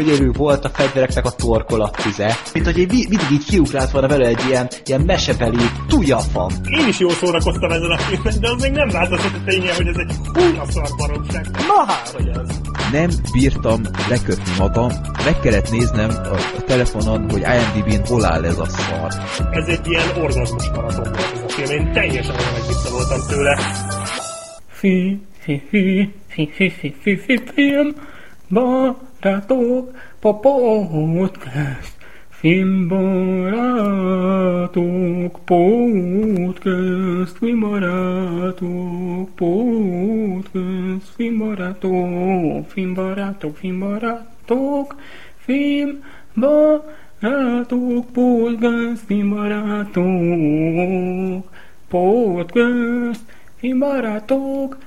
gyönyörű volt a fegyvereknek a torkolatfüze. Mint hogy mindig így kiugrált volna vele egy ilyen mesebeli tujafam. Én is jól szórakoztam ezen a filmet, de az még nem változott a ténye, hogy ez egy húra szarparomság. Na hát, hogy ez. Nem bírtam leköpni magam, meg kellett néznem a telefonon, hogy IMDb-n hol áll ez a szar. Ez egy ilyen orgazmus maraton volt ez a film, én teljesen olyan megvissza voltam tőle. Film, barátok, podcast, film barátok.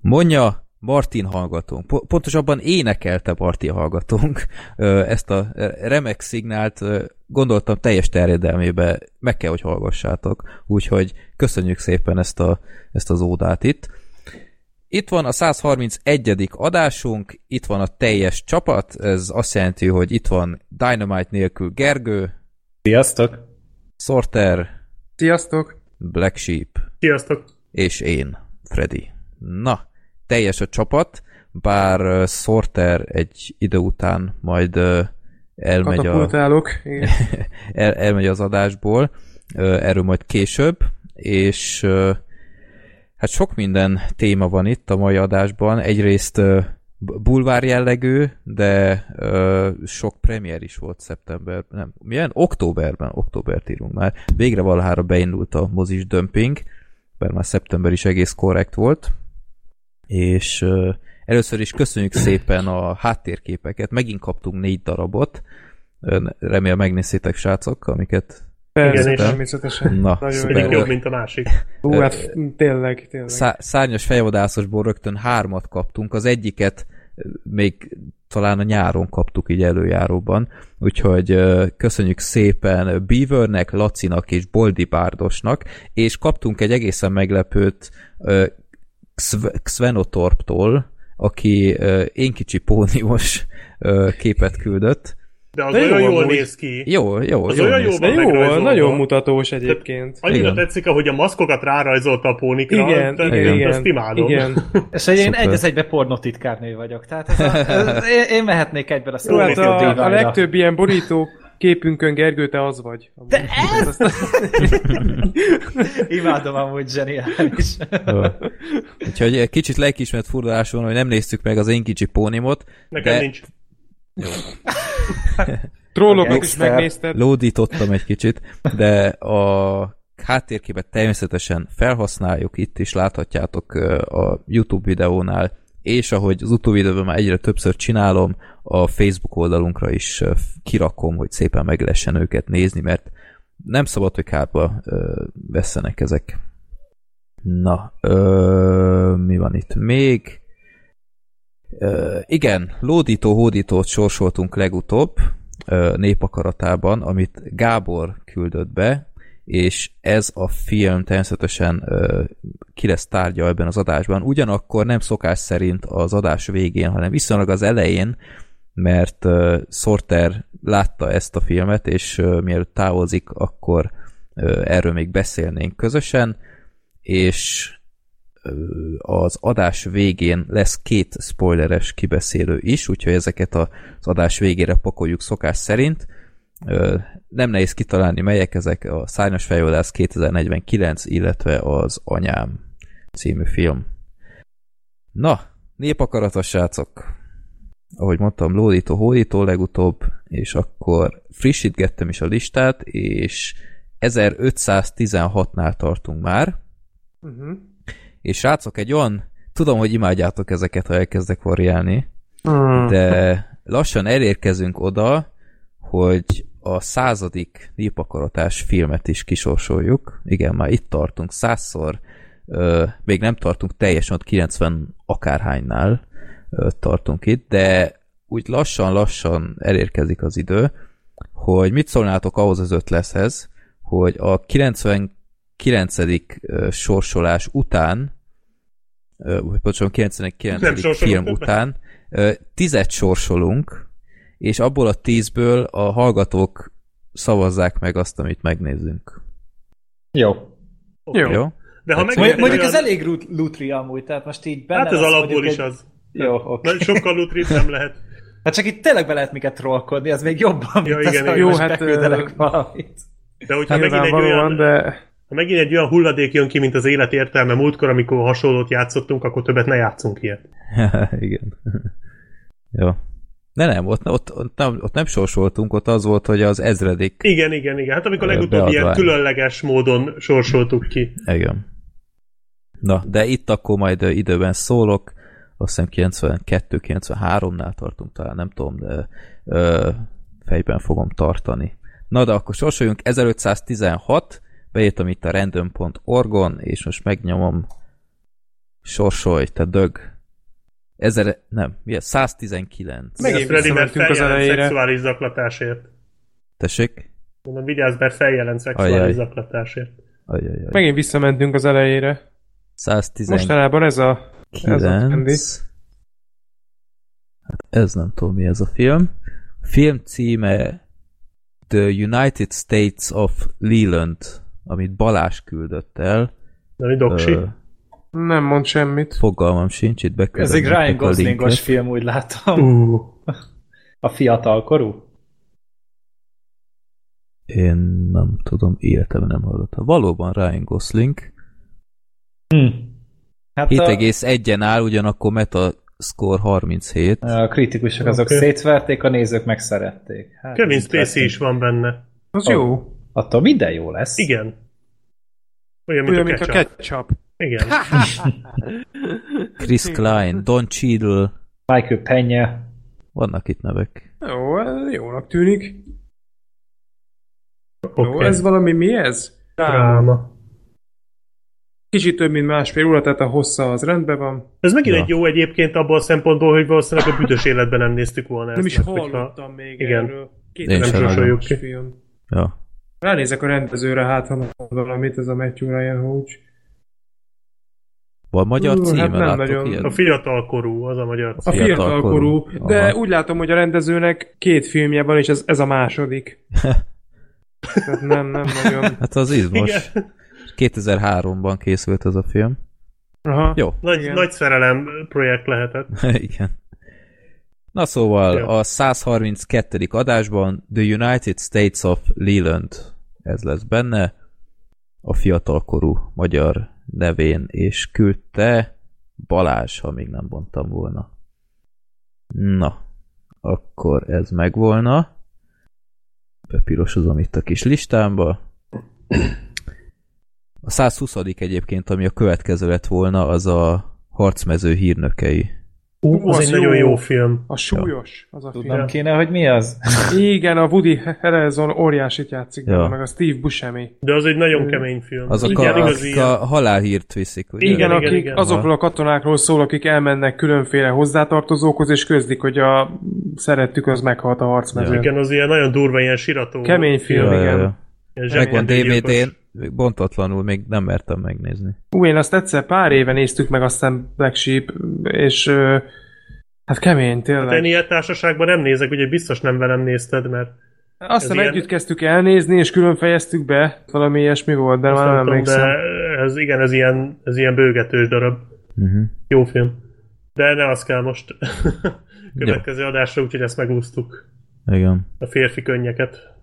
Mondja Martin hallgatónk, pontosabban énekelte Martin hallgatónk ezt a remek szignált, gondoltam teljes terjedelmébe meg kell, hogy hallgassátok, úgyhogy köszönjük szépen ezt az ódát itt. Itt van a 131. adásunk, itt van a teljes csapat, ez azt jelenti, hogy itt van Dynamite nélkül Gergő. Sziasztok! Sorter. Sziasztok! Black Sheep. Sziasztok! És én, Freddy. Na, teljes a csapat, bár Sorter egy idő után majd elmegy elmegy az adásból, erről majd később, és hát sok minden téma van itt a mai adásban, egyrészt bulvár jellegű, de sok premier is volt szeptemberben, nem, milyen? Októbert írunk már, végre valahára beindult a mozis dömping, bár már szeptember is egész korrekt volt, és először is köszönjük szépen a háttérképeket, megint kaptunk 4 darabot, remélem megnéztétek, srácok, amiket... Igen, természetesen. Na, nagyon jobb, mint a másik. Hú, hát tényleg. Szárnyas fejvadászosból rögtön 3 kaptunk, az egyiket még talán a nyáron kaptuk így előjáróban, úgyhogy köszönjük szépen Beavernek, Lacinak és Boldi Bárdosnak, és kaptunk egy egészen meglepőt Xvenotorptól, aki én kicsi póniós képet küldött. De az de olyan jól néz ki. Jó, nagyon mutatós egyébként. Annyira igen. Tetszik, ahogy a maszkokat rárajzolta a pónikra. Igen. Ezt imádom. Igen. És én egy az egybe pornotitkárnő vagyok. Tehát én mehetnék egyben a szóval. A legtöbb ilyen borító képünkön, Gergő, te az vagy. De ez? Imádom amúgy, zseniális. Úgyhogy kicsit lelkiismeret furdalás van, hogy nem néztük meg az én kicsi pónimot. Nekem nincs. Trollokat is megnézted. Lódítottam egy kicsit, de a háttérképet természetesen felhasználjuk, itt is láthatjátok a YouTube videónál, és ahogy az utóbbi időben már egyre többször csinálom, a Facebook oldalunkra is kirakom, hogy szépen meg lehessen őket nézni, mert nem szabad, hogy kárba vesszenek ezek. Na, mi van itt még? Igen, Lódító-hódítót sorsoltunk legutóbb népakaratában, amit Gábor küldött be, és ez a film természetesen ki lesz tárgya ebben az adásban. Ugyanakkor nem szokás szerint az adás végén, hanem viszonylag az elején, mert Sorter látta ezt a filmet, és mielőtt távozik, akkor erről még beszélnénk közösen, és az adás végén lesz 2 spoileres kibeszélő is, úgyhogy ezeket az adás végére pakoljuk szokás szerint. Nem nehéz kitalálni, melyek ezek: a Szárnyas fejvadász 2049, illetve az Anyám című film. Na, népakaratos srácok! Ahogy mondtam, Lódító-hódító legutóbb, és akkor frissítgettem is a listát, és 1516-nál tartunk már. És srácok, egy olyan, tudom, hogy imádjátok ezeket, ha elkezdek variálni, de lassan elérkezünk oda, hogy a 100. népakaratás filmet is kisorsoljuk. Igen, már itt tartunk 100-szor, még nem tartunk teljesen, ott 90 akárhánynál tartunk itt, de úgy lassan-lassan elérkezik az idő, hogy mit szólnátok ahhoz az ötlethez, hogy a 99. sorsolás után, vagy pontosan 99. film után 10-et sorsolunk, és abból a 10-ből a hallgatók szavazzák meg azt, amit megnézzünk. Jó. Okay. Jó. De ha megnézzük, mondjuk ez elég lutri amúgy, tehát most így benne... Hát ez alapból is az. Jó, oké. Okay. Sokkal lutrit nem lehet. Hát csak itt tényleg be lehet minket trollkodni, ez még jobban, mint ja, ezt, jó, hát beküldelek valamit. De hogyha megint egy olyan... De... Ha megint egy olyan hulladék jön ki, mint az élet értelme múltkor, amikor hasonlót játszottunk, akkor többet ne játszunk ilyet. Igen. Jó. De nem, ott nem sorsoltunk, ott az volt, hogy az ezredik. Igen. Hát amikor legutóbb ilyen különleges módon sorsoltuk ki. Igen. Na, de itt akkor majd időben szólok. Azt hiszem 92-93-nál tartunk talán, nem tudom, de fejben fogom tartani. Na, de akkor sorsoljunk. 1516, beírtam itt a random.org-on, és most megnyomom sorsolj, te dög. 119. Megint visszamentünk az elejére. Szexuális zaklatásért. Tessék? Mondom, vigyázz, mert feljelent szexuális zaklatásért. Ajaj. Megint visszamentünk az elejére. 119. Mostanában ez a hát ez nem tudom, mi ez a film. A film címe The United States of Leland, amit Balázs küldött el. De doksi? Nem mond semmit. Fogalmam sincs, itt beküldöm. Ez egy Ryan Goslingos film, úgy láttam. A fiatalkorú? Én nem tudom, életemben nem hallottam. Valóban Ryan Gosling. 7,1-en áll, ugyanakkor Metascore 37. A kritikusok azok szétverték, a nézők megszerették. Hát, Kevin Spacey is van benne. Az jó. Attól minden jó lesz. Igen. Olyan mint a ketchup. Igen. Chris Klein, Don Cheadle, Michael Peña. Vannak itt nevek. Jónak tűnik. Okay. Jó, ez valami mi ez? Dráma. Kicsit több, mint másfél óra, tehát a hossza az rendben van. Ez megint egy jó egyébként abban a szempontból, hogy valószínűleg a büdös életben nem néztük volna ezt. Nem is hallottam még erről. Én sem hallottam. Ja. Ránézek a rendezőre, hát ha valamit, ez a Matthew Ryan Hooch. Van magyar címe? Hát nem nagyon. A fiatalkorú, az a magyar címe. A fiatalkorú, de aha. Úgy látom, hogy a rendezőnek 2 filmje van, és ez a második. Tehát nem nagyon. Hát az izmos. 2003-ban készült az a film. Aha. Jó. Nagy szerelem projekt lehetett. Igen. Na szóval, jó. A 132. adásban The United States of Leland. Ez lesz benne. A fiatalkorú magyar nevén, és küldte Balázs, ha még nem bontam volna. Na, akkor ez megvolna. Bepirosozom itt a kis listámba. A 120. egyébként, ami a következő lett volna, az a Harcmező hírnökei. Az egy nagyon jó film. A súlyos, az a film. Tudnám kéne, hogy mi az? Igen, a Woody Harrelson óriásit játszik, meg a Steve Buscemi. De az egy nagyon kemény film. Azok a halálhírt viszik. Ugye? Igen, akik azokról a katonákról szól, akik elmennek különféle hozzátartozókhoz, és közlik, hogy a szerettük, az meghalt a harcmezőn. Igen, az ilyen nagyon durva, ilyen sirató. Kemény film, igen. Megvan DVD-n, bontatlanul még nem mertem megnézni. Én azt egyszer pár éve néztük meg, aztán Black Sheep, és hát kemény, tényleg. Hát én ilyen társaságban nem nézek, ugye biztos nem velem nézted, mert... Aztán együtt kezdtük elnézni, és külön fejeztük be, valami ilyesmi volt, de már nem emlékszem. De ez ilyen bőgetős darab. Uh-huh. Jó film. De ne az kell most következő adásra, úgyhogy ezt megúsztuk. Igen. A férfi könnyeket.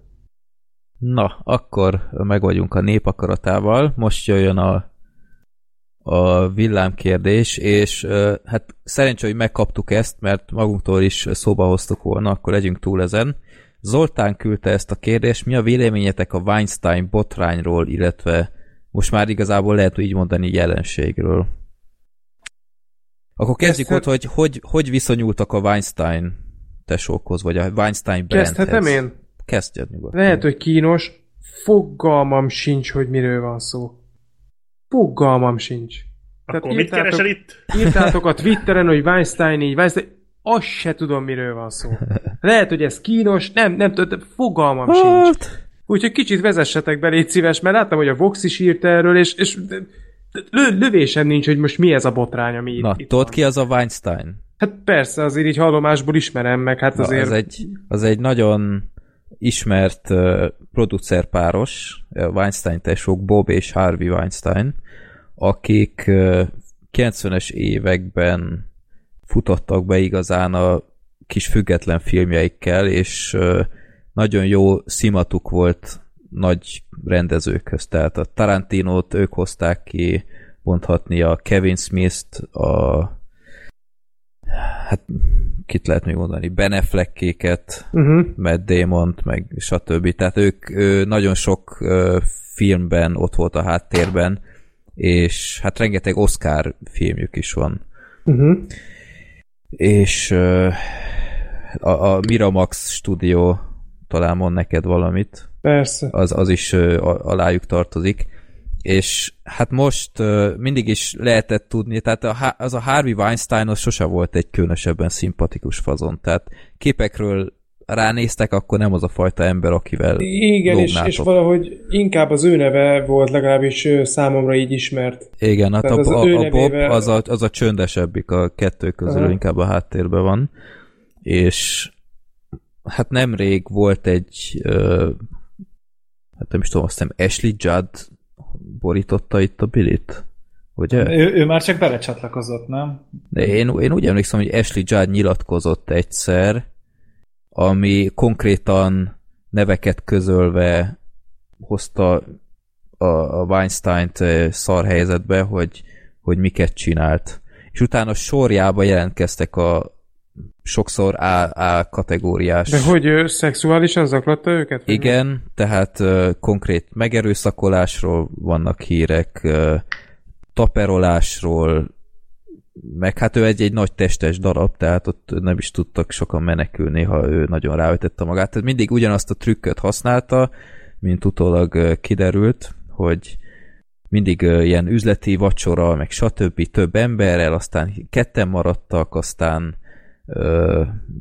Na, akkor megvagyunk a népakaratával. Most jöjjön a villámkérdés, és hát szerencsé, hogy megkaptuk ezt, mert magunktól is szóba hoztuk volna, akkor legyünk túl ezen. Zoltán küldte ezt a kérdést, mi a véleményetek a Weinstein botrányról, illetve most már igazából lehet így mondani jelenségről. Akkor kezdjük ott, hogy viszonyultak a Weinstein tesókhoz, vagy a Weinstein brandhez. Kezdhetem én? Kezdjed nyugodtan. Lehet, hogy kínos. Fogalmam sincs, hogy miről van szó. Fogalmam sincs. Akkor tehát mit keresel itt? Írtátok a Twitteren, hogy Weinstein így, azt se tudom, miről van szó. Lehet, hogy ez kínos, nem tudom, fogalmam sincs. Úgyhogy kicsit vezessetek be, légy szíves, mert láttam, hogy a Vox is írt erről, és lövésem nincs, hogy most mi ez a botrány, ami itt van. Na, tudod ki az a Weinstein? Hát persze, azért így hallomásból ismerem meg, hát azért... Az egy nagyon ismert producerpáros, Weinstein tesók, Bob és Harvey Weinstein, akik 90-es években futottak be igazán a kis független filmjeikkel, és nagyon jó szimatuk volt nagy rendezőkhöz, tehát a Tarantinót ők hozták ki, mondhatni a Kevin Smith-t, hát kit lehet még mondani, Ben Affleck-éket, Matt Damont, meg stb. Tehát ők nagyon sok filmben ott volt a háttérben, és hát rengeteg Oscar filmjük is van. És a Miramax stúdió, talán mond neked valamit. Persze. Az is alájuk tartozik. És hát most mindig is lehetett tudni, tehát az a Harvey Weinstein az sose volt egy különösebben szimpatikus fazon, tehát képekről ránéztek, akkor nem az a fajta ember, akivel igen, és valahogy inkább az ő neve volt legalábbis számomra így ismert. Igen, hát a Bob az a csöndesebbik a kettő közül, inkább a háttérben van, és hát nemrég volt egy hát nem is tudom, azt hiszem Ashley Judd borította itt a Billit, ugye? Ő már csak belecsatlakozott, nem? De én úgy emlékszem, hogy Ashley Judd nyilatkozott egyszer, ami konkrétan neveket közölve hozta a Weinstein-t szar helyzetbe, hogy miket csinált. És utána sorjába jelentkeztek a sokszor A kategóriás. De hogy szexuálisan zaklatta őket? Igen, nem? Tehát konkrét megerőszakolásról vannak hírek, taperolásról, meg hát ő egy nagy testes darab, tehát ott nem is tudtak sokan menekülni, ha ő nagyon ráütette magát. Tehát mindig ugyanazt a trükköt használta, mint utólag kiderült, hogy mindig ilyen üzleti vacsora, meg stb. Több emberrel, aztán ketten maradtak, aztán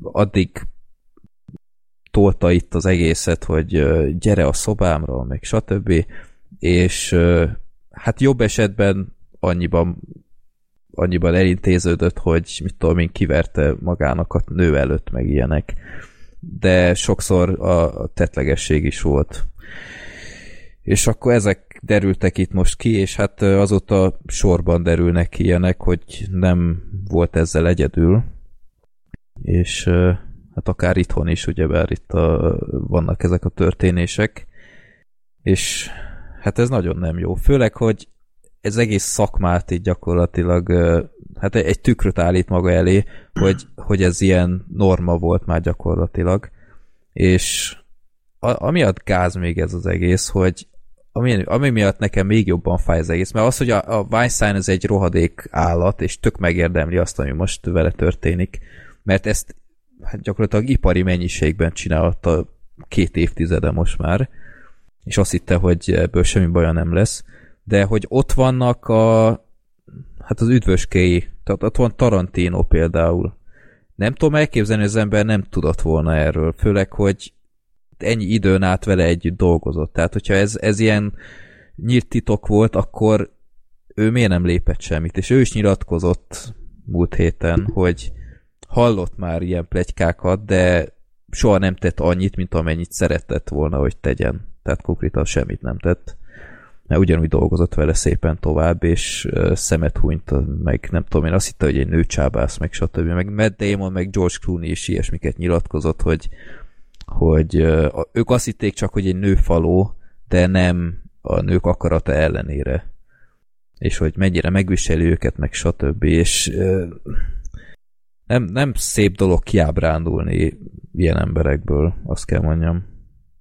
addig tolta itt az egészet, hogy gyere a szobámra, meg stb. És hát jobb esetben annyiban elintéződött, hogy mit tudom én, kiverte magának a nő előtt, meg ilyenek. De sokszor a tettlegesség is volt. És akkor ezek derültek itt most ki, és hát azóta sorban derülnek ki ilyenek, hogy nem volt ezzel egyedül. És hát akár itthon is, ugyebár itt vannak ezek a történések, és hát ez nagyon nem jó. Főleg, hogy ez egész szakmát így gyakorlatilag hát egy tükröt állít maga elé, hogy ez ilyen norma volt már gyakorlatilag, és amiatt gáz még ez az egész, hogy ami miatt nekem még jobban fáj az egész, mert az, hogy a Weinstein ez egy rohadék állat, és tök megérdemli azt, ami most vele történik, mert ezt hát gyakorlatilag ipari mennyiségben csinálta 2 évtizede most már, és azt hitte, hogy ebből semmi baja nem lesz, de hogy ott vannak hát az üdvöskéi, tehát ott van Tarantino például. Nem tudom elképzelni, hogy az ember nem tudott volna erről, főleg, hogy ennyi időn át vele együtt dolgozott. Tehát, hogyha ez ilyen nyílt titok volt, akkor ő miért nem lépett semmit? És ő is nyilatkozott múlt héten, hogy hallott már ilyen pletykákat, de soha nem tett annyit, mint amennyit szeretett volna, hogy tegyen. Tehát konkrétan semmit nem tett. Mert ugyanúgy dolgozott vele szépen tovább, és szemet hunyt, meg nem tudom, én azt hitte, hogy egy nőcsábász, meg stb. Meg Matt Damon, meg George Clooney is ilyesmiket nyilatkozott, hogy ők azt hitték csak, hogy egy nőfaló, de nem a nők akarata ellenére. És hogy mennyire megviseli őket, meg stb. És nem szép dolog kiábrándulni ilyen emberekből, azt kell mondjam.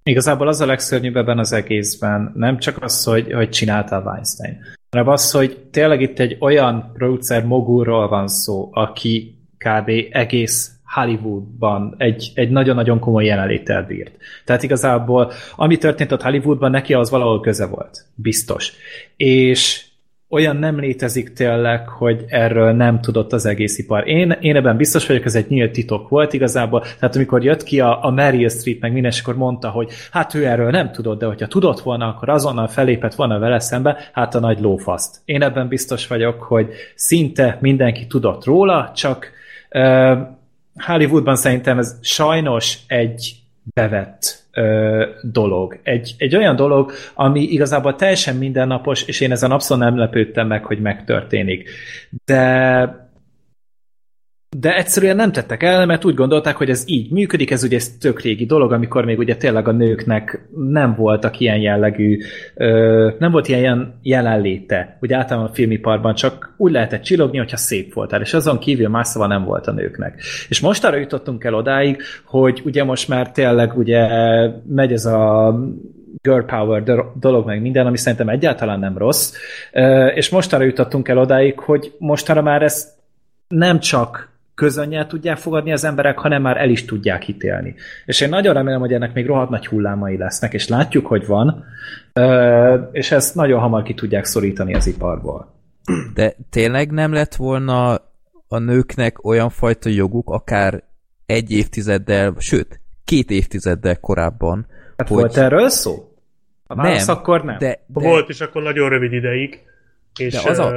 Igazából az a legszörnyűbb ebben az egészben, nem csak az, hogy csináltál Weinstein, hanem az, hogy tényleg itt egy olyan producer mogulról van szó, aki kb. Egész Hollywoodban egy nagyon-nagyon komoly jelenléttel bírt. Tehát igazából, ami történt ott Hollywoodban, neki az valahol köze volt. Biztos. És olyan nem létezik tényleg, hogy erről nem tudott az egész ipar. Én ebben biztos vagyok, ez egy nyílt titok volt igazából, tehát amikor jött ki a Meryl Streep, meg minden, és akkor mondta, hogy hát ő erről nem tudott, de hogyha tudott volna, akkor azonnal felépett volna vele szembe, hát a nagy lófaszt. Én ebben biztos vagyok, hogy szinte mindenki tudott róla, csak Hollywoodban szerintem ez sajnos egy bevett dolog. Egy olyan dolog, ami igazából teljesen mindennapos, és én ezen abszolút nem lepődtem meg, hogy megtörténik. De egyszerűen nem tettek el, mert úgy gondolták, hogy ez így működik, ez ugye ez tök régi dolog, amikor még ugye tényleg a nőknek nem voltak ilyen jellegű, nem volt ilyen jelenléte. Ugye általában a filmiparban csak úgy lehetett csillogni, hogyha szép voltál, és azon kívül más szava nem volt a nőknek. És most arra jutottunk el odáig, hogy ugye most már tényleg ugye megy ez a girl power dolog meg minden, ami szerintem egyáltalán nem rossz, és most arra jutottunk el odáig, hogy mostanra már ez nem csak közönnyel tudják fogadni az emberek, hanem már el is tudják ítélni. És én nagyon remélem, hogy ennek még rohadt nagy hullámai lesznek, és látjuk, hogy van, és ezt nagyon hamar ki tudják szorítani az iparból. De tényleg nem lett volna a nőknek olyan fajta joguk, akár egy évtizeddel, sőt, 2 évtizeddel korábban. Hát hogy... Volt erről szó? A válasz nem, akkor nem. De... Volt, és akkor nagyon rövid ideig. És de az a...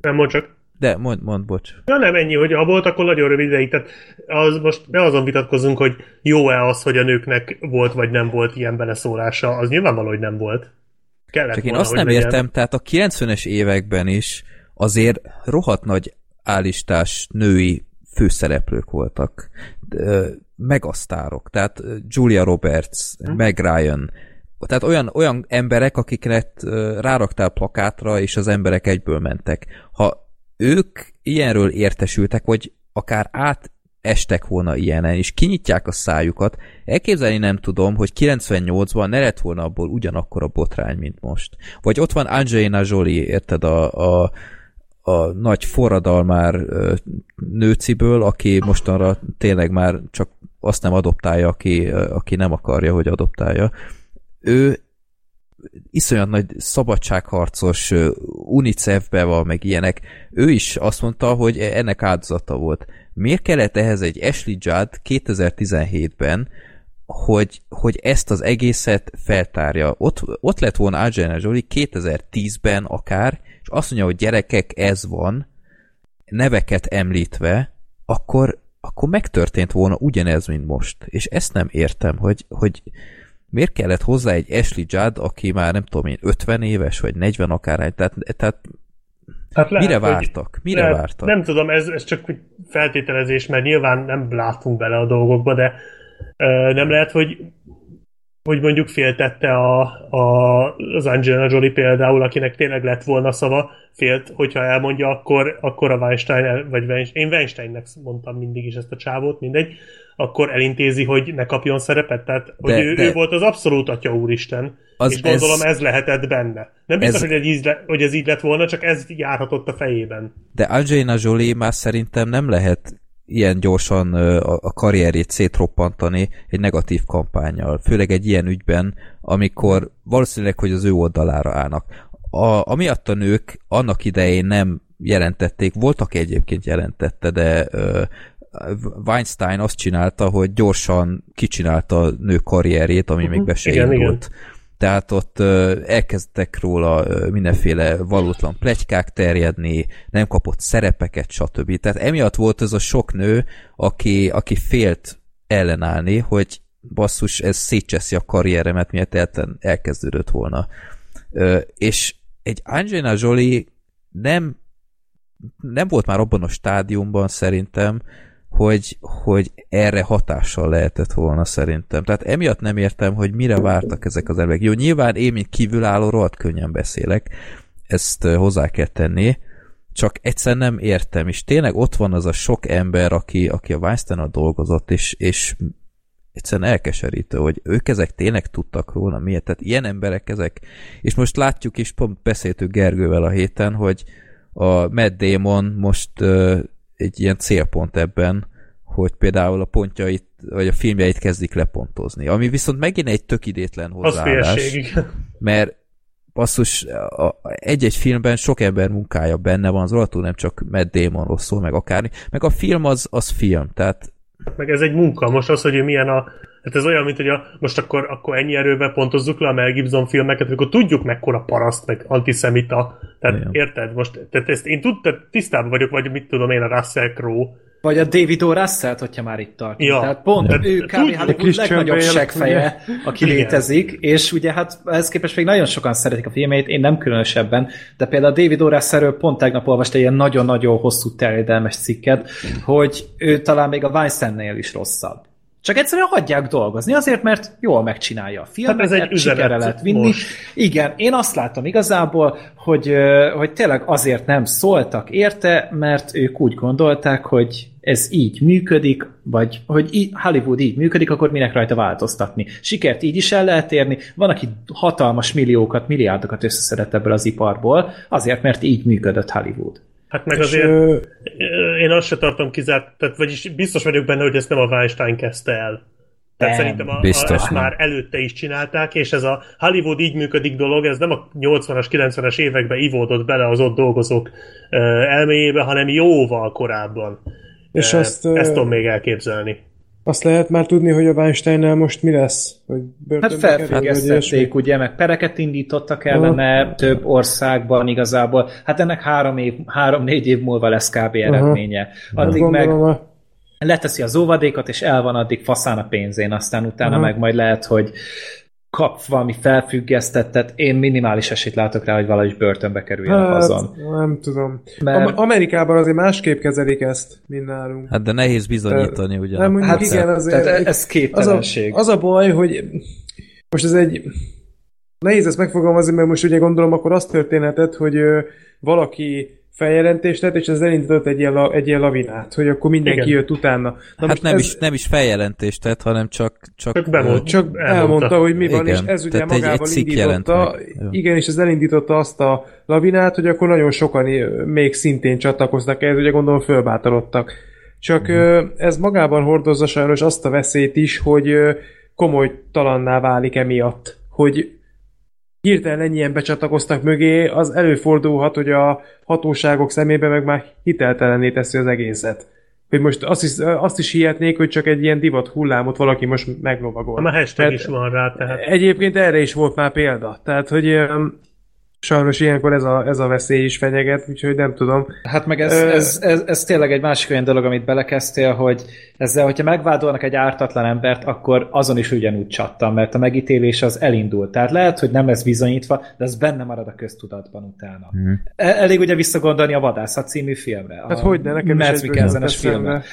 Nem mond csak... De, mondd, bocs. Ja, nem ennyi, hogy ha volt, akkor nagyon rövid ideig. Tehát az, most ne azon vitatkozunk, hogy jó-e az, hogy a nőknek volt, vagy nem volt ilyen beleszólása. Az nyilvánvaló, hogy nem volt. Kellett csak volna, én azt nem legyen. Értem, tehát a 90-es években is azért rohadt nagy állistás női főszereplők voltak. Megasztárok. Tehát Julia Roberts, Meg Ryan. Tehát olyan emberek, akiknek ráraktál plakátra, és az emberek egyből mentek. Ha ők ilyenről értesültek, vagy akár átestek volna ilyenen, és kinyitják a szájukat. Elképzelni nem tudom, hogy 98-ban ne lett volna abból ugyanakkor a botrány, mint most. Vagy ott van Angelina Jolie, érted, a nagy forradalmár nőciből, aki mostanra tényleg már csak azt nem adoptálja, aki nem akarja, hogy adoptálja. Ő iszonyat nagy szabadságharcos, UNICEF-be van, meg ilyenek. Ő is azt mondta, hogy ennek áldozata volt. Miért kellett ehhez egy Ashley Judd 2017-ben, hogy ezt az egészet feltárja? Ott lett volna Angelina Jolie 2010-ben akár, és azt mondja, hogy gyerekek, ez van, neveket említve, akkor megtörtént volna ugyanez, mint most. És ezt nem értem, hogy miért kellett hozzá egy Ashley Judd, aki már nem tudom én, 50 éves, vagy 40 akárhány, tehát lehet, mire vártak? Nem tudom, ez csak feltételezés, mert nyilván nem látunk bele a dolgokba, de nem lehet, hogy mondjuk féltette az Angelina Jolie például, akinek tényleg lett volna szava, félt, hogyha elmondja, akkor a Weinstein, vagy én Weinsteinnek mondtam mindig is ezt a csávót, mindegy, akkor elintézi, hogy ne kapjon szerepet. Tehát, hogy ő volt az abszolút atya úristen, és gondolom ez lehetett benne. Nem biztos, hogy ez így lett volna, csak ez járhatott a fejében. De Angelina Jolie már szerintem nem lehet ilyen gyorsan a karrierjét szétroppantani egy negatív kampánnyal, főleg egy ilyen ügyben, amikor valószínűleg, hogy az ő oldalára állnak. Amiatt a nők annak idején nem jelentették, voltak egyébként jelentette, de Weinstein azt csinálta, hogy gyorsan kicsinálta a nő karrierjét, ami még be se indult. Tehát ott elkezdtek róla mindenféle valótlan pletykák terjedni, nem kapott szerepeket, stb. Tehát emiatt volt ez a sok nő, aki félt ellenállni, hogy basszus, ez szétcseszi a karrieremet, miért elkezdődött volna. És egy Angelina Jolie nem volt már abban a stádiumban szerintem, hogy erre hatással lehetett volna szerintem. Tehát emiatt nem értem, hogy mire vártak ezek az emberek. Jó, nyilván én, mint kívülálló, rohadt könnyen beszélek, ezt hozzá kell tenni, csak egyszer nem értem, és tényleg ott van az a sok ember, aki a Weinstein-nal dolgozott, és egyszerűen elkeserítő, hogy ők ezek tényleg tudtak róla, miért? Tehát ilyen emberek ezek, és most látjuk is, pont beszéltük Gergővel a héten, hogy a Matt Damon most egy ilyen célpont ebben, hogy például a pontjait, vagy a filmjeit kezdik lepontozni. Ami viszont megint egy tök idétlen hozzáállás. Mert basszus, egy-egy filmben sok ember munkája benne van, az rohadtul nem csak Matt Damonról szól, meg akármi. Meg a film az film, tehát... Meg ez egy munka. Most az, hogy ő milyen a... Hát ez olyan, mint hogy most akkor ennyi erővel pontozzuk le a Mel Gibson filmeket, amikor tudjuk mekkora paraszt, meg antiszemita. Tehát igen. Érted? Most, tehát ezt én tisztában vagyok, vagy mit tudom én, a Russell Crowe, Vagy a David O. Russell, hogyha már itt tartunk. Ja. Tehát pont ő kb. Hollywood legnagyobb seggfeje, aki létezik, és ugye hát ehhez képest még nagyon sokan szeretik a filmjeit, én nem különösebben, de például a David O. Russellről pont tegnap olvasta ilyen nagyon-nagyon hosszú terjedelmes cikket, hogy ő talán még a Weinsteinnél is rosszabb. Csak egyszerűen hagyják dolgozni, azért, mert jól megcsinálja a filmet, mert sikerre lehet vinni. Most. Igen, én azt látom igazából, hogy tényleg azért nem szóltak érte, mert ők úgy gondolták, hogy ez így működik, vagy hogy Hollywood így működik, akkor minek rajta változtatni. Sikert így is el lehet érni. Van, aki hatalmas milliókat, milliárdokat összeszedett ebből az iparból, azért, mert így működött Hollywood. Hát meg azért én azt se tartom kizárt, tehát vagyis biztos vagyok benne, hogy ezt nem a Weinstein kezdte el. Tehát szerintem ezt már előtte is csinálták, és ez a Hollywood így működik dolog, ez nem a 80-as, 90-es években ivódott bele az ott dolgozók elméjébe, hanem jóval korábban. És ezt tudom még elképzelni. Azt lehet már tudni, hogy a Weinsteinnel most mi lesz? Hogy hát felfüggesztették, ugye, meg pereket indítottak ellene több országban igazából. Hát ennek 3-4 év múlva lesz kb. Eredménye. Addig meg leteszi az óvadékat, és el van addig faszán a pénzén, aztán utána meg majd lehet, hogy kap valami felfüggesztettet, én minimális esélyt látok rá, hogy valahogy börtönbe kerüljenek azon. Nem tudom. Mert... Amerikában azért másképp kezelik ezt, mint nálunk. Hát de nehéz bizonyítani, ugye. Nem, hát igen, azért... Tehát ez képtelenség. Az a baj, hogy most ez egy... Nehéz ezt megfogalmazni, mert most ugye gondolom, akkor az történhetett, hogy valaki feljelentést lett, és ez elindított egy ilyen lavinát, hogy akkor mindenki jött utána. Na hát nem is feljelentést tett, hanem csak elmondta, hogy mi van, és ez ugye magával indította. Igen, és ez elindította azt a lavinát, hogy akkor nagyon sokan még szintén csatlakoznak ehhez, ugye gondolom fölbátorodtak. Csak ez magában hordozza sajnos azt a veszélyt is, hogy komolytalanná válik emiatt, hogy hirtelen ennyien becsatlakoztak mögé, az előfordulhat, hogy a hatóságok szemében meg már hiteltelenné teszi az egészet. Hogy most azt is hihetnék, hogy csak egy ilyen divat hullámot valaki most meglovagol. Már hashtag is van rá, tehát. Egyébként erre is volt már példa. Tehát, hogy sajnos ilyenkor ez a veszély is fenyeget, úgyhogy nem tudom. Hát meg ez tényleg egy másik olyan dolog, amit belekezdtél, hogy ezzel, hogyha megvádolnak egy ártatlan embert, akkor azon is ugyanúgy csattan, mert a megítélés az elindult. Tehát lehet, hogy nem lesz bizonyítva, de ez benne marad a köztudatban utána. Elég ugye visszagondolni a Vadászat című filmre. Hát hogyne, nekem is egy bőnös filmre. Hát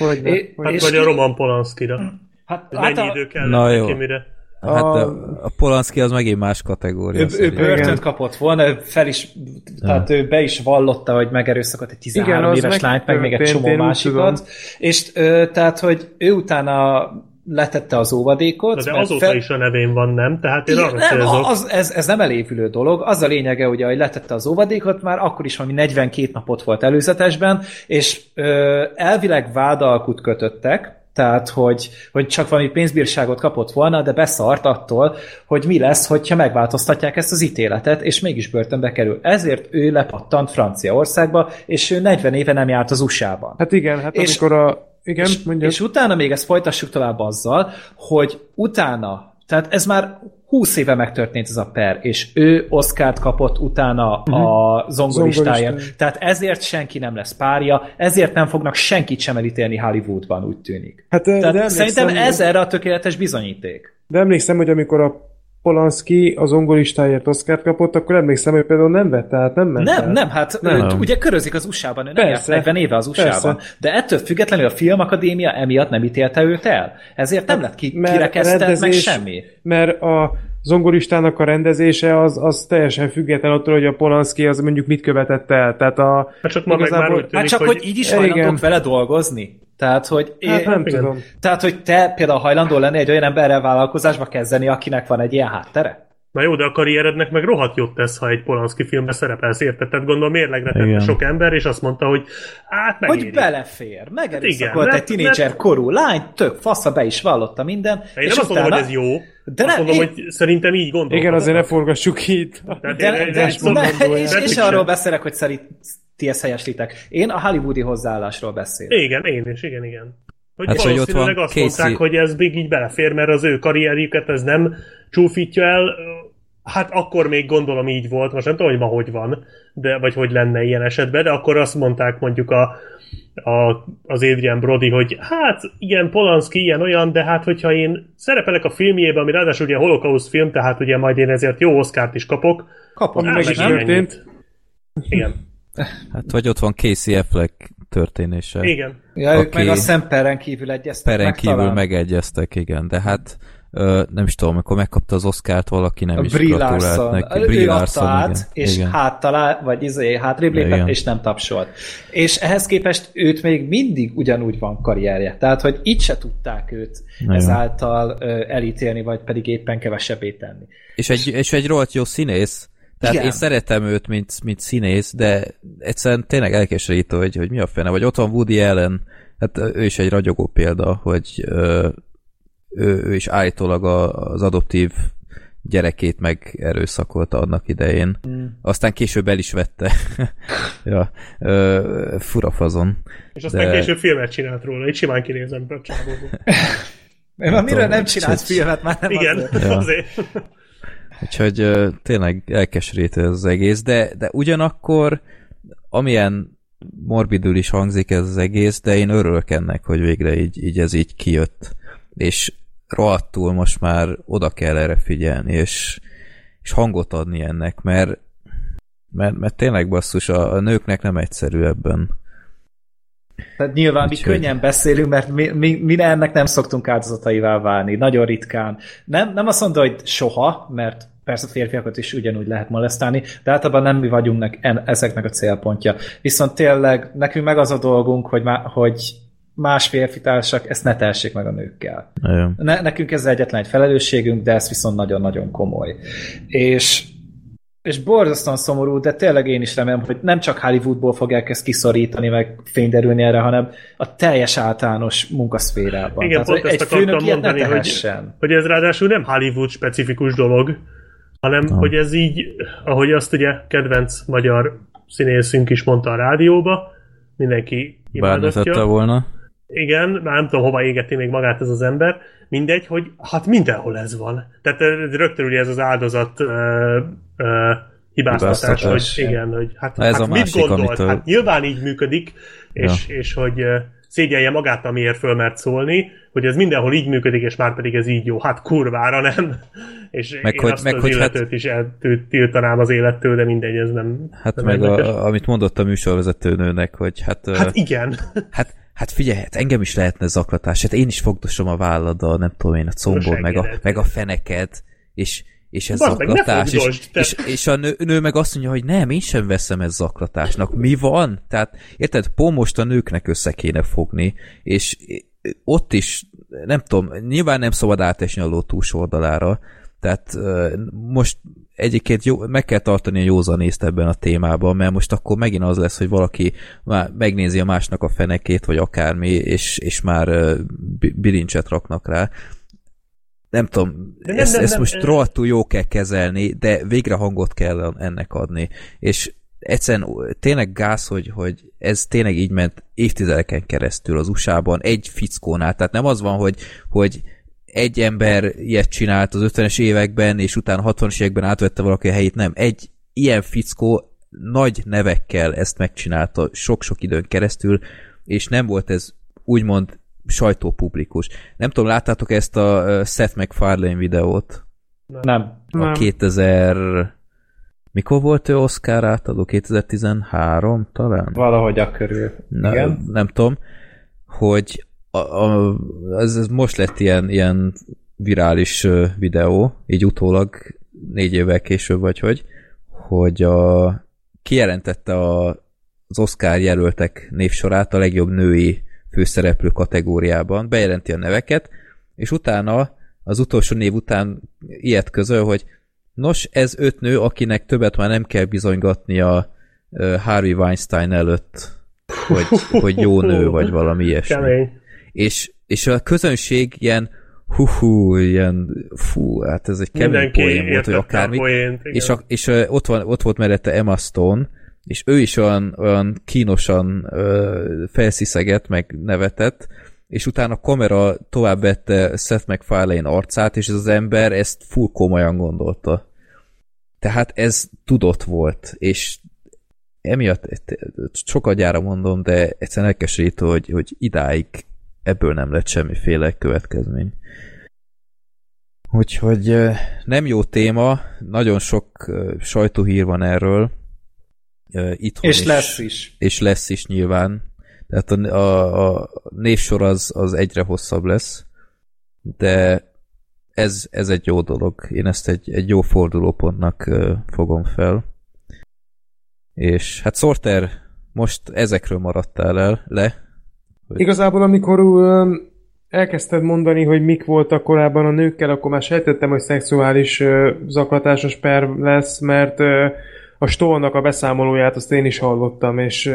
vagy a Roman Polanskira. Hát mennyi idő kellett neki, mire? Hát a Polanski az megint más kategória. Ő börtönt kapott volna, tehát ő be is vallotta, hogy megerőszakolt egy 13 éves lányt, meg még egy csomó másikat. És tehát, hogy ő utána letette az óvadékot. De azóta is a nevén van, nem? Tehát én arra célzok. Ez nem elévülő dolog. Az a lényege, ugye, hogy letette az óvadékot, már akkor is valami 42 napot volt előzetesben, és elvileg vádalkut kötöttek, tehát, hogy csak valami pénzbírságot kapott volna, de beszart attól, hogy mi lesz, hogyha megváltoztatják ezt az ítéletet, és mégis börtönbe kerül. Ezért ő lepattant Franciaországba, és ő 40 éve nem járt az USA-ban. Hát igen, hát és, amikor a... Igen, és utána még ezt folytassuk tovább azzal, hogy utána, tehát ez már 20 éve megtörtént ez a per, és ő Oscart kapott utána a zongoristáért. Tehát ezért senki nem lesz párja, ezért nem fognak senkit sem elítélni Hollywoodban, úgy tűnik. Hát, tehát szerintem ez erre a tökéletes bizonyíték. De emlékszem, hogy amikor a Polanski a zongoristáért Oscart kapott, akkor emlékszem, hogy például nem vett át, nem ment. Nem, hát nem. Ugye körözik az USA-ban, ő nem járt 40 éve az USA-ban. Persze. De ettől függetlenül a Filmakadémia emiatt nem ítélte őt el. Ezért nem lett kirekesztett meg semmi. Mert a zongoristának a rendezése az teljesen független attól, hogy a Polanski az mondjuk mit követett el. Tehát csak igazából, már tűnik, csak hogy így is hajlandók vele dolgozni. Tehát, hogy nem tudom. Tehát, hogy te például hajlandó lenni egy olyan emberrel vállalkozásba kezdeni, akinek van egy ilyen háttere? Na jó, de a karrierednek meg rohadt jót tesz, ha egy Polanski filmbe szerepelsz, érted? Tehát gondolom, mérlegre tette sok ember, és azt mondta, hogy megéri. Hogy belefér, megerőszakolt egy tínédzser korú lány, tök fasza, be is vallotta minden. Én nem azt mondom, hogy ez jó. De azt mondom, hogy szerintem így gondolom. Igen, azért ne forgassuk ki. És arról beszélek, hogy ti ezt helyeslitek. Én a hollywoodi hozzáállásról beszélek. Igen, én is, igen. Hogy hát valószínűleg hogy azt mondták, hogy ez még így belefér, mert az ő karrierjüket ez nem csúfítja el, Hát akkor még gondolom így volt, most nem tudom, hogy ma hogy van, de, vagy hogy lenne ilyen esetben, de akkor azt mondták mondjuk az Adrian Brody, hogy hát igen, Polanski ilyen-olyan, de hát hogyha én szerepelek a filmjében, ami ráadásul ugye holokauszt film, tehát ugye majd én ezért jó Oscárt is kapok. Kapom, meg is történt. Igen. Hát vagy ott van Casey Affleck történése. Igen. Ja, ők meg a szemperen kívül egyeztek. Peren kívül megegyeztek, igen, de hát nem is tudom, amikor megkapta az Oscárt, valaki nem is gratulált neki. Brie Larson adta át, igen. És háttalál, vagy hátrébb lépett, és nem tapsolt. És ehhez képest őt még mindig ugyanúgy van karrierje. Tehát, hogy itt se tudták őt ezáltal elítélni, vagy pedig éppen kevesebbé tenni. És egy rohadt jó színész. Tehát igen. Én szeretem őt, mint színész, de egyszerűen tényleg elkeserítő, hogy mi a fene. Vagy ott van Woody Allen, hát ő is egy ragyogó példa, hogy ő is állítólag az adoptív gyerekét meg erőszakolta annak idején. Mm. Aztán később el is vette. Ja, fura fazon. És aztán később filmet csinált róla, így simán kinézem a csávóból. Amire nem csinált filmet, már nem igen, azért. Ja. Úgyhogy tényleg elkeserítő ez az egész, de ugyanakkor amilyen morbidül is hangzik ez az egész, de én örülök ennek, hogy végre így ez így kijött. És rohadtul most már oda kell erre figyelni, és hangot adni ennek, mert tényleg basszus, a nőknek nem egyszerű ebben. Tehát nyilván mi könnyen beszélünk, mert mi ennek nem szoktunk áldozataivá válni, nagyon ritkán. Nem azt mondom, hogy soha, mert persze férfiakat is ugyanúgy lehet molesztálni, de általában nem mi vagyunk ezeknek a célpontja. Viszont tényleg nekünk meg az a dolgunk, hogy más férfitársak ezt ne telsék meg a nőkkel. Nekünk ez egyetlen egy felelősségünk, de ez viszont nagyon-nagyon komoly. És borzasztóan szomorú, de tényleg én is remélem, hogy nem csak Hollywoodból fogják ezt kiszorítani, meg fényderülni erre, hanem a teljes általános munkaszférában. Igen, tehát, pont ezt akartam mondani, hogy ez ráadásul nem Hollywood specifikus dolog, hanem hogy ez így, ahogy azt ugye kedvenc magyar színészünk is mondta a rádióba, mindenki imádatja volna. Igen, már nem tudom, hova égeti még magát ez az ember. Mindegy, hogy hát mindenhol ez van. Tehát rögtön ugye ez az áldozat hibáztatás, hogy igen, hogy hát mit gondolt? Amitől... Hát nyilván így működik, és hogy szégyelje magát, amiért fölmert szólni, hogy ez mindenhol így működik, és már pedig ez így jó. Hát kurvára nem. És meg én hogy, azt meg az hogy illetőt hát... is eltiltanám az élettől, de mindegy, ez nem... Hát nem meg amit mondott a műsorvezetőnőnek, hogy hát igen. Hát figyelj, engem is lehetne zaklatás, hát én is fogdosom a válladdal, nem tudom én, a combon, meg a feneked, és ez zaklatás. És a nő meg azt mondja, hogy nem, én sem veszem ezt zaklatásnak. Mi van? Tehát, érted, most a nőknek össze kéne fogni, és ott is, nem tudom, nyilván nem szabad átesni a ló túlsoldalára, tehát most egyébként meg kell tartani a józanészt ebben a témában, mert most akkor megint az lesz, hogy valaki már megnézi a másnak a fenekét, vagy akármi, és már bilincset raknak rá. Nem tudom, ezt most rohadtul jó kell kezelni, de végre hangot kell ennek adni. És egyszerűen tényleg gáz, hogy ez tényleg így ment évtizedeken keresztül az USA-ban, egy fickónál. Tehát nem az van, hogy egy ember ilyet csinált az 50-es években, és utána 60-as években átvette valaki a helyét, nem. Egy ilyen fickó nagy nevekkel ezt megcsinálta sok-sok időn keresztül, és nem volt ez úgymond sajtópublikus. Nem tudom, láttátok ezt a Seth MacFarlane videót? Nem. A 2000... Mikor volt ő Oscar átadó? 2013 talán? Valahogy akkörül. Nem tudom, hogy ez most lett ilyen virális videó, így utólag 4 évvel később vagy hogy kijelentette az Oscar jelöltek névsorát a legjobb női főszereplő kategóriában, bejelenti a neveket, és utána az utolsó név után ilyet közöl, hogy nos, ez 5 nő, akinek többet már nem kell bizonygatnia Harvey Weinstein előtt, hogy jó nő vagy valami ilyesmi. Kemény. És a közönség ilyen hát ez egy kemény poén volt, hogy akármi. Poént, és ott volt mellette Emma Stone, és ő is olyan kínosan felsziszeget, meg nevetett, és utána a kamera tovább vette Seth MacFarlane arcát, és ez az ember ezt full komolyan gondolta. Tehát ez tudott volt, és emiatt sokat gyára mondom, de egyszerűen elkeserítő, hogy idáig ebből nem lett semmiféle következmény. Úgyhogy nem jó téma, nagyon sok sajtóhír van erről. Itthon és lesz is. És lesz is nyilván. Tehát a névsor az egyre hosszabb lesz, de ez egy jó dolog. Én ezt egy jó fordulópontnak fogom fel. És hát Sorter, most ezekről maradtál le. Hogy... Igazából amikor elkezdted mondani, hogy mik voltak korábban a nőkkel, akkor már sejtettem, hogy szexuális zaklatásos per lesz, mert a Stollnak a beszámolóját azt én is hallottam, és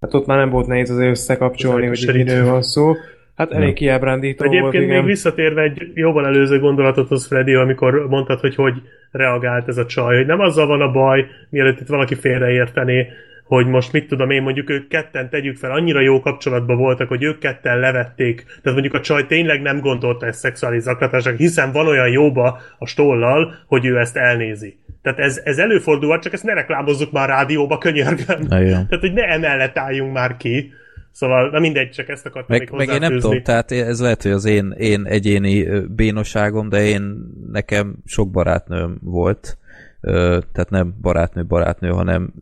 hát ott már nem volt nehéz azért összekapcsolni, hogy itt miről van szó. Hát elég kiábrándító volt, igen. Egyébként még visszatérve egy jóval előző gondolatot Freddy, amikor mondtad, hogy reagált ez a csaj, hogy nem azzal van a baj, mielőtt itt valaki félreértené, hogy most mit tudom én, mondjuk ők ketten tegyük fel, annyira jó kapcsolatban voltak, hogy ők ketten levették. Tehát mondjuk a csaj tényleg nem gondolta ezt szexuális zaklatásnak, hiszen van olyan jóba a Stollal, hogy ő ezt elnézi. Tehát ez előfordulhat, csak ezt ne reklámozzuk már a rádióba, könyörgöm. Tehát, hogy ne emellett álljunk már ki. Szóval, na mindegy, csak ezt akartam még hozzáfűzni. Meg én nem tudom, tehát ez lehet, hogy az én egyéni bénosságom, de nekem sok barátnőm volt. Tehát nem barátnő, hanem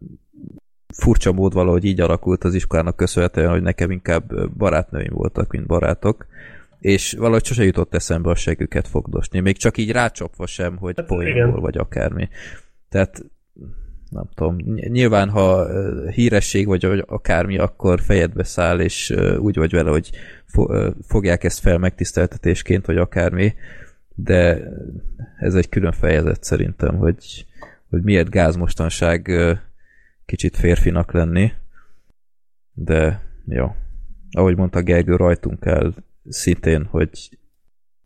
furcsa mód valahogy így alakult az iskolának köszönhetően, hogy nekem inkább barátnőim voltak, mint barátok, és valahogy sose jutott eszembe a següket fogdosni, még csak így rácsapva sem, hogy hát, poénból vagy akármi. Tehát nem tudom, nyilván ha híresség vagy akármi, akkor fejedbe száll, és úgy vagy vele, hogy fogják ezt fel megtiszteltetésként, vagy akármi, de ez egy külön fejezet szerintem, hogy miért gáz mostanság kicsit férfinak lenni, de jó. Ahogy mondta Gergő, rajtunk el szintén, hogy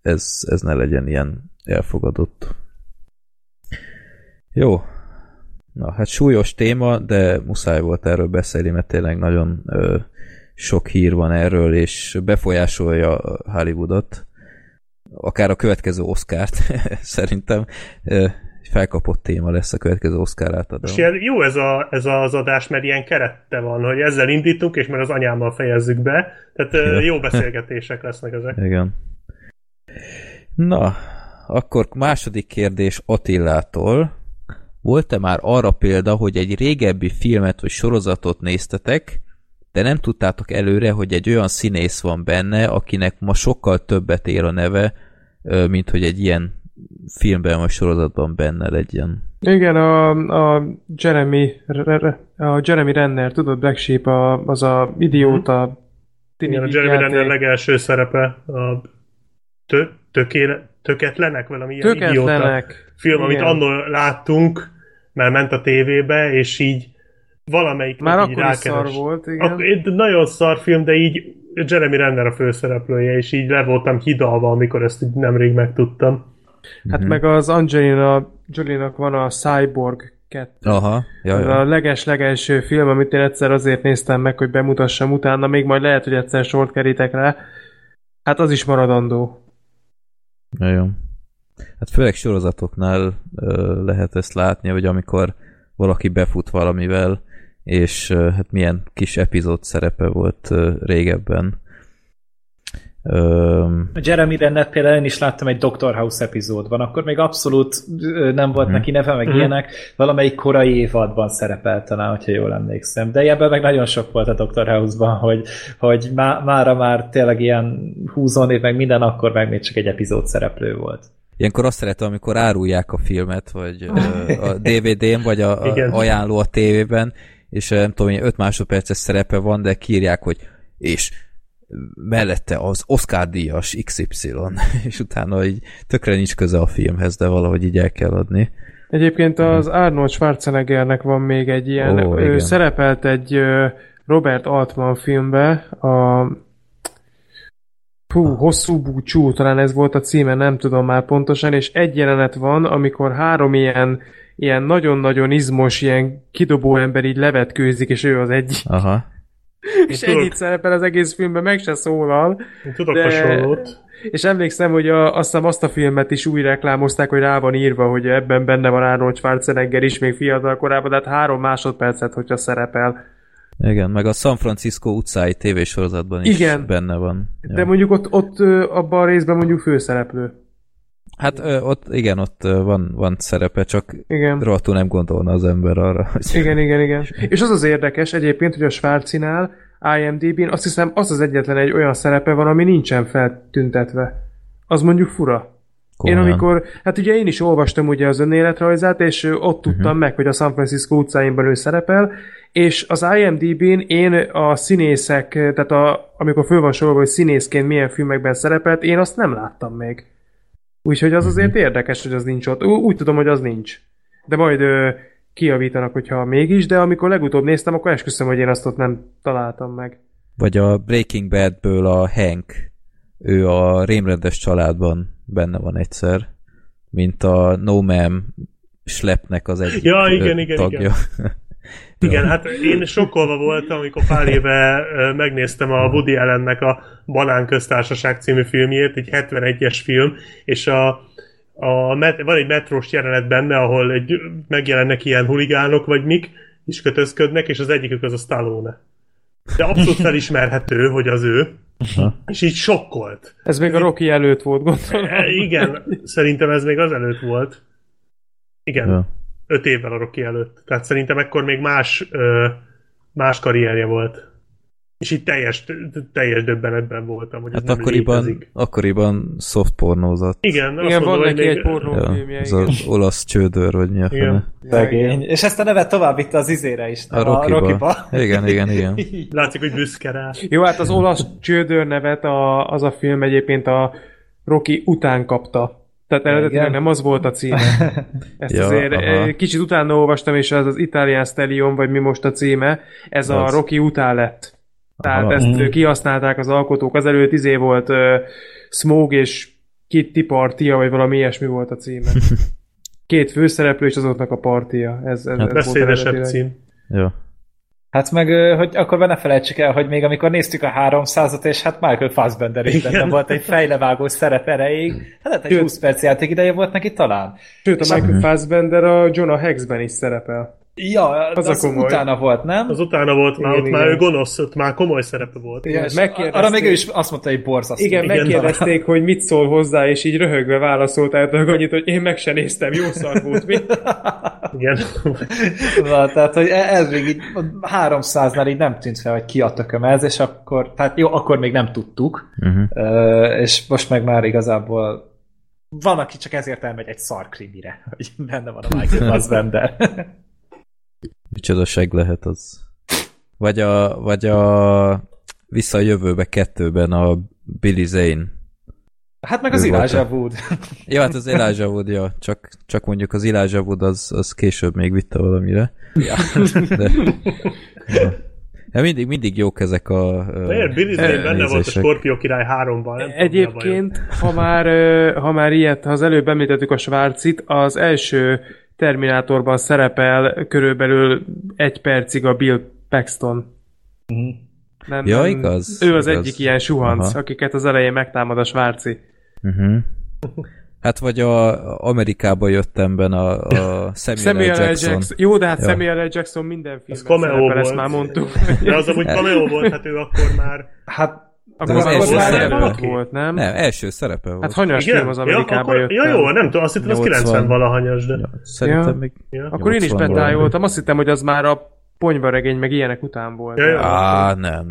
ez ne legyen ilyen elfogadott. Jó. Na, hát súlyos téma, de muszáj volt erről beszélni, mert tényleg nagyon sok hír van erről, és befolyásolja Hollywoodot. Akár a következő Oscart szerintem felkapott téma lesz a következő Oscar átadó. Jó ez az adás, mert ilyen kerette van, hogy ezzel indítunk, és már az anyámmal fejezzük be. Tehát jó beszélgetések lesznek ezek. Igen. Na, akkor második kérdés Attilától. Volt-e már arra példa, hogy egy régebbi filmet vagy sorozatot néztetek, de nem tudtátok előre, hogy egy olyan színész van benne, akinek ma sokkal többet ér a neve, mint hogy egy ilyen filmben vagy sorozatban benne legyen. Igen, a Jeremy Renner, tudod, Black Sheep, az a idióta tini játék. A Jeremy Renner legelső szerepe a tökéletlenek, valami ilyen idióta film, amit annól láttunk, mert ment a tévébe, és így valamelyik már így akkor szar volt, igen. Nagyon szar film, de így Jeremy Renner a főszereplője, és így le voltam hidalva, amikor ezt nemrég megtudtam. Hát meg az Angelina Jolie-nak van a Cyborg 2. Aha, jaj. A leges-legelső film, amit én egyszer azért néztem meg, hogy bemutassam utána, még majd lehet, hogy egyszer sort kerítek rá. Hát az is maradandó. Jó. Hát főleg sorozatoknál lehet ezt látni, hogy amikor valaki befut valamivel, és hát milyen kis epizód szerepe volt régebben. A Jeremy Renner például én is láttam egy Doctor House epizódban, akkor még abszolút nem volt neki neve, meg ilyenek, valamelyik korai évadban szerepelt talán, hogyha jól emlékszem, de ilyenben meg nagyon sok volt a Doctor House-ban, hogy mára már tényleg ilyen 20 év meg minden, akkor meg még csak egy epizód szereplő volt. Ilyenkor azt szeretem, amikor árulják a filmet, vagy a DVD-n, vagy a ajánló a tévében, és nem tudom, 5 másodperces szerepe van, de kiírják, hogy és mellette az Oscar-díjas XY, és utána így tökre nincs köze a filmhez, de valahogy így el kell adni. Egyébként az Arnold Schwarzeneggernek van még egy ilyen, ő szerepelt egy Robert Altman filmbe, Hosszú búcsú, talán ez volt a címe, nem tudom már pontosan, és egy jelenet van, amikor 3 ilyen nagyon-nagyon izmos, ilyen kidobó ember így levetkőzik, és ő az egyik. Aha. És ennyit szerepel az egész filmben, meg se szólal. Én tudok hasonlót. és emlékszem, hogy azt hiszem azt a filmet is új reklámozták, hogy rá van írva, hogy ebben benne van Arnold Schwarzenegger is, még fiatal korában, de hát 3 másodpercet, hogyha szerepel. Igen, meg a San Francisco utcái tévésorozatban is igen, benne van. De ja, mondjuk ott abban a részben mondjuk főszereplő. Hát ott igen, ott van szerepe, csak rohadtul nem gondolna az ember arra. Hogy... Igen. És az érdekes egyébként, hogy a Schwarzinál IMDb-n azt hiszem az az egyetlen egy olyan szerepe van, ami nincsen feltüntetve. Az mondjuk fura. Komolyan. Én amikor, hát ugye én is olvastam ugye az önéletrajzát, és ott tudtam meg, hogy a San Francisco utcáimban ő szerepel, és az IMDb-n én a színészek, tehát amikor föl van sorolva, hogy színészként milyen filmekben szerepelt, én azt nem láttam még. Úgyhogy az azért érdekes, hogy az nincs ott. Úgy tudom, hogy az nincs. De majd kijavítanak, hogyha mégis, de amikor legutóbb néztem, akkor esküszöm, hogy én azt ott nem találtam meg. Vagy a Breaking Badből a Hank, ő a rémrendes családban benne van egyszer, mint a No Man Schleppnek az egyik tagja. Igen. Igen, hát én sokkolva voltam, amikor pár éve megnéztem a Woody Allennek a Banán Köztársaság című filmjét, egy 71-es film, és van egy metrós jelenet benne, ahol megjelennek ilyen huligánok, vagy mik, és kötözködnek, és az egyikük az a Stallone. De abszolút felismerhető, hogy az ő, és így sokkolt. Ez még a Rocky előtt volt, gondolom. Igen, szerintem ez még az előtt volt. Igen. Ja. 5 évvel a Rocky előtt. Tehát szerintem ekkor még más karrierje volt. És így teljes döbbenetben voltam, hogy hát ez nem létezik. Akkoriban soft pornózott. Igen, mondom, van neki egy pornófilmje. Ez az Olasz Csődőr, vagy mi a fene. És ezt a nevet tovább vitte az izére is. A Rocky-ba. Igen. Látszik, hogy büszke rá. Jó, hát az Olasz Csődőr nevet az a film egyébként a Rocky után kapta. Tehát eredetileg nem az volt a címe. Ezt kicsit utána olvastam, és az Italian Stallion, vagy mi most a címe, ez a Rocky után lett. Tehát ezt kihasználták az alkotók. Azelőtt volt Smoke és Kitty Partia, vagy valami ilyesmi volt a címe. 2 főszereplő, és azoknak a partia. Ez beszédesebb cím. Jó. Hát meg, hogy akkor ne felejtsük el, hogy még amikor néztük a 300-at, és hát Michael Fassbender is benne volt egy fejlevágó szerep erejéig, hát egy 20 perc játék ideje volt neki talán. Sőt, a Michael Fassbender a Jonah Hex-ben is szerepel. Ja, az utána volt, nem? Az utána volt, már ő gonosz, ott már komoly szerepe volt. Igen, arra még ő is azt mondta, hogy borzasztó. Igen, megkérdezték, hogy mit szól hozzá, és így röhögve válaszolt általában annyit, hogy én meg se néztem, jó szar volt, mi? Igen. Na, tehát, hogy ez még így 300-nál így nem tűnt fel, hogy ki a tököm ez, és akkor, tehát jó, akkor még nem tudtuk, és most meg már igazából van, aki csak ezért elmegy egy szarkrimire, hogy benne van a Michael Fassbender. Micsoda seg lehet az. Vagy a Vissza a jövőbe 2-ben a Billy Zane. Hát meg az Elijah Wood. Ja, hát az Elijah Wood, csak mondjuk az Elijah Wood az később még vitte valamire. Ja. De mindig jók ezek a Billy Zane benne volt a Skorpió király 3-ban. Egyébként, ha már ilyet, ha az előbb említettük a Schwarzit, az első Terminátorban szerepel körülbelül 1 percig a Bill Paxton. Nem, igaz. Ő az egyik ilyen suhanc, akiket az elején megtámad a Schwarzi. Hát vagy Amerikába jöttemben a Samuel L. Jackson. Jó, de hát Samuel L. Jackson minden filmben szerepel, ezt már mondtuk. De az amúgy cameo volt, hát ő akkor már... Hát akkor az első szerepe volt, nem? Nem, első szerepe volt. Hát hanyas film az Amerikába jöttem. Ja, jó, nem tudom, azt hittem, az 90-valahanyas, de... Szerintem még... Akkor én is betájoltam, azt hittem, hogy az már a Ponyvaregény meg ilyenek után volt. Nem.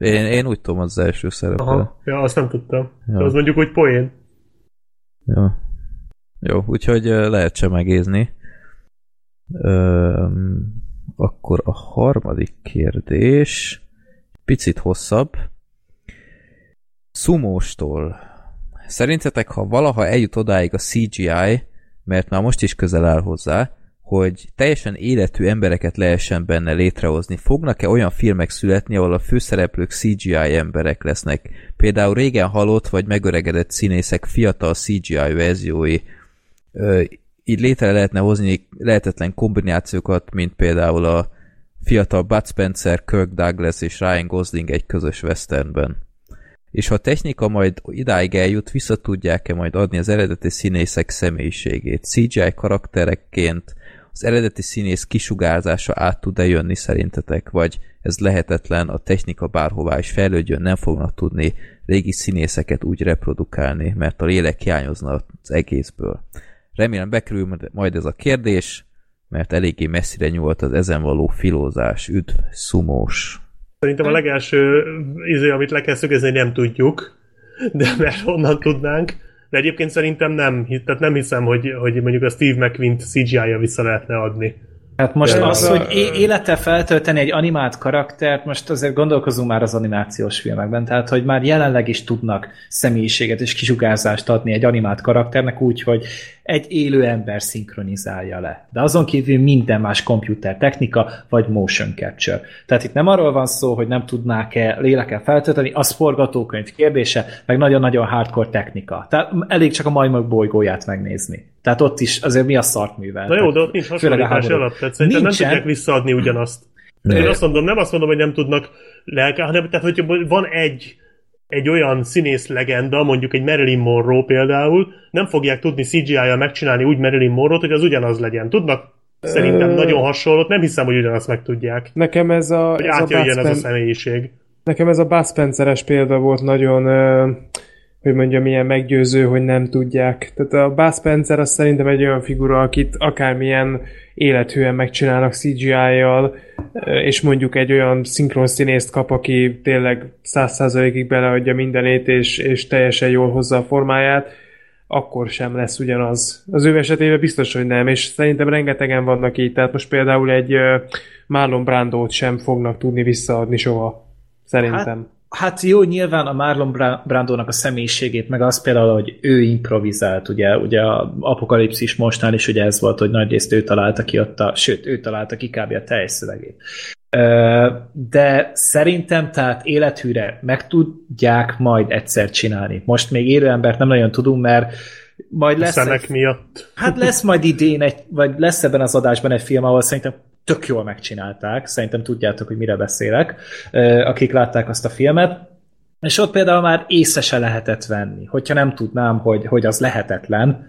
Én úgy tudom, az első szerepe. Ja, azt nem tudtam. Ja. De az mondjuk úgy poén. Ja. Jó, úgyhogy lehet sem megézni. Akkor a harmadik kérdés. Picit hosszabb. Szumóstól. Szerintetek, ha valaha eljut odáig a CGI, mert már most is közel áll hozzá, hogy teljesen életű embereket lehessen benne létrehozni, fognak-e olyan filmek születni, ahol a főszereplők CGI emberek lesznek? Például régen halott vagy megöregedett színészek fiatal CGI verziói. Így létre lehetne hozni lehetetlen kombinációkat, mint például a fiatal Bud Spencer, Kirk Douglas és Ryan Gosling egy közös westernben. és ha a technika majd idáig eljut, vissza tudják-e majd adni az eredeti színészek személyiségét? CGI karakterekként az eredeti színész kisugárzása át tud-e jönni szerintetek? Vagy ez lehetetlen, a technika bárhová is fejlődjön, nem fognak tudni régi színészeket úgy reprodukálni, mert a lélek hiányozna az egészből. Remélem bekerül majd ez a kérdés, mert eléggé messzire nyúlt az ezen való filózás. Üdv, szumós! Szerintem a legelső izé, amit le kell szögezni, nem tudjuk, de mert honnan tudnánk. De egyébként szerintem nem, tehát nem hiszem, hogy mondjuk a Steve McQueen CGI-ja vissza lehetne adni. Hát most az, hogy élettel feltölteni egy animált karaktert, most azért gondolkozunk már az animációs filmekben, tehát hogy már jelenleg is tudnak személyiséget és kisugárzást adni egy animált karakternek úgy, hogy egy élő ember szinkronizálja le. De azon kívül minden más komputer technika, vagy motion capture. Tehát itt nem arról van szó, hogy nem tudnák-e lélekkel feltölteni, az forgatókönyv kérdése, meg nagyon-nagyon hardcore technika. Tehát elég csak a majmok bolygóját megnézni. Tehát ott is azért mi a szart művel. Na jó, de ott nincs hasonlítás alatt. Tehát szerintem nem tudják visszaadni ugyanazt. Én azt mondom, nem azt mondom, hogy nem tudnak lelkálni, hanem tehát, hogy van egy olyan színész legenda, mondjuk egy Marilyn Monroe például, nem fogják tudni CGI-jal megcsinálni úgy Marilyn Monroe-t, hogy az ugyanaz legyen. Tudnak szerintem nagyon hasonlót, nem hiszem, hogy ugyanazt meg tudják. Nekem ez a... Hogy átjöjjön ez a személyiség. Nekem ez a Bud Spenceres példa volt nagyon... hogy mondjam, ilyen meggyőző, hogy nem tudják. Tehát a Bud Spencer az szerintem egy olyan figura, akit akármilyen élethűen megcsinálnak CGI-jal, és mondjuk egy olyan szinkron színészt kap, aki tényleg 100%-ig beleadja mindenét, és teljesen jól hozza a formáját, akkor sem lesz ugyanaz. Az ő esetében biztos, hogy nem, és szerintem rengetegen vannak így, tehát most például egy Marlon Brandót sem fognak tudni visszaadni soha, szerintem. Hát jó, nyilván a Marlon Brandónak a személyiségét, meg az például, hogy ő improvizált, ugye a Apokalipszis mostnál is ugye ez volt, hogy nagyrészt ő találta ki ott sőt, ő találta ki kb. A teljes szövegét. De szerintem tehát élethűre meg tudják majd egyszer csinálni. Most még élő embert nem nagyon tudunk, mert majd lesz... Szemek miatt. Hát lesz majd idén, vagy lesz ebben az adásban egy film, ahol szerintem tök jól megcsinálták, szerintem tudjátok, hogy mire beszélek, akik látták azt a filmet, és ott például már észre se lehetett venni, hogyha nem tudnám, hogy az lehetetlen,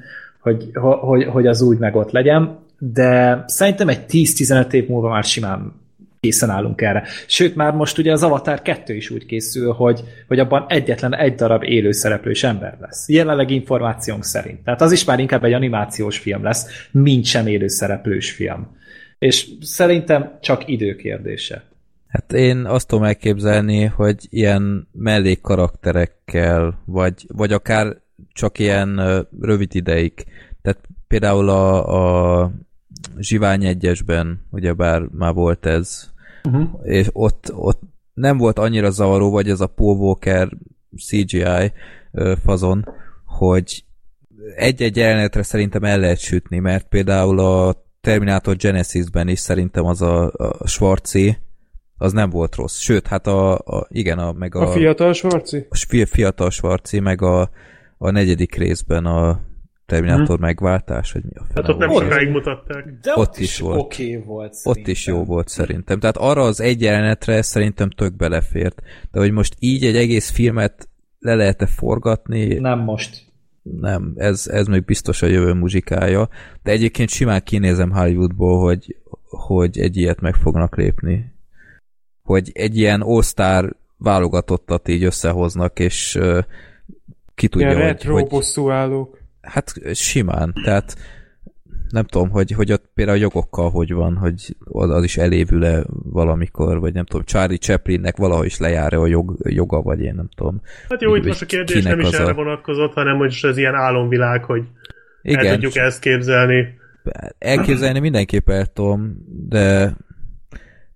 hogy az úgy meg ott legyen, de szerintem egy 10-15 év múlva már simán készen állunk erre. Sőt, már most ugye az Avatar 2 is úgy készül, hogy abban egyetlen egy darab élő szereplős ember lesz. Jelenleg információnk szerint. Tehát az is már inkább egy animációs film lesz, mint sem élő szereplős film. És szerintem csak időkérdése. Hát én azt tudom elképzelni, hogy ilyen mellékkarakterekkel, vagy akár csak ilyen rövid ideig. Tehát például a Zsivány 1-esben, ugyebár már volt ez, és ott nem volt annyira zavaró, vagy ez a Paul Walker CGI fazon, hogy egy-egy jelenetre szerintem el lehet sütni, mert például a Terminátor Genesisben is szerintem az a Schwarzi, az nem volt rossz. Sőt, hát a fiatal Schwarzi? A fiatal Schwarzi, meg a negyedik részben a Terminátor megváltás, hogy mi a fene volt. Hát ott nem sokáig mutatták. De ott is volt. Oké volt szerintem. Ott is jó volt szerintem. Tehát arra az egy jelenetre szerintem tök belefért. De hogy most így egy egész filmet le lehet-e forgatni? Nem most. Nem, ez még biztos a jövő muzsikája, de egyébként simán kinézem Hollywoodból, hogy egy ilyet meg fognak lépni. Hogy egy ilyen all-star válogatottat így összehoznak, és ki tudja, hogy... retro bosszúállók. Hát simán, tehát nem tudom, hogy ott például a jogokkal hogy van, hogy az is elévül-e valamikor, vagy nem tudom, Charlie Chaplinnek valahogy is lejár-e a joga, vagy én nem tudom. Hát jó, itt most a kérdés nem is erre vonatkozott, hanem hogy ez ilyen álomvilág, hogy igen, el tudjuk ezt képzelni. Elképzelni mindenképp el tudom, de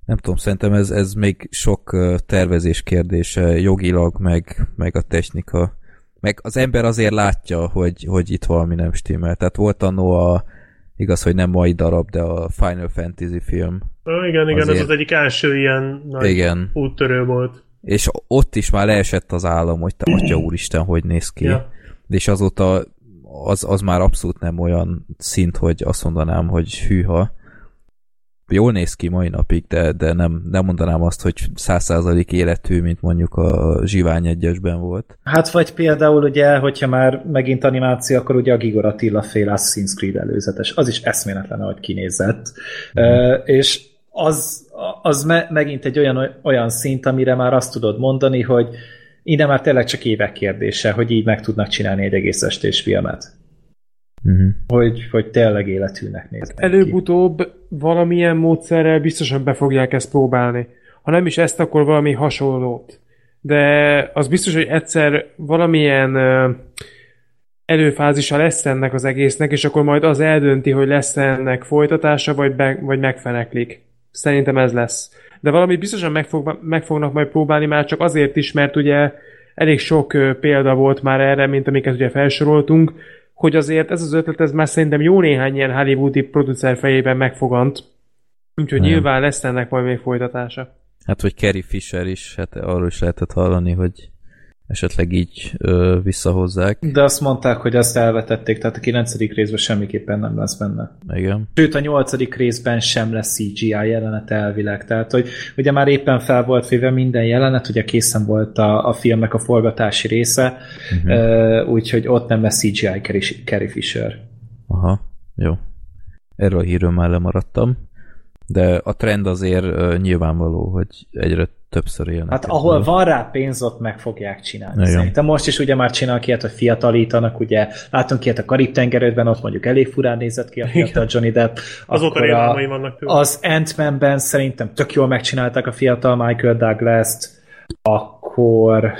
nem tudom, szerintem ez még sok tervezés kérdése, jogilag, meg a technika. Meg az ember azért látja, hogy itt valami nem stimmel. Tehát volt annó igaz, hogy nem mai darab, de a Final Fantasy film. Igen, azért... ez az egyik első ilyen nagy úttörő volt. És ott is már leesett az állam, hogy te atya úristen, hogy néz ki. Ja. És azóta az már abszolút nem olyan szint, hogy azt mondanám, hogy hűha. jól néz ki mai napig, de nem mondanám azt, hogy 100% életű, mint mondjuk a Zsivány 1-esben volt. Hát vagy például ugye, hogyha már megint animáció, akkor ugye a Gigor Attila féle Assassin's Creed előzetes. Az is eszméletlen, ahogy kinézett. És az megint egy olyan szint, amire már azt tudod mondani, hogy innen már tényleg csak évek kérdése, hogy így meg tudnak csinálni egy egész estés filmet. Hogy tényleg életűnek néznek ki. Előbb-utóbb valamilyen módszerrel biztosan be fogják ezt próbálni. Ha nem is ezt, akkor valami hasonlót. De az biztos, hogy egyszer valamilyen előfázisa lesz ennek az egésznek, és akkor majd az eldönti, hogy lesz ennek folytatása, vagy megfeneklik. Szerintem ez lesz. De valami biztosan meg fognak majd próbálni már csak azért is, mert ugye elég sok példa volt már erre, mint amiket ugye felsoroltunk, hogy azért ez az ötlet, ez már szerintem jó néhány ilyen hollywoodi producer fejében megfogant. Úgyhogy nyilván lesz ennek majd még folytatása. Hát, hogy Carrie Fisher is, hát arról is lehetett hallani, hogy esetleg így visszahozzák. De azt mondták, hogy azt elvetették, tehát a 9. részben semmiképpen nem lesz benne. Igen. Sőt, a 8. részben sem lesz CGI jelenet elvileg, tehát hogy ugye már éppen fel volt véve minden jelenet, ugye készen volt a filmnek a forgatási része, úgyhogy ott nem lesz CGI Carrie Fisher. Aha, jó. Erről a hírről már lemaradtam. De a trend azért nyilvánvaló, hogy egyre többször élnek. Hát ahol van rá pénz, ott meg fogják csinálni. Szerintem most is ugye már csinálnak ilyet, hogy fiatalítanak, ugye látunk ilyet a Karib-tengerőben, ott mondjuk elég furán nézett ki a fiatal Johnny Depp. Azóta élelmai vannak tőle. Az Ant-Man-ben szerintem tök jól megcsinálták a fiatal Michael Douglas-t. Akkor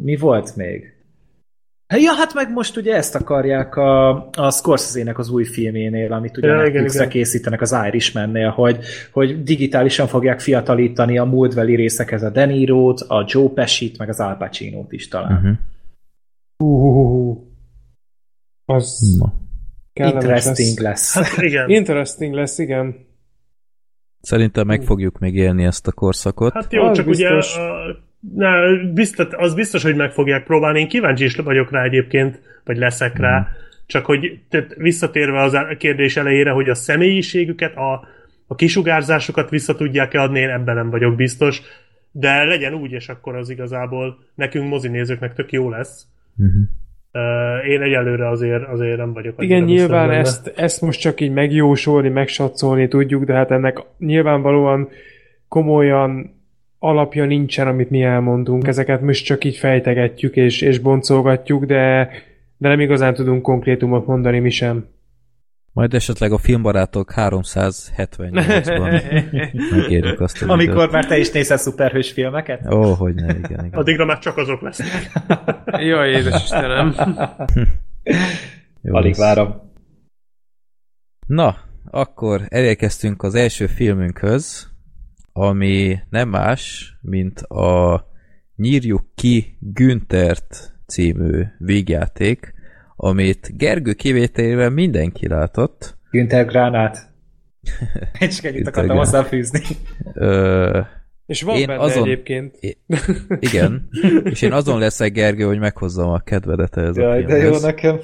mi volt még? Ja, hát meg most ugye ezt akarják a Scorsese-nek az új filmjénél, amit ugye Netflixre készítenek az Irishman-nél, hogy digitálisan fogják fiatalítani a múltbeli részekhez a De Niro-t, a Joe Pesci-t, meg az Al Pacino-t is talán. Az interesting lesz. Hát, interesting lesz, igen. Szerintem meg fogjuk még élni ezt a korszakot. Hát jó, az csak biztos. Ugye... az biztos, hogy meg fogják próbálni. Én kíváncsi is vagyok rá egyébként, vagy leszek rá. Csak hogy visszatérve az a kérdés elejére, hogy a személyiségüket, a kisugárzásukat vissza tudják-e adni, én ebben nem vagyok biztos. De legyen úgy, és akkor az igazából nekünk mozinézőknek tök jó lesz. Én egyelőre azért nem vagyok. Igen, nyilván ezt most csak így megjósolni, megsatszolni tudjuk, de hát ennek nyilvánvalóan komolyan alapja nincsen, amit mi elmondunk. Ezeket most csak így fejtegetjük és boncolgatjuk, de nem igazán tudunk konkrétumot mondani mi sem. Majd esetleg a Filmbarátok 378-ban megérjük azt, hogy... Amikor már te is nézel szuperhős filmeket? Ó, hogyne, igen. Addigra már csak azok lesznek. Jaj, édes Istenem. Alig várom. Na, akkor elérkeztünk az első filmünkhöz, ami nem más, mint a Nyírjuk ki Güntert című vígjáték, amit Gergő kivételével mindenki látott. Günther Gránát. Én csak együtt akartam hozzáfűzni. És van én benne azon... egyébként. Igen. És én azon leszek, Gergő, hogy meghozzam a kedvedet ez a filmhez. De jó nekem.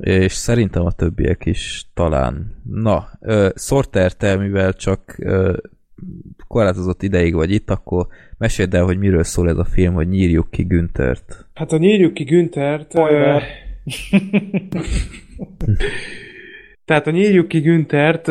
És szerintem a többiek is talán. Na, Sorter, mivel csak... korlátozott ideig vagy itt, akkor meséld el, hogy miről szól ez a film, hogy Nyírjuk ki Güntert. Hát a Nyírjuk ki Güntert... Tehát a Nyírjuk ki Güntert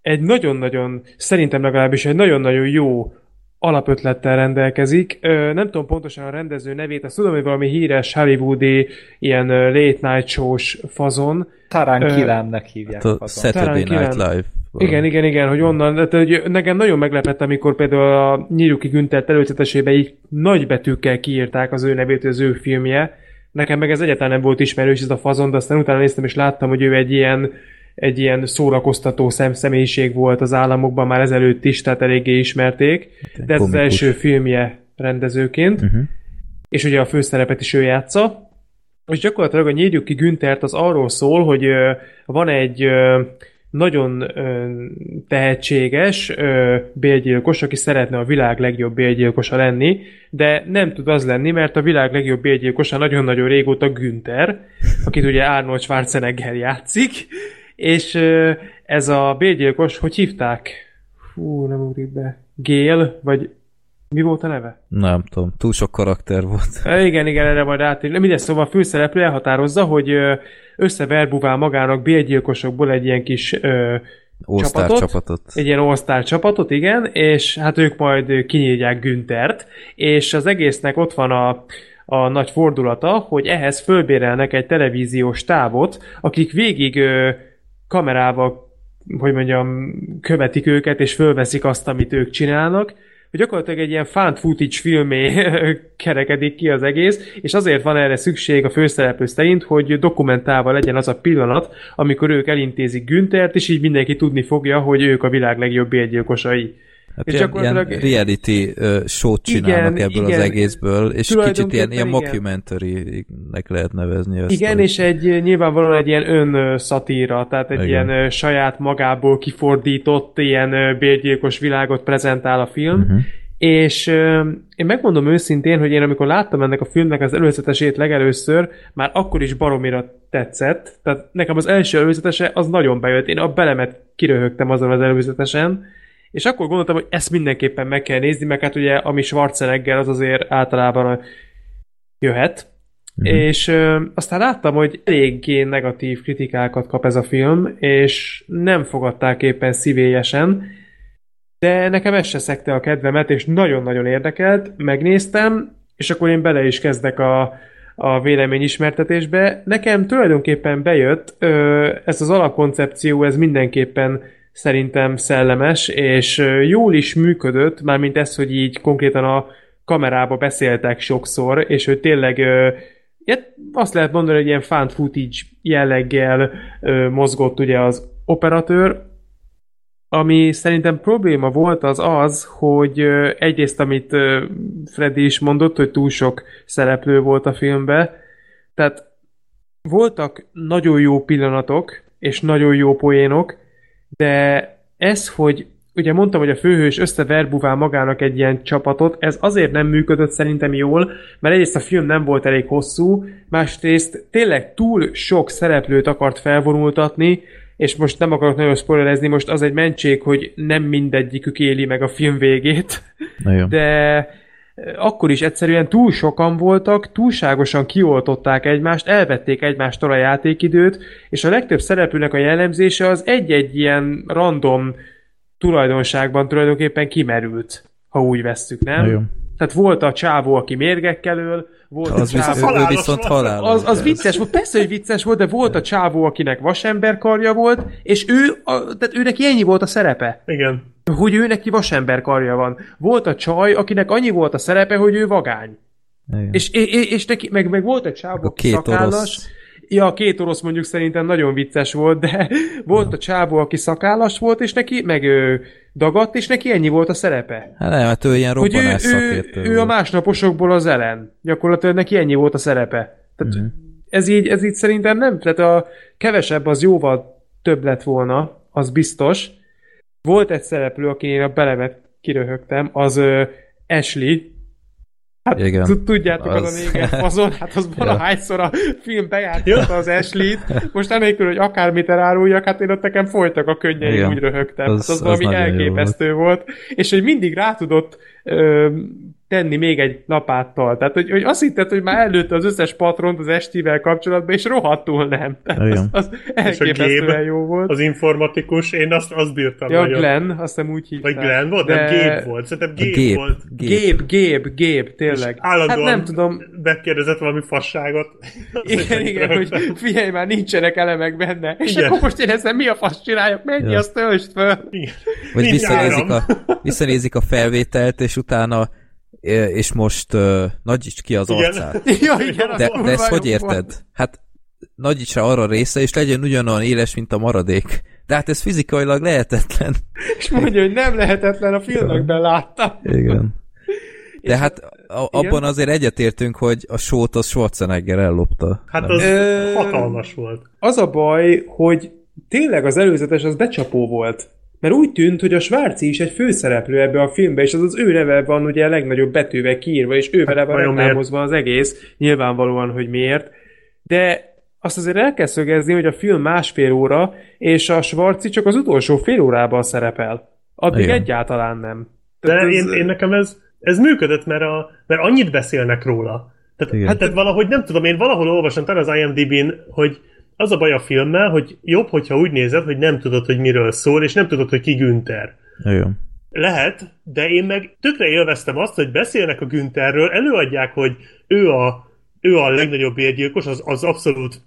egy nagyon-nagyon, szerintem legalábbis egy nagyon-nagyon jó alapötlettel rendelkezik. Nem tudom pontosan a rendező nevét, azt tudom, hogy valami híres hollywoodi ilyen late night shows fazon. Tarantillámnak hívják. Hát a Saturday Night Live. Igen, hogy onnan. Tehát, hogy nekem nagyon meglepett, amikor például a Nyírjuk ki Güntert előzetesében így nagy betűkkel kiírták az ő nevét, az ő filmje. Nekem meg ez egyáltalán nem volt ismerős, ez a fazon, de aztán utána néztem és láttam, hogy ő egy ilyen szórakoztató személyiség volt az államokban már ezelőtt is, tehát eléggé ismerték. De ez az első filmje rendezőként. És ugye a főszerepet is ő játsza. És gyakorlatilag a Nyírjuk ki Güntert az arról szól, hogy van egy nagyon tehetséges bélgyilkos, aki szeretne a világ legjobb bélgyilkosa lenni, de nem tud az lenni, mert a világ legjobb bélgyilkosa nagyon-nagyon régóta Günther, akit ugye Arnold Schwarzenegger játszik, és Ez a B-gyilkos, hogy hívták? Hú, nem ugrik be. Gale, vagy mi volt a neve? Nem tudom, túl sok karakter volt. Igen, igen, erre majd átérünk. Mindegy, szóval a főszereplő elhatározza, hogy összeverbuvál magának B-gyilkosokból egy ilyen kis csapatot. Egy ilyen all-star csapatot, igen, és hát ők majd kinyírják Güntert, és az egésznek ott van a nagy fordulata, hogy ehhez fölbérelnek egy televíziós távot, akik végig kamerával, hogy mondjam, követik őket, és fölveszik azt, amit ők csinálnak. Gyakorlatilag egy ilyen found footage filmé kerekedik ki az egész, és azért van erre szükség a főszereplő szerint, hogy dokumentálva legyen az a pillanat, amikor ők elintézik Güntert, és így mindenki tudni fogja, hogy ők a világ legjobb bérgyilkosai. Hát és gyakorlatilag ilyen reality show-t csinálnak ebből az egészből, és kicsit ilyen mockumentary-nek lehet nevezni ezt. Igen, és egy, nyilvánvalóan egy ilyen önszatíra, tehát egy ilyen saját magából kifordított ilyen bérgyilkos világot prezentál a film, és én megmondom őszintén, hogy én amikor láttam ennek a filmnek az előzetesét legelőször, már akkor is baromira tetszett, tehát nekem az első előzetese az nagyon bejött, én a belemet kiröhögtem azon az előzetesen, és akkor gondoltam, hogy ezt mindenképpen meg kell nézni, meg hát ugye, ami Schwarzenegger, az azért általában jöhet. És aztán láttam, hogy eléggé negatív kritikákat kap ez a film, és nem fogadták éppen szívélyesen, de nekem ez se szegte a kedvemet, és nagyon-nagyon érdekelt, megnéztem, és akkor én bele is kezdek a véleményismertetésbe. Nekem tulajdonképpen bejött, ez az alapkoncepció, ez mindenképpen szerintem szellemes, és jól is működött, mármint ez, hogy így konkrétan a kamerába beszéltek sokszor, és hogy tényleg azt lehet mondani, hogy ilyen found footage jelleggel mozgott ugye az operatőr. Ami szerintem probléma volt az az, hogy egyrészt, amit Freddy is mondott, hogy túl sok szereplő volt a filmben, tehát voltak nagyon jó pillanatok, és nagyon jó poénok, de ez, hogy ugye mondtam, hogy a főhős összeverbuvál magának egy ilyen csapatot, ez azért nem működött szerintem jól, mert egyrészt a film nem volt elég hosszú, másrészt tényleg túl sok szereplőt akart felvonultatni, és most nem akarok nagyon spoilerezni, most az egy mentség, hogy nem mindegyikük éli meg a film végét, de akkor is egyszerűen túl sokan voltak, túlságosan kioltották egymást, elvették egymástól a játékidőt, és a legtöbb szereplőnek a jellemzése az egy-egy ilyen random tulajdonságban tulajdonképpen kimerült, ha úgy vesszük, nem? Tehát volt a csávó, aki mérgekkel öl, volt az a csávó, viszont halálos. Az vicces volt, persze, hogy vicces volt, de volt a csávó, akinek vasemberkarja volt, és tehát ő neki ennyi volt a szerepe. Igen. Hogy ő neki vasemberkarja van. Volt a csaj, akinek annyi volt a szerepe, hogy ő vagány. És neki, meg volt egy csávó, aki szakállas. Orosz. Ja, a két orosz mondjuk szerintem nagyon vicces volt, de volt a csávó, aki szakállas volt, és neki meg dagadt, és neki ennyi volt a szerepe. Hát nem, hát ő ilyen robbanás szakértő. Ő a másnaposokból az ellen. Gyakorlatilag neki ennyi volt a szerepe. Tehát ez így szerintem nem, tehát a kevesebb az jóval több lett volna, az biztos. Volt egy szereplő, akinél a belemet kiröhögtem, az Ashley. Hát tudjátok, az a néger fazon, hát az valahányszor a film bejátszotta az Ashley-t. Most enélkül, hogy akármit eláruljak, hát én ott nekem folytak a könnyeim, úgy röhögtem. Az valami elképesztő volt. És hogy mindig rá tudott tenni még egy lapáttal. Tehát, hogy azt hitted, hogy már előtte az összes patront az estivel kapcsolatban, és rohadtul nem. Az elképesztően jó volt. Az informatikus, én azt bírtam. Ja, Glenn, azt hiszem úgy hívták. Vagy Glenn volt? De... Nem, Gabe volt. Szerintem Gabe volt. Gabe, tényleg. Állandóan hát nem tudom. Megkérdezett valami fasságot. Igen, hogy figyelj, már nincsenek elemek benne. És igen. Akkor most én ezzel mi a fasz csináljak? Mennyi, azt töltsd föl. Igen. Vagy visszanézik a felvételt, és utána és most nagyítsd ki az arcát. Ja, igen, de ezt hogy érted? Van. Hát nagyíts rá arra része, és legyen ugyanolyan éles, mint a maradék. De hát ez fizikailag lehetetlen. És mondja, hogy nem lehetetlen, a filmekben láttam. Igen. De hát abban azért egyetértünk, hogy a sót az Schwarzenegger ellopta. Hát nem? Az hatalmas volt. Az a baj, hogy tényleg az előzetes az becsapó volt. Mert úgy tűnt, hogy a Schwarzi is egy főszereplő ebbe a filmbe, és az ő neve van ugye a legnagyobb betűvel kiírva, és ő vele van reklámozva az egész, nyilvánvalóan, hogy miért. De Azt azért el kell szögezni, hogy a film 1,5 óra, és a Schwarzi csak az utolsó fél órában szerepel. Addig igen. Egyáltalán nem. Tehát de ez... én nekem ez működött, mert annyit beszélnek róla. Tehát, tehát valahogy nem tudom, én valahol olvastam talán az IMDb-n, hogy az a baj a filmmel, hogy jobb, hogyha úgy nézed, hogy nem tudod, hogy miről szól, és nem tudod, hogy ki Günther. Igen. Lehet, de én meg tökre élveztem azt, hogy beszélnek a Güntherről, előadják, hogy ő a legnagyobb bérgyilkos, az abszolút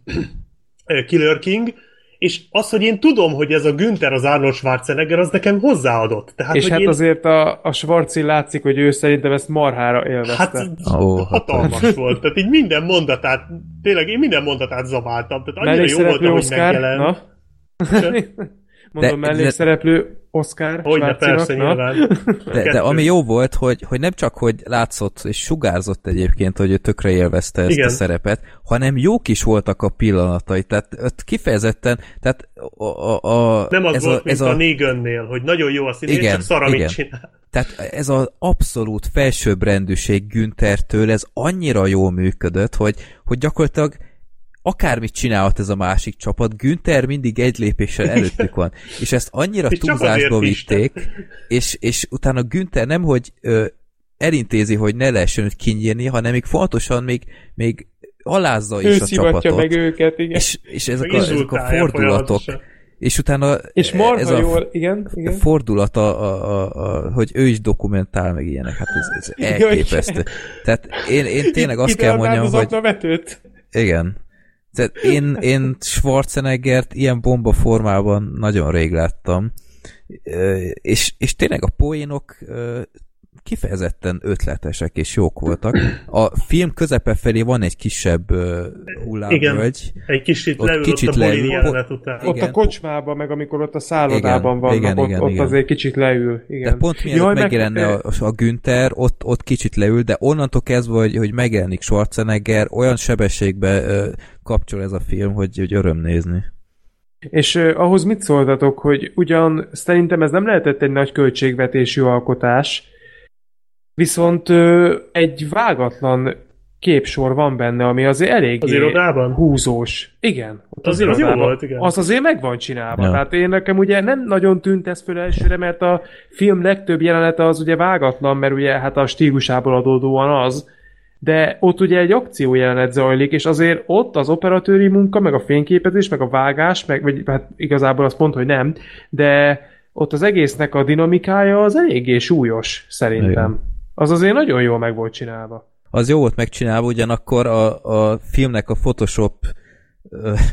Killer King, és az, hogy én tudom, hogy ez a Günther az Arnold Schwarzenegger, az nekem hozzáadott. Tehát, és hogy hát én... azért a Schwarzi látszik, hogy ő szerintem ezt marhára élvezte. Hát hatalmas volt. Tehát így minden mondatát, tényleg én minden mondatát zabáltam. Tehát annyira jó voltam, hogy megjelent. Mondom, mellékszereplő Oscar Schwarzinak. De ami jó volt, hogy nem csak, hogy látszott és sugárzott egyébként, hogy ő tökre élvezte ezt igen. a szerepet, hanem jók is voltak a pillanatai. Tehát kifejezetten, tehát nem az ez volt, mint a Negan-nél, hogy nagyon jó a színész, csak szar, amit csinál. Tehát ez az abszolút felsőbbrendűség Günthertől, ez annyira jól működött, hogy gyakorlatilag akármit csinálhat ez a másik csapat, Günther mindig egy lépéssel előttük van. És ezt annyira túlzásba vitték, és utána Günther nem, hogy elintézi, hogy ne lehessen őt kinyírni, hanem még fontosan még alázza is a csapatot. Ő szivatja meg őket, igen. És ezek a fordulatok. És utána és ez a igen. fordulat, hogy ő is dokumentál meg ilyenek. Hát ez elképesztő. Tehát én tényleg azt kell mondjam, hogy... Igen. Tehát én Schwarzeneggert ilyen bomba formában nagyon rég láttam, és tényleg a poénok kifejezetten ötletesek és jók voltak. A film közepe felé van egy kisebb hullámvölgy. Egy kicsit leül ott a kocsmában, meg amikor ott a szállodában vannak, ott azért kicsit leül. Igen. De pont mielőtt megjelenne a Günther, ott kicsit leül, de onnantól kezdve, hogy megjelenik Schwarzenegger, olyan sebességbe kapcsol ez a film, hogy öröm nézni. És ahhoz mit szóltatok, hogy ugyan szerintem ez nem lehetett egy nagy költségvetésű alkotás, viszont egy vágatlan képsor van benne, ami azért elég húzós. Igen. Az jó volt, igen. Az azért meg van csinálva. Ja. Tehát én nekem ugye nem nagyon tűnt ez föl elsőre, mert a film legtöbb jelenete az ugye vágatlan, mert ugye hát a stílusából adódóan az, de ott ugye egy akció jelenet zajlik, és azért ott az operatőri munka, meg a fényképezés, meg a vágás, meg vagy, hát igazából azt mondta, hogy nem, de ott az egésznek a dinamikája az eléggé súlyos, szerintem. Igen. Az azért nagyon jól meg volt csinálva. Az jó volt megcsinálva, ugyanakkor a filmnek a Photoshop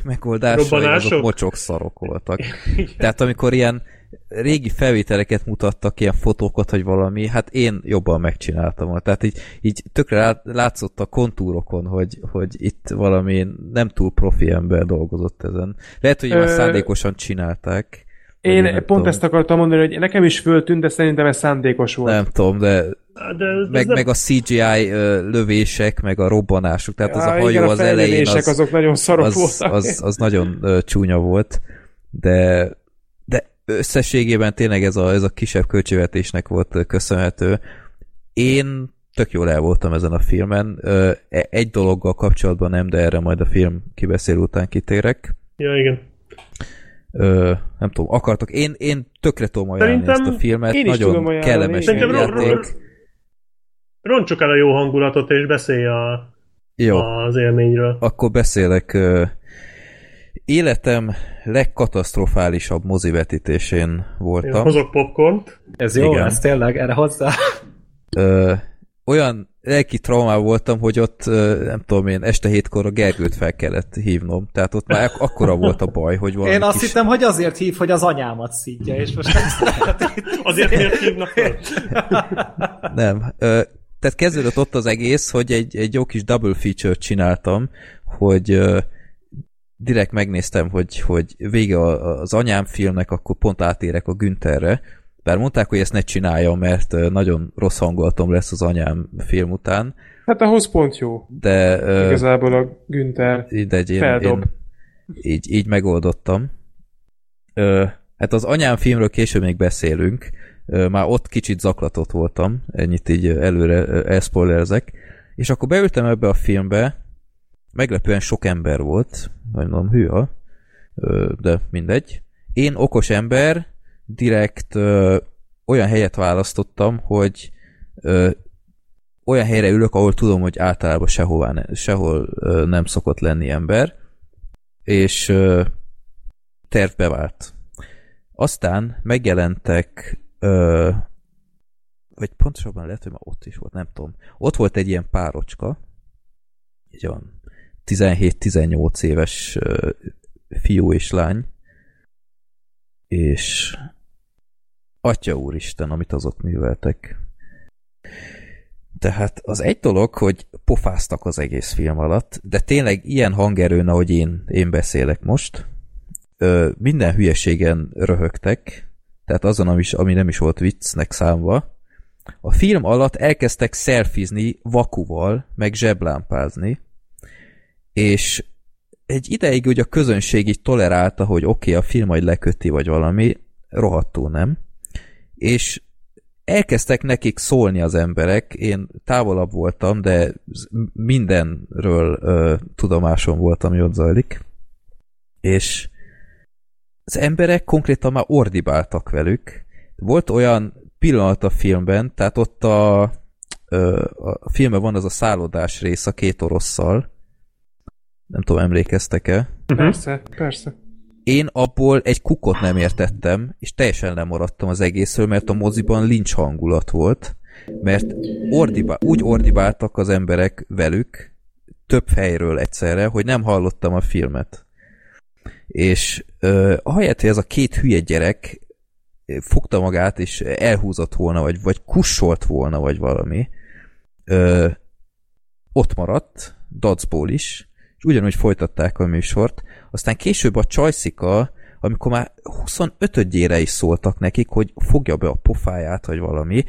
megoldásai azok mocsok-szarok voltak. Tehát amikor ilyen régi felvételeket mutattak, ilyen fotókat, hogy valami, hát én jobban megcsináltam. Tehát így tökre látszott a kontúrokon, hogy itt valami nem túl profi ember dolgozott ezen. Lehet, hogy már szándékosan csinálták. Én pont ezt akartam mondani, hogy nekem is föltűnt, de szerintem ez szándékos volt. Nem tudom, meg a CGI lövések, meg a robbanásuk, tehát az a hajó igen, az elején azok nagyon szarok voltak. Az nagyon csúnya volt, de összességében tényleg ez a kisebb költségvetésnek volt köszönhető. Én tök jól el voltam ezen a filmen. Egy dologgal kapcsolatban nem, de erre majd a film kibeszél után kitérek. Ja, igen. Nem tudom, akartok. Én tökre tudom ajánlani ezt a filmet. Én is nagyon tudom ajánlani. Kellemes játék. Roncsok el a jó hangulatot, és beszélj az élményről. Akkor beszélek. Életem legkatasztrofálisabb mozivetítésén voltam. Én hozok popcornt. Ez jó, igen. Ez tényleg erre hozzá. Olyan lelki traumában voltam, hogy ott, nem tudom én, este 7-kor a Gergőt fel kellett hívnom. Tehát ott már akkora volt a baj, hogy valami én azt hittem, hogy azért hív, hogy az anyámat szidja, és most azért miért hívnak? Nem. Tehát kezdődött ott az egész, hogy egy jó kis double feature-t csináltam, hogy direkt megnéztem, hogy vége az anyám filmnek, akkor pont átérek a Güntherre. Bár mondták, hogy ezt ne csináljam, mert nagyon rossz hangulatom lesz az anyám film után. Hát ahhoz pont jó. De igazából a Günther feldob. Én így megoldottam. Hát az anyám filmről később még beszélünk. Már ott kicsit zaklatott voltam. Ennyit így előre elszpoilerzek. És akkor beültem ebbe a filmbe, Meglepően sok ember volt, mondom, hűha, de mindegy. Én okos ember, direkt olyan helyet választottam, hogy olyan helyre ülök, ahol tudom, hogy általában sehol nem szokott lenni ember, és terv bevált. Aztán megjelentek, vagy pontosabban lehet, hogy már ott is volt, nem tudom. Ott volt egy ilyen párocska, egy olyan 17-18 éves fiú és lány, és atya úristen, amit azok műveltek. Tehát az egy dolog, hogy pofáztak az egész film alatt, de tényleg ilyen hangerőn, ahogy én beszélek most, minden hülyeségen röhögtek, tehát azon, ami nem is volt viccnek számva. A film alatt elkezdtek szelfizni vakuval, meg zseblámpázni, és egy ideig ugye a közönség így tolerálta, hogy oké, a film majd leköti, vagy valami, rohadtul nem. És elkezdtek nekik szólni az emberek, én távolabb voltam, de mindenről tudomásom volt, ami ott zajlik. És az emberek konkrétan már ordibáltak velük. Volt olyan pillanat a filmben, tehát ott a filmben van az a szállodás rész a két orosszal. Nem tudom, emlékeztek-e? Persze, persze. Én abból egy kukot nem értettem, és teljesen lemaradtam az egészről, mert a moziban lincs hangulat volt, mert úgy ordibáltak az emberek velük több helyről egyszerre, hogy nem hallottam a filmet. És ahelyett, hogy ez a két hülye gyerek fogta magát, és elhúzott volna, vagy kussolt volna, vagy valami, ott maradt, dacból is, és ugyanúgy folytatták a műsort. Aztán később a Csajszika, amikor már 25-ére is szóltak nekik, hogy fogja be a pofáját, vagy valami,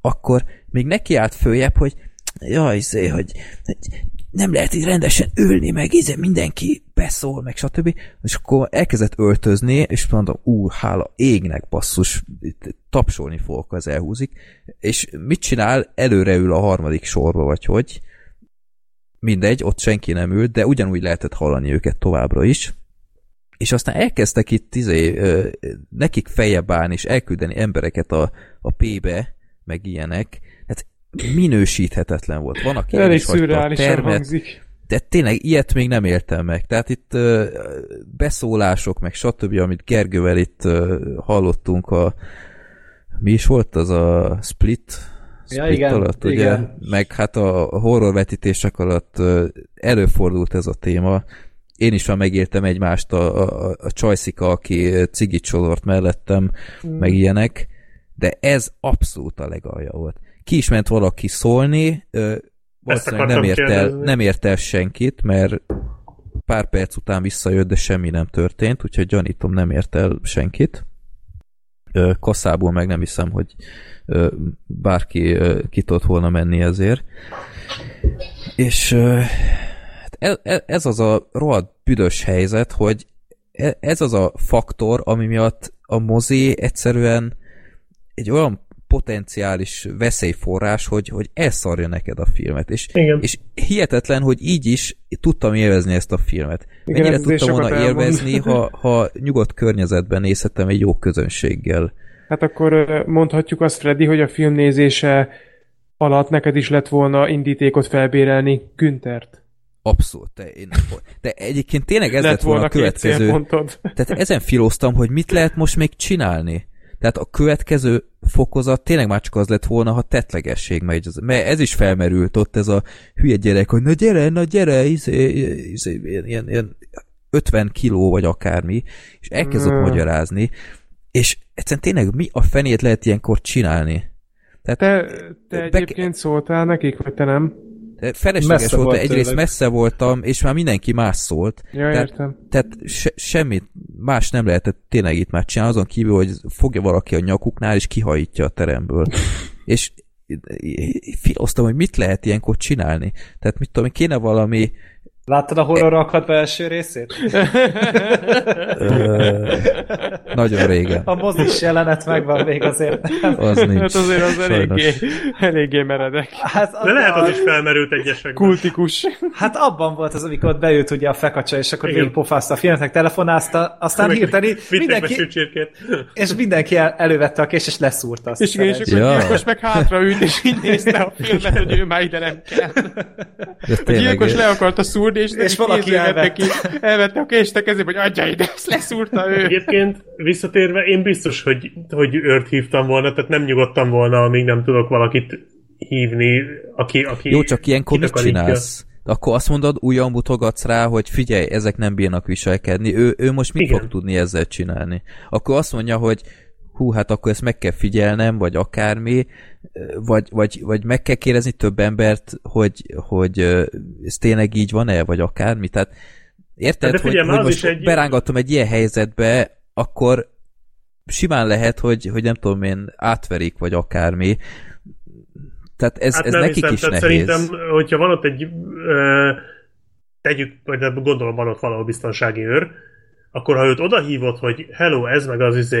akkor még neki állt följebb, hogy jaj, hogy nem lehet így rendesen ülni, meg mindenki beszól, meg stb. És akkor elkezdett öltözni, és mondom, hála égnek basszus, tapsolni fogok, az elhúzik. És mit csinál? Előre ül a harmadik sorba, vagy hogy. Mindegy, ott senki nem ült, de ugyanúgy lehetett hallani őket továbbra is. És aztán elkezdtek itt nekik feljebb állni, és elküldeni embereket a P-be, meg ilyenek. Hát minősíthetetlen volt. Van, aki elég szürreálisan hangzik. De tényleg ilyet még nem éltem meg. Tehát itt beszólások, meg stb., amit Gergővel itt hallottunk mi is volt az a Split? Ja, igen, alatt, ugye? Igen. Meg hát a horrorvetítések alatt előfordult ez a téma. Én is már megértem egymást a Csajszika, aki cigit sodort mellettem, meg ilyenek, de ez abszolút a legalja volt. Ki is ment valaki szólni, valószínűleg nem ért el senkit, mert pár perc után visszajött, de semmi nem történt, úgyhogy gyanítom, nem ért el senkit. Kasszából meg nem hiszem, hogy bárki ki tudott volna menni ezért. És ez az a rohadt büdös helyzet, hogy ez az a faktor, ami miatt a mozi egyszerűen egy olyan potenciális veszélyforrás, hogy elszarja neked a filmet. És hihetetlen, hogy így is tudtam élvezni ezt a filmet. Igen, mennyire tudtam volna élvezni, ha nyugodt környezetben nézhettem egy jó közönséggel. Hát akkor mondhatjuk azt, Freddy, hogy a filmnézése alatt neked is lett volna indítékot felbérelni Güntert. Abszolút. De egyébként tényleg ez lett volna a következő. Tehát ezen filóztam, hogy mit lehet most még csinálni. Tehát a következő fokozat tényleg már csak az lett volna, ha tettlegesség megy. Mert ez is felmerült ott, ez a hülye gyerek, hogy na gyere, ilyen 50 kiló vagy akármi, és elkezdett magyarázni, és egyszerűen tényleg mi a fenét lehet ilyenkor csinálni? Tehát te egyébként szóltál nekik, vagy te nem? Felesleges volt, egyrészt messze voltam, és már mindenki más szólt. Ja, értem. Tehát semmit más nem lehetett tényleg itt már csinálni, azon kívül, hogy fogja valaki a nyakuknál, és kihajítja a teremből. És filoztam, hogy mit lehet ilyenkor csinálni. Tehát mit tudom, kéne valami Láttad a horrorra akadva első részét? Nagyon régen. A mozis jelenet megvan még azért. Az nincs. Hát azért az eléggé meredek. Hát de lehet az is felmerült egyesekben. Kultikus. Hát abban volt az, amikor beült ugye a fekacsa, és akkor végigpofázta a filmnek, telefonázta, aztán hirtelen mindenki... És mindenki elővette a kés, és leszúrta azt. És igen, és akkor most meg hátraült, és így nézte a filmet, hogy ő már ide nem kell. A gyilkos le akarta szúrni, és valaki elvette a kést a kezébe, hogy adja ide, ezt leszúrta ő. Egyébként visszatérve, én biztos, hogy őrt hívtam volna, tehát nem nyugodtam volna, amíg nem tudok valakit hívni, aki jó, csak ilyenkor mit csinálsz? Akkor azt mondod, újra mutogatsz rá, hogy figyelj, ezek nem bírnak viselkedni, ő most mit fog tudni ezzel csinálni? Akkor azt mondja, hogy hú, hát akkor ezt meg kell figyelnem, vagy akármi, vagy meg kell kérdezni több embert, hogy ez tényleg így van-e, vagy akármi. Tehát érted, de figyelme, hogy most berángattam egy ilyen helyzetbe, akkor simán lehet, hogy nem tudom én, átverik, vagy akármi. Tehát ez nekik hiszem, is nehéz. Szerintem, hogyha van ott egy vagy gondolom van ott valahol biztonsági őr, akkor ha őt odahívod, hogy hello, ez meg az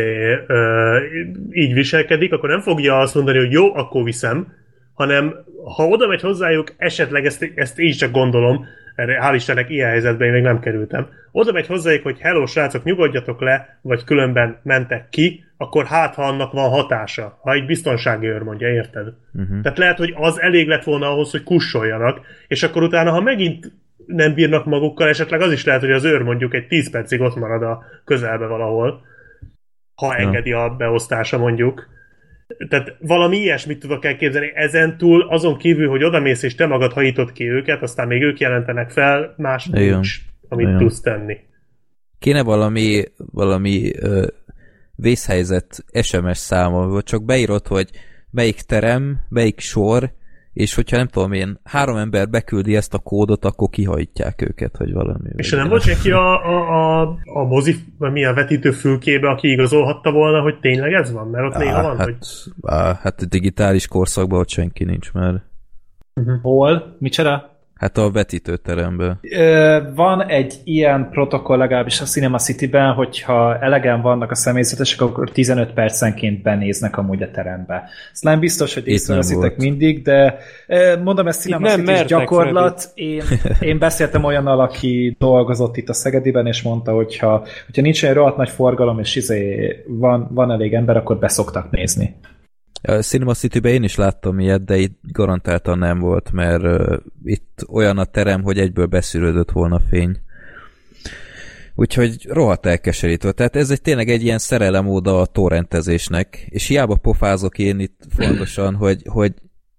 így viselkedik, akkor nem fogja azt mondani, hogy jó, akkor viszem, hanem ha oda megy hozzájuk, esetleg ezt így csak gondolom, erre, hál' Istennek ilyen helyzetben én még nem kerültem, oda megy hozzájuk, hogy hello, srácok, nyugodjatok le, vagy különben mentek ki, akkor hát, ha annak van hatása, ha egy biztonsági őr mondja, érted? Uh-huh. Tehát lehet, hogy az elég lett volna ahhoz, hogy kussoljanak, és akkor utána, ha megint nem bírnak magukkal, esetleg az is lehet, hogy az őr mondjuk egy 10 percig ott marad a közelbe valahol, ha engedi a beosztása mondjuk. Tehát valami ilyesmit tudok elképzelni ezen túl, azon kívül, hogy odamész és te magad hajítod ki őket, aztán még ők jelentenek fel, más nincs, amit tudsz tenni. Kéne valami vészhelyzet SMS száma, vagy csak beírod, hogy melyik terem, melyik sor, és hogyha nem tudom én, 3 ember beküldi ezt a kódot, akkor kihajtják őket, hogy valami. És nem volt senki a mozi, vagy milyen vetítő fülkébe, aki igazolhatta volna, hogy tényleg ez van? Mert ott néha van, hogy... Hát digitális korszakban ott senki nincs, mert... Hol? Micsoda? Hát a vetítőteremben. Van egy ilyen protokoll legalábbis a Cinema City-ben, hogyha elegen vannak a személyzetesek, akkor 15 percenként benéznek amúgy a terembe. Ezt nem biztos, hogy észreveszitek mindig, de mondom, ez Cinema City-s gyakorlat. Én beszéltem olyannal, aki dolgozott itt a Szegediben, és mondta, hogyha nincs olyan rohadt nagy forgalom, és van elég ember, akkor beszoktak nézni. A Cinema City-ben én is láttam ilyet, de itt garantáltan nem volt, mert itt olyan a terem, hogy egyből beszűrődött volna fény. Úgyhogy rohadt elkeserítő. Tehát ez tényleg egy ilyen szerelem óda a torrentezésnek, és hiába pofázok én itt fontosan, hogy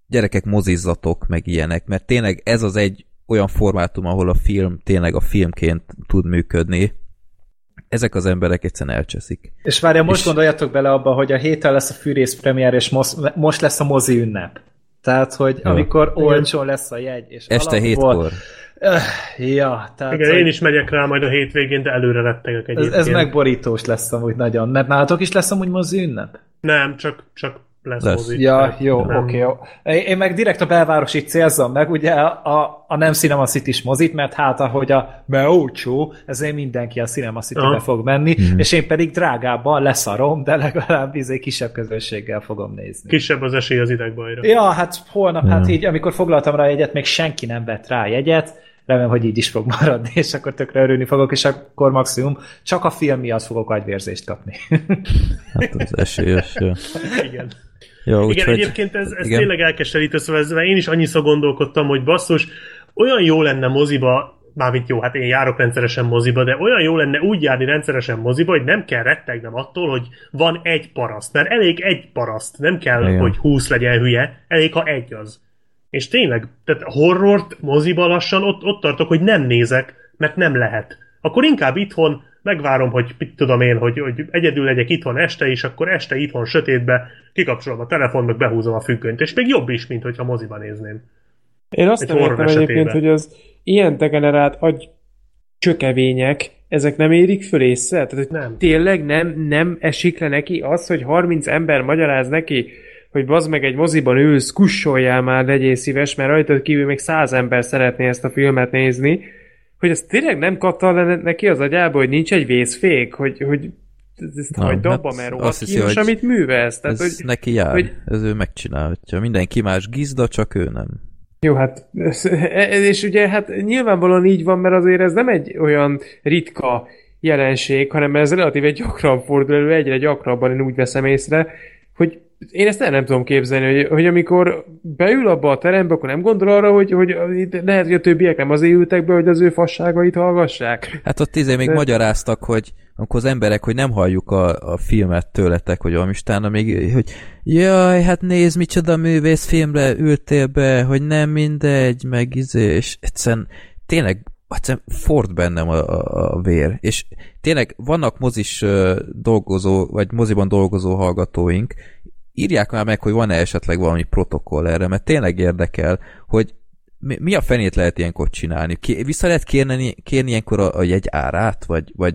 gyerekek, mozizzatok, meg ilyenek, mert tényleg ez az egy olyan formátum, ahol a film tényleg a filmként tud működni. Ezek az emberek egyszerűen elcseszik. És várja, most gondoljatok bele abba, hogy a héten lesz a fűrész premier, és most lesz a mozi ünnep. Tehát, hogy amikor olcsón lesz a jegy. És este 7-kor. Ja, tehát... Igen, én is megyek rá majd a hétvégén, de előre rettegek egyébként. Ez megborítós lesz amúgy nagyon. Nálatok is lesz amúgy mozi ünnep? Nem, csak lesz mozi. Ja, jó, oké. Én meg direkt a belvárosi célzom meg, ugye a nem Cinema City-s mozit, mert hát ahogy mert olcsó, ezért mindenki a Cinema City-be fog menni, és én pedig drágában leszarom, de legalább kisebb közönséggel fogom nézni. Kisebb az esély az idegbajra. Ja, hát holnap, hát így, amikor foglaltam rá jegyet, még senki nem vett rá jegyet, remélem, hogy így is fog maradni, és akkor tökre örülni fogok, és akkor maximum csak a film miatt fogok agyvérzést kapni. Hát az esélyes, jó. Igen. Ja, igen, egyébként ez tényleg elkeserítő, szóval ez, mert én is annyiszor gondolkodtam, hogy basszus, olyan jó lenne moziba, mármint jó, hát én járok rendszeresen moziba, de olyan jó lenne úgy járni rendszeresen moziba, hogy nem kell rettegnem attól, hogy van egy paraszt, mert elég egy paraszt, nem kell, hogy 20 legyen hülye, elég, ha egy az. És tényleg, tehát horrort moziba lassan ott tartok, hogy nem nézek, mert nem lehet. Akkor inkább itthon megvárom, hogy mit tudom én, hogy egyedül legyek itthon este, és akkor este itthon sötétbe kikapcsolom a telefonnak, behúzom a függönyt, és még jobb is, mint hogyha moziban nézném. Én azt nem egyébként, hogy az ilyen degenerált agycsökevények, ezek nem érik föl észre? Tehát, hogy nem. Tényleg nem esik le neki az, hogy 30 ember magyaráz neki, hogy bazd meg, egy moziban ülsz, kussoljál már, legyél szíves, mert rajtad kívül még 100 ember szeretné ezt a filmet nézni, hogy ez tényleg nem katta neki az agyába, hogy nincs egy vészfék, hogy ezt hagyd abba, mert az kínos, amit művelsz. Tehát, ez hogy, neki jár, hogy... ez ő megcsinálhatja. Mindenki más gizda, csak ő nem. Jó, hát, és ugye hát nyilvánvalóan így van, mert azért ez nem egy olyan ritka jelenség, hanem ez relatíve gyakran fordul elő, egyre gyakrabban én úgy veszem észre, hogy én ezt nem tudom képzelni, hogy amikor beül abba a terembe, akkor nem gondol arra, hogy lehet, hogy a többiek nem azért ültek be, hogy az ő fasságait hallgassák. Hát ott még magyaráztak, hogy amikor az emberek, hogy nem halljuk a filmet tőletek, hogy amistána még, hogy jaj, hát nézd, micsoda művész filmre ültél be, hogy nem mindegy, meg és egyszerűen tényleg ford bennem a vér. És tényleg vannak mozis dolgozó, vagy moziban dolgozó hallgatóink, írják már meg, hogy van-e esetleg valami protokoll erre, mert tényleg érdekel, hogy mi a fenét lehet ilyenkor csinálni. Vissza lehet kérni ilyenkor a jegy árát, vagy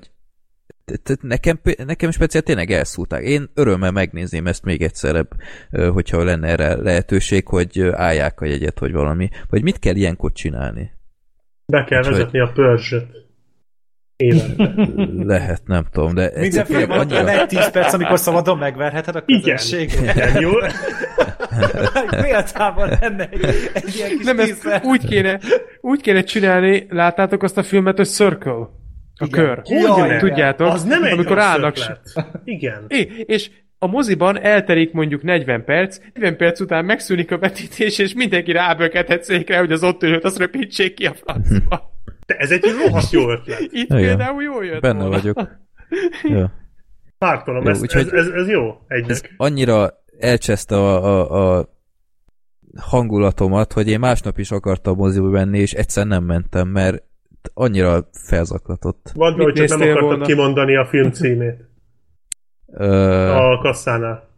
nekem speciál tényleg elszúrták. Én örömmel megnézném ezt még egyszer, hogyha lenne erre lehetőség, hogy állják a jegyet, hogy valami. Vagy mit kell ilyenkor csinálni? Be kell vezetni a pörzsöt. Lehet, nem tudom, de... Mindenféle van egy 10 perc, amikor szabadon megverheted a közönséget. Igen, jó. Méltában lenne egy ilyen kis tízszer. Úgy kéne csinálni, láttátok azt a filmet, hogy Circle? A kör. Jaj, tudjátok? Az nem egy amikor állnak. Igen. És a moziban elterik mondjuk 40 perc, 40 perc után megszűnik a vetítés, és mindenki rábökethet székre, hogy az ott ülőt, azt röpítsék ki a francba. De ez egy rohadt jó ötlet. Itt például jól jött. Benne volna. Vagyok. Ja. Pártolom, ez jó egynek. Ez annyira elcseszte a hangulatomat, hogy én másnap is akartam moziba menni, és egyszer nem mentem, mert annyira felzaklatott. Vagy hogy csak nem akartam volna? Kimondani a film címét. A kasszánál.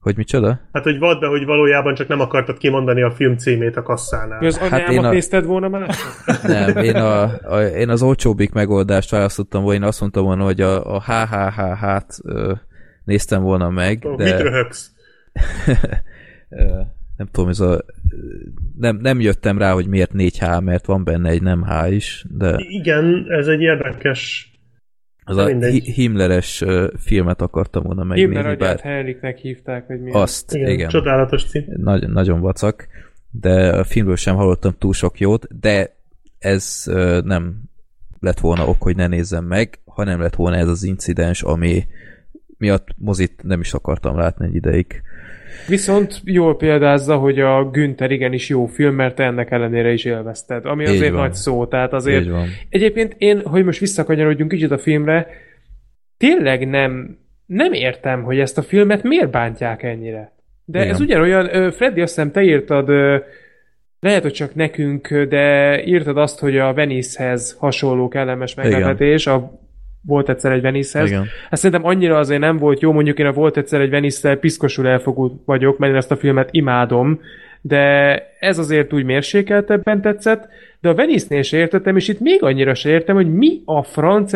Hogy micsoda? Hát, hogy vadd be, hogy valójában csak nem akartad kimondani a film címét a kasszánál. Az anyámat hát nézted volna már? Nem, én az olcsóbbik megoldást választottam volna, én azt mondtam volna, hogy a HHHH-t néztem volna meg. De... Mit röhögsz? Nem tudom, ez a... Nem jöttem rá, hogy miért 4H, mert van benne egy nem H is, de... Igen, ez egy érdekes... Az a Himmleres filmet akartam volna megnézni. Himmler agyát Henriknek hívták, hogy mi. Azt, igen. Csodálatos cím. Nagyon vacak, de a filmről sem hallottam túl sok jót, de ez nem lett volna ok, hogy ne nézzem meg, ha nem lett volna ez az incidens, ami miatt mozit nem is akartam látni egy ideig. Viszont jól példázza, hogy a Günther igenis jó film, mert ennek ellenére is élvezted. Ami így azért van. Nagy szó, tehát azért... Egyébként én, hogy most visszakanyarodjunk kicsit a filmre, tényleg nem értem, hogy ezt a filmet miért bántják ennyire. De igen. Ez ugyanolyan, Freddy, azt hiszem, te írtad, lehet, hogy csak nekünk, de írtad azt, hogy a Venice-hez hasonló kellemes meglepetés, Volt egyszer egy Venice-hez. Hát szerintem annyira azért nem volt jó, mondjuk én a Volt egyszer egy Venice-szel piszkosul elfogult vagyok, mert én ezt a filmet imádom, de ez azért úgy mérsékeltebben tetszett, de a Venice-nél se értettem, és itt még annyira se értem, hogy mi a franc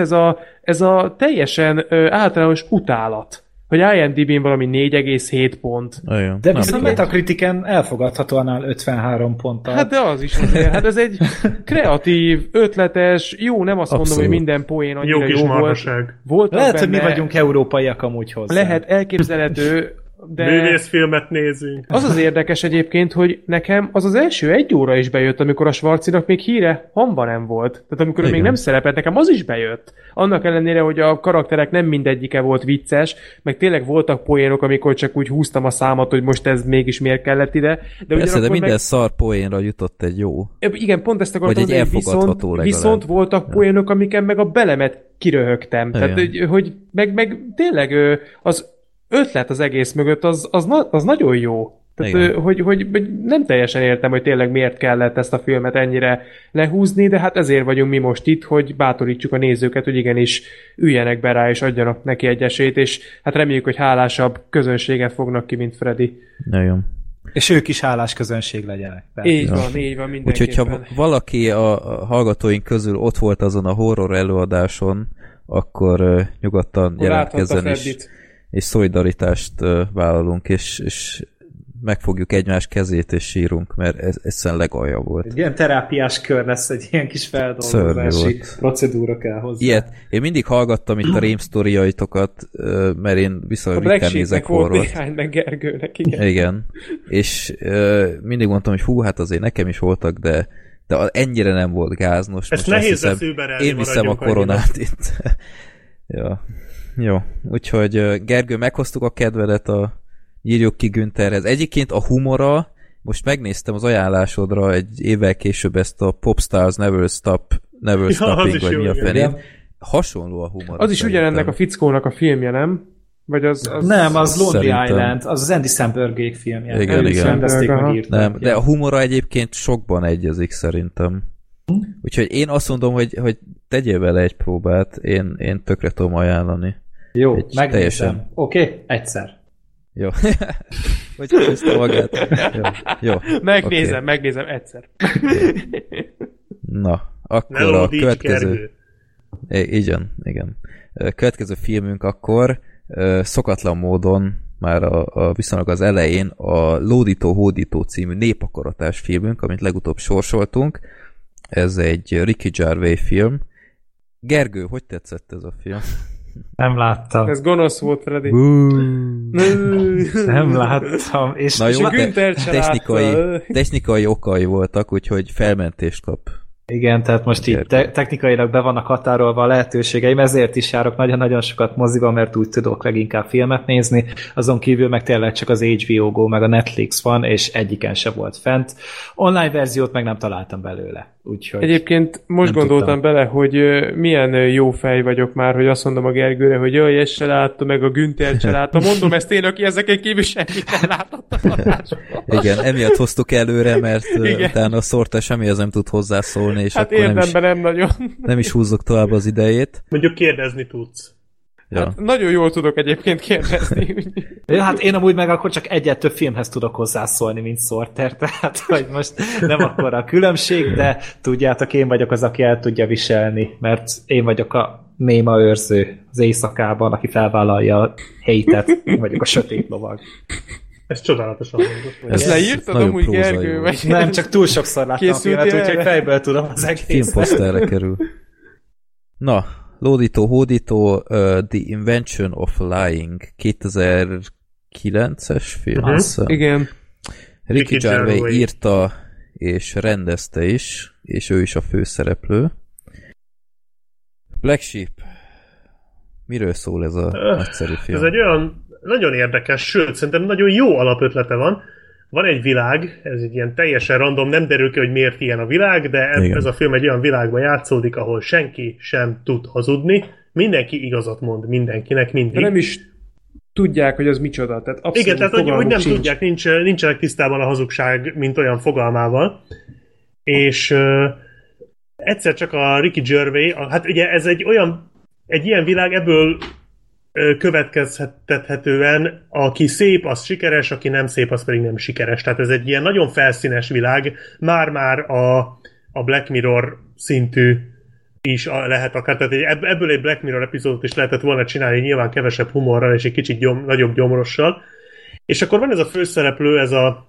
ez a teljesen általános utálat. Hogy IMDb-n valami 4,7 pont. Olyan. De viszont Metacritiken elfogadhatóan áll 53 ponttal. Hát de az is azért. Hát ez egy kreatív, ötletes, jó, nem azt mondom, hogy minden poén annyira jó volt. Lehet, hogy mi vagyunk európaiak amúgy hozzá. Lehet, elképzelhető, de... Művészfilmet nézünk. Az az érdekes egyébként, hogy nekem az első 1 óra is bejött, amikor a Schwarzinak még híre hamva nem volt. Tehát amikor még nem szerepelt, nekem az is bejött. Annak ellenére, hogy a karakterek nem mindegyike volt vicces, meg tényleg voltak poénok, amikor csak úgy húztam a számat, hogy most ez mégis miért kellett ide. De persze, de minden szar poénra jutott egy jó. Igen, pont ezt akartam, hogy viszont voltak poénok, amiken meg a belemet kiröhögtem. Igen. Tehát, hogy meg tényleg az ötlet az egész mögött, az nagyon jó. Tehát, hogy nem teljesen értem, hogy tényleg miért kellett ezt a filmet ennyire lehúzni, de hát ezért vagyunk mi most itt, hogy bátorítsuk a nézőket, hogy igenis üljenek be rá, és adjanak neki egy esélyt, és hát reméljük, hogy hálásabb közönséget fognak ki, mint Freddy. Nagyon. És ők is hálás közönség legyenek. Így van mindenképpen. Úgyhogy, ha valaki a hallgatóink közül ott volt azon a horror előadáson, akkor nyugodtan jelentkezzen is. És szolidaritást vállalunk, és megfogjuk egymás kezét és sírunk, mert ez egyszerűen legalja volt. Egy ilyen terápiás kör lesz, egy ilyen kis feldolgozási procedúra kell hozzá. Ilyet. Én mindig hallgattam itt a rém sztoriaitokat, mert én viszonylag ritkán nézek horrort. A Black meg Gergőnek, igen. Igen. És mindig mondtam, hogy hú, hát azért nekem is voltak, de ennyire nem volt gáznos. Ezt most nehéz lesz überelni. Én viszem a koronát itt. Ja. Jó, úgyhogy Gergő, meghoztuk a kedvedet a Nyírjuk ki Günterhez. Egyébként a humora, most megnéztem az ajánlásodra egy évvel később ezt a Popstars Never Stopping, vagy mi a fenét. Hasonló a humor. Az is ugyanennek a fickónak a filmje, nem? Vagy az nem, az Lonely Island, az az Andy Samberg filmje. Igen. Nem, de a humora egyébként sokban egyezik szerintem. Úgyhogy én azt mondom, hogy tegyél vele egy próbát, én tökre tudom ajánlani. Jó, megnézem. Oké, egyszer. Jó. Hogy köszte magát. Jó. Megnézem egyszer. Jó. Na, akkor a következő... Igen. Következő filmünk akkor szokatlan módon már a viszonylag az elején a Lódító-hódító című népakaratás filmünk, amit legutóbb sorsoltunk. Ez egy Ricky Gervais film. Gergő, hogy tetszett ez a film? Nem láttam. Ez gonosz volt, Freddy. Nem láttam. És a Günther se technikai okai voltak, úgyhogy felmentést kap. Igen, tehát most így technikailag be vannak határolva a lehetőségeim, ezért is járok nagyon-nagyon sokat moziba, mert úgy tudok leginkább filmet nézni, azon kívül meg tényleg csak az HBO Go, meg a Netflix van, és egyiken se volt fent. Online verziót meg nem találtam belőle. Úgyhogy egyébként most gondoltam bele, hogy milyen jó fej vagyok már, hogy azt mondom a Gergőre, hogy jaj, ezt se látta, meg a Güntert se látta. Mondom ezt én, aki ezeken kívül semmit nem látott. Igen, emiatt hoztuk előre, mert utána szórta semmihez nem tud hozzászólni, és hát akkor nem is húzzuk tovább az idejét. Mondjuk kérdezni tudsz. Ja. Hát nagyon jól tudok egyébként kérdezni. Ja, hát én amúgy meg akkor csak egyet több filmhez tudok hozzászólni, mint Sorter, tehát hogy most nem akkora a különbség, de tudjátok, én vagyok az, aki el tudja viselni, mert én vagyok a néma őrző az éjszakában, aki felvállalja a hétet, én vagyok a sötét lovag. Ez csodálatosan mondott. Ezt leírtad amúgy, Gergő? Vagy nem, csak túl sokszor láttam a filmet, úgyhogy fejből tudom az egészet. Filmposzterre kerül. Na, Lódító-hódító, The Invention of Lying, 2009-es film. Igen. Ricky Gervais írta és rendezte is, és ő is a főszereplő. Black Sheep. Miről szól ez a nagyszerű film? Ez egy olyan nagyon érdekes, sőt, szerintem nagyon jó alapötlete van. Van egy világ, ez egy ilyen teljesen random, nem derül ki, hogy miért ilyen a világ, de ez a film egy olyan világban játszódik, ahol senki sem tud hazudni, mindenki igazat mond mindenkinek mindig. De nem is tudják, hogy az micsoda. Tehát abszolút igen, tehát hogy nem sincs. Tudják, nincsenek tisztában a hazugság, mint olyan fogalmával. És egyszer csak a Ricky Gervais, hát ugye ez egy ilyen világ, ebből következtethetően aki szép, az sikeres, aki nem szép, az pedig nem sikeres. Tehát ez egy ilyen nagyon felszínes világ, már-már a Black Mirror szintű is lehet akár. Tehát ebből egy Black Mirror epizódot is lehetett volna csinálni, nyilván kevesebb humorral és egy kicsit nagyobb gyomrossal. És akkor van ez a főszereplő, ez a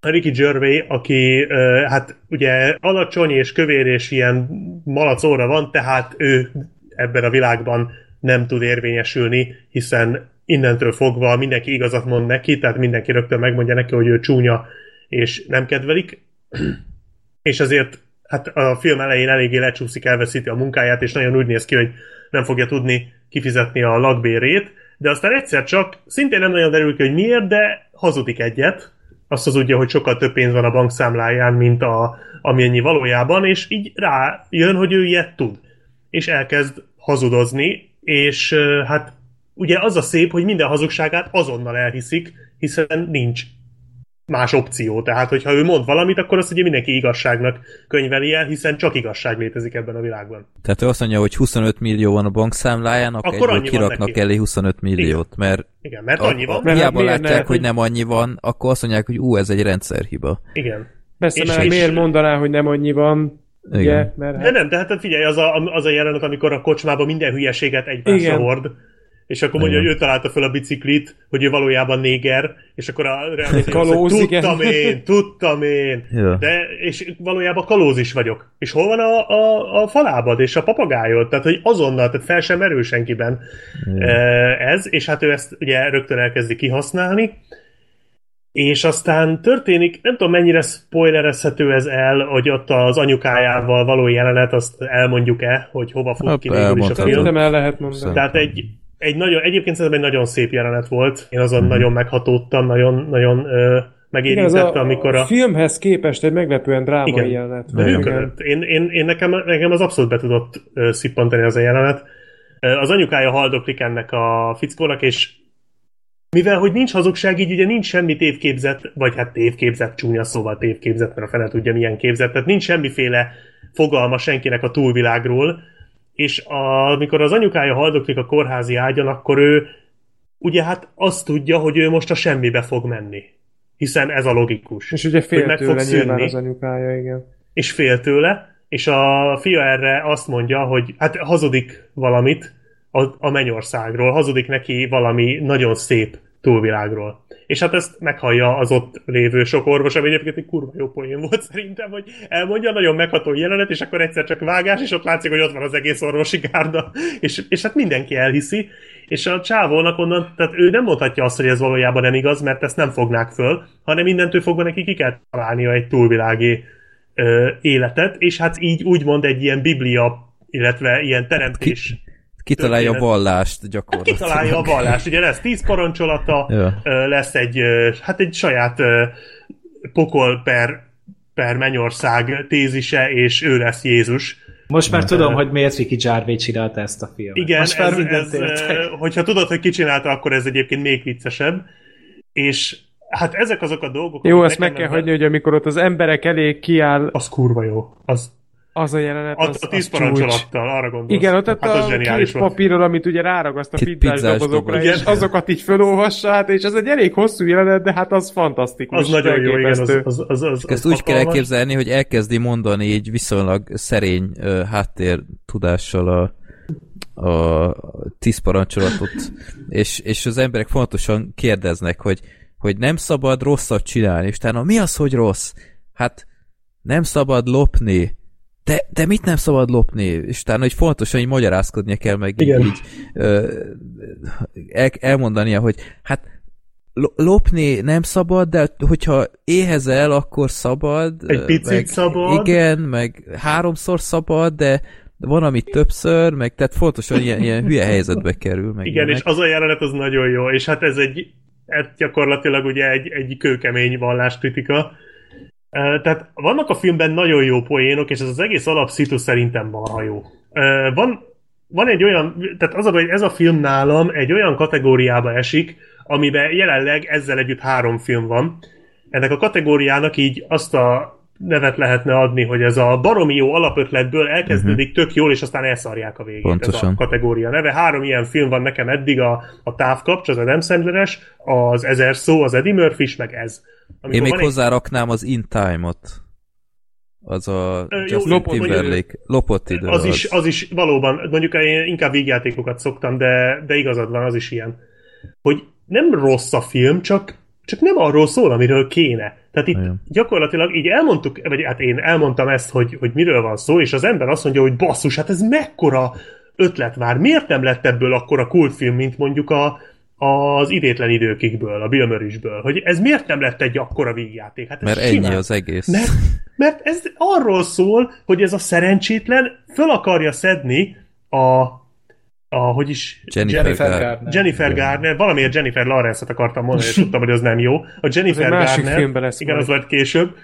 Ricky Gervais, aki hát ugye alacsony és kövér és ilyen malac óra van, tehát ő ebben a világban nem tud érvényesülni, hiszen innentől fogva mindenki igazat mond neki, tehát mindenki rögtön megmondja neki, hogy ő csúnya, és nem kedvelik. És azért hát a film elején eléggé lecsúszik, elveszíti a munkáját, és nagyon úgy néz ki, hogy nem fogja tudni kifizetni a lakbérét, de aztán egyszer csak, szintén nem nagyon derül ki, hogy miért, de hazudik egyet. Azt hazudja, hogy sokkal több pénz van a bankszámláján, mint amennyi valójában, és így rájön, hogy ő ilyet tud. És elkezd hazudozni, és hát ugye az a szép, hogy minden hazugságát azonnal elhiszik, hiszen nincs más opció. Tehát, hogyha ő mond valamit, akkor azt ugye mindenki igazságnak könyveli el, hiszen csak igazság létezik ebben a világban. Tehát ő azt mondja, hogy 25 millió van a bankszámláján, akkor egyből kiraknak elé 25 milliót, igen. mert annyi van. Hiába látják, hogy nem annyi van, akkor azt mondják, hogy ez egy rendszerhiba. Igen. Persze, mert miért mondaná, hogy nem annyi van? Igen. De nem, de hát figyelj, az a jelenet, amikor a kocsmában minden hülyeséget egymásra hord, és akkor mondja, hogy ő találta fel a biciklit, hogy ő valójában néger, és akkor a realizáció, kalóz, hogy tudtam én, de, és valójában kalóz is vagyok. És hol van a falábad és a papagájod? Tehát, hogy azonnal, tehát fel sem merül senkiben ez, és hát ő ezt ugye rögtön elkezdi kihasználni, és aztán történik, nem tudom mennyire spoilerezhető ez el, hogy ott az anyukájával való jelenet, azt elmondjuk-e, hogy hova fut ki végül is a film. Nem el lehet mondani. Tehát egy nagyon, egyébként szerintem egy nagyon szép jelenet volt. Én azon nagyon meghatódtam, nagyon megérintettem, amikor a filmhez képest egy meglepően drámai jelenet. Igen. Én nekem az abszolút be tudott szippantani az a jelenet. Az anyukája haldoklik ennek a fickónak, és mivel, hogy nincs hazugság, így ugye nincs semmi tévképzet, vagy hát tévképzet, csúnya szóval tévképzet, mert a fene tudja milyen képzet, tehát nincs semmiféle fogalma senkinek a túlvilágról, és amikor az anyukája haldoklik a kórházi ágyon, akkor ő ugye hát azt tudja, hogy ő most a semmibe fog menni. Hiszen ez a logikus. És ugye fél tőle nyilván az anyukája, igen. És fél tőle, és a fia erre azt mondja, hogy hát hazudik valamit, a mennyországról, hazudik neki valami nagyon szép túlvilágról. És hát ezt meghallja az ott lévő sok orvos, ami egyébként egy kurva jó poén volt szerintem, hogy elmondja, nagyon megható jelenet, és akkor egyszer csak vágás, és ott látszik, hogy ott van az egész orvosi gárda, és hát mindenki elhiszi, és a csávónak onnan, tehát ő nem mondhatja azt, hogy ez valójában nem igaz, mert ezt nem fognák föl, hanem innentől fogva neki ki kell találnia egy túlvilági életet, és hát így úgymond egy ilyen biblia, illetve ilyen teremtés. Kitalálja a vallást gyakorlatilag. Hát kitalálja a vallást, ugye lesz 10 parancsolata, lesz egy saját pokol per mennyország tézise, és ő lesz Jézus. Most már tudom, hogy miért Ricky Gervais csinálta ezt a filmet. Igen, ez, hogyha tudod, hogy ki csinálta, akkor ez egyébként még viccesebb. És hát ezek azok a dolgok... Jó, ezt meg kell hagyni, hogy amikor ott az emberek elé kiáll... Az kurva jó, az a jelenet, az a 10 parancsolattal, arra gondolsz. Igen, ott hát az a kis papírral, amit ugye ráragaszt a pizzás dobozokra, és azokat így felolvassát, és ez egy elég hosszú jelenet, de hát az fantasztikus. Az nagyon jó, igen. Ezt úgy kell elképzelni, hogy elkezdi mondani így viszonylag szerény háttértudással a 10 parancsolatot, és az emberek fontosan kérdeznek, hogy nem szabad rosszat csinálni, és utána mi az, hogy rossz? Hát nem szabad lopni. De mit nem szabad lopni? És utána, hogy fontosan így magyarázkodnia kell, meg így elmondania, hogy hát lopni nem szabad, de hogyha éhezel, akkor szabad. Egy picit meg, szabad. Igen, meg 3-szor szabad, de van, amit többször, meg tehát fontosan ilyen hülye helyzetbe kerül. Meg igen, ilyenek. És az a jelenet az nagyon jó, és hát ez gyakorlatilag ugye egy kőkemény valláskritika. Tehát vannak a filmben nagyon jó poénok, és ez az egész alapszitu szerintem marha jó. Van egy olyan, tehát az a baj, hogy ez a film nálam egy olyan kategóriába esik, amiben jelenleg ezzel együtt 3 film van. Ennek a kategóriának így azt a nevet lehetne adni, hogy ez a baromi jó alapötletből elkezdődik tök jól, és aztán elszarják a végét. Pontosan. Ez a kategória neve. 3 ilyen film van nekem eddig, a Távkapcs, az Adam Sandler-es, az 1000 szó, az Eddie Murphy-s, meg ez. Amikor én még hozzáraknám az In Time-ot. Az a Justin Timberlake. Lopott idő az is valóban, mondjuk én inkább vígjátékokat szoktam, de igazad van, az is ilyen. Hogy nem rossz a film, csak nem arról szól, amiről kéne. Tehát itt gyakorlatilag így elmondtuk, vagy hát én elmondtam ezt, hogy miről van szó, és az ember azt mondja, hogy basszus, hát ez mekkora ötlet már, miért nem lett ebből akkora kultfilm, mint mondjuk az Idétlen időkikből, a Bill Murray-sből, hogy ez miért nem lett egy akkora vígjáték? Hát mert ennyi az egész. Mert ez arról szól, hogy ez a szerencsétlen föl akarja szedni Jennifer Garner, valamiért Jennifer Lawrence-et akartam mondani, és tudtam, hogy az nem jó. A Jennifer Garner, lesz igen, majd. Az volt később,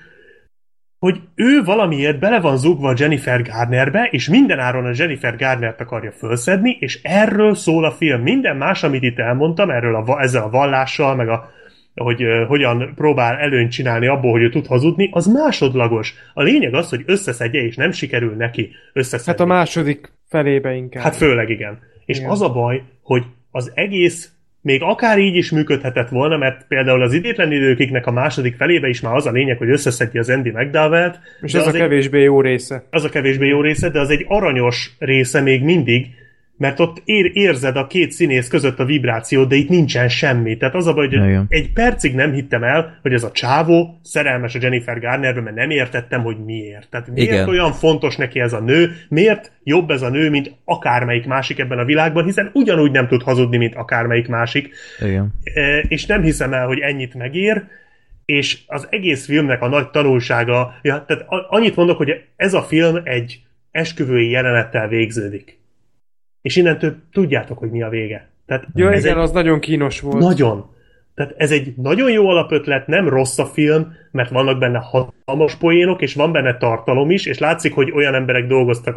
hogy ő valamiért bele van zúgva a Jennifer Garnerbe, és mindenáron a Jennifer Garnert akarja fölszedni, és erről szól a film. Minden más, amit itt elmondtam, ezzel a vallással, meg hogy hogyan próbál előnyt csinálni abból, hogy ő tud hazudni, az másodlagos. A lényeg az, hogy összeszedje, és nem sikerül neki összeszedni. Hát a második felébe inkább. Hát főleg igen. És az a baj, hogy az egész még akár így is működhetett volna, mert például az Idétlen időkiknek a második felébe is már az a lényeg, hogy összeszedje az Andy McDowell-t. És ez a kevésbé jó része. Az a kevésbé jó része, de az egy aranyos része még mindig, Mert ott érzed a két színész között a vibrációt, de itt nincsen semmi. Tehát az a baj, hogy igen. Egy percig nem hittem el, hogy ez a csávó szerelmes a Jennifer Garnerbe, mert nem értettem, hogy miért. Tehát miért igen. Olyan fontos neki ez a nő, miért jobb ez a nő, mint akármelyik másik ebben a világban, hiszen ugyanúgy nem tud hazudni, mint akármelyik másik. Igen. És nem hiszem el, hogy ennyit megér, és az egész filmnek a nagy tanulsága, ja, tehát annyit mondok, hogy ez a film egy esküvői jelenettel végződik. És innentől tudjátok, hogy mi a vége. Tehát ez igen, az nagyon kínos volt. Nagyon. Tehát ez egy nagyon jó alapötlet, nem rossz a film, mert vannak benne hatalmas poénok, és van benne tartalom is, és látszik, hogy olyan emberek dolgoztak,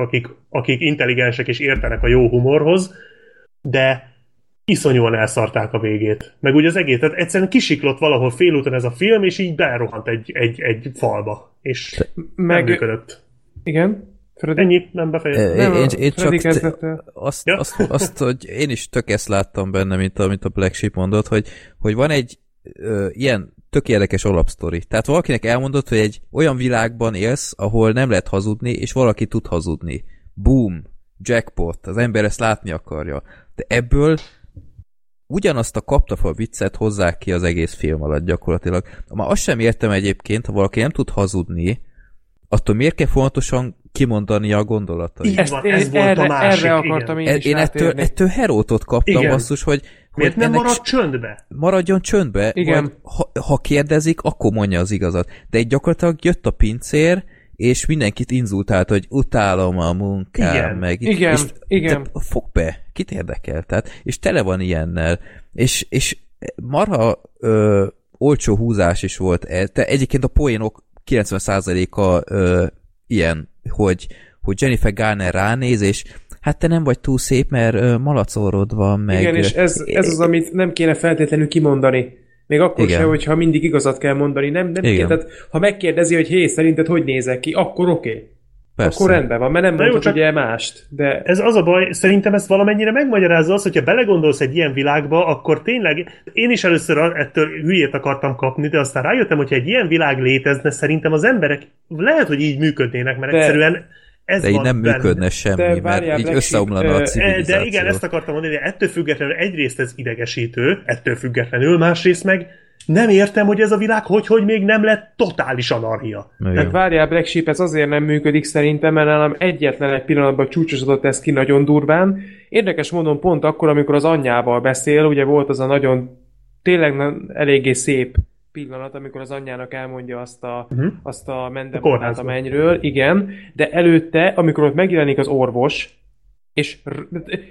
akik intelligensek és értenek a jó humorhoz, de iszonyúan elszarták a végét. Meg úgy az egész. Tehát egyszerűen kisiklott valahol félúton ez a film, és így berohant egy falba. És megműködött. Igen. Freddy? Ennyi, nem befejeztem. Én csak azt, hogy én is tök ezt láttam benne, mint a Black Sheep mondott, hogy van egy ilyen tök érdekes alapsztori. Tehát valakinek elmondott, hogy egy olyan világban élsz, ahol nem lehet hazudni, és valaki tud hazudni. Boom! Jackpot! Az ember ezt látni akarja. De ebből ugyanazt a kaptafal viccet hozzák ki az egész film alatt gyakorlatilag. Már azt sem értem egyébként, ha valaki nem tud hazudni, attól miért kell fontosan kimondani a gondolatait? Ez volt a másik. Erre akartam igen. Én ettől herótot kaptam, igen. Basszus, hogy... Miért nem marad csöndbe? Maradjon csöndbe. Igen. Ha kérdezik, akkor mondja az igazat. De egy gyakorlatilag jött a pincér, és mindenkit inzultált, hogy utálom a munkám, igen. Meg... Igen, és, igen. Fogd be, kit érdekel? Tehát, és tele van ilyennel. És marha olcsó húzás is volt. Te egyébként a poénok 90%-a ilyen, hogy Jennifer Garner ránéz, és hát te nem vagy túl szép, mert malacorod van, meg... Igen, és ez az, amit nem kéne feltétlenül kimondani. Még akkor igen. Se, hogyha mindig igazat kell mondani. Nem kéne, tehát, ha megkérdezi, hogy hé, szerinted hogy nézek ki, akkor oké. Persze. Akkor rendben van, mert nem mondod ugye mást. De... Ez az a baj, szerintem ezt valamennyire megmagyarázza az, hogyha belegondolsz egy ilyen világba, akkor tényleg, én is először ettől hülyét akartam kapni, de aztán rájöttem, hogyha egy ilyen világ létezne, szerintem az emberek lehet, hogy így működnének, mert egyszerűen ez de van. De így nem működne semmi, mert így összeomlana a civilizáció. De igen, ezt akartam mondani, de ettől függetlenül egyrészt ez idegesítő, ettől függetlenül, másrészt meg nem értem, hogy ez a világ hogy még nem lett totális anarchia. Tehát várjál, Black Sheep, ez azért nem működik szerintem, mert nálam egyetlen egy pillanatban csúcsosodott ez ki nagyon durván. Érdekes módon pont akkor, amikor az anyjával beszél, ugye volt az a nagyon, tényleg eléggé szép pillanat, amikor az anyjának elmondja azt a mendemonát a mennyről, igen, de előtte, amikor ott megjelenik az orvos, és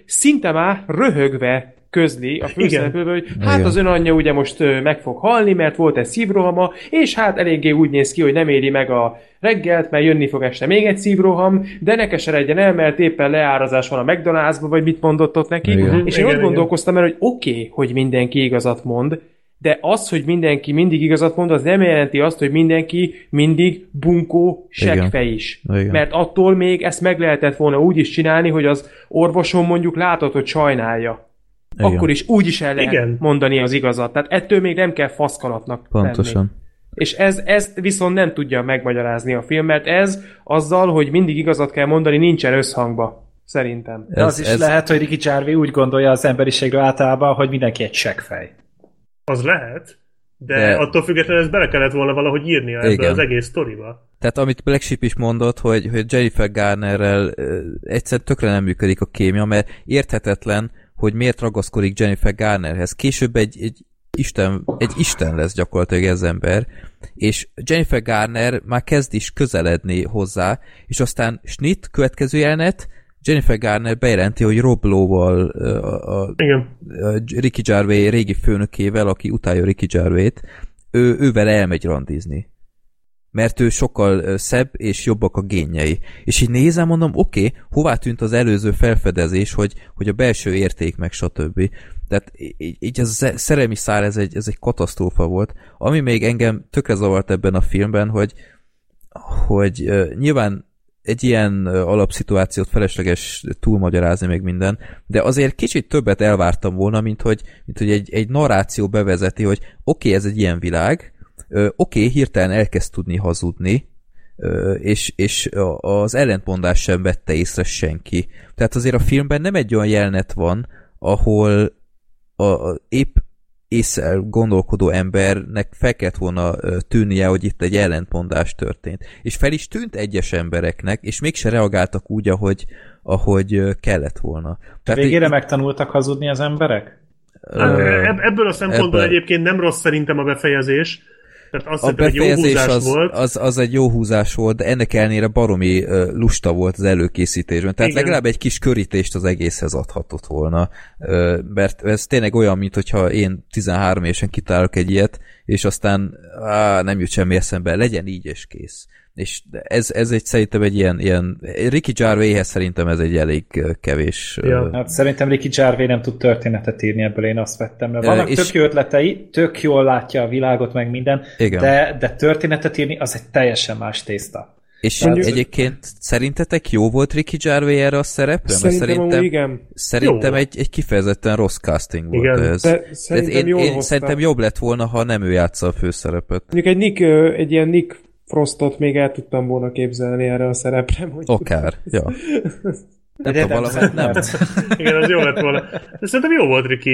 szinte már röhögve közli a főszereplőből, hogy hát igen. Az ön anyja ugye most meg fog halni, mert volt egy szívrohama, és hát eléggé úgy néz ki, hogy nem éri meg a reggelt, mert jönni fog este még egy szívroham, de ne keseredjen el, mert éppen leárazás van a McDonald's-ban, vagy mit mondott ott neki. Igen. És én igen, ott gondolkoztam el, hogy oké, hogy mindenki igazat mond, de az, hogy mindenki mindig igazat mond, az nem jelenti azt, hogy mindenki mindig bunkó seggfej is. Igen. Mert attól még ezt meg lehetett volna úgy is csinálni, hogy az orvoson mondjuk látod, hogy sajnálja. Igen. Akkor is úgy is el lehet igen. Mondani az igazat. Tehát ettől még nem kell faszkalatnak pontosan. Lenni. És ezt viszont nem tudja megmagyarázni a film, mert ez azzal, hogy mindig igazat kell mondani, nincsen összhangba. Szerintem. De az is lehet, hogy Ricky Gervais úgy gondolja az emberiségről általában, hogy mindenki egy seggfej. Az lehet, de attól függetlenül ez bele kellett volna valahogy írnia ebbe az egész sztoriba. Tehát amit Black Sheep is mondott, hogy Jennifer Garnerrel egyszer tökre nem működik a kémia, mert érthetetlen, hogy miért ragaszkodik Jennifer Garnerhez. Később egy isten lesz gyakorlatilag ez ember, és Jennifer Garner már kezd is közeledni hozzá, és aztán snit, következő jelenet, Jennifer Garner bejelenti, hogy Rob Lowe-val, a Ricky Gervais régi főnökével, aki utálja Ricky Gervais-t, ővel elmegy randizni. Mert ő sokkal szebb és jobbak a génjei. És így nézem, mondom, oké, hová tűnt az előző felfedezés, hogy a belső érték meg stb. Tehát így ez a szerelmi szál, ez egy katasztrófa volt. Ami még engem tökre zavart ebben a filmben, hogy nyilván egy ilyen alapszituációt felesleges túlmagyarázni meg minden, de azért kicsit többet elvártam volna, mint hogy egy narráció bevezeti, hogy oké, ez egy ilyen világ, hirtelen elkezd tudni hazudni, és az ellentmondást sem vette észre senki. Tehát azért a filmben nem egy olyan jelenet van, ahol a épp észre gondolkodó embernek fel kellett volna tűnnie, hogy itt egy ellentmondás történt. És fel is tűnt egyes embereknek, és mégse reagáltak úgy, ahogy kellett volna. Tehát végére megtanultak hazudni az emberek? Ebből a szempontból egyébként nem rossz szerintem a befejezés. Tehát azt a befejezés egy jó húzás volt. Az egy jó húzás volt, de ennek ellenére baromi lusta volt az előkészítésben. Tehát igen, legalább egy kis körítést az egészhez adhatott volna. Mert ez tényleg olyan, mint hogyha én 13 évesen kitálok egy ilyet, és aztán nem jut semmi eszembe, legyen így és kész. És ez egy szerintem egy ilyen Ricky Gervais-hez szerintem ez egy elég kevés. Ja, hát szerintem Ricky Gervais nem tud történetet írni, ebből én azt vettem le. Vannak tök jó ötletei, tök jól látja a világot, meg minden, de történetet írni az egy teljesen más tészta. És tehát egyébként szerintetek jó volt Ricky Gervais erre a szerepre? Szerintem egy kifejezetten rossz casting volt ez. Szerintem jobb lett volna, ha nem ő játsza a főszerepet. Mondjuk egy ilyen Nick Frostot még el tudtam volna képzelni erre a szerepre. Akár, ja. Nem. Igen, az jó lett volna. De szerintem jó volt, Riki,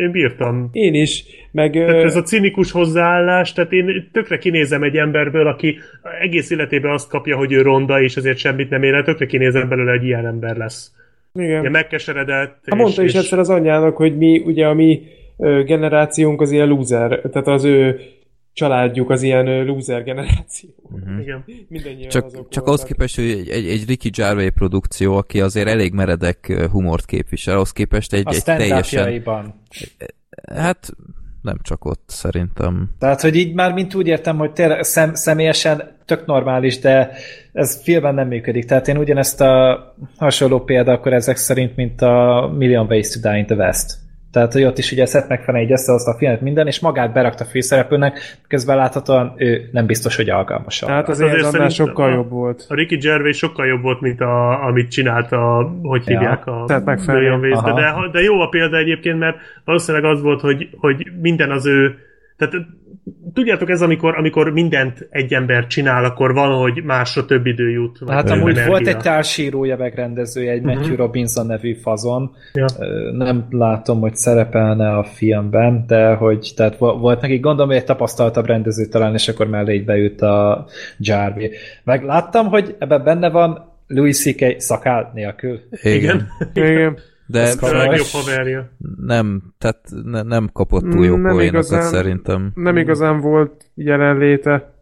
én bírtam. Én is. Tehát ez a cinikus hozzáállás, tehát én tökre kinézem egy emberből, aki egész életében azt kapja, hogy ő ronda, és ezért semmit nem ér el, tökre kinézem belőle, hogy ilyen ember lesz. Igen. Ugye megkeseredett. Mondta is egyszer az anyjának, hogy ugye a mi generációnk az ilyen lúzer, tehát az ő családjuk az ilyen lúzer generáció. Uh-huh. Igen. Csak ahhoz képest, hogy egy Ricky Gervais produkció, aki azért elég meredek humort képvisel, ahhoz képest egy teljesen... Hát nem csak ott, szerintem. Tehát, hogy így már mint úgy értem, hogy tényleg személyesen tök normális, de ez filmben nem működik. Tehát én ugyanezt a hasonló példa akkor ezek szerint, mint a Million Ways to Die in the West. Tehát, hogy ott is ugye Seth MacFarlane így összehozta a filmet minden, és magát berakta a főszereplőnek, közben láthatóan ő nem biztos, hogy alkalmas. Tehát azért annál sokkal jobb volt. A Ricky Gervais sokkal jobb volt, mint amit csinálta, hogy hívják a Million Ways. De jó a példa egyébként, mert valószínűleg az volt, hogy minden az ő... Tehát tudjátok, ez amikor mindent egy ember csinál, akkor valahogy másra több idő jut. Hát amúgy volt egy társírója, megrendezője, egy Matthew Robinson nevű fazon. Ja. Nem látom, hogy szerepelne a filmben, de hogy tehát volt neki, gondolom, hogy egy tapasztaltabb rendező talán, és akkor mellé így beült a Jarvi. Meg láttam, hogy ebben benne van Louis C.K. szakál nélkül. Igen. De nem, tehát nem kapott túl jó poénokat szerintem. Nem igazán volt jelenléte.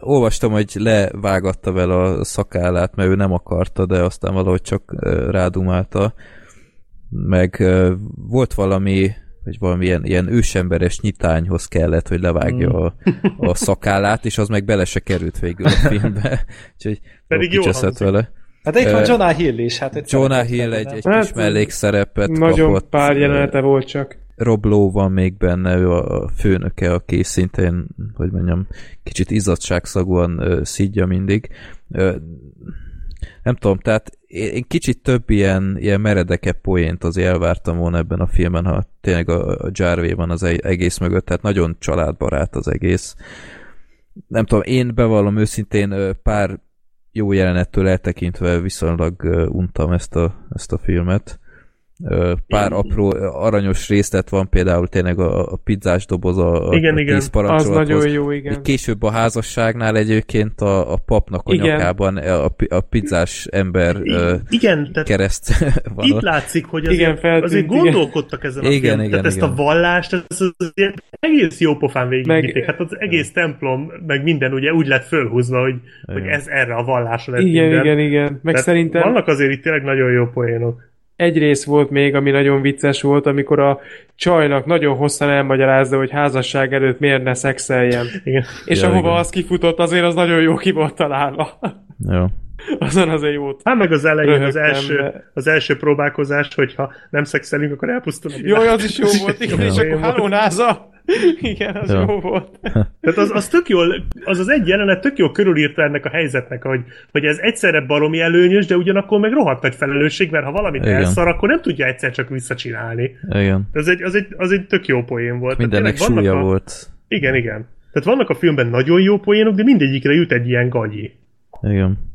Olvastam, hogy levágatta vele a szakállát, mert ő nem akarta, de aztán valahogy csak rádumálta. Meg volt valami ilyen ősemberes nyitányhoz kellett, hogy levágja a szakállát, és az meg bele se került végül a filmbe. Úgyhogy pedig jó hangzik vele. Hát itt van Jonah Hill is. Jonah Hill egy kis mellékszerepet kapott. Nagyon pár jelenete volt csak. Rob Lowe van még benne, ő a főnöke, aki szintén, hogy mondjam, kicsit izzadságszagúan szidja mindig. Nem tudom, tehát én kicsit több ilyen meredekebb poént azért elvártam volna ebben a filmben, ha tényleg a Jarvey van az egész mögött, tehát nagyon családbarát az egész. Nem tudom, én bevallom őszintén pár jó jelenettől eltekintve viszonylag untam ezt a filmet. Pár apró aranyos részlet van, például tényleg a pizzás doboz a tízparancsolathoz. Az nagyon jó, igen. Később a házasságnál egyébként a papnak a nyakában a pizzás ember kereszt van. Itt látszik, hogy azért gondolkodtak ezen a filmen. Tehát ezt a vallást, ez egész jó pofán végigvitték. Hát az egész templom, meg minden ugye úgy lett fölhúzva, hogy ez erre a vallásra lett minden. Igen. Meg szerintem vannak azért itt tényleg nagyon jó poénok. Egy rész volt még, ami nagyon vicces volt, amikor a csajnak nagyon hosszan elmagyarázza, hogy házasság előtt miért ne szexeljen. Igen. És ahova az kifutott, azért az nagyon jó ki volt találva. Jó. Azon azért jót. Hát meg az elején röhögtem, az első próbálkozás, hogyha nem szexelünk, akkor elpusztul a világ. Jó, az is jó volt, igen, és akkor halló náza. Igen, az jó volt. Tehát az tök jól, az egy jelenet tök jól körülírta ennek a helyzetnek, hogy ez egyszerre baromi előnyös, de ugyanakkor meg rohadt nagy felelősség, mert ha valamit elszar, akkor nem tudja egyszer csak visszacsinálni. Igen. Ez egy tök jó poén volt. Mindennek súlya volt. Igen. Tehát vannak a filmben nagyon jó poénok, de mindegyikre jut egy ilyen gagyi. Igen.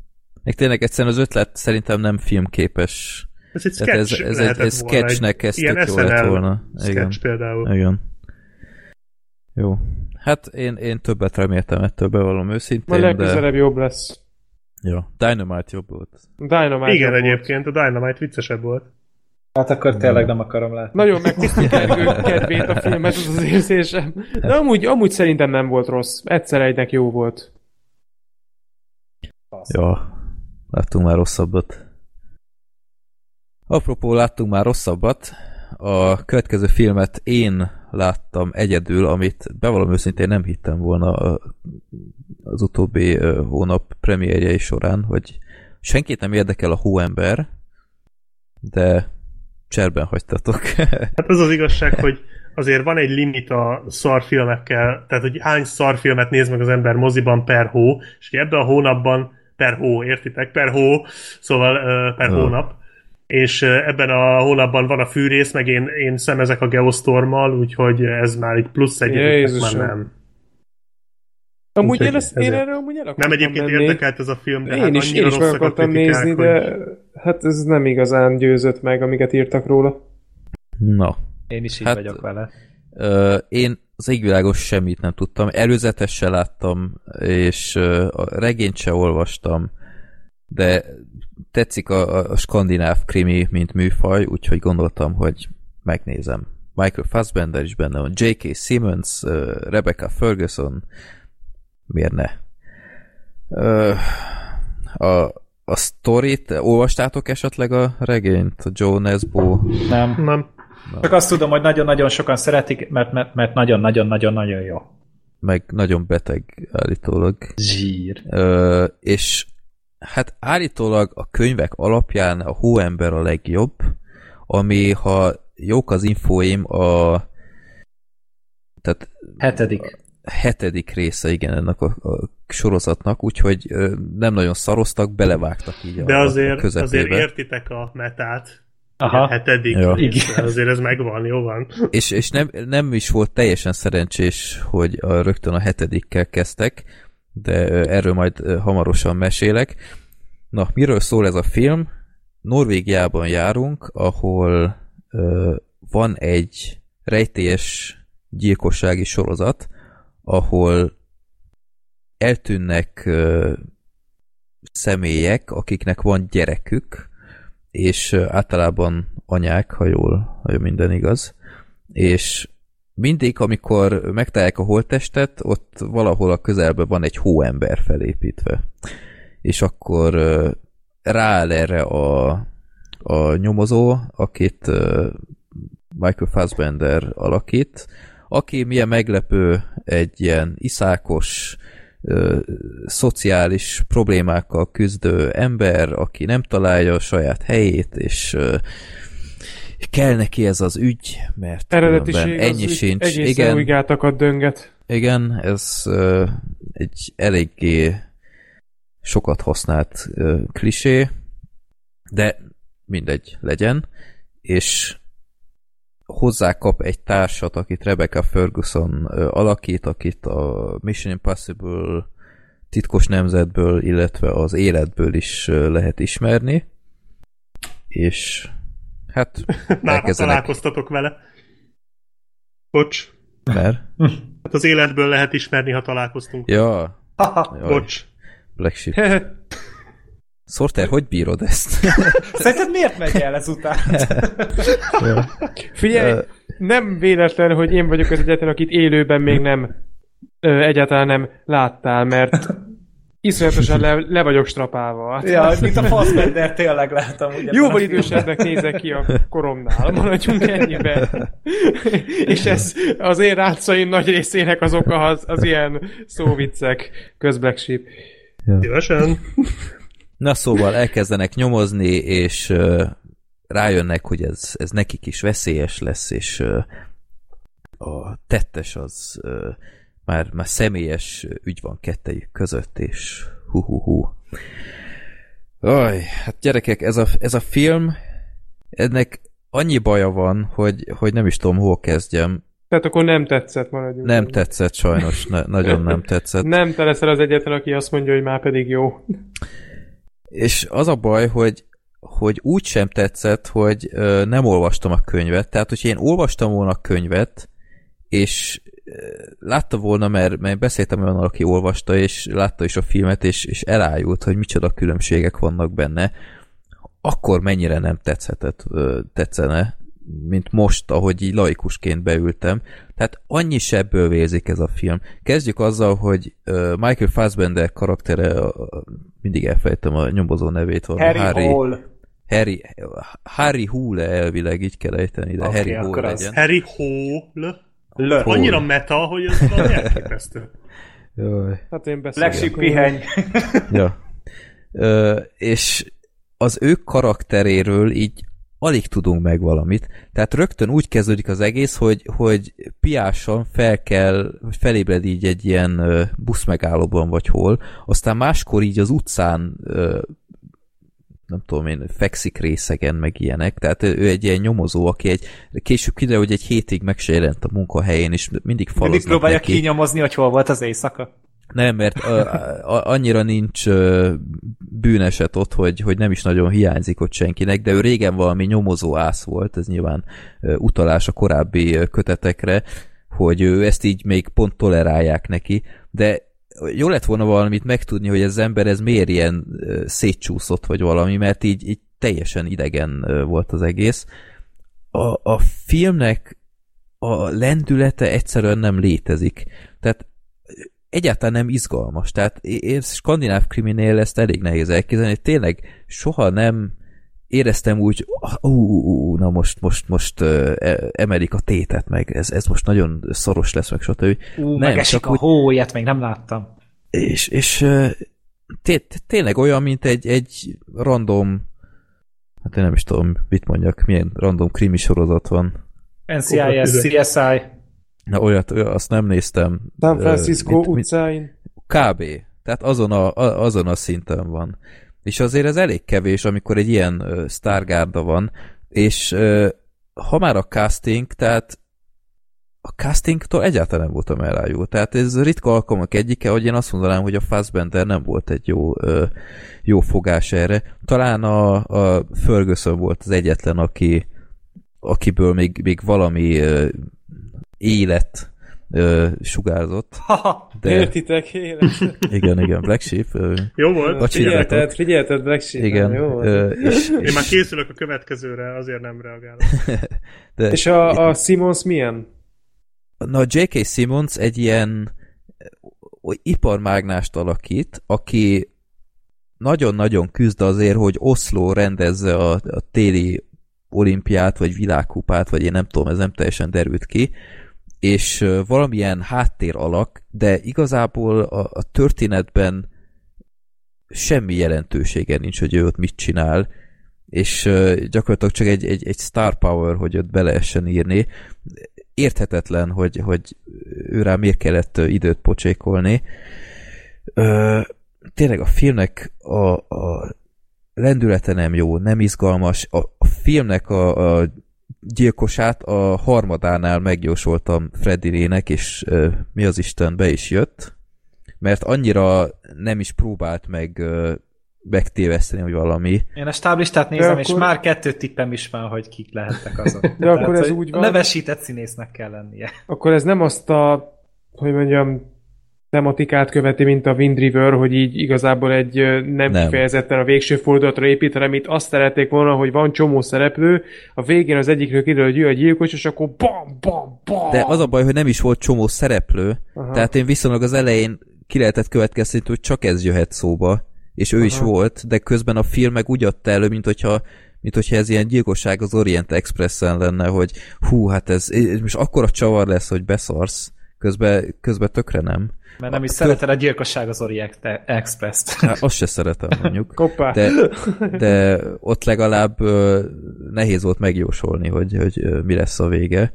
Még tényleg egyszerűen az ötlet szerintem nem filmképes. Ez egy sketch ez lehetett ez volna. Sketchnek ezt tök jó lett volna. Igen. Például. Igen. Jó. Hát én többet reméltem ettől, bevallom őszintén. Majd legközelebb jobb lesz. Jó. Dynamite jobb volt. Igen, egyébként a Dynamite viccesebb volt. Hát akkor tényleg nem akarom látni. Nagyon megtisztít Gergő kedvét a filmet, az az érzésem. De amúgy szerintem nem volt rossz. Egyszer egynek jó volt. Jó. Láttunk már rosszabbat. Apropó, láttunk már rosszabbat. A következő filmet én láttam egyedül, amit bevallom őszintén nem hittem volna az utóbbi hónap premierjei során, hogy senkit nem érdekel a hóember, de cserben hagytatok. Hát az az igazság, hogy azért van egy limit a szarfilmekkel, tehát hogy hány szarfilmet néz meg az ember moziban per hó, és ebben a hónapban per hó, értitek? Per hó, szóval per hónap. És ebben a hónapban van a fűrész, meg én szemezek a Geostormmal, úgyhogy ez már itt plusz egyébként már nem. Amúgy én erről amúgy el akartam menni. Nem egyébként érdekelt ez a film, de hát annyira rosszak a kritikák, nézni, hogy... de hát ez nem igazán győzött meg, amiket írtak róla. Na. Én is így vagyok vele. Én az égvilágos semmit nem tudtam. Előzetes se láttam, és a regényt se olvastam, de tetszik a skandináv krimi, mint műfaj, úgyhogy gondoltam, hogy megnézem. Michael Fassbender is benne van, J.K. Simmons, Rebecca Ferguson, miért ne? A sztorit, olvastátok esetleg a regényt? A Joe Nesbo? Nem. Csak azt tudom, hogy nagyon-nagyon sokan szeretik, mert nagyon-nagyon-nagyon-nagyon jó. Meg nagyon beteg állítólag. Zsír. És hát állítólag a könyvek alapján a hóember a legjobb, ami, ha jók az infóim, tehát hetedik része, igen, ennek a sorozatnak, úgyhogy nem nagyon szaroztak, belevágtak így de azért értitek a metát. Aha. A hetedik része, azért ez megvan, jó van. És nem is volt teljesen szerencsés, hogy rögtön a hetedikkel kezdtek, de erről majd hamarosan mesélek. Na, miről szól ez a film? Norvégiában járunk, ahol van egy rejtélyes gyilkossági sorozat, ahol eltűnnek személyek, akiknek van gyerekük, és általában anyák, ha jól minden igaz, és mindig, amikor megtalálják a holttestet, ott valahol a közelben van egy hóember felépítve. És akkor rááll erre a nyomozó, akit Michael Fassbender alakít, aki milyen meglepő, egy ilyen iszákos, szociális problémákkal küzdő ember, aki nem találja a saját helyét, és kell neki ez az ügy, mert eredetiség ennyi sincs. Egészen új gátakat dönget. Igen, ez egy eléggé sokat használt klisé, de mindegy, legyen, és hozzá kap egy társat, akit Rebecca Ferguson alakít, akit a Mission Impossible titkos nemzetből, illetve az életből is lehet ismerni, és hát már találkoztatok vele. Bocs. Mert? Hát az életből lehet ismerni, ha találkoztunk. Ja. Bocs. Black Sheep. Sorter, hogy bírod ezt? Szerinted miért megy el ezután? Figyelj, nem véletlen, hogy én vagyok az egyetlen, akit élőben még nem egyáltalán nem láttál, mert iszonyatosan le vagyok strapálva. Ja, mint a Fassbender, tényleg láttam. Jóval idősebbnek nézek ki a koromnál, maradjunk ennyiben. És ez az én rácaim nagy részének az oka az ilyen szóviccek, közblack sheep. Szívesen! Na szóval elkezdenek nyomozni, és rájönnek, hogy ez nekik is veszélyes lesz, és a tettes az már személyes ügy van kettejük között, és hú. Aj, hát gyerekek, ez a film, ennek annyi baja van, hogy nem is tudom, hol kezdjem. Tehát akkor nem tetszett, maradjunk. Nem tetszett sajnos, nagyon nem tetszett. Nem, te leszel az egyetlen, aki azt mondja, hogy már pedig jó. És az a baj, hogy úgy sem tetszett, hogy nem olvastam a könyvet. Tehát, hogyha én olvastam volna a könyvet, és látta volna, mert beszéltem olyan, aki olvasta, és látta is a filmet, és elájult, hogy micsoda különbségek vannak benne, akkor mennyire nem tetszene, mint most, ahogy így laikusként beültem. Tehát annyi sebből vérzik ez a film. Kezdjük azzal, hogy Michael Fassbender karaktere, mindig elfelejtem a nyomozó nevét, Harry Hole elvileg, így kell ejteni, de okay, Harry Hole legyen. Harry Hole. Annyira meta, hogy ez valami elképesztő. Hát én beszélek. Legsik piheny. Ja. És az ő karakteréről így alig tudunk meg valamit. Tehát rögtön úgy kezdődik az egész, hogy piásan felébred így egy ilyen buszmegállóban vagy hol, aztán máskor így az utcán nem tudom én, fekszik részegen meg ilyenek, tehát ő egy ilyen nyomozó, aki később kiderül, hogy egy hétig meg se jelent a munkahelyén, és mindig faloznak neki. Mindig próbálja kinyomozni, hogy hol volt az éjszaka. Nem, mert annyira nincs bűneset ott, hogy nem is nagyon hiányzik ott senkinek, de ő régen valami nyomozó ász volt, ez nyilván utalás a korábbi kötetekre, hogy ő ezt így még pont tolerálják neki, de jó lett volna valamit megtudni, hogy az ember ez miért ilyen szétcsúszott vagy valami, mert így teljesen idegen volt az egész. A filmnek a lendülete egyszerűen nem létezik. Tehát egyáltalán nem izgalmas. Tehát én skandináv kriminél ezt elég nehéz elképzelni. Tényleg soha nem éreztem úgy, na most emelik a tétet meg, ez most nagyon szoros lesz, meg stb. Megesik a hó, ilyet még nem láttam. És tényleg olyan, mint egy random, hát én nem is tudom, mit mondjak, milyen random krimi sorozat van. NCIS, CSI. Na olyat, azt nem néztem. San Francisco utcáin. Kb. Tehát azon a szinten van. És azért ez elég kevés, amikor egy ilyen sztárgárda van, és ha már a castingtól egyáltalán nem voltam elájult. Tehát ez ritka alkalmak egyike, hogy én azt mondanám, hogy a Fassbender nem volt egy jó fogás erre. Talán a Ferguson volt az egyetlen, akiből még valami élet sugárzott. Értitek, élet. Igen, Black Sheep. Jó volt. Figyelted Black Sheep. Igen. Jó volt. Én már készülök a következőre, azért nem reagálok. De, és a Simmons milyen? Na, J.K. Simmons egy ilyen iparmágnást alakít, aki nagyon-nagyon küzd azért, hogy Oszló rendezze a téli olimpiát, vagy világkupát, vagy én nem tudom, ez nem teljesen derült ki, és valamilyen háttér alak, de igazából a történetben semmi jelentősége nincs, hogy ő ott mit csinál, és gyakorlatilag csak egy star power, hogy ott beleessen írni. Érthetetlen, hogy ő rá miért kellett időt pocsékolni. Tényleg a filmnek a lendülete nem jó, nem izgalmas. A filmnek a gyilkosát a harmadánál megjósoltam Freddynek, és mi az Isten, be is jött, mert annyira nem is próbált megtéveszteni, hogy valami. Én a stáblistát nézem, akkor... és már 2 tippem is van, hogy kik lehettek azok. De akkor ez úgy van. Nevesített színésznek kell lennie. Akkor ez nem azt a, hogy mondjam, tematikát követi, mint a Wind River, hogy így igazából egy nem kifejezetten a végső fordulatra épít, hanem itt azt szerették volna, hogy van csomó szereplő, a végén az egyikről kiderül, hogy ő a gyilkos, és akkor bam, bam, bam. De az a baj, hogy nem is volt csomó szereplő, aha. Tehát én viszonylag az elején ki lehetett következni, hogy csak ez jöhet szóba, és ő aha. is volt, de közben a film meg úgy adta elő, mint hogyha ez ilyen gyilkosság az Orient Expressen lenne, hogy hú, hát ez most akkora csavar lesz, hogy beszarsz. Közben tökre nem. Mert nem is szereted a gyilkosság az Orient Express-t. Hát, azt se szeretem, mondjuk. De ott legalább nehéz volt megjósolni, hogy mi lesz a vége.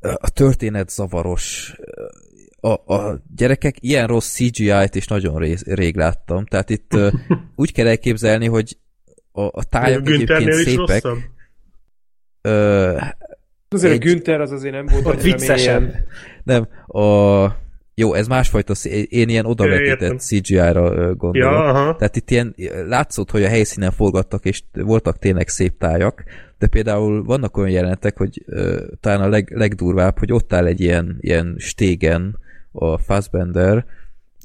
A történet zavaros. A gyerekek, ilyen rossz CGI-t is nagyon rég láttam. Tehát itt úgy kell elképzelni, hogy a tájak egyébként szépek. Azért egy... a Günther az azért nem volt annyira mélyen. Nem, jó, ez másfajta, én ilyen odavetített CGI-ra gondolom. Ja, tehát itt ilyen, látszott, hogy a helyszínen forgattak, és voltak tényleg szép tájak, de például vannak olyan jelenetek, hogy talán a legdurvább, hogy ott áll egy ilyen stégen a Fassbender,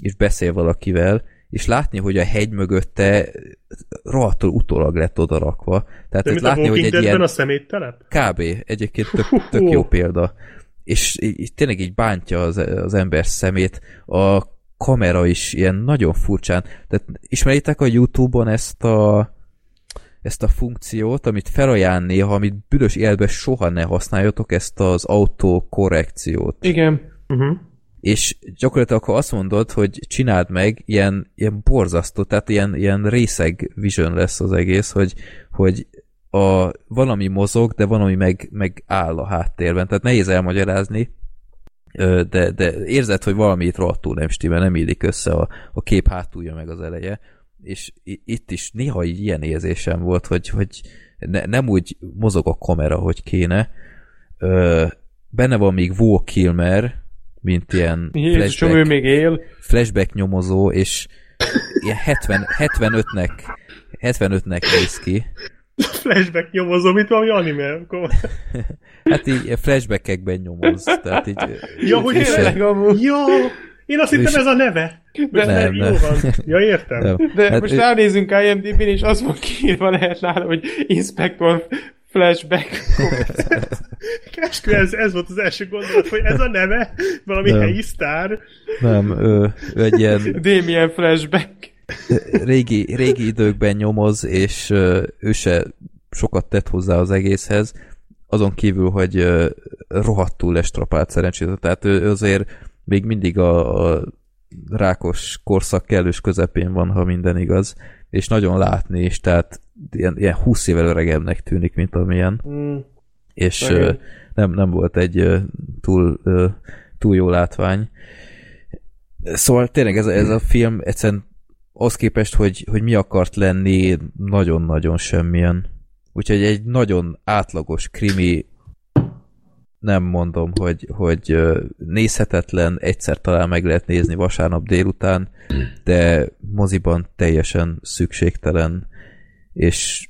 és beszél valakivel, és látni, hogy a hegy mögötte rohadtul utólag lett odarakva. Tehát de mint látni, a Walking Deadben a szeméttelep? Kb. Egyébként tök jó példa. És tényleg így bántja az ember szemét, a kamera is ilyen nagyon furcsán. Tehát ismeritek a YouTube-on ezt a funkciót, amit felajánl néha, amit büdös életben soha ne használjatok, ezt az autokorrekciót. Igen. Uh-huh. És gyakorlatilag, ha azt mondod, hogy csináld meg, ilyen borzasztó, tehát ilyen részeg vision lesz az egész, hogy valami mozog, de valami meg áll a háttérben. Tehát nehéz elmagyarázni, de érzed, hogy valami itt rohadtul nem stimmel, nem illik össze a kép hátulja meg az eleje. És itt is néha így ilyen érzésem volt, hogy nem úgy mozog a kamera, hogy kéne. Benne van még Val Kilmer, mint ilyen flashback nyomozó, és ilyen 75-nek néz ki. Flashback nyomozó, mint valami anime. Akkor... hát így flashbackekben nyomoz. Tehát így, ja, hogy tényleg amúgy. Ja, én azt hittem, ez a neve. De nem, jó van. Ja, értem. Nem. De hát most ránézünk IMDb-n, és az van kiírva, lehet nála, hogy Inspector Flashback. ez volt az első gondolat, hogy ez a neve, valami helyi sztár. Nem, ő egy ilyen... Damien Flashback. Régi időkben nyomoz, és ő se sokat tett hozzá az egészhez, azon kívül, hogy rohadtul lestrapált szerencsére. Tehát ő azért még mindig a rákos korszak kellős közepén van, ha minden igaz, és nagyon látni is, tehát ilyen 20 évvel öregebbnek tűnik, mint amilyen. Mm. És nem volt egy túl jó látvány. Szóval tényleg ez a film egyszerűen az képest, hogy mi akart lenni, nagyon-nagyon semmilyen. Úgyhogy egy nagyon átlagos krimi, nem mondom, hogy nézhetetlen, egyszer talán meg lehet nézni vasárnap délután, de moziban teljesen szükségtelen, és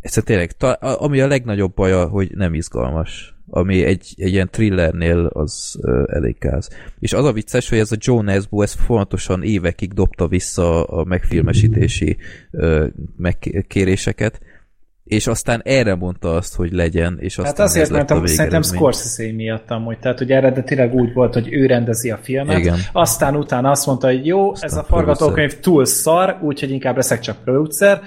egyszerűen tényleg, ami a legnagyobb baja, hogy nem izgalmas, ami egy ilyen thrillernél az elég gáz. És az a vicces, hogy ez a Joe Nesbo, ez folyamatosan évekig dobta vissza a megfilmesítési megkéréseket, és aztán erre mondta azt, hogy legyen, és aztán hát azért, mert szerintem Scorsese miatt amúgy, tehát ugye eredetileg úgy volt, hogy ő rendezi a filmet, igen. Aztán utána azt mondta, hogy jó, aztán ez a forgatókönyv túl szar, úgyhogy inkább leszek csak producer,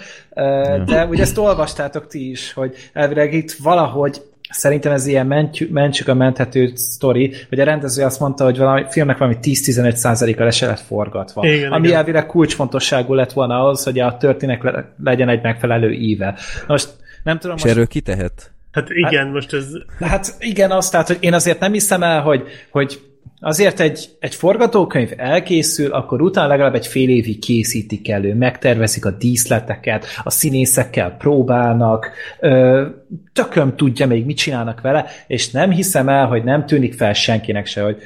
de ugye ezt olvastátok ti is, hogy elvileg itt valahogy szerintem ez ilyen mentsük a menthető sztori, hogy a rendező azt mondta, hogy valami filmnek valami 10-15%-a le se lett forgatva. Igen, ami elvileg kulcsfontosságú lett volna ahhoz, hogy a történek legyen egy megfelelő íve. Most nem tudom... És erről kitehet? Hát igen, most ez... Hát igen, azt, tehát, hogy én azért nem hiszem el, hogy azért egy forgatókönyv elkészül, akkor utána legalább egy fél évig készítik elő, megtervezik a díszleteket, a színészekkel próbálnak, tököm tudja még, mit csinálnak vele, és nem hiszem el, hogy nem tűnik fel senkinek se, hogy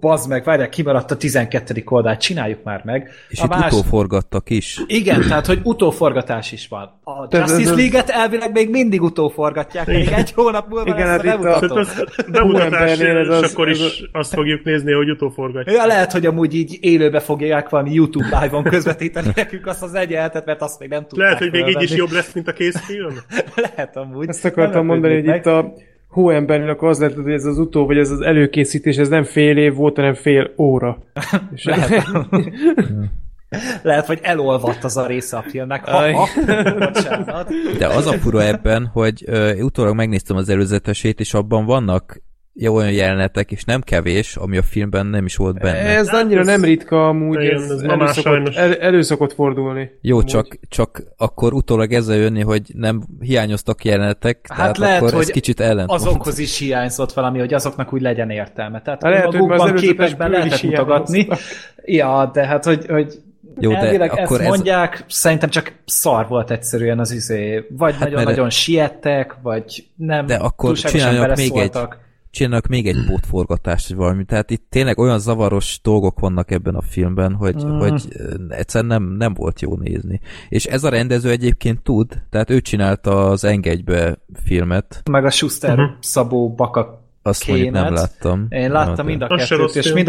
bazd meg, várjál, kimaradt a 12. oldalt, csináljuk már meg. És itt utóforgattak is. Igen, tehát, hogy utóforgatás is van. A Justice League-et elvileg még mindig utóforgatják, még egy hónap múlva lesz a bemutató. Bemutatás, és akkor is azt fogjuk nézni, hogy utóforgatják. Ja, lehet, hogy amúgy így élőbe fogják valami YouTube live-on közvetíteni nekünk azt az egyenletet, mert azt még nem tudták. Lehet, hogy még így is jobb lesz, mint a készfilm. Lehet amúgy. Ezt akartam mondani, hogy itt a hóen belül akkor az lehet, hogy ez az utó, vagy ez az előkészítés, ez nem fél év volt, hanem fél óra. Lehet. Lehet, hogy elolvadt az a része a filmnek. De az a fura ebben, hogy utólag megnéztem az előzetesét, és abban vannak olyan jelenetek, és nem kevés, ami a filmben nem is volt benne. Ez annyira nem ritka amúgy, ez elő szokott fordulni. Jó, csak akkor utólag ezzel jönni, hogy nem hiányoztak jelenetek, hát tehát lehet, akkor ez kicsit ellentmond. Azokhoz is hiányzott valami, hogy azoknak úgy legyen értelme. Tehát magukban képesben lehetett mutogatni. Ja, de hát, hogy Jó, elvileg akkor ezt mondják, szerintem csak szar volt egyszerűen az izé, vagy nagyon-nagyon siettek, vagy nem, de akkor csinálnak még egy pótforgatást, vagy valami. Tehát itt tényleg olyan zavaros dolgok vannak ebben a filmben, hogy egyszerűen nem volt jó nézni. És ez a rendező egyébként tud, tehát ő csinálta az Engedjbe filmet. Meg a Schuster Szabó Baka. Azt mondjuk nem láttam. Én láttam mind a kettőt, és mind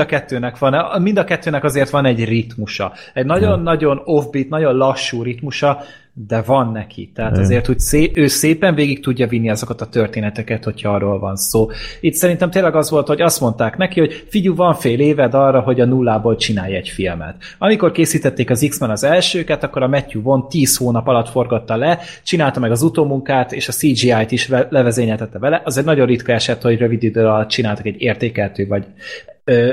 a kettőnek azért van egy ritmusa. Egy nagyon-nagyon offbeat, nagyon lassú ritmusa, de van neki. Tehát azért úgy ő szépen végig tudja vinni azokat a történeteket, hogyha arról van szó. Itt szerintem tényleg az volt, hogy azt mondták neki, hogy figyú, van fél éved arra, hogy a nullából csinálj egy filmet. Amikor készítették az X-Men az elsőket, akkor a Matthew Vaughn 10 hónap alatt forgatta le, csinálta meg az utómunkát, és a CGI-t is levezényeltette vele. Az egy nagyon ritka eset, hogy rövid idő alatt csináltak egy értékeltő, vagy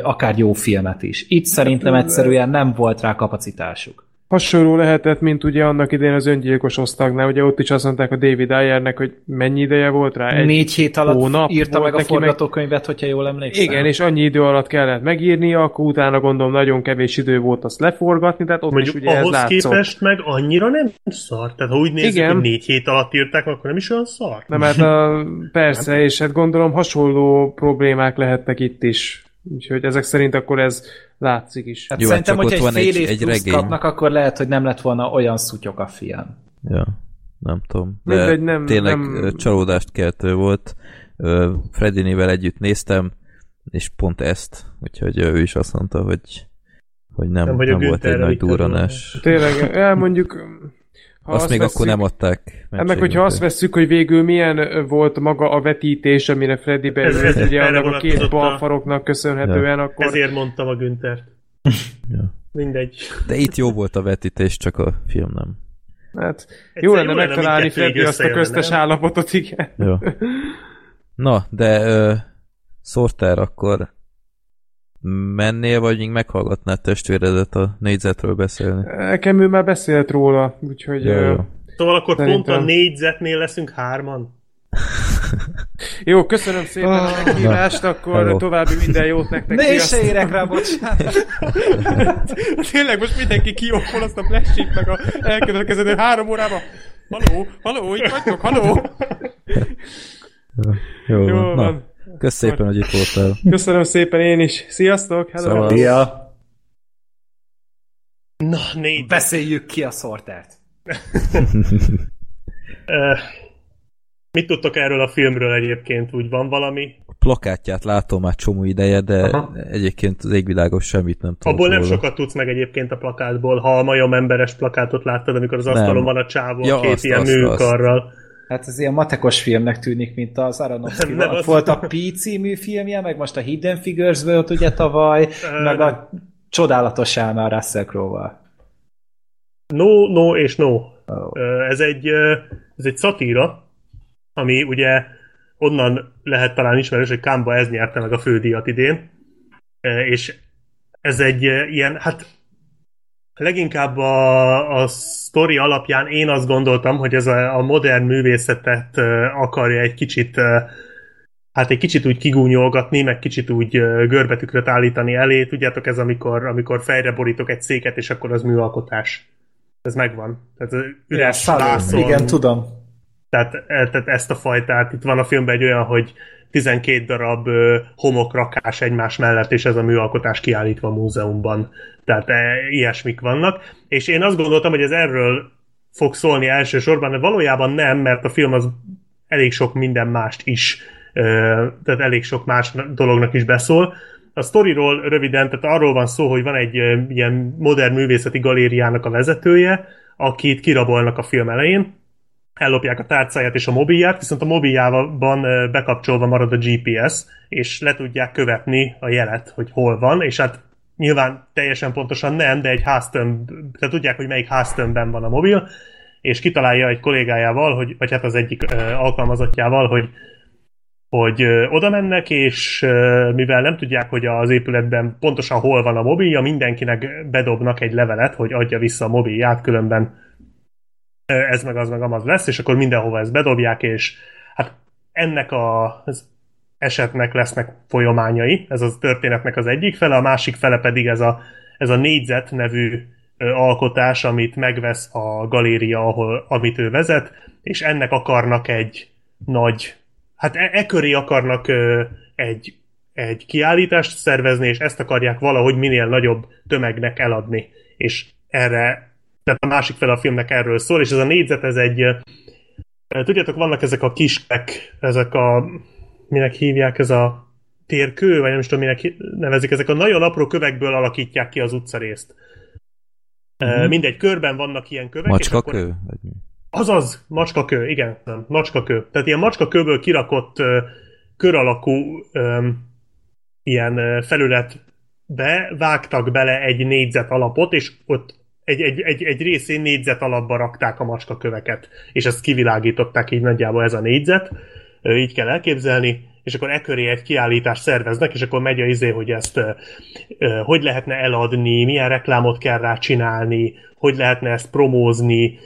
akár jó filmet is. Itt szerintem egyszerűen nem volt rá kapacitásuk. Hasonló lehetett, mint ugye annak idején az Öngyilkos osztagnál, ugye ott is azt mondták a David Ayernek, hogy mennyi ideje volt rá? 4 hét alatt írta meg a forgatókönyvet, hogyha jól emlékszem. Igen, és annyi idő alatt kellett megírnia, akkor utána gondolom nagyon kevés idő volt azt leforgatni, tehát ott mondjuk is ugye ez látszott. Ahhoz képest meg annyira nem szar, tehát ha úgy nézzük, igen, hogy 4 hét alatt írták, akkor nem is olyan szar. Nem, hát persze, és hát gondolom hasonló problémák lehettek itt is. Úgyhogy ezek szerint akkor ez látszik is. Hát jó, szerintem, hogyha egy fél év plusz kapnak, akkor lehet, hogy nem lett volna olyan szutyok a fián. Ja, nem tudom. De nem, tényleg nem... csalódást keltő volt. Freddynével együtt néztem, és pont ezt. Úgyhogy ő is azt mondta, hogy nem volt egy nagy durranás. Tényleg, elmondjuk... Azt még vesszük, akkor nem adták. Ennek, hogyha azt vesszük, hogy végül milyen volt maga a vetítés, amire Freddy beült, ugye annak a két balfaroknak köszönhetően, ja, akkor... Ezért mondtam a Güntert. Ja. Mindegy. De itt jó volt a vetítés, csak a film nem. Hát, jó lenne megtalálni Freddy azt a köztes állapotot, igen. Jó. Na, de Sorter, akkor mennél, vagy még meghallgatnád testvéredet a négyzetről beszélni? Nekem ő már beszélt róla, úgyhogy... Szóval akkor szerintem... pont a négyzetnél leszünk 3-an. Jó, köszönöm szépen a meghívást, akkor további minden jót nektek. Ne is se érek rá, bocsánat. Tényleg most mindenki kiokol azt a flashit meg a elkövetkező 3 órában. Haló, itt vagyok, haló. Jó van. Kösz szépen, hogy itt voltál. Köszönöm szépen én is. Sziasztok! Hello. Szia! Na, négy. Beszéljük ki a Sortert. Mit tudtok erről a filmről egyébként? Úgy van valami? A plakátját látom már csomó ideje, de egyébként az égvilágos semmit nem tudom. Abból nem sokat tudsz meg egyébként a plakátból, ha a majom emberes plakátot láttad, amikor az asztalon van a csávó, ja, két ilyen műkarral. Hát ez ilyen matekos filmnek tűnik, mint az Aronofsky. Volt a Pi című filmje, meg most a Hidden Figures volt ugye tavaly, meg a csodálatos álma a Russell Crowe-val. No és no. Oh. Ez egy szatíra, ami ugye onnan lehet talán ismerős, hogy Cannes-ban ez nyerte meg a fődíjat idén. És ez egy ilyen, hát leginkább a sztori alapján én azt gondoltam, hogy ez a modern művészetet akarja egy kicsit úgy kigúnyolgatni, meg kicsit úgy görbetükröt állítani elé. Tudjátok, ez amikor fejre borítok egy széket, és akkor az műalkotás. Ez megvan. Tehát üres vászon. Igen, tudom. Tehát ezt a fajtát. Itt van a filmben egy olyan, hogy 12 darab homokrakás egymás mellett, és ez a műalkotás kiállítva a múzeumban. Tehát ilyesmik vannak. És én azt gondoltam, hogy ez erről fog szólni elsősorban, de valójában nem, mert a film az elég sok minden mást is, tehát elég sok más dolognak is beszól. A sztoriról röviden, tehát arról van szó, hogy van egy ilyen modern művészeti galériának a vezetője, akit kirabolnak a film elején, ellopják a tárcáját és a mobilját, viszont a mobiljában bekapcsolva marad a GPS, és le tudják követni a jelet, hogy hol van, és hát nyilván teljesen pontosan nem, de egy háztömb, tehát tudják, hogy melyik háztömbben van a mobil, és kitalálja egy kollégájával, vagy hát az egyik alkalmazottjával, hogy oda mennek, és mivel nem tudják, hogy az épületben pontosan hol van a mobilja, mindenkinek bedobnak egy levelet, hogy adja vissza a mobilját, különben ez meg amaz lesz, és akkor mindenhova ezt bedobják, és hát ennek az esetnek lesznek folyamányai, ez a történetnek az egyik fele, a másik fele pedig ez a négyzet nevű alkotás, amit megvesz a galéria, ahol, amit ő vezet, és ennek akarnak egy nagy, hát köré akarnak egy kiállítást szervezni, és ezt akarják valahogy minél nagyobb tömegnek eladni. És erre, tehát a másik fele a filmnek erről szól, és ez a négyzet, ez egy, tudjátok, vannak ezek a kiskek, ezek a, minek hívják, ez a térkő, vagy nem is tudom, minek nevezik, ezek a nagyon apró kövekből alakítják ki az utcarészt. Mm-hmm. Mindegy, körben vannak ilyen kövek. Macskakő? Azaz, macskakő, igen, nem, macskakő. Tehát ilyen macskakőből kirakott kör alakú ilyen felületbe vágtak bele egy négyzet alapot, és ott egy részén négyzet alapba rakták a macskaköveket, és ezt kivilágították, így nagyjából ez a négyzet, így kell elképzelni, és akkor eköré egy kiállítást szerveznek, és akkor megy a izé, hogy ezt hogy lehetne eladni, milyen reklámot kell rá csinálni, hogy lehetne ezt promózni,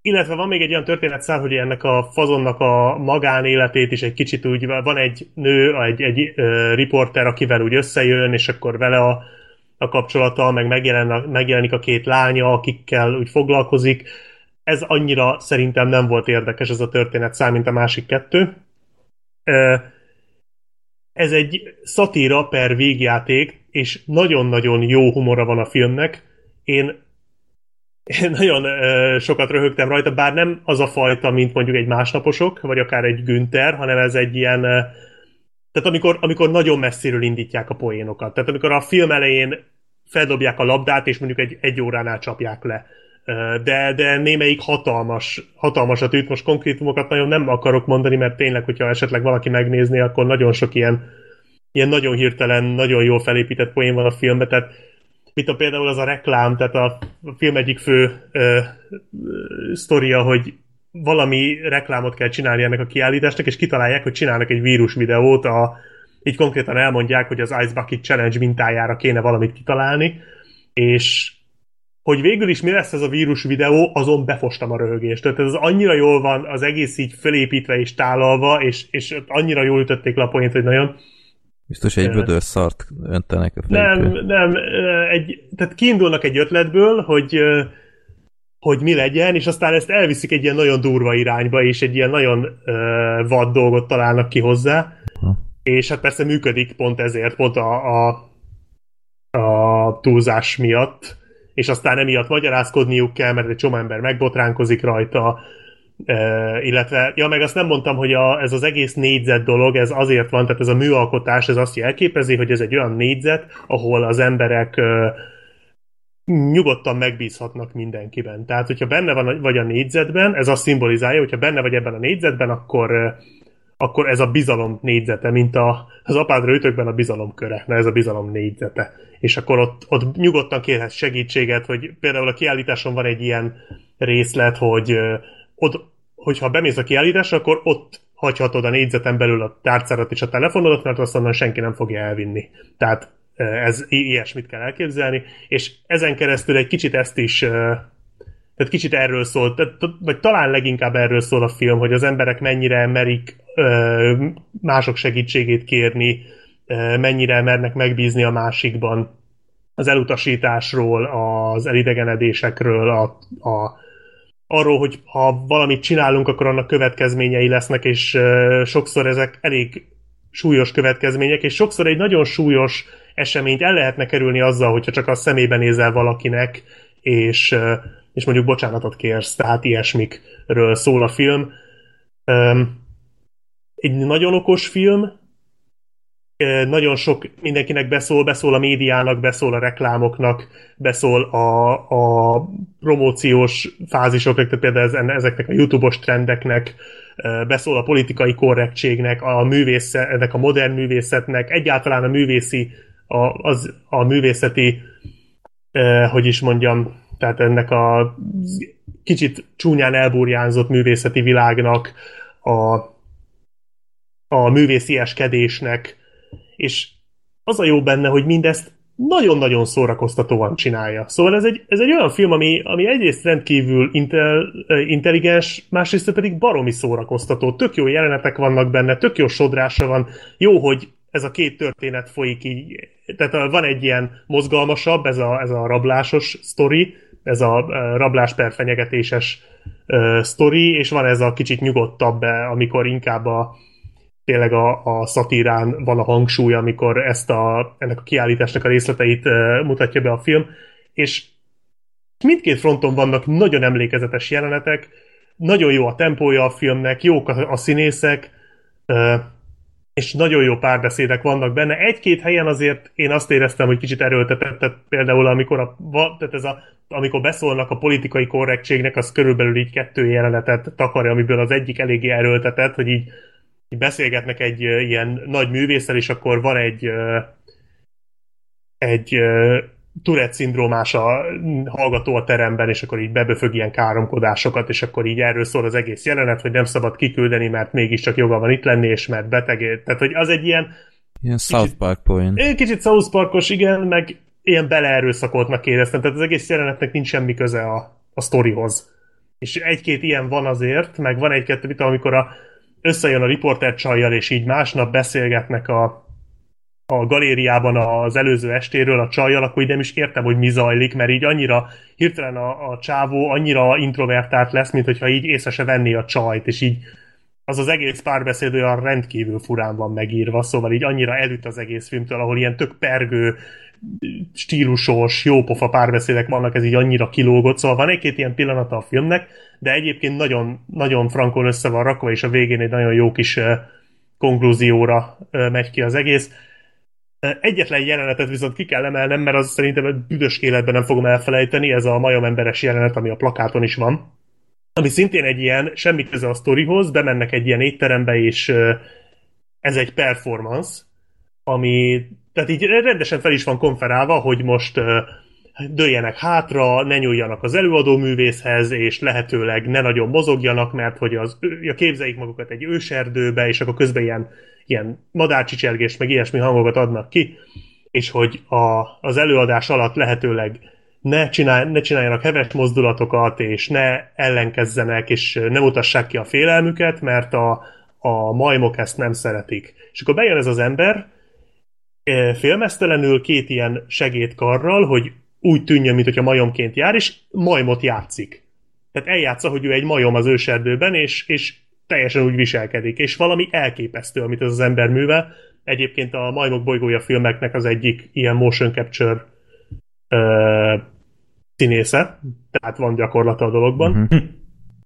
illetve van még egy olyan történetszál, hogy ennek a fazonnak a magánéletét is egy kicsit úgy, van egy nő, egy riporter, akivel úgy összejön, és akkor vele a kapcsolata, meg megjelenik a két lánya, akikkel úgy foglalkozik. Ez annyira szerintem nem volt érdekes ez a történetszál, mint a másik kettő. Ez egy szatíra per vígjáték, és nagyon-nagyon jó humora van a filmnek. Én nagyon sokat röhögtem rajta, bár nem az a fajta, mint mondjuk egy Másnaposok, vagy akár egy Günther, hanem ez egy ilyen... Tehát amikor nagyon messziről indítják a poénokat. Tehát amikor a film elején feldobják a labdát, és mondjuk egy óránál csapják le. De némelyik hatalmasat üt, most konkrétumokat nagyon nem akarok mondani, mert tényleg, hogyha esetleg valaki megnézné, akkor nagyon sok ilyen nagyon hirtelen, nagyon jól felépített poén van a filmben, tehát mint a például az a reklám, tehát a film egyik fő sztoria, hogy valami reklámot kell csinálni ennek a kiállításnak, és kitalálják, hogy csinálnak egy vírus videót, így konkrétan elmondják, hogy az Ice Bucket Challenge mintájára kéne valamit kitalálni, és hogy végül is mi lesz ez a vírus videó, azon befostam a röhögést. Tehát ez annyira jól van, az egész így felépítve és tálalva, és annyira jól ütötték le a poént, hogy nagyon... Biztos egy vödör szart öntenek a fejükből. Nem, tehát kiindulnak egy ötletből, hogy mi legyen, és aztán ezt elviszik egy ilyen nagyon durva irányba, és egy ilyen nagyon vad dolgot találnak ki hozzá, és hát persze működik pont ezért, pont a túlzás miatt, és aztán emiatt magyarázkodniuk kell, mert egy csomó ember megbotránkozik rajta, illetve, meg azt nem mondtam, hogy ez az egész négyzet dolog, ez azért van, tehát ez a műalkotás, ez azt jelképezi, hogy ez egy olyan négyzet, ahol az emberek nyugodtan megbízhatnak mindenkiben. Tehát, hogyha benne van, vagy a négyzetben, ez azt szimbolizálja, hogyha benne vagy ebben a négyzetben, akkor ez a bizalom négyzete, mint az apádra ütökben a bizalom köre. Na, ez a bizalom négyzete. És akkor ott nyugodtan kérhetsz segítséget, hogy például a kiállításon van egy ilyen részlet, hogyha bemész a kiállításra, akkor ott hagyhatod a négyzeten belül a tárcádat és a telefonodat, mert azt onnan senki nem fogja elvinni. Tehát ez ilyesmit kell elképzelni, és ezen keresztül egy kicsit ezt is, tehát kicsit erről szól, vagy talán leginkább erről szól a film, hogy az emberek mennyire merik mások segítségét kérni, mennyire mernek megbízni a másikban, az elutasításról, az elidegenedésekről, arról, hogy ha valamit csinálunk, akkor annak következményei lesznek, és sokszor ezek elég súlyos következmények, és sokszor egy nagyon súlyos eseményt el lehetne kerülni azzal, hogyha csak a szemébe nézel valakinek, és mondjuk bocsánatot kérsz, tehát ilyesmikről szól a film. Egy nagyon okos film, nagyon sok mindenkinek beszól a médiának, beszól a reklámoknak, beszól a promóciós fázisoknak, tehát például ezeknek a YouTube-os trendeknek, beszól a politikai korrektségnek, a modern művészetnek, egyáltalán a művészeti, hogy is mondjam, tehát ennek a kicsit csúnyán elburjánzott művészeti világnak, a művészieskedésnek, és az a jó benne, hogy mindezt nagyon-nagyon szórakoztatóan csinálja. Szóval ez egy olyan film, ami egyrészt rendkívül intelligens, másrészt pedig baromi szórakoztató. Tök jó jelenetek vannak benne, tök jó sodrása van. Jó, hogy ez a két történet folyik így Tehát van egy ilyen mozgalmasabb, ez a rablásos sztori, ez a rablás per fenyegetéses sztori, és van ez a kicsit nyugodtabb, amikor inkább tényleg a szatírán van a hangsúly, amikor ennek a kiállításnak a részleteit mutatja be a film, és mindkét fronton vannak nagyon emlékezetes jelenetek, nagyon jó a tempója a filmnek, jók a színészek, és nagyon jó párbeszédek vannak benne. Egy-két helyen azért én azt éreztem, hogy kicsit erőltetett, tehát például amikor beszólnak a politikai korrektségnek, az körülbelül így 2 jelenetet takarja, amiből az egyik eléggé erőltetett, hogy így beszélgetnek egy ilyen nagy művésszel, és akkor van egy Tourette-szindrómás a hallgató a teremben, és akkor így beböfög ilyen káromkodásokat, és akkor így erről szól az egész jelenet, hogy nem szabad kiküldeni, mert mégiscsak joga van itt lenni, és mert beteg. Tehát, hogy az egy ilyen South Park point. Kicsit South Parkos, igen, meg ilyen beleerőszakoltnak éreztem. Tehát az egész jelenetnek nincs semmi köze a sztorihoz. És egy-két ilyen van azért, meg van egy-kettő, amikor összejön a riporter csajjal, és így másnap beszélgetnek a galériában az előző estéről a csajjal, akkor így nem is értem, hogy mi zajlik, mert így annyira hirtelen a csávó annyira introvertált lesz, mint hogyha így észre se venné a csajt, és így az egész párbeszéd olyan rendkívül furán van megírva, szóval így annyira elüt az egész filmtől, ahol ilyen tök pergő, stílusos, jópofa párbeszédek vannak, ez így annyira kilógott, szóval van egy-két ilyen pillanata a filmnek, de egyébként nagyon, nagyon frankon össze van rakva, és a végén egy nagyon jó kis konklúzióra megy ki az egész. Egyetlen jelenetet viszont ki kell emelnem, mert az szerintem büdös életben nem fogom elfelejteni, ez a majomemberes jelenet, ami a plakáton is van, ami szintén egy ilyen, semmi köze a sztorihoz, bemennek egy ilyen étterembe, és ez egy performance, ami, tehát így rendesen fel is van konferálva, hogy most dőljenek hátra, ne nyúljanak az előadó művészhez, és lehetőleg ne nagyon mozogjanak, mert hogy képzeljék magukat egy őserdőbe, és akkor közben ilyen madárcsicsergés, meg ilyesmi hangokat adnak ki, és hogy az előadás alatt lehetőleg ne csináljanak heves mozdulatokat, és ne ellenkezzenek, és ne mutassák ki a félelmüket, mert a majmok ezt nem szeretik. És akkor bejön ez az ember, félmeztelenül 2 ilyen segédkarral, hogy úgy tűnjön, mint hogyha majomként jár, és majmot játszik. Tehát eljátsza, hogy ő egy majom az őserdőben, és teljesen úgy viselkedik, és valami elképesztő, amit ez az ember művel. Egyébként a Majmok bolygója filmeknek az egyik ilyen motion capture színésze, tehát van gyakorlata a dologban,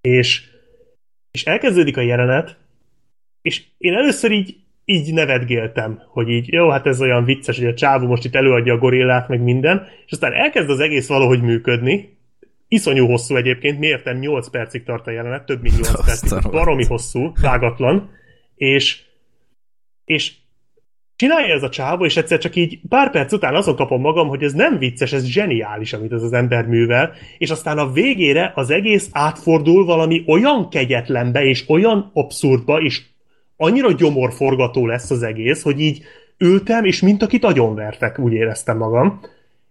és elkezdődik a jelenet, és én először így nevetgéltem, hogy így, jó, hát ez olyan vicces, hogy a csávó most itt előadja a gorillát, meg minden, és aztán elkezd az egész valahogy működni. Iszonyú hosszú egyébként, miértem 8 percig tart a jelenet, több mint 8 percig, baromi hosszú, vágatlan, és csinálja ez a csávó, és egyszer csak így pár perc után azon kapom magam, hogy ez nem vicces, ez zseniális, amit ez az ember művel, és aztán a végére az egész átfordul valami olyan kegyetlenbe, és olyan abszurdba, és annyira gyomorforgató lesz az egész, hogy így ültem, és mint akit agyonvertek, úgy éreztem magam.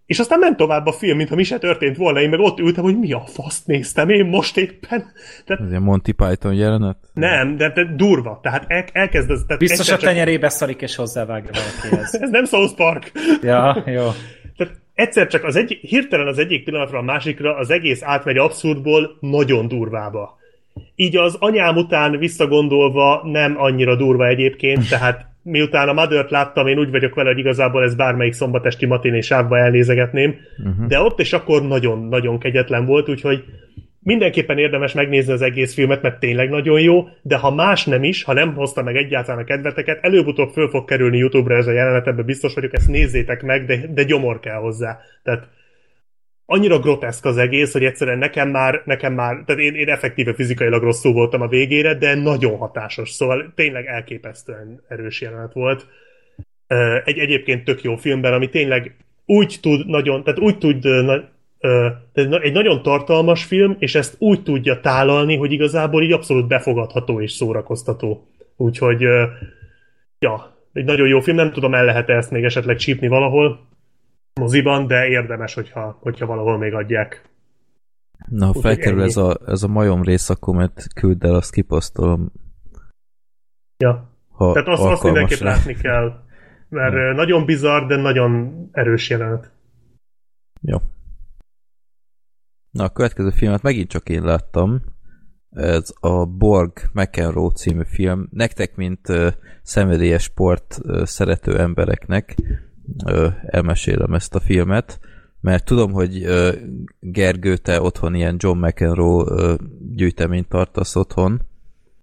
És aztán ment tovább a film, mintha mi se történt volna, én meg ott ültem, hogy mi a faszt néztem én most éppen. Tehát... Ez ilyen Monty Python jelenet? Nem, de durva. Tehát elkezdesz... Tehát biztos a tenyerébe szarik és hozzávágja valakihez. Ez nem South Park. Ja, jó. Tehát egyszer csak hirtelen az egyik pillanatra a másikra az egész átmegy abszurdból nagyon durvába. Így az anyám után visszagondolva nem annyira durva egyébként, tehát miután a Mother-t láttam, én úgy vagyok vele, hogy igazából ez bármelyik szombatesti matiné sávba elnézegetném, de ott és akkor nagyon-nagyon kegyetlen volt, úgyhogy mindenképpen érdemes megnézni az egész filmet, mert tényleg nagyon jó, de ha más nem is, ha nem hozta meg egyáltalán a kedveteket, előbb-utóbb föl fog kerülni YouTube-ra ez a jelenet, ebben biztos vagyok, ezt nézzétek meg, de gyomor kell hozzá. Tehát annyira groteszk az egész, hogy egyszerűen nekem már tehát én effektíve fizikailag rosszul voltam a végére, de nagyon hatásos, szóval tényleg elképesztően erős jelenet volt. Egy egyébként tök jó filmben, ami tényleg egy nagyon tartalmas film, és ezt úgy tudja tálalni, hogy igazából így abszolút befogadható és szórakoztató. Úgyhogy egy nagyon jó film, nem tudom, el lehet-e ezt még esetleg csípni valahol moziban, de érdemes, hogyha valahol még adják. Na, ha felkerül ez a majom rész, akkor majd küld el, azt kiposztolom. Ja. Tehát azt mindenképp látni kell. Mert nagyon bizarr, de nagyon erős jelenet. Jó. Na, a következő filmet megint csak én láttam. Ez a Borg McEnroe című film. Nektek, mint szenvedélyes sport szerető embereknek elmesélem ezt a filmet, mert tudom, hogy Gergő, te otthon ilyen John McEnroe gyűjteményt tartasz otthon.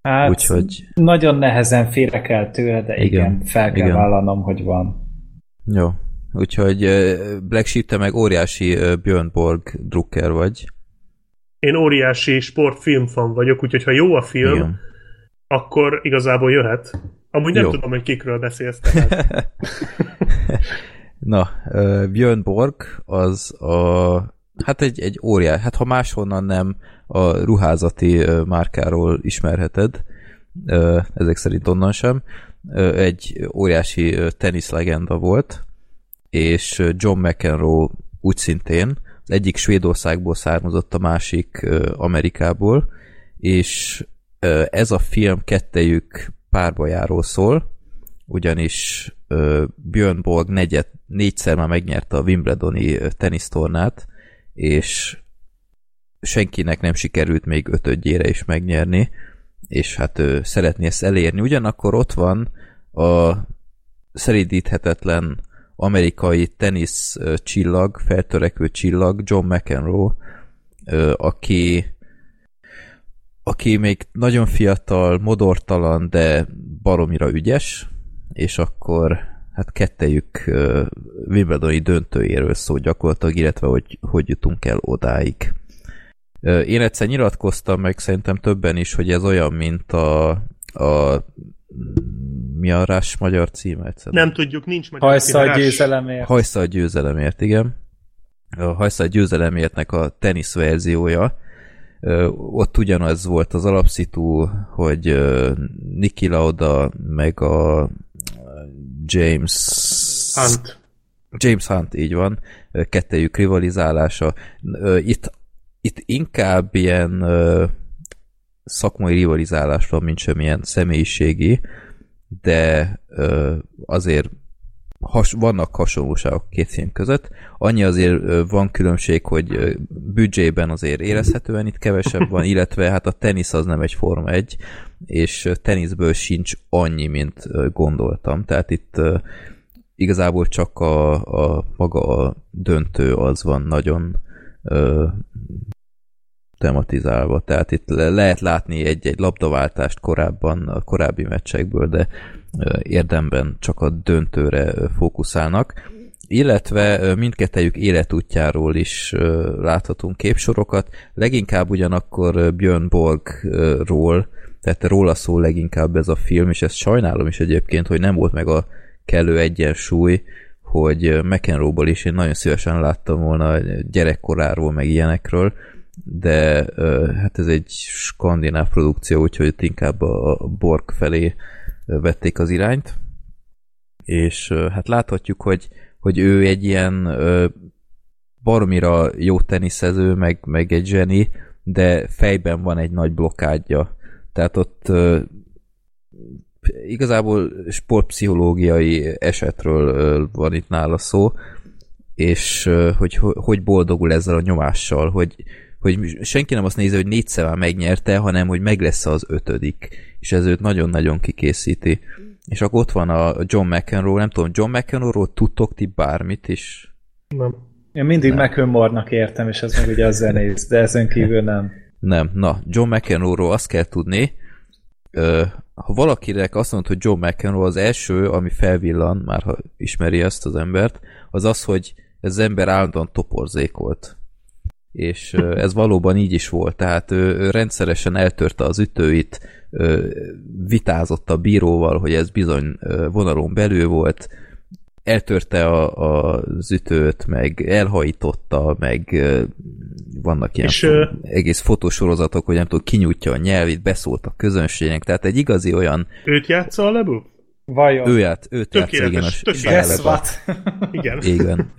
Hát, úgyhogy... nagyon nehezen férek el tőle, de igen fel kell vállanom, hogy van. Jó, úgyhogy Black Sheep, te meg óriási Björn Borg drukker vagy. Én óriási sportfilmfan vagyok, úgyhogy ha jó a film, igen, akkor igazából jöhet. Amúgy nem tudom, hogy kikről beszélsz. Na, Björn Borg az a... Hát egy óriás, hát ha máshonnan nem, a ruházati márkáról ismerheted, ezek szerint onnan sem. Egy óriási teniszlegenda volt, és John McEnroe úgy szintén, az egyik Svédországból származott, a másik Amerikából, és ez a film kettejük párbajáról szól, ugyanis Björn Borg négyszer már megnyerte a Wimbledoni tenisztornát, és senkinek nem sikerült még ötödjére is megnyerni, és hát ő szeretné ezt elérni. Ugyanakkor ott van a szeridíthetetlen amerikai tenisz csillag, feltörekvő csillag, John McEnroe, aki még nagyon fiatal, modortalan, de baromira ügyes, és akkor hát kettejük Wimbledoni döntőjéről szól gyakorlatilag, illetve hogy jutunk el odáig. Én egyszer nyilatkoztam, meg szerintem többen is, hogy ez olyan, mint a mi a Rush magyar címe? Egyszerűen. Nem tudjuk, nincs magyar címe. Hajsza a győzelemért. Hajsza a győzelemért, igen. A Hajsza a győzelemértnek a tenisz verziója. Ott ugyanaz volt az alapszitu, hogy Niki Lauda, meg a James Hunt, így van, kettejük rivalizálása. Itt inkább ilyen szakmai rivalizálás van, mint semmilyen személyiségi, de azért vannak hasonlóságok két film között. Annyi azért van különbség, hogy büdzsében azért érezhetően itt kevesebb van, illetve hát a tenisz az nem egy Forma 1, és teniszből sincs annyi, mint gondoltam. Tehát itt igazából csak a maga a döntő az van nagyon tematizálva. Tehát itt lehet látni egy labdaváltást a korábbi meccsekből, de érdemben csak a döntőre fókuszálnak. Illetve mindkettejük életútjáról is láthatunk képsorokat. Leginkább ugyanakkor Björn Borgról, tehát róla szól leginkább ez a film, és ezt sajnálom is egyébként, hogy nem volt meg a kellő egyensúly, hogy McEnroe-ból is én nagyon szívesen láttam volna gyerekkoráról, meg ilyenekről, de hát ez egy skandináv produkció, úgyhogy inkább a Borg felé vették az irányt, és hát láthatjuk, hogy ő egy ilyen baromira jó teniszező, meg egy zseni, de fejben van egy nagy blokkádja. Tehát ott igazából sportpszichológiai esetről van itt nála szó, és hogy boldogul ezzel a nyomással, hogy senki nem azt nézi, hogy négyszer már megnyerte, hanem hogy meg lesz az ötödik, és ez őt nagyon-nagyon kikészíti. És akkor ott van a John McEnroe, nem tudom, John McEnroe-ról tudtok ti bármit is? Nem. Én mindig McEnroe-nak értem, és ez meg ugye a zenész, de ezen kívül nem. Nem, na, John McEnroe-ról azt kell tudni, ha valakinek azt mondod, hogy John McEnroe, az első, ami felvillan, már ha ismeri ezt az embert, az, hogy ez az ember állandóan toporzékolt. És ez valóban így is volt, tehát ő rendszeresen eltörte az ütőit, vitázott a bíróval, hogy ez bizony vonalon belül volt, eltörte az ütőt, meg elhajította, meg vannak ilyen egész fotósorozatok, hogy nem tudom, kinyújtja a nyelvét, beszólt a közönségnek, tehát egy igazi olyan... Őt játsza a Lebu? Vajon? Őt játsza, igen, a Shia LaBeouf. Igen.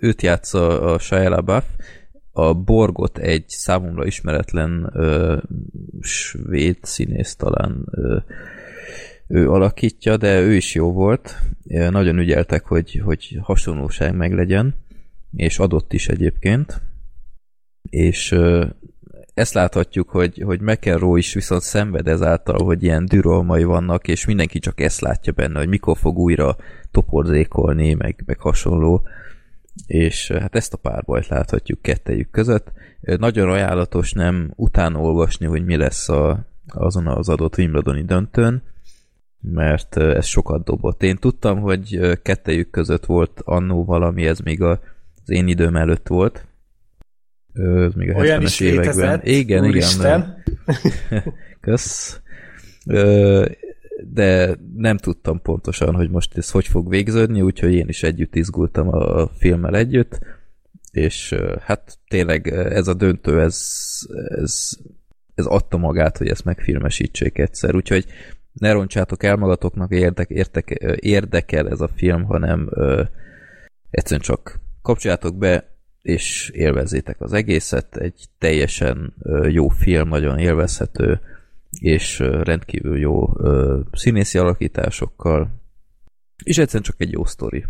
Őt játsza a Shia LaBeouf. A Borgot egy számomra ismeretlen svéd színész talán ő alakítja, de ő is jó volt. Nagyon ügyeltek, hogy hasonlóság meglegyen, és adott is egyébként. És ezt láthatjuk, hogy McEnroe is viszont szenved ezáltal, hogy ilyen dürolmai vannak, és mindenki csak ezt látja benne, hogy mikor fog újra toporzékolni, meg hasonló. És hát ezt a párbajt láthatjuk kettejük között. Nagyon ajánlatos nem utána olvasni, hogy mi lesz azon az adott wimbledoni döntőn, mert ez sokat dobott. Én tudtam, hogy kettejük között volt annó valami, ez még az én időm előtt volt. Ez még a 70-es években. Igen, úristen. Igen. Kösz. De nem tudtam pontosan, hogy most ez hogy fog végződni, úgyhogy én is együtt izgultam a filmmel együtt, és hát tényleg ez a döntő, ez adta magát, hogy ezt megfilmesítsék egyszer, úgyhogy ne roncsátok el magatoknak, érdekel ez a film, hanem egyszerűen csak kapcsoljátok be, és élvezzétek az egészet. Egy teljesen jó film, nagyon élvezhető, és rendkívül jó színészi alakításokkal, és egyszerűen csak egy jó sztori.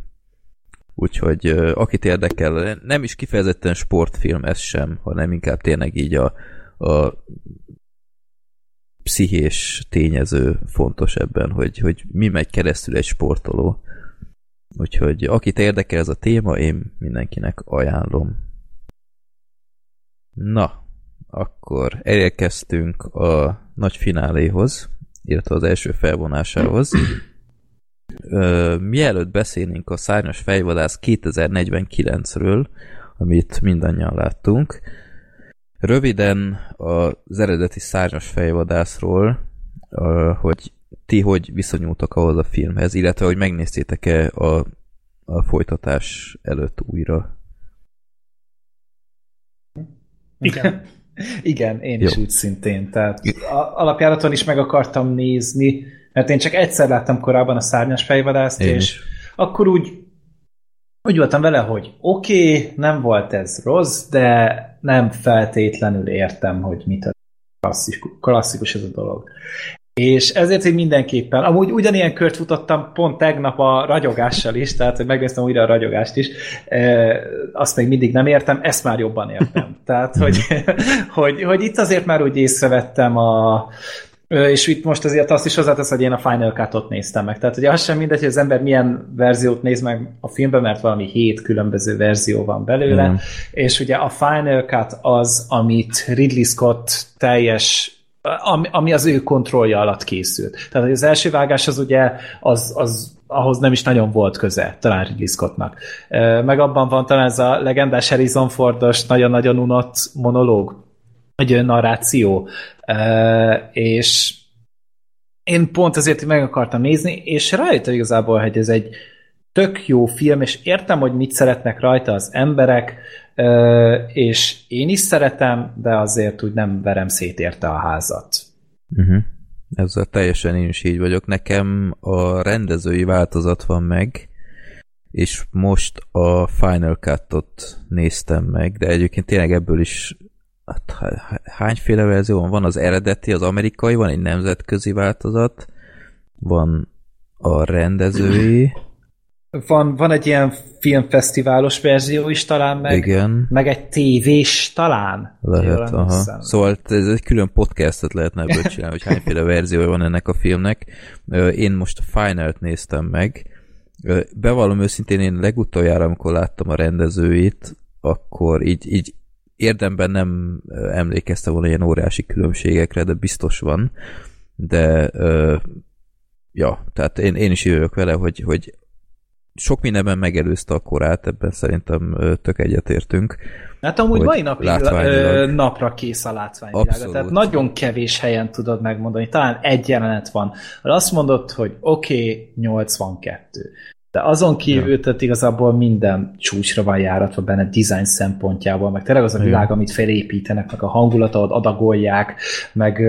Úgyhogy akit érdekel, nem is kifejezetten sportfilm ez sem, hanem inkább tényleg így a pszichés tényező fontos ebben, hogy mi megy keresztül egy sportoló. Úgyhogy akit érdekel ez a téma, én mindenkinek ajánlom. Na, akkor elérkeztünk a nagy fináléhoz, illetve az első felvonásához. Mielőtt beszélnénk a Szárnyas fejvadász 2049-ről, amit mindannyian láttunk, röviden az eredeti Szárnyas fejvadászról, hogy ti hogy viszonyultak ahhoz a filmhez, illetve hogy megnéztétek-e a folytatás előtt újra. Igen. Igen, én is úgy szintén. Tehát alapjáraton is meg akartam nézni, mert én csak egyszer láttam korábban a Szárnyas fejvadászt, és akkor úgy voltam vele, hogy oké, nem volt ez rossz, de nem feltétlenül értem, hogy mit a klasszikus ez a dolog. És ezért én mindenképpen, amúgy ugyanilyen kört futottam pont tegnap a ragyogással is, tehát hogy megnéztem újra a ragyogást is, azt még mindig nem értem, ezt már jobban értem. Tehát, hogy itt azért már úgy észrevettem és itt most azért azt is hozzátesz, hogy én a Final Cut-ot néztem meg. Tehát ugye az sem mindegy, hogy az ember milyen verziót néz meg a filmben, mert valami 7 különböző verzió van belőle, és ugye a Final Cut az, amit Ridley Scott ami az ő kontrollja alatt készült. Tehát az első vágás az ugye, ahhoz nem is nagyon volt köze, talán Ridley Scottnak. Meg abban van talán ez a legendás Harrison Fordos nagyon-nagyon unott monológ, egy narráció. És én pont ezért meg akartam nézni, és rájöttem igazából, hogy ez egy tök jó film, és értem, hogy mit szeretnek rajta az emberek, és én is szeretem, de azért úgy nem verem szét érte a házat. Ezzel teljesen én is így vagyok. Nekem a rendezői változat van meg, és most a Final Cut-ot néztem meg, de egyébként tényleg ebből is hányféle verzió van? Van az eredeti, az amerikai, van egy nemzetközi változat, van a rendezői, Van egy ilyen filmfesztiválos verzió is talán, meg egy tévés talán. Lehet, aha. Szóval ez egy külön podcastet lehetne ebből csinálni, hogy hányféle verziója van ennek a filmnek. Én most a Final-t néztem meg. Bevallom őszintén, én legutoljára, amikor láttam a rendezőit, akkor így érdemben nem emlékeztem volna ilyen óriási különbségekre, de biztos van. De ja, tehát én is jövök vele, hogy sok mindenben megelőzte a korát, ebben szerintem tök egyetértünk. Hát amúgy mai napra kész a látványvilága. Abszolút. Tehát nagyon kevés helyen tudod megmondani. Talán egy jelenet van. Azt mondod, hogy oké, 82. De azon kívül, tehát igazából minden csúcsra van járatva benne design szempontjából, meg tényleg az a világ, amit felépítenek, meg a hangulata, adagolják, meg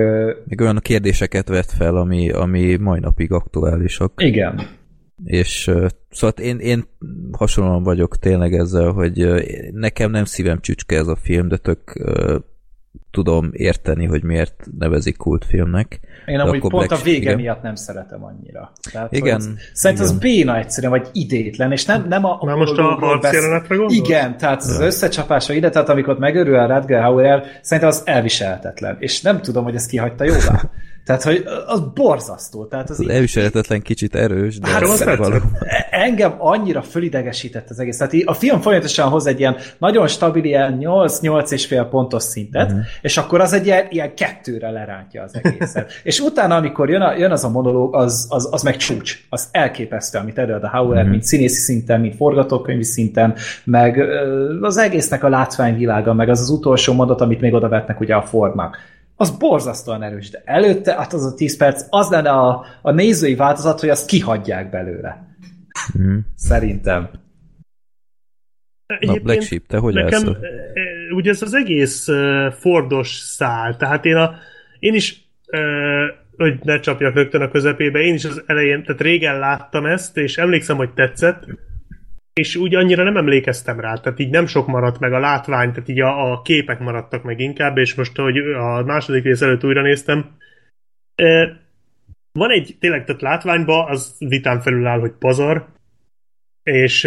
olyan kérdéseket vett fel, ami mai napig aktuálisak. Igen. És szóval én hasonlóan vagyok tényleg ezzel, hogy nekem nem szívem csücske ez a film, de tök tudom érteni, hogy miért nevezik kultfilmnek. Én amúgy pont a vége miatt nem szeretem annyira. Tehát, igen. Szerintem az béna egyszerűen, vagy idétlen, és nem a... Na most a harcjelenetre gondolod? Igen, tehát az összecsapása ide, tehát amikor megörül a Rutger Hauer-el, szerintem az elviselhetetlen, és nem tudom, hogy ezt kihagyta jóvá. Tehát, hogy az borzasztó. Tehát az elviselhetetlen kicsit erős, de engem annyira fölidegesített az egész. Tehát a film folyamatosan hoz egy ilyen nagyon stabil, ilyen 8,5 pontos szintet, és akkor az egy ilyen 2-re lerántja az egészet. És utána, amikor jön az a monológ, az meg csúcs. Az elképesztő, amit előad a Hauer, mint színészi szinten, mint forgatókönyvi szinten, meg az egésznek a látványvilága, meg az utolsó mondat, amit még odavetnek ugye a formának. Az borzasztóan erős, de előtte, hát az a 10 perc, az lenne a nézői változat, hogy azt kihagyják belőle. Szerintem. Na, Black Sheep, te hogy nekem, ugye ez az egész Fordos szál, tehát én is, hogy ne csapjak rögtön a közepébe, én is az elején, tehát régen láttam ezt, és emlékszem, hogy tetszett, és úgy annyira nem emlékeztem rá, tehát így nem sok maradt meg a látvány, tehát így a képek maradtak meg inkább, és most, hogy a második rész előtt újra néztem, van egy tényleg, tehát látványban, az vitán felül áll, hogy pazar, és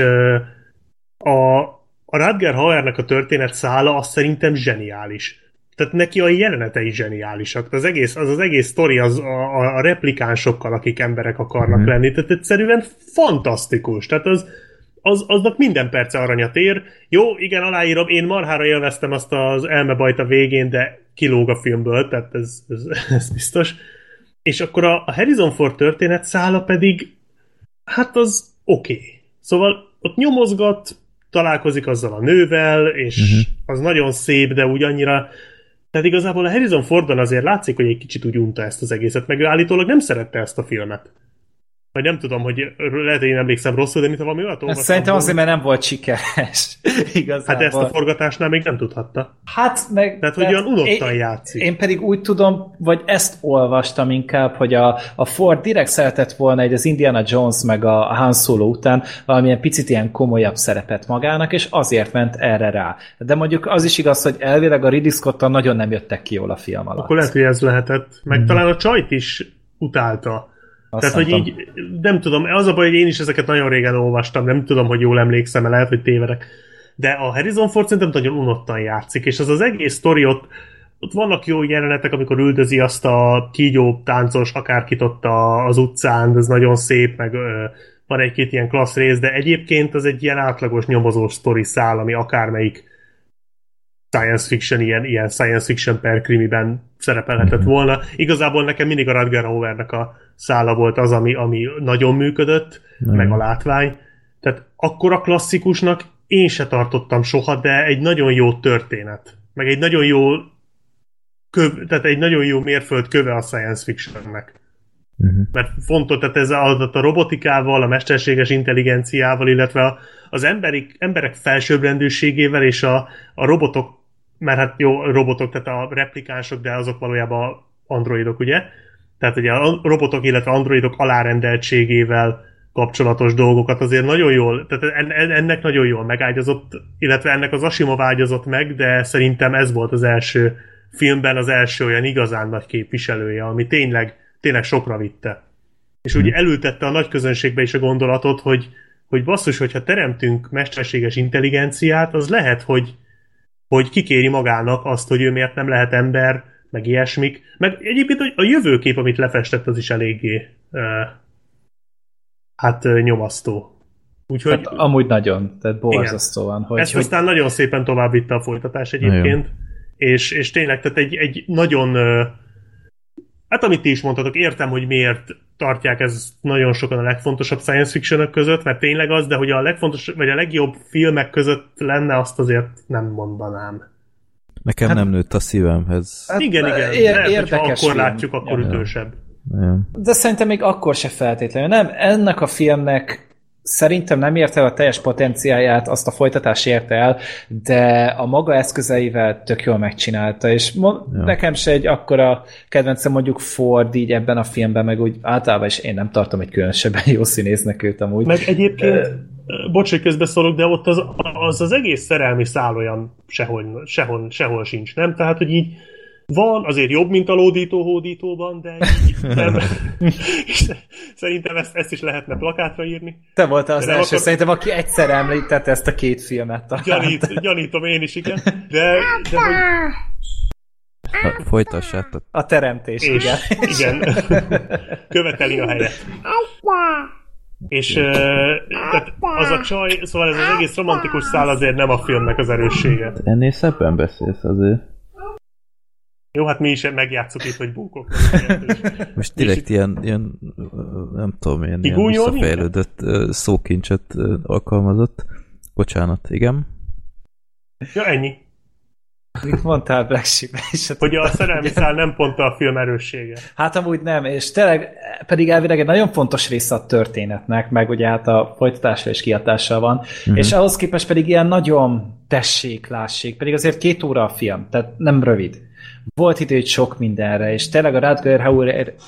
a Rutger Hauernek a történet szála az szerintem zseniális. Tehát neki a jelenetei zseniálisak. Az egész sztori az a replikánsokkal, akik emberek akarnak lenni, tehát egyszerűen fantasztikus. Tehát aznak minden perce aranyat ér. Jó, igen, aláírom, én marhára élveztem azt az elmebajt a végén, de kilóg a filmből, tehát ez biztos. És akkor a Harrison Ford történet szála pedig, hát az oké. Szóval ott nyomozgat, találkozik azzal a nővel, és az nagyon szép, de úgy annyira... Tehát igazából a Harrison Fordon azért látszik, hogy egy kicsit úgy unta ezt az egészet, meg ő állítólag nem szerette ezt a filmet. Vagy nem tudom, hogy lehet, hogy én emlékszem rosszul, de mintha valami olyat olvastam. Szerintem azért, mert nem volt sikeres. Igazából. Hát ezt a forgatásnál még nem tudhatta. Hát meg... Tehát, hogy olyan unottan játszik. Én pedig úgy tudom, vagy ezt olvastam inkább, hogy a Ford direkt szeretett volna egy az Indiana Jones meg a Han Solo után valamilyen picit ilyen komolyabb szerepet magának, és azért ment erre rá. De mondjuk az is igaz, hogy elvileg a Ridley Scott-tal nagyon nem jöttek ki jól a film alatt. Akkor lehet, hogy ez lehetett. Meg talán a csajt is utálta. Tehát, hogy így, nem tudom, az a baj, hogy én is ezeket nagyon régen olvastam, nem tudom, hogy jól emlékszem, lehet, hogy tévedek. De a Harrison Ford szerintem nagyon unottan játszik, és az egész sztori ott vannak jó jelenetek, amikor üldözi azt a kígyó táncos, akárkit ott az utcán, ez nagyon szép, meg van egy-két ilyen klassz rész, de egyébként az egy ilyen átlagos nyomozós sztori szál, ami akármelyik science fiction, ilyen science fiction per krimiben szerepelhetett volna. Igazából nekem mindig a Rutger Hauernek a szála volt az, ami nagyon működött, meg a látvány. Tehát akkora klasszikusnak én se tartottam soha, de egy nagyon jó történet. Meg egy nagyon jó tehát egy nagyon jó mérföldköve a science fictionnek. Mert fontos, tehát ez a robotikával, a mesterséges intelligenciával, illetve az emberek felsőbbrendűségével és a robotok, mert hát jó, robotok, tehát a replikánsok, de azok valójában androidok, ugye? Tehát ugye a robotok, illetve androidok alárendeltségével kapcsolatos dolgokat azért nagyon jól, tehát ennek nagyon jól megágyazott, illetve ennek az Asimov ágyazott meg, de szerintem ez volt az első filmben az első olyan igazán nagy képviselője, ami tényleg sokra vitte. És úgy elültette a nagy közönségbe is a gondolatot, hogy basszus, hogyha teremtünk mesterséges intelligenciát, az lehet, hogy kikéri magának azt, hogy ő miért nem lehet ember, meg ilyesmik. Meg egyébként a jövőkép, amit lefestett, az is eléggé nyomasztó. Úgyhogy... Tehát amúgy nagyon, tehát borzasztóan. Ezt aztán nagyon szépen tovább vitte a folytatás egyébként. És tényleg, tehát egy nagyon... Hát amit ti is mondtatok, értem, hogy miért tartják ez nagyon sokan a legfontosabb science fiction-ök között, mert tényleg az, de hogy a legfontosabb, vagy a legjobb filmek között lenne, azt azért nem mondanám. Nekem nem nőtt a szívemhez. Hát, igen. Érdekes film. Akkor látjuk, akkor ütősebb. Ja. De szerintem még akkor se feltétlenül. Nem, ennek a filmnek szerintem nem érte el a teljes potenciáját, azt a folytatás érte el, de a maga eszközeivel tök jól megcsinálta, és nekem se egy akkora kedvencem, mondjuk Ford így ebben a filmben, meg úgy általában, és én nem tartom egy különösebben jó színésznek őt amúgy. Meg egyébként Bocs, hogy közbeszólok, de ott az egész szerelmi szál olyan sehol sincs, nem? Tehát, hogy így van, azért jobb, mint a Lódító-hódítóban, de nem. Szerintem ezt is lehetne plakátra írni. Te voltál az első, szerintem, aki egyszer említette ezt a két filmet. Gyanítom én is, igen. De hogy... Folytassátok. A teremtés, igen. Igen. Követeli a helyet. És tehát az a csaj, szóval ez az egész romantikus szál azért nem a filmnek az erőssége. Ennél szebben beszélsz azért. Jó, hát mi is megjátszuk itt, hogy búkok. Most direkt ilyen nem tudom én, ilyen visszafejlődött szókincset alkalmazott. Bocsánat, igen. Ja, ennyi. Mit mondtál Black Sheep? Hogy a szerelmi szál nem pont a film erőssége. Hát amúgy nem, és tényleg pedig elvileg egy nagyon fontos része a történetnek, meg ugye hát a folytatásra és kihatással van, és ahhoz képest pedig ilyen nagyon tessék-lássék, pedig azért 2 óra a film, tehát nem rövid. Volt időt sok mindenre, és tényleg a Rutger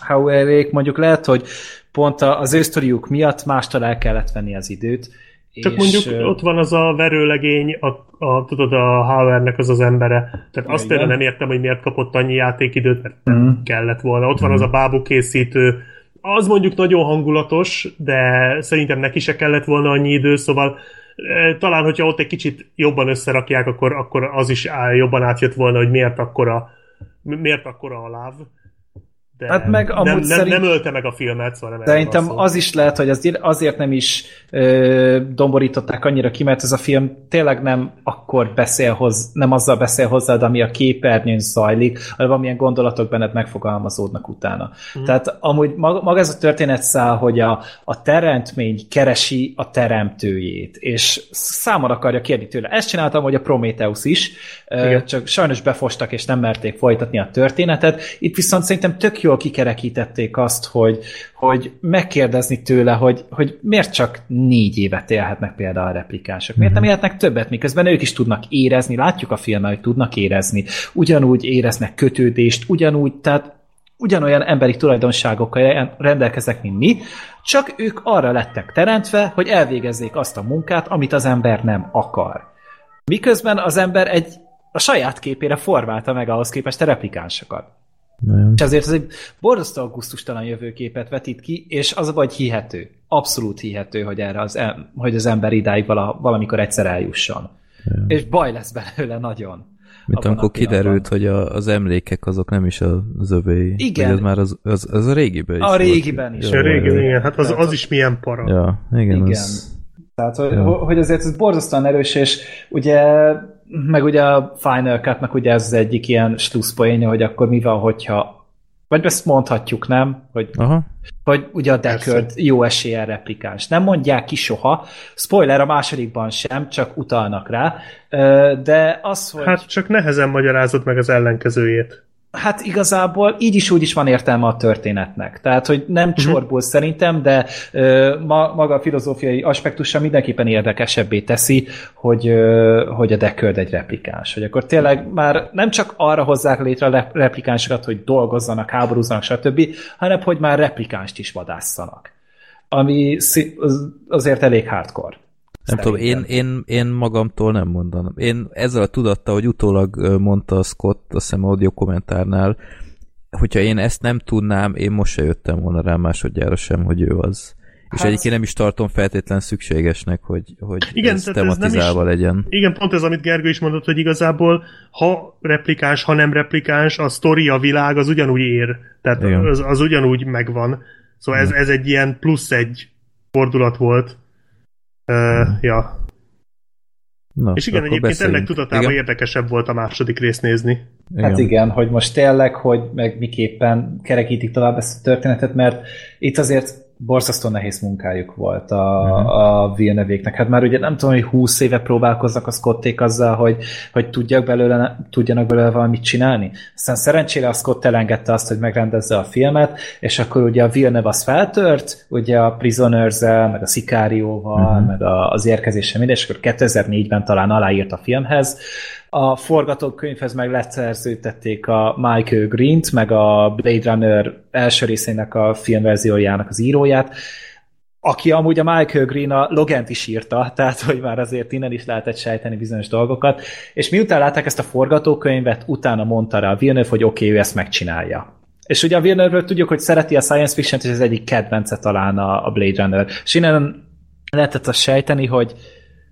Hauerék mondjuk lehet, hogy pont az ő sztoriuk miatt mástól el kellett venni az időt. Csak mondjuk ott van az a verőlegény, tudod, a Hauernek az embere. Tehát azt például nem értem, hogy miért kapott annyi játékidőt, mert nem kellett volna. Ott van az a bábukészítő. Az mondjuk nagyon hangulatos, de szerintem neki se kellett volna annyi idő, szóval talán, hogyha ott egy kicsit jobban összerakják, akkor az is jobban átjött volna, hogy miért akkora a láv. De hát meg nem ölte meg a filmet, szóval nem. Szerintem az is lehet, hogy azért nem is domborították annyira ki, mert ez a film tényleg nem azzal beszél hozzád, ami a képernyőn zajlik, hanem valamilyen gondolatok benned megfogalmazódnak utána. Tehát amúgy maga ez a történetszál, hogy a teremtmény keresi a teremtőjét, és számon akarja kérni tőle. Ezt csináltam, hogy a Prometheus is, csak sajnos befostak, és nem merték folytatni a történetet. Itt viszont szerintem tök jól kikerekítették azt, hogy megkérdezni tőle, hogy miért csak 4 évet élhetnek például a replikánsok. Miért nem élhetnek többet, miközben ők is tudnak érezni, látjuk a filmen, hogy tudnak érezni. Ugyanúgy éreznek kötődést, tehát ugyanolyan emberi tulajdonságokkal rendelkeznek, mint mi, csak ők arra lettek teremtve, hogy elvégezzék azt a munkát, amit az ember nem akar. Miközben az ember a saját képére formálta meg ahhoz képest a replikánsokat. És azért ez egy borzasztó augusztustalan jövőképet vetít ki, és az a baj, hogy hihető. Abszolút hihető, hogy hogy az ember idáig valamikor egyszer eljusson. Igen. És baj lesz belőle nagyon. Mint amikor kiderült, hogy az emlékek azok nem is az övéi. Igen. Ez már az a régiben is. A régiben is. Hát az is milyen para. Ja, igen. Az... Tehát, hogy azért ez borzasztóan erős, és ugye... Meg ugye a Final Cut-nak ugye ez az egyik ilyen slusszpoénja, hogy akkor mi van, hogyha... Vagy ezt mondhatjuk, nem? Hogy ugye a Deckard jó eséllyel replikáns. Nem mondják ki soha. Spoiler, a másodikban sem, csak utalnak rá. De az, hogy... Hát csak nehezen magyarázod meg az ellenkezőjét. Hát igazából így is úgy is van értelme a történetnek. Tehát, hogy nem csorbul szerintem, de maga a filozófiai aspektusa mindenképpen érdekesebbé teszi, hogy a Deckard egy replikáns. Hogy akkor tényleg már nem csak arra hozzák létre a replikánsokat, hogy dolgozzanak, háborúzzanak, stb., hanem hogy már replikánst is vadásszanak. Ami azért elég hardcore. Nem tudom, én magamtól nem mondanám. Én ezzel a tudattal, hogy utólag mondta Scott, azt hiszem audio kommentárnál, hogyha én ezt nem tudnám, én most se jöttem volna rá másodjára sem, hogy ő az. Hát. És egyébként nem is tartom feltétlen szükségesnek, hogy ez tematizálva legyen. Igen, pont ez, amit Gergő is mondott, hogy igazából ha replikáns, ha nem replikáns, a sztori, a világ az ugyanúgy ér. Tehát az ugyanúgy megvan. Szóval ez egy ilyen plusz egy fordulat volt. Ja. Na, és igen, egyébként ennek tudatában érdekesebb volt a második részt nézni. Igen. Hát igen, hogy most tényleg, hogy meg miképpen kerekítik tovább ezt a történetet, mert itt azért borzasztó nehéz munkájuk volt a Villeneuve-éknek. Hát már ugye nem tudom, hogy 20 éve próbálkoznak a Scotték azzal, hogy tudjanak belőle valamit csinálni. Aztán szerencsére a Scott elengedte azt, hogy megrendezze a filmet, és akkor ugye a Villeneuve az feltört, ugye a Prisoners-el, meg a Szikárióval, meg az érkezéssel minden, és akkor 2004-ben talán aláírt a filmhez. A forgatókönyvhez meg leszerződtették a Michael Greent, meg a Blade Runner első részének a filmverziójának az íróját. aki amúgy a Michael Green a Logant is írta, tehát hogy már azért innen is lehetett sejteni bizonyos dolgokat, és miután látták ezt a forgatókönyvet, utána mondta rá a Villeneuve, hogy oké, ő ezt megcsinálja. És ugye a Villeneuve-ről tudjuk, hogy szereti a science fiction-t, és ez egyik kedvence talán a Blade Runner. És innen lehetett azt sejteni, hogy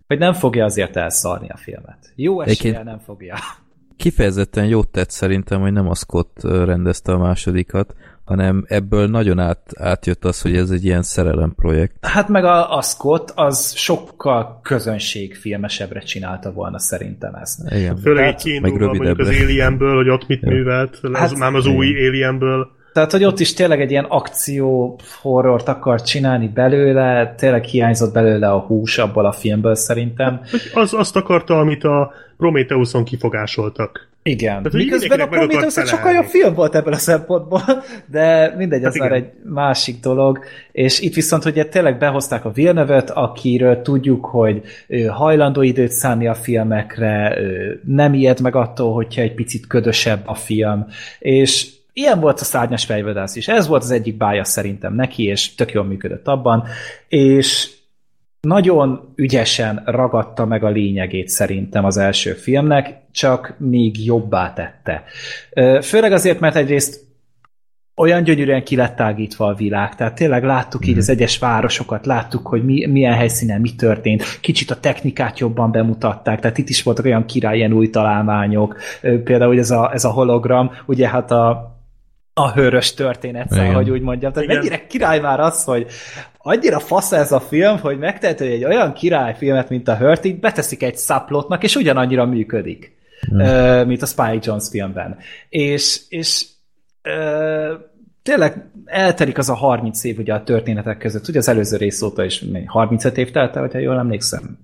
nem fogja azért elszarni a filmet. Jó eséllyel nem fogja. Kifejezetten jót tett szerintem, hogy nem a Scott rendezte a másodikat, hanem ebből nagyon átjött az, hogy ez egy ilyen szerelem projekt. Hát meg a Scott az sokkal közönségfilmesebbre csinálta volna szerintem ezt. Igen. Főleg így kiindulva mondjuk az Alienből, hogy ott mit művelt, hát, már az új Alienből. Tehát, hogy ott is tényleg egy ilyen akció-horrort akart csinálni belőle, tényleg hiányzott belőle a hús abból a filmből szerintem. Azt akarta, amit a Prometheuson kifogásoltak. Igen. Tehát, miközben a Prometheus sokkal jobb film volt ebből a szempontból, de mindegy, az már egy másik dolog. És itt viszont, hogy tényleg behozták a Villeneuve-t, akiről tudjuk, hogy hajlandó időt szánni a filmekre, nem ijed meg attól, hogyha egy picit ködösebb a film. És ilyen volt a Szárnyas fejvadász is. Ez volt az egyik bája szerintem neki, és tök jól működött abban. És nagyon ügyesen ragadta meg a lényegét szerintem az első filmnek, csak még jobbá tette. Főleg azért, mert egyrészt olyan gyönyörűen ki lett tágítva a világ, tehát tényleg láttuk így az egyes városokat, láttuk, hogy milyen helyszínen mi történt, kicsit a technikát jobban bemutatták, tehát itt is voltak olyan király, ilyen új találmányok, például ez a hologram, ugye hát a hőrös történet, hogy úgy mondjam. Tehát mennyire király már az, hogy annyira fasz ez a film, hogy megtehető, hogy egy olyan királyfilmet, mint a Hurt, így beteszik egy subplotnak, és ugyanannyira működik, mint a Spike Jonze filmben. És tényleg eltelik az a 30 év ugye a történetek között, ugye az előző rész óta is 35 év telt el, hogyha jól emlékszem.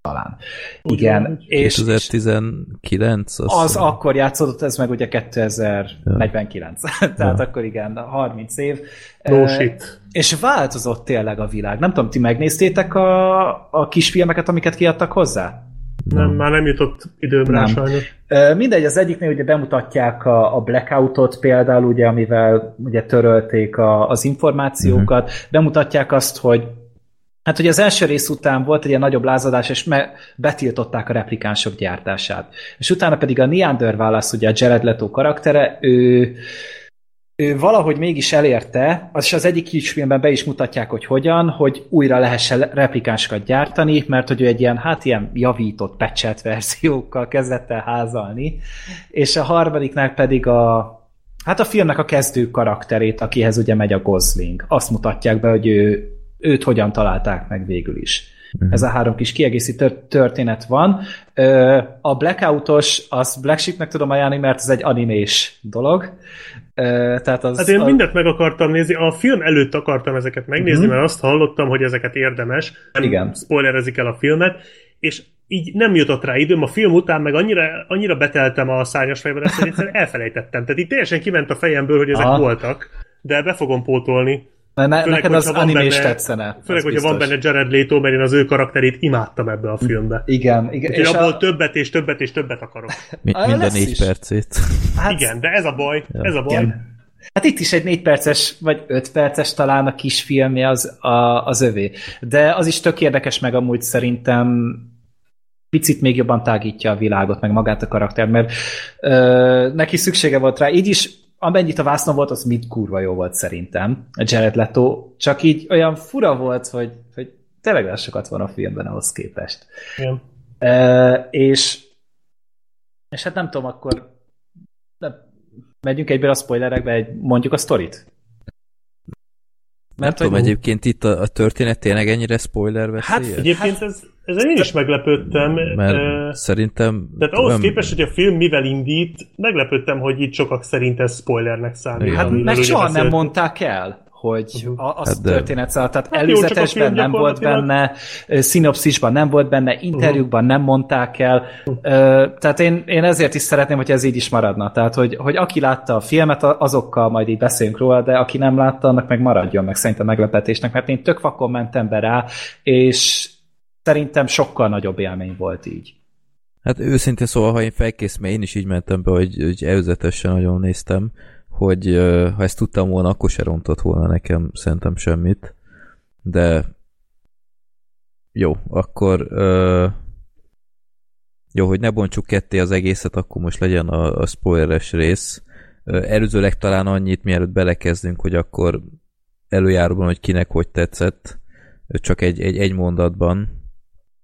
Talán. Igen. 2019? Az akkor játszódott, ez meg ugye 2049. Ja. Tehát akkor igen, 30 év. No shit. És változott tényleg a világ. Nem tudom, ti megnéztétek a kisfilmeket, amiket kiadtak hozzá? Nem, már nem jutott időmre sajnos. Mindegy, az egyiknél ugye bemutatják a blackoutot például, ugye, amivel ugye törölték az információkat, bemutatják azt, hogy hát ugye az első rész után volt egy ilyen nagyobb lázadás, és betiltották a replikánsok gyártását. És utána pedig a Neander válasz, ugye a Jared Leto karaktere, ő valahogy mégis elérte, és az egyik kisfilmben be is mutatják, hogy hogyan, hogy újra lehessen replikánsokat gyártani, mert hogy ő egy ilyen, hát ilyen javított, patchelt verziókkal kezdett el házalni. És a harmadiknál pedig a filmnek a kezdő karakterét, akihez ugye megy a Gosling. Azt mutatják be, hogy őt hogyan találták meg végül is. Ez a három kis kiegészítő történet van. A Blackoutos, az Black Sheepnek tudom ajánlani, mert ez egy animés dolog. Tehát hát én mindent meg akartam nézni. A film előtt akartam ezeket megnézni, mert azt hallottam, hogy ezeket érdemes. Igen. Spoilerezik el a filmet, és így nem jutott rá időm, a film után meg annyira beteltem a Szárnyas fejvadászt, hogy egyszerűen elfelejtettem. Tehát így teljesen kiment a fejemből, hogy ezek voltak, de be fogom pótolni. Főleg, neked az animés tetszene. Főleg, hogyha van benne Jared Leto, mert én az ő karakterét imádtam ebbe a filmbe. Igen. És abból többet akarok. Minden 4 percét. Hát, igen, de ez a baj. Ja. Ez a baj. Igen. Hát itt is egy 4 perces, vagy 5 perces talán a kisfilmje az övé. De az is tök érdekes meg amúgy szerintem picit még jobban tágítja a világot, meg magát a karakter, mert neki szüksége volt rá. Így is amennyit a vásznom volt, az mind kurva jó volt szerintem, a Jared Leto, csak így olyan fura volt, hogy tényleg sokat van a filmben ahhoz képest. Igen. És hát nem tudom, akkor megyünk egyből a spoilerekbe, mondjuk a sztorit? Mert nem tudom, egyébként itt a történet tényleg ennyire spoiler veszélyes? Hát egyébként ezen én is meglepődtem. Mert szerintem... Tehát ahhoz képest, hogy a film mivel indít, meglepődtem, hogy itt sokak szerint ez spoilernek számít. Hát meg soha nem mondták el, hogy az történet száll. Tehát előzetesben nem volt benne, szinopszisban nem volt benne, interjúkban nem mondták el. Tehát én ezért is szeretném, hogy ez így is maradna. Tehát, hogy aki látta a filmet, azokkal majd így beszélünk róla, de aki nem látta, annak meg maradjon meg szerintem meglepetésnek, mert én tök vakon mentem be rá, és szerintem sokkal nagyobb élmény volt így. Hát őszintén szóval, ha én felkészültem, én is így mentem be, hogy előzetesen nagyon néztem, hogy ha ezt tudtam volna, akkor se rontott volna nekem szerintem semmit. de jó, akkor jó, hogy ne bontsuk ketté az egészet, akkor most legyen a spoileres rész. Előzőleg talán annyit, mielőtt belekezdünk, hogy akkor előjáróban, hogy kinek hogy tetszett, csak egy mondatban.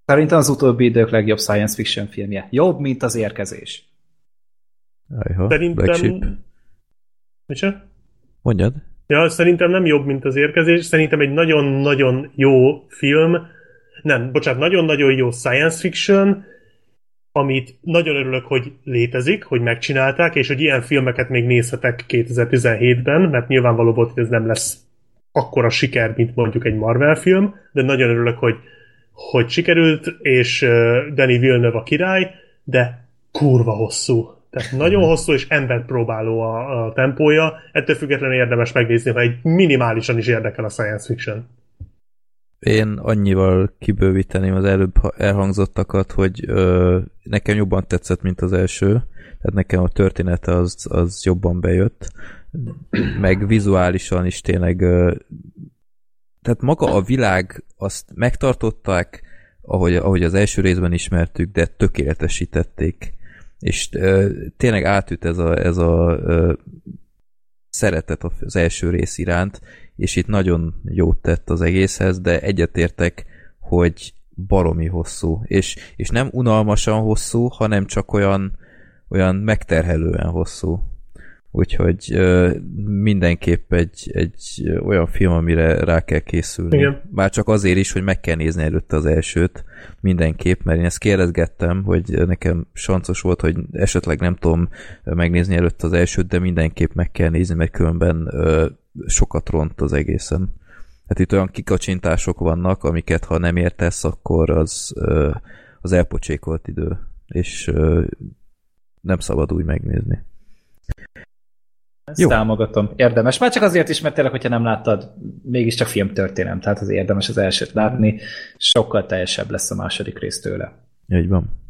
Szerintem az utóbbi idők legjobb science fiction filmje. Jobb, mint az érkezés. Ajha, szerintem... Black Sheep. Micsoda? Mondjad. Ja, szerintem nem jobb, mint az érkezés. Szerintem egy nagyon-nagyon jó film. Nem, bocsánat, nagyon-nagyon jó science fiction, amit nagyon örülök, hogy létezik, hogy megcsinálták, és hogy ilyen filmeket még nézhetek 2017-ben, mert nyilvánvaló volt, hogy ez nem lesz akkora siker, mint mondjuk egy Marvel film, de nagyon örülök, hogy sikerült, és Denis Villeneuve a király, de kurva hosszú. Tehát nagyon hosszú és emberpróbáló a tempója, ettől függetlenül érdemes megnézni, ha egy minimálisan is érdekel a science fiction. Én annyival kibővíteném az előbb elhangzottakat, hogy nekem jobban tetszett, mint az első. Tehát nekem a története az jobban bejött. Meg vizuálisan is tényleg... tehát maga a világ, azt megtartották, ahogy az első részben ismertük, de tökéletesítették. És tényleg átüt ez a szeretet az első rész iránt, és itt nagyon jót tett az egészhez, de egyetértek, hogy baromi hosszú. És nem unalmasan hosszú, hanem csak olyan megterhelően hosszú. Úgyhogy mindenképp egy olyan film, amire rá kell készülni. Igen. Bár csak azért is, hogy meg kell nézni előtte az elsőt mindenképp, mert én ezt kérdezgettem, hogy nekem sancos volt, hogy esetleg nem tudom megnézni előtte az elsőt, de mindenképp meg kell nézni, mert különben sokat ront az egészen. Hát itt olyan kikacsintások vannak, amiket ha nem értesz, akkor az elpocsékolt idő, és nem szabad úgy megnézni. Ezt jó. Támogatom. Érdemes. Már csak azért is, mert tényleg, hogyha nem láttad, mégiscsak filmtörténelem, tehát az érdemes az elsőt látni, sokkal teljesebb lesz a második rész tőle. Így van.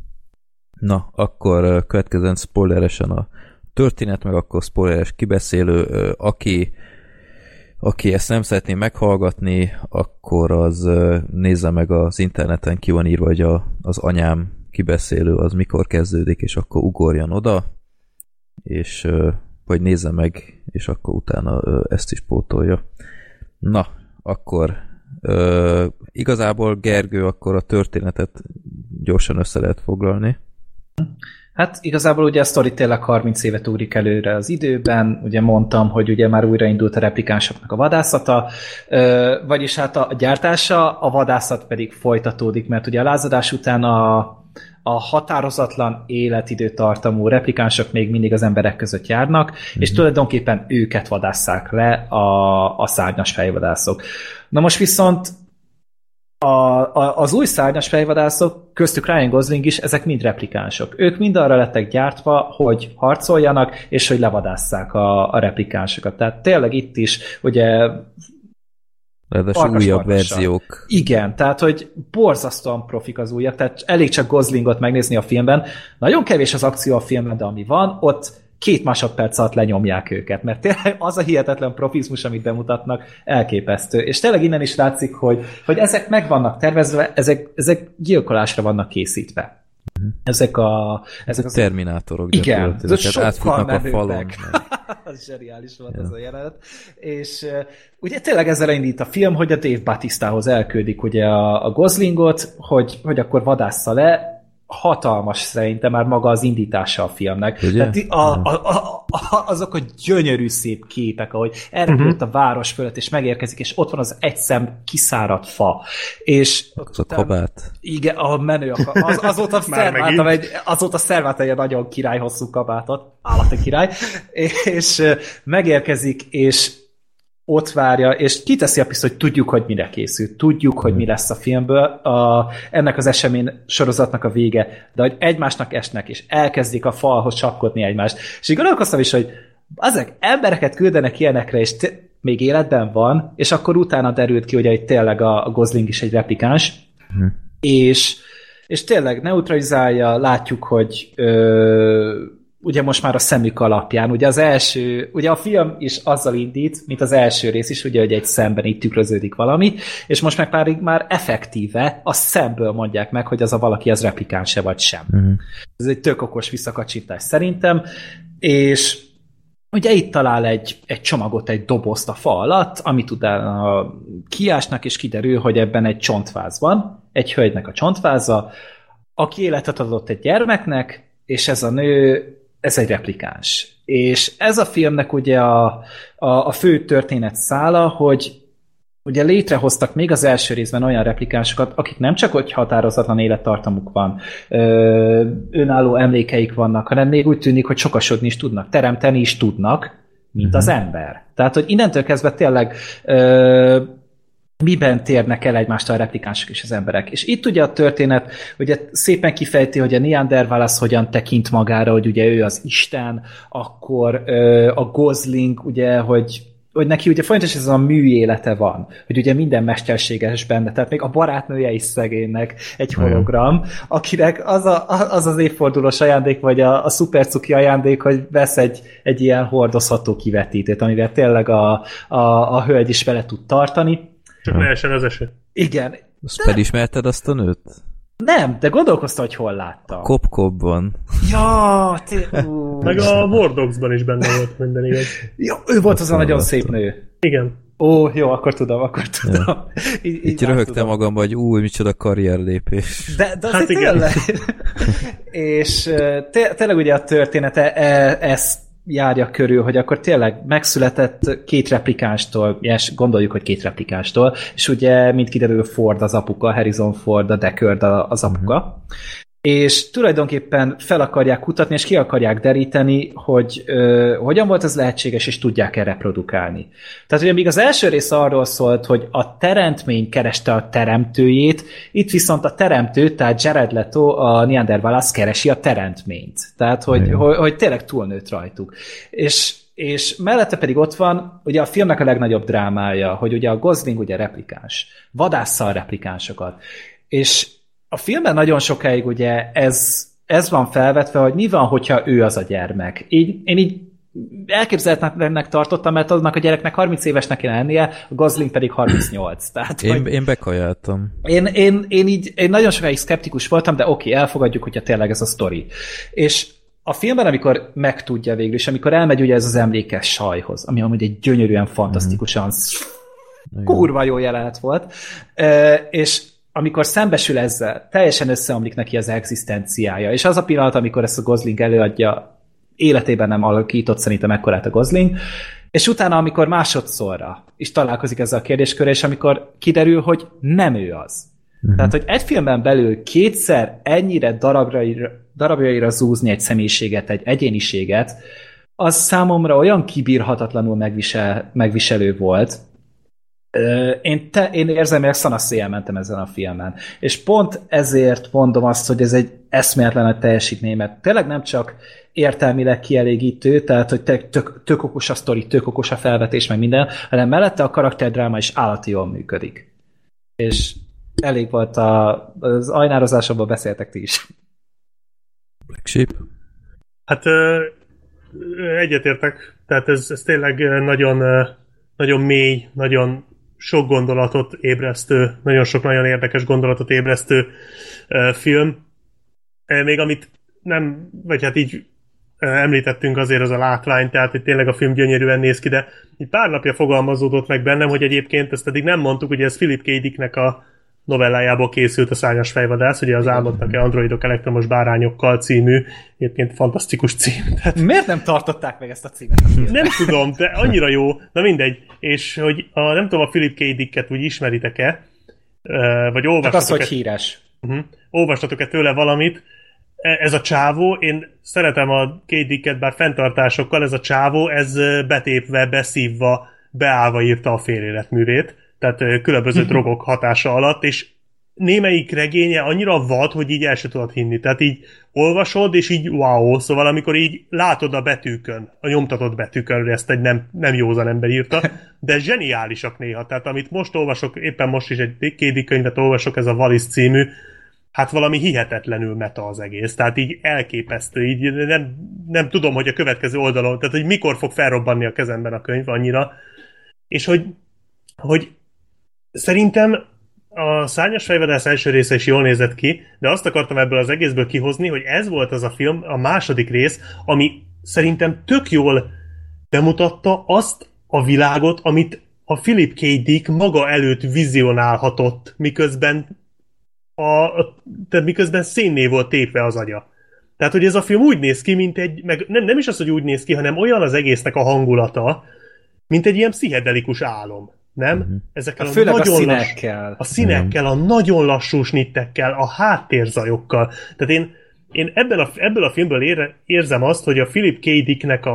Na, akkor következően spoileresen a történet, meg akkor spoileres kibeszélő. Aki ezt nem szeretné meghallgatni, akkor az nézze meg az interneten, ki van írva, hogy az anyám kibeszélő az mikor kezdődik, és akkor ugorjon oda, és vagy nézze meg, és akkor utána ezt is pótolja. Na, akkor igazából Gergő, akkor a történetet gyorsan össze lehet foglalni. Hát igazából ugye a sztori tényleg 30 évet ugrik előre az időben, ugye mondtam, hogy ugye már újraindult a replikánsoknak a vadászata, vagyis hát a gyártása, a vadászat pedig folytatódik, mert ugye a lázadás után a határozatlan életidőtartamú replikánsok még mindig az emberek között járnak, és tulajdonképpen őket vadásszák le a szárnyas fejvadászok. Na most viszont az új szárnyas fejvadászok, köztük Ryan Gosling is, ezek mind replikánsok. Ők mind arra lettek gyártva, hogy harcoljanak, és hogy levadásszák a replikánsokat. Tehát tényleg itt is, ugye... Ráadásul újabb verziók. Igen, tehát, hogy borzasztóan profik az újak, tehát elég csak Goslingot megnézni a filmben. Nagyon kevés az akció a filmben, de ami van, ott 2 másodperc alatt lenyomják őket, mert tényleg az a hihetetlen profizmus, amit bemutatnak, elképesztő. És tényleg innen is látszik, hogy ezek meg vannak tervezve, ezek gyilkolásra vannak készítve. Ezek a terminátorok gyakorlatilag. Igen, sokkal átfutnak a falon. Az zseniális volt az a jelenet. És ugye tényleg ezzel indít a film, hogy a Dave Bautistahoz elküldik ugye a Goslingot, hogy akkor vadássza le. Hatalmas szerintem már maga az indítása a filmnek. Tehát azok a gyönyörű szép képek, ahogy elrepült a város fölött, és megérkezik, és ott van az egyszem kiszáradt fa. És az a kabát. Igen, a menő. Azóta szerváltam egy nagyon királyhosszú kabátot. Állati király. És megérkezik, és ott várja, és kiteszi a pisztolyt, hogy tudjuk, hogy mire készül, tudjuk, hogy mi lesz a filmből, ennek az esemény sorozatnak a vége, de hogy egymásnak esnek, és elkezdik a falhoz csapkodni egymást. És így gondolkoztam is, hogy azok embereket küldenek ilyenekre, és még életben van, és akkor utána derült ki, hogy tényleg a Gosling is egy replikáns, és tényleg neutralizálja, látjuk, hogy ugye most már a szemük alapján. Ugye az első, ugye a film is azzal indít, mint az első rész is, ugye, hogy egy szemben így tükröződik valami, és most meg már effektíve a szemből mondják meg, hogy az a valaki az replikánse vagy sem. Uh-huh. Ez egy tök okos visszakacsintás szerintem, és ugye itt talál egy csomagot, egy dobozt a fa alatt, amit utána kiásnak, és kiderül, hogy ebben egy csontváz van, egy hölgynek a csontváza, aki életet adott egy gyermeknek, és ez a nő, ez egy replikáns. És ez a filmnek ugye a fő történet szála, hogy ugye létrehoztak még az első részben olyan replikánsokat, akik nem csak hogy határozatlan élettartamuk van, önálló emlékeik vannak, hanem még úgy tűnik, hogy sokasodni is tudnak, teremteni is tudnak, mint az ember. Tehát, hogy innentől kezdve tényleg miben térnek el egymástól a replikánsok és az emberek. És itt ugye a történet ugye szépen kifejti, hogy a Neanderthal hogyan tekint magára, hogy ugye ő az Isten, akkor a Gosling, ugye, hogy neki ugye fontos, ez a műélete van, hogy ugye minden mesterséges benne, tehát még a barátnője is szegénynek egy hologram, akinek az az évfordulós ajándék, vagy a szupercuki ajándék, hogy vesz egy ilyen hordozható kivetítőt, amivel tényleg a hölgy is vele tud tartani. Csak ne essen az eset. Igen. Azt felismerted azt a nőt? Nem, de gondolkoztam, hogy hol láttam. Kop-kopban. Ja, meg a War Dogs-ban is benne volt, minden igaz. Ja, ő volt az a nagyon szép nő. Igen. Ó, jó, akkor tudom. Ja. Itt röhögtem magamba, hogy új, micsoda karrierlépés. De azért tényleg. És tényleg ugye a története ezt járja körül, hogy akkor tényleg megszületett két replikánstól, és gondoljuk, hogy két replikánstól, és ugye mint kiderül Ford az apuka, Harrison Ford, a Deckard az apuka, és tulajdonképpen fel akarják kutatni, és ki akarják deríteni, hogy hogyan volt ez lehetséges, és tudják-e reprodukálni. Tehát ugye még az első rész arról szólt, hogy a teremtmény kereste a teremtőjét, itt viszont a teremtő, tehát Jared Leto, a Neanderthal keresi a teremtményt. Tehát, hogy tényleg túlnőtt rajtuk. És mellette pedig ott van ugye a filmnek a legnagyobb drámája, hogy ugye a Gosling ugye replikáns, vadássza a replikánsokat. És a filmben nagyon sokáig ugye ez van felvetve, hogy mi van, hogyha ő az a gyermek. Én így elképzelhetetlennek tartottam, mert annak a gyereknek 30 évesnek kell lennie, a Gosling pedig 38. Tehát, én bekajáltam. Én nagyon sokáig szkeptikus voltam, de oké, elfogadjuk, hogyha tényleg ez a sztori. És a filmben, amikor megtudja végül, és amikor elmegy ugye ez az emlékes sajhoz, ami amúgy egy gyönyörűen, fantasztikusan kurva jó jelenet volt, és amikor szembesül ezzel, teljesen összeomlik neki az egzisztenciája. És az a pillanat, amikor ezt a Gosling előadja, életében nem alakított szerintem ekkorát a Gosling, és utána, amikor másodszorra is találkozik ezzel a kérdéskörre, és amikor kiderül, hogy nem ő az. Uh-huh. Tehát, hogy egy filmben belül kétszer ennyire darabjaira zúzni egy személyiséget, egy egyéniséget, az számomra olyan kibírhatatlanul megviselő volt. Én érzelmileg szanaszéjjel mentem ezen a filmen. És pont ezért mondom azt, hogy ez egy eszméletlen a teljesítmény, mert tényleg nem csak értelmileg kielégítő, tehát hogy tök okos a sztori, tök okos a felvetés, meg minden, hanem mellette a karakterdráma is állati jól működik. És elég volt az ajnározásomban beszéltek ti is. Black Sheep? Hát egyetértek, tehát ez tényleg nagyon mély, nagyon sok gondolatot ébresztő, nagyon sok nagyon érdekes gondolatot ébresztő film. Még amit nem, vagy hát így említettünk azért az a látvány, tehát hogy tényleg a film gyönyörűen néz ki, de így pár napja fogalmazódott meg bennem, hogy egyébként ezt eddig nem mondtuk, ugye ez Philip K. Dicknek a novellájából készült a Szárnyas fejvadász, ugye az Álmodnak-e androidok elektromos bárányokkal című, egyébként fantasztikus cím. Tehát... Miért nem tartották meg ezt a címet? Nem tudom, de annyira jó. Na mindegy. És hogy nem tudom, a Philip K. Dicket úgy ismeritek-e, vagy olvastatok-e? Az, hogy híres. Olvastatok-e tőle valamit? Ez a csávó, én szeretem a K. Dicket, bár fenntartásokkal, ez a csávó, ez betépve, beszívva, beállva írta a féléletművét. Tehát különböző drogok hatása alatt, és némelyik regénye annyira vad, hogy így el se tudod hinni. Tehát így olvasod, és így wow, szóval amikor így látod a betűkön, a nyomtatott betűkön, ezt egy nem józan ember írta, de zseniálisak néha. Tehát amit most olvasok, éppen most is egy kédi könyvet olvasok, ez a Wallis című, hát valami hihetetlenül meta az egész. Tehát így elképesztő, így nem, nem tudom, hogy a következő oldalon, tehát hogy mikor fog felrobbanni a kezemben a könyv annyira, és hogy szerintem a Szárnyas fejvadász első része is jól nézett ki, de azt akartam ebből az egészből kihozni, hogy ez volt az a film, a második rész, ami szerintem tök jól bemutatta azt a világot, amit a Philip K. Dick maga előtt vizionálhatott, miközben szénné volt tépve az agya. Tehát, hogy ez a film úgy néz ki, mint egy, meg nem is az, hogy úgy néz ki, hanem olyan az egésznek a hangulata, mint egy ilyen pszichedelikus álom. Nem? Mm-hmm. Ezekkel főleg a színekkel. A színekkel, a nagyon lassú snittekkel, a háttérzajokkal. Tehát én ebből a filmből érzem azt, hogy a Philip K. Dicknek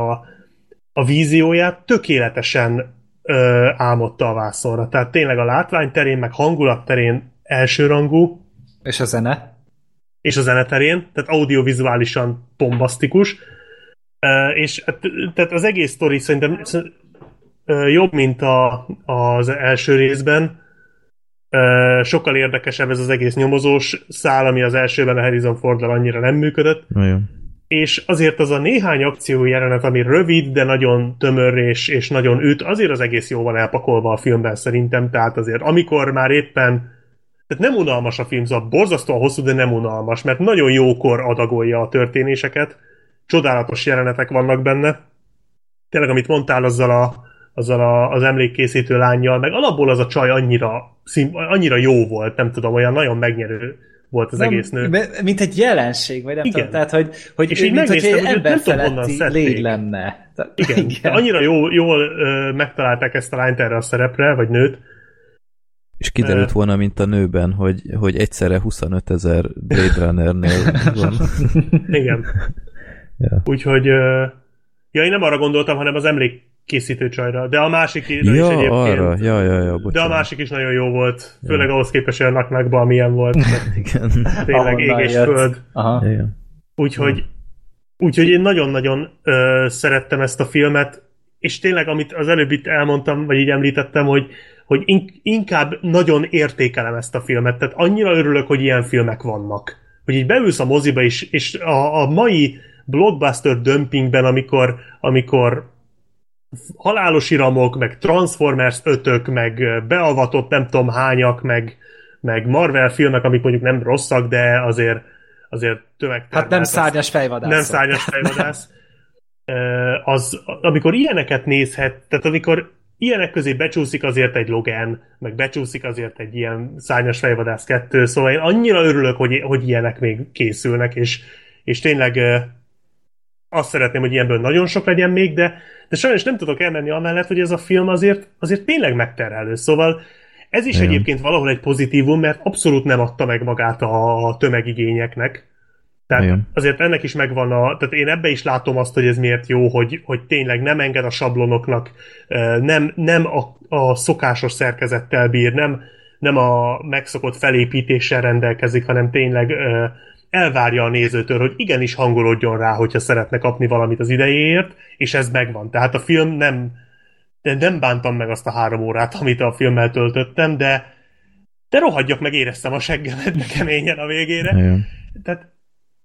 a vízióját tökéletesen álmodta a vászonra. Tehát tényleg a látvány terén, meg hangulat terén elsőrangú. És a zene? És a zeneterén, tehát audiovizuálisan bombasztikus. És tehát az egész sztori szerintem jobb, mint az első részben. Sokkal érdekesebb ez az egész nyomozós szál, ami az elsőben a Harrison Forddal annyira nem működött. Olyan. És azért az a néhány akciójelenet, ami rövid, de nagyon tömör és nagyon üt, azért az egész jól van elpakolva a filmben szerintem, tehát azért amikor már éppen, tehát nem unalmas a film, szóval borzasztóan hosszú, de nem unalmas, mert nagyon jókor adagolja a történéseket, csodálatos jelenetek vannak benne. Tényleg, amit mondtál az emlékkészítő lányjal, meg alapból az a csaj annyira jó volt, nem tudom, olyan nagyon megnyerő volt az egész nő. Mint egy jelenség, vagy nem tudom, tehát, hogy és így mint hogy egy emberfeletti légy lenne. Igen. Annyira jól megtalálták ezt a lányt erre a szerepre, vagy nőt. És kiderült volna, mint a nőben, hogy egyszerre 25 000 Blade Runner-nél van. Igen. Ja. Úgyhogy én nem arra gondoltam, hanem az emlékkészítő csajra, de a másik is egyébként. Arra. De a másik is nagyon jó volt, főleg ahhoz képest olyan naknakban, amilyen volt. Igen. Tényleg ég és föld. Úgyhogy én nagyon-nagyon szerettem ezt a filmet, és tényleg, amit az előbb itt elmondtam, vagy így említettem, hogy inkább nagyon értékelem ezt a filmet, tehát annyira örülök, hogy ilyen filmek vannak. Hogy így beülsz a moziba is, és a mai blockbuster dömpingben, amikor halálos iramok, meg Transformers 5-ök, meg beavatott nem tudom hányak, meg Marvel filmek, amik mondjuk nem rosszak, de azért tömegtermelt. Hát nem Szárnyas fejvadász. Nem Szárnyas fejvadász. Az, amikor ilyeneket nézhet, tehát amikor ilyenek közé becsúszik azért egy Logan, meg becsúszik azért egy ilyen Szárnyas fejvadász 2, szóval én annyira örülök, hogy ilyenek még készülnek, és tényleg azt szeretném, hogy ilyenből nagyon sok legyen még, de sajnos nem tudok elmenni amellett, hogy ez a film azért tényleg megterhelő, szóval ez is egyébként valahol egy pozitívum, mert abszolút nem adta meg magát a tömegigényeknek. Tehát azért ennek is megvan tehát én ebbe is látom azt, hogy ez miért jó, hogy tényleg nem enged a sablonoknak, nem a szokásos szerkezettel bír, nem a megszokott felépítéssel rendelkezik, hanem tényleg elvárja a nézőtől, hogy igenis hangolódjon rá, hogyha szeretne kapni valamit az idejéért, és ez megvan. Tehát a film nem bántam meg azt a 3 órát, amit a filmmel töltöttem, de rohadjak meg, éreztem a seggemet de keményen a végére. Igen. Tehát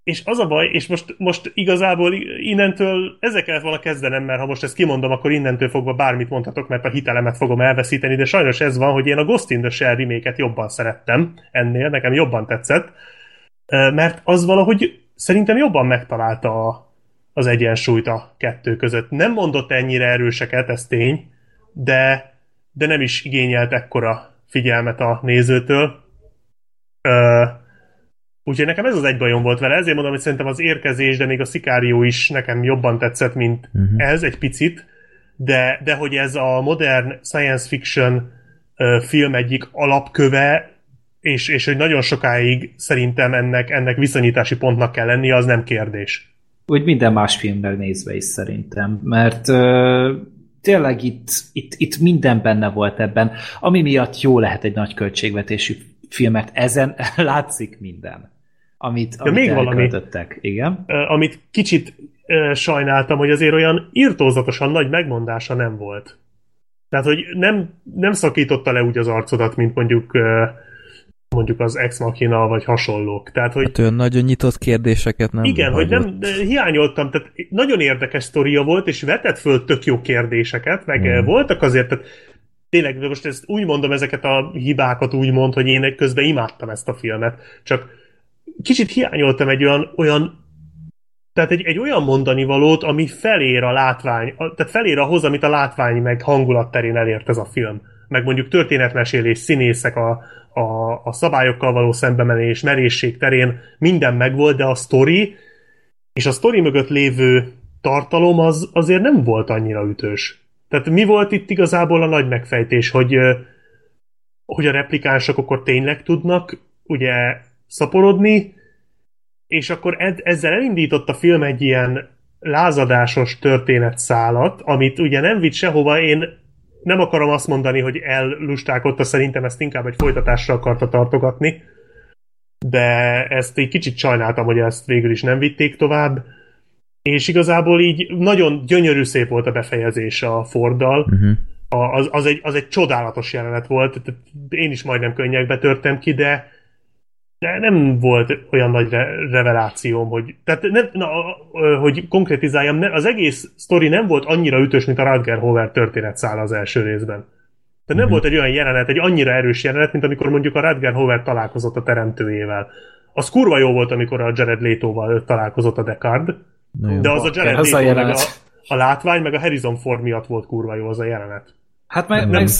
és az a baj, és most igazából innentől ezzel kellett volna kezdenem, mert ha most ezt kimondom, akkor innentől fogva bármit mondhatok, mert a hitelemet fogom elveszíteni, de sajnos ez van, hogy én a Ghost in the Shell remake-et jobban szerettem ennél, nekem jobban tetszett, mert az valahogy szerintem jobban megtalálta az egyensúlyt a kettő között. Nem mondott ennyire erőseket, ez tény, de nem is igényelt ekkora figyelmet a nézőtől. Úgyhogy nekem ez az egy bajom volt vele, ezért mondom, hogy szerintem az érkezés, de még a Szikárió is nekem jobban tetszett, mint ez egy picit, de hogy ez a modern science fiction film egyik alapköve, és hogy nagyon sokáig szerintem ennek viszonyítási pontnak kell lennie, az nem kérdés. Úgy minden más filmben nézve is szerintem, mert tényleg itt minden benne volt ebben, ami miatt jó lehet egy nagy költségvetésű filmet, ezen látszik minden, amit még elköltöttek. Igen. Amit kicsit sajnáltam, hogy azért olyan irtózatosan nagy megmondása nem volt. Tehát, hogy nem szakította le úgy az arcodat, mint mondjuk mondjuk az Ex Machina vagy hasonlók. Tehát, hogy... Hát olyan nagyon nyitott kérdéseket nem... Igen, hagyott. Hogy nem hiányoltam, tehát nagyon érdekes sztoria volt, és vetett föl tök jó kérdéseket, meg voltak azért, tehát tényleg most ezt úgy mondom, ezeket a hibákat úgy mond, hogy én közben imádtam ezt a filmet, csak kicsit hiányoltam egy olyan tehát egy olyan mondani valót, ami felér a látvány, tehát felér ahhoz, amit a látvány meg hangulat terén elért ez a film. Meg mondjuk történetmesélés, színészek, a szabályokkal való szembemenés, merészség terén minden megvolt, de a sztori és a sztori mögött lévő tartalom az azért nem volt annyira ütős. Tehát mi volt itt igazából a nagy megfejtés, hogy a replikánsok akkor tényleg tudnak ugye szaporodni, és akkor ezzel elindított a film egy ilyen lázadásos történetszálat, amit ugye nem vitt sehova, én nem akarom azt mondani, hogy ellustálkodta, szerintem ezt inkább egy folytatásra akarta tartogatni, de ezt így kicsit sajnáltam, hogy ezt végül is nem vitték tovább, és igazából így nagyon gyönyörű szép volt a befejezés a Forddal, az egy csodálatos jelenet volt, én is majdnem könnyekbe törtem ki, de nem volt olyan nagy revelációm, hogy, tehát hogy konkretizáljam, az egész sztori nem volt annyira ütős, mint a Rutger Hauer történetszála az első részben. Tehát nem volt egy olyan jelenet, egy annyira erős jelenet, mint amikor mondjuk a Rutger Hauer találkozott a teremtőjével. Az kurva jó volt, amikor a Jared Leto-val találkozott a Deckard, de az a Jared Leto meg a látvány, meg a Harrison Ford miatt volt kurva jó az a jelenet. Hát,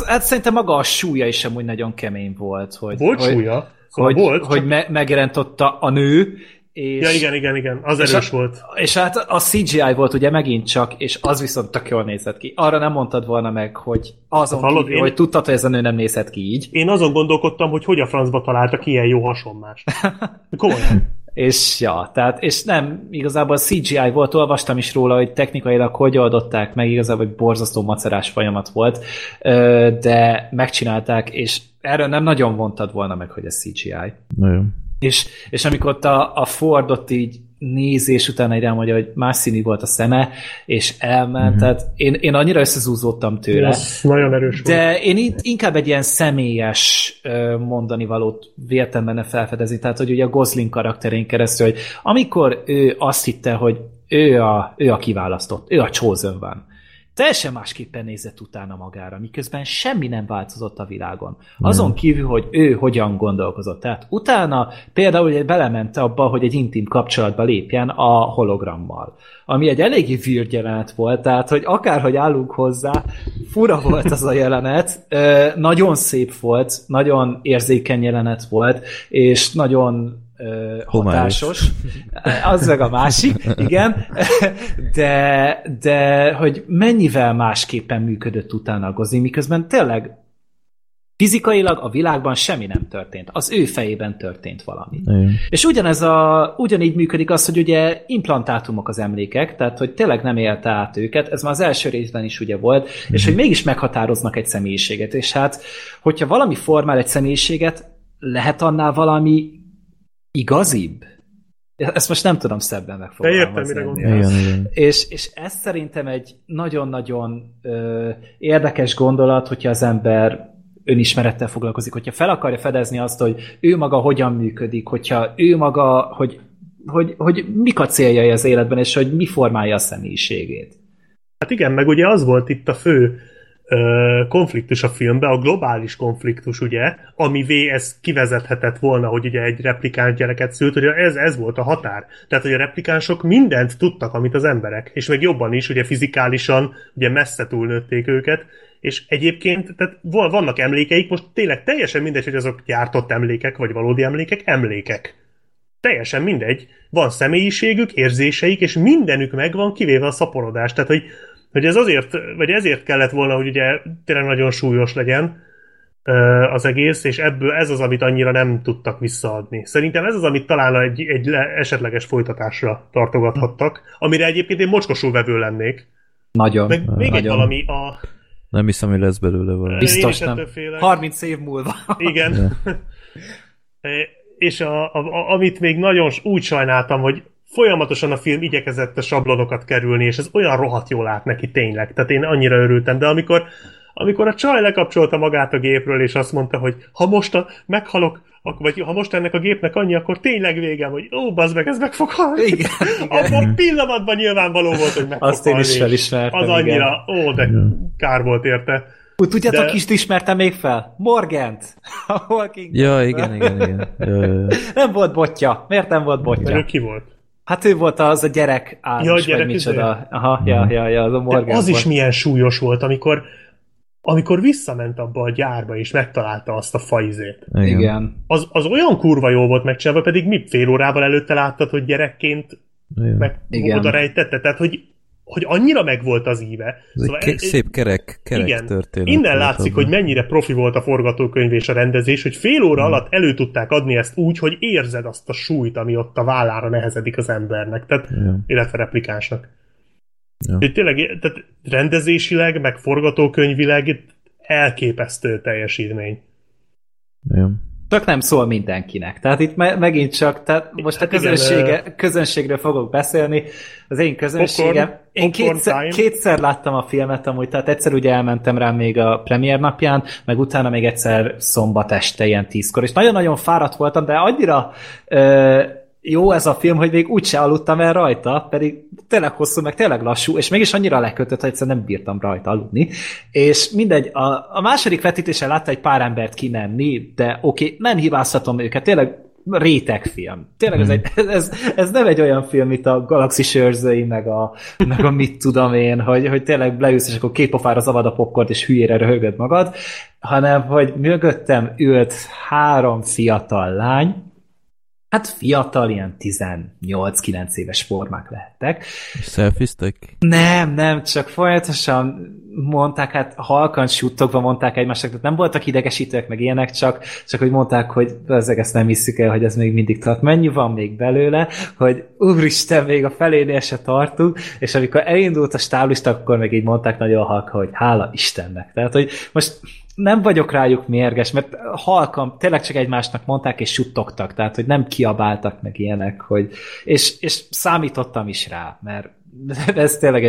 hát szerintem maga a súlya is amúgy nagyon kemény volt. Volt súlya? Szóval hogy megjelent ott a nő, és... Ja, igen, az erős volt. És hát a CGI volt ugye megint csak, és az viszont tök jól nézett ki. Arra nem mondtad volna meg, hogy azon hát, hallod, kívül, hogy tudtad, hogy ez a nő nem nézett ki így. Én azon gondolkodtam, hogy a francba találtak ilyen jó hasonmást. Komolyan. És ja, tehát, és nem, igazából CGI volt, olvastam is róla, hogy technikailag hogy oldották meg, igazából egy borzasztó macerás folyamat volt, de megcsinálták, és erről nem nagyon vontad volna meg, hogy ez CGI. Nagyon. És amikor ott a Ford ott így nézés után egy rámondja, hogy más színű volt a szeme, és elment, tehát én annyira összezúzódtam tőle. Ez nagyon erős volt. De én itt inkább egy ilyen személyes mondani valót véltem benne felfedezni, tehát hogy ugye a Gosling karakterén keresztül, hogy amikor ő azt hitte, hogy ő a kiválasztott, ő a chosen van, teljesen másképpen nézett utána magára, miközben semmi nem változott a világon. Azon kívül, hogy ő hogyan gondolkozott. Tehát utána például belemente abba, hogy egy intim kapcsolatba lépjen a hologrammal. Ami egy eléggé weird jelenet volt, tehát, hogy akárhogy állunk hozzá, fura volt az a jelenet, nagyon szép volt, nagyon érzékeny jelenet volt, és nagyon hatásos. Az meg a másik, igen. De hogy mennyivel másképpen működött utána a Gosling, miközben tényleg fizikailag a világban semmi nem történt. Az ő fejében történt valami. És ugyanígy működik az, hogy ugye implantátumok az emlékek, tehát hogy tényleg nem élte át őket, ez már az első részben is ugye volt, és hogy mégis meghatároznak egy személyiséget. És hát, hogyha valami formál egy személyiséget, lehet annál valami igazibb? Ezt most nem tudom szebben megfogalmazni. És ez szerintem egy nagyon-nagyon érdekes gondolat, hogyha az ember önismerettel foglalkozik, hogyha fel akarja fedezni azt, hogy ő maga hogyan működik, hogyha ő maga, hogy mik a céljai az életben, és hogy mi formálja a személyiségét. Hát igen, meg ugye az volt itt a fő konfliktus a filmben, a globális konfliktus, ugye, amivé ez kivezethetett volna, hogy ugye egy replikáns gyereket szült, hogy ez volt a határ. Tehát, hogy a replikánsok mindent tudtak, amit az emberek, és meg jobban is, ugye fizikálisan, ugye messze túlnőtték őket, és egyébként, tehát vannak emlékeik, most tényleg teljesen mindegy, hogy azok gyártott emlékek, vagy valódi emlékek. Teljesen mindegy. Van személyiségük, érzéseik, és mindenük megvan, kivéve a szaporodás. Tehát, hogy ez azért, vagy ezért kellett volna, hogy ugye tényleg nagyon súlyos legyen az egész, és ebből ez az, amit annyira nem tudtak visszaadni. Szerintem ez az, amit talán egy esetleges folytatásra tartogathattak, amire egyébként én mocskosul vevő lennék. Nagyon. Meg még nagyon. Egy valami a... Nem hiszem, hogy lesz belőle valami. Biztos nem. 30 év múlva. Igen. És amit még nagyon úgy sajnáltam, hogy folyamatosan a film igyekezett a sablonokat kerülni, és ez olyan rohadt jól állt neki tényleg. Tehát én annyira örültem, de amikor amikor a csaj lekapcsolta magát a gépről, és azt mondta, hogy ha most meghalok, vagy ha most ennek a gépnek annyi, akkor tényleg végem, hogy ó, bazd meg, ez meg fog halni. Igen. Abban a pillanatban nyilvánvaló volt, hogy meg fog halni. Azt én is az annyira, igen. Ó, de kár volt érte. Úgy tudjátok, kist ismertem még fel? Morgant! A Walking Dead. Ja, igen. Jaj. Nem volt botja. Miért nem volt botja? Mert ő ki volt? Hát ő volt az a gyerek állis, ja, vagy micsoda. Aha, ja, az a Morgant. De az volt. Is milyen súlyos volt, amikor visszament abba a gyárba, és megtalálta azt a faizét. Igen. Az olyan kurva jó volt megcsinálva, pedig mi fél órával előtte láttad, hogy gyerekként meg oda rejtette. Tehát, hogy annyira megvolt az íve. Szóval szép kerek igen, történet. Innen látszik, hogy mennyire profi volt a forgatókönyv és a rendezés, hogy fél óra alatt elő tudták adni ezt úgy, hogy érzed azt a súlyt, ami ott a vállára nehezedik az embernek, tehát, illetve replikánsnak. Ja. Úgyhogy tényleg tehát rendezésileg, meg forgatókönyvileg elképesztő teljesítmény. Igen. Csak nem szól mindenkinek. Tehát itt megint csak, tehát most a közönségről fogok beszélni. Az én közönségem... Én kétszer láttam a filmet amúgy, tehát egyszer ugye elmentem rá még a premier napján, meg utána még egyszer szombat este ilyen 10-kor. És nagyon-nagyon fáradt voltam, de annyira... jó ez a film, hogy még úgyse aludtam el rajta, pedig tényleg hosszú, meg tényleg lassú, és mégis annyira lekötött, hogy egyszerűen nem bírtam rajta aludni. És mindegy, a második vetítésen látta egy pár embert kimenni, de oké, nem hibáztatom őket, tényleg rétegfilm. Tényleg ez nem egy olyan film, mint a Galaxis őrzői, meg a mit tudom én, hogy tényleg leülsz, és akkor két pofára zavad a popcornt, és hülyére röhögöd magad, hanem hogy mögöttem ült 3 fiatal lány, hát fiatal, ilyen 18-9 éves formák lehettek. Selfiztek? Nem, csak folyamatosan mondták, hát halkan suttogva mondták egymásnak, tehát nem voltak idegesítőek, meg ilyenek, csak hogy mondták, hogy ezt nem hiszük el, hogy ez még mindig tart. Mennyi van még belőle, hogy úristen, még a felénél se tartunk, és amikor elindult a stáblista, akkor meg így mondták nagyon halkan, hogy hála Istennek. Tehát, hogy most... nem vagyok rájuk mérges, mert halkan, tényleg csak egymásnak mondták, és suttogtak, tehát, hogy nem kiabáltak meg ilyenek, hogy... És számítottam is rá, mert ez tényleg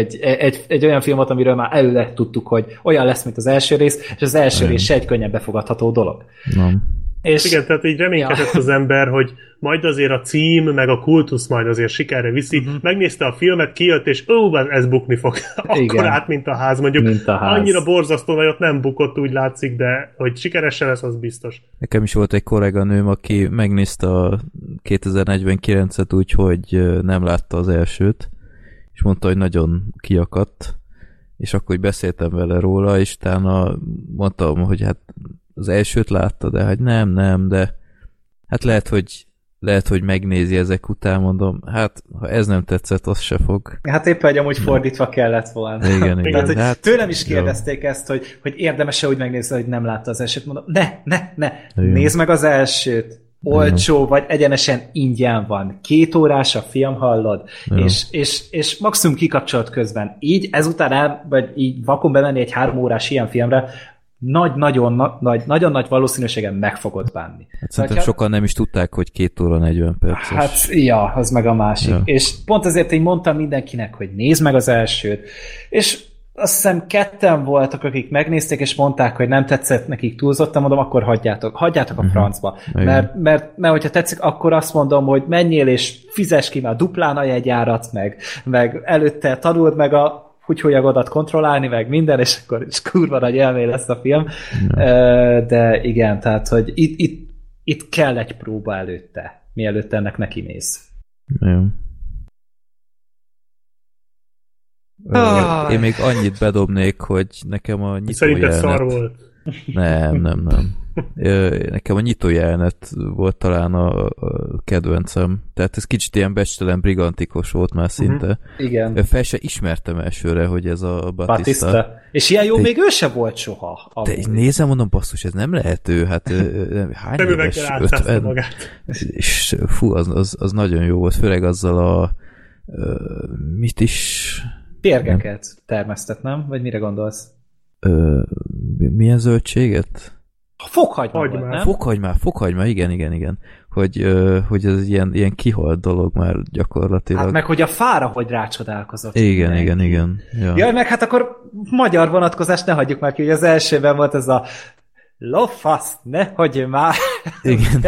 egy olyan film volt, amiről már előre tudtuk, hogy olyan lesz, mint az első rész, és az első rész se egy könnyen befogadható dolog. Nem. És igen, tehát így reménykedett az ember, hogy majd azért a cím, meg a kultusz majd azért sikerre viszi. Megnézte a filmet, kijött, és ez bukni fog. Akkor át, mint a ház, mondjuk. Annyira borzasztó, hogy ott nem bukott, úgy látszik, de hogy sikeresen lesz, az biztos. Nekem is volt egy kolléganőm, aki megnézte a 2049-et úgy, hogy nem látta az elsőt, és mondta, hogy nagyon kiakadt, és akkor beszéltem vele róla, és utána mondtam, hogy hát az elsőt látta, de hogy nem, de hát lehet, hogy megnézi ezek után, mondom, hát ha ez nem tetszett, az se fog. Hát éppen, hogy amúgy fordítva kellett volna. Igen. Tehát, hogy hát, tőlem is kérdezték ezt, hogy érdemes-e úgy megnézni, hogy nem látta az elsőt, mondom, ne, igen. Nézd meg az elsőt, olcsó, igen. Vagy egyenesen ingyen van. 2 órás a film, hallod, és maximum kikapcsolt közben. Így ezután vagy így vakon bemenni egy 3 órás ilyen filmre, nagyon nagy valószínűséggel meg fogod bánni. Hát szerintem sokan nem is tudták, hogy 2 óra 40 perc. Hát, ja, az meg a másik. Ja. És pont ezért én mondtam mindenkinek, hogy nézd meg az elsőt. És azt hiszem 2-en voltak, akik megnézték, és mondták, hogy nem tetszett nekik túlzottan, mondom, akkor hagyjátok a francba. Mert hogyha tetszik, akkor azt mondom, hogy menjél és fizess ki már duplán a jegyárat, meg előtte tanuld meg a húgyhólyagodat kontrollálni, meg minden, és akkor is kurva nagy élmény lesz a film. De igen, tehát, hogy itt kell egy próba előtte, mielőtt ennek neki néz. Én még annyit bedobnék, hogy nekem a nyitó Szerinted jelenet... szar volt. Nem. Nekem a nyitó jelenet volt talán a kedvencem. Tehát ez kicsit ilyen becstelen brigantikus volt már szinte. Igen. Fel se ismertem elsőre, hogy ez a Batista. És ilyen jó még ő se volt soha. De nézem, mondom, basszus, ez nem lehető. Hát hány éves? 50. És fú, az nagyon jó volt. Főleg azzal a mit is... Pérgeket termesztett, nem? Vagy mire gondolsz? Milyen zöldséget? Fokhagymát, nem? Fokhagymát, igen. hogy ez ilyen kiholt dolog már gyakorlatilag. Hát meg, hogy a fára hogy rácsodálkozott. Igen. Ja. Jaj, meg hát akkor magyar vonatkozást ne hagyjuk már ki, hogy az elsőben volt ez a lofasz, nehogy már. Igen.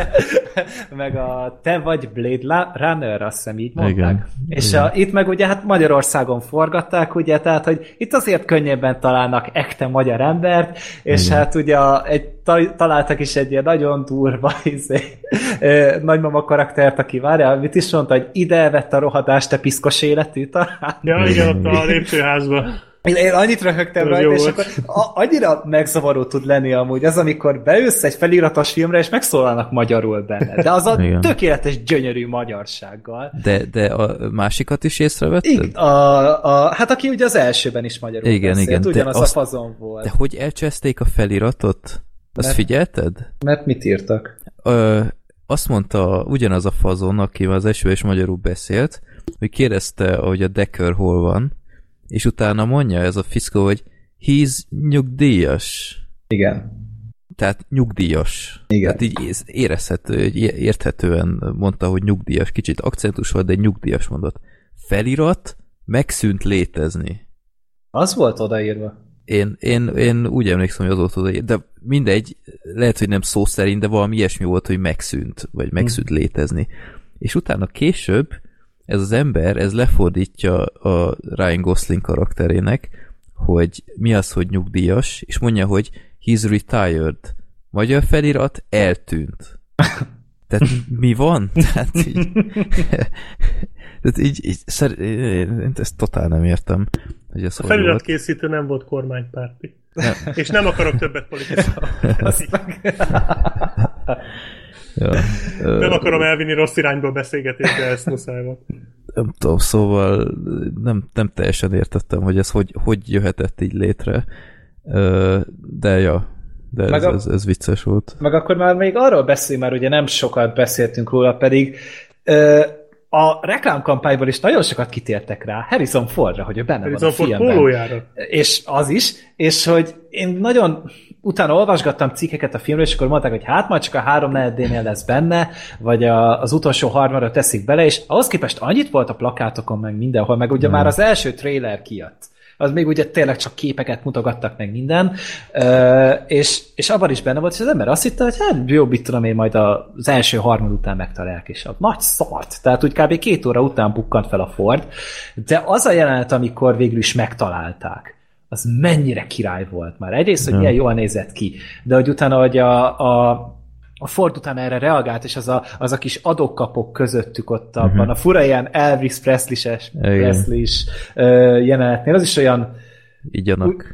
Meg a te vagy Blade Runner, azt hiszem így mondták. Igen. És itt meg ugye hát Magyarországon forgatták, ugye, tehát hogy itt azért könnyebben találnak ekte magyar embert, és igen. Hát ugye találtak is egy ilyen nagyon durva nagymama karaktert, aki várjál, mit is mondta, hogy ide vett a rohadást, te piszkos életű talán. Ja, igen, ott a lépcsőházban. Én annyit röhögtem rajta, és akkor annyira megzavaró tud lenni amúgy az, amikor beülsz egy feliratos filmre, és megszólalnak magyarul benne. De az a tökéletes, gyönyörű magyarsággal. De a másikat is észrevetted? Igen, hát aki ugye az elsőben is magyarul beszélt, ugyanaz a fazon volt. De hogy elcseszték a feliratot? Azt figyelted? Mert mit írtak? Azt mondta ugyanaz a fazon, aki az elsőben is magyarul beszélt, hogy kérdezte, hogy a Decker hol van, és utána mondja ez a fiszkó, hogy he's nyugdíjas. Igen. Tehát nyugdíjas. Igen. Tehát így érezhető, érthetően mondta, hogy nyugdíjas. Kicsit akcentus volt, de nyugdíjas mondott. Felirat megszűnt létezni. Az volt odaírva. Én úgy emlékszem, hogy az volt odaírva. De mindegy, lehet, hogy nem szó szerint, de valami ilyesmi volt, hogy megszűnt, vagy megszűnt létezni. És utána később ez az ember, ez lefordítja a Ryan Gosling karakterének, hogy mi az, hogy nyugdíjas, és mondja, hogy he's retired. Magyar felirat eltűnt. Tehát mi van? Tehát így én ezt totál nem értem. Hogy ez a feliratkészítő nem volt kormánypárti. Nem. És nem akarok többet politizálni. Ja. Nem akarom elvinni rossz irányba beszélgetést, de ezt muszáj volt. Nem tudom, szóval nem teljesen értettem, hogy ez hogy jöhetett így létre. De ja, de ez vicces volt. Meg akkor már még arról beszélünk, már ugye nem sokat beszéltünk róla, pedig a reklámkampányból is nagyon sokat kitértek rá Harrison Fordra, hogy ő benne Harrison van a filmben. Harrison Ford pólójára. És az is, és hogy én nagyon utána olvasgattam cikkeket a filmről, és akkor mondták, hogy hát majd csak a 3/4-nél lesz benne, vagy az utolsó harmadra teszik bele, és ahhoz képest annyit volt a plakátokon, meg mindenhol, meg ugye már az első trailer kijött. Az még ugye tényleg csak képeket mutogattak meg minden, és abban is benne volt, és az ember azt hitte, hogy hát jobb, itt tudom én, majd az első harmad után megtalálják, és a nagy szart, tehát úgy kb. 2 óra után bukkant fel a Ford, de az a jelenet, amikor végül is megtalálták, az mennyire király volt már. Egyrészt, hogy milyen jól nézett ki, de hogy utána, hogy a Ford után erre reagált, és az a kis adok-kapok közöttük ott abban, a fura ilyen Elvis Presley-s jelenetnél, az is olyan... Igyanak.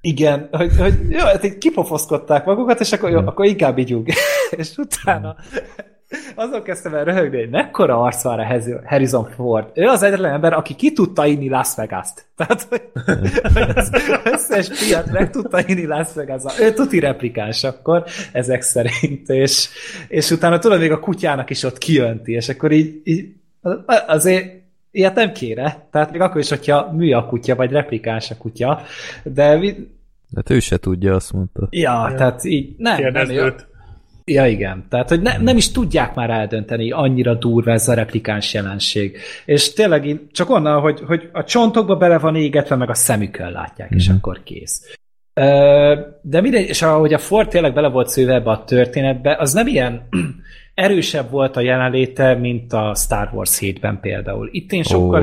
Igen, hogy jó, hát így kipofoszkodták magukat, és akkor inkább igyunk. És utána... Azon kezdtem el röhögni, hogy mekkora arc van a Harrison Ford. Ő az egyetlen ember, aki ki tudta inni Las Vegas-t. Tehát, hogy az összes piac meg tudta inni Las Vegas-ra. Ő tuti replikáns akkor, ezek szerint. És utána tudod, még a kutyának is ott kijönti, és akkor így azért ilyet nem kéne. Tehát még akkor is, hogyha mű a kutya, vagy replikáns a kutya. De hát ő se tudja, azt mondta. Ja, tehát így nem jó. Ja, igen. Tehát, hogy nem is tudják már eldönteni, annyira durva ez a replikáns jelenség. És tényleg csak onnan, hogy a csontokba bele van égetve, meg a szemükön látják, és akkor kész. De mindegy, és ahogy a Ford tényleg bele volt szőve ebbe a történetbe, az nem ilyen erősebb volt a jelenléte, mint a Star Wars 7-ben például. Itt én sokkal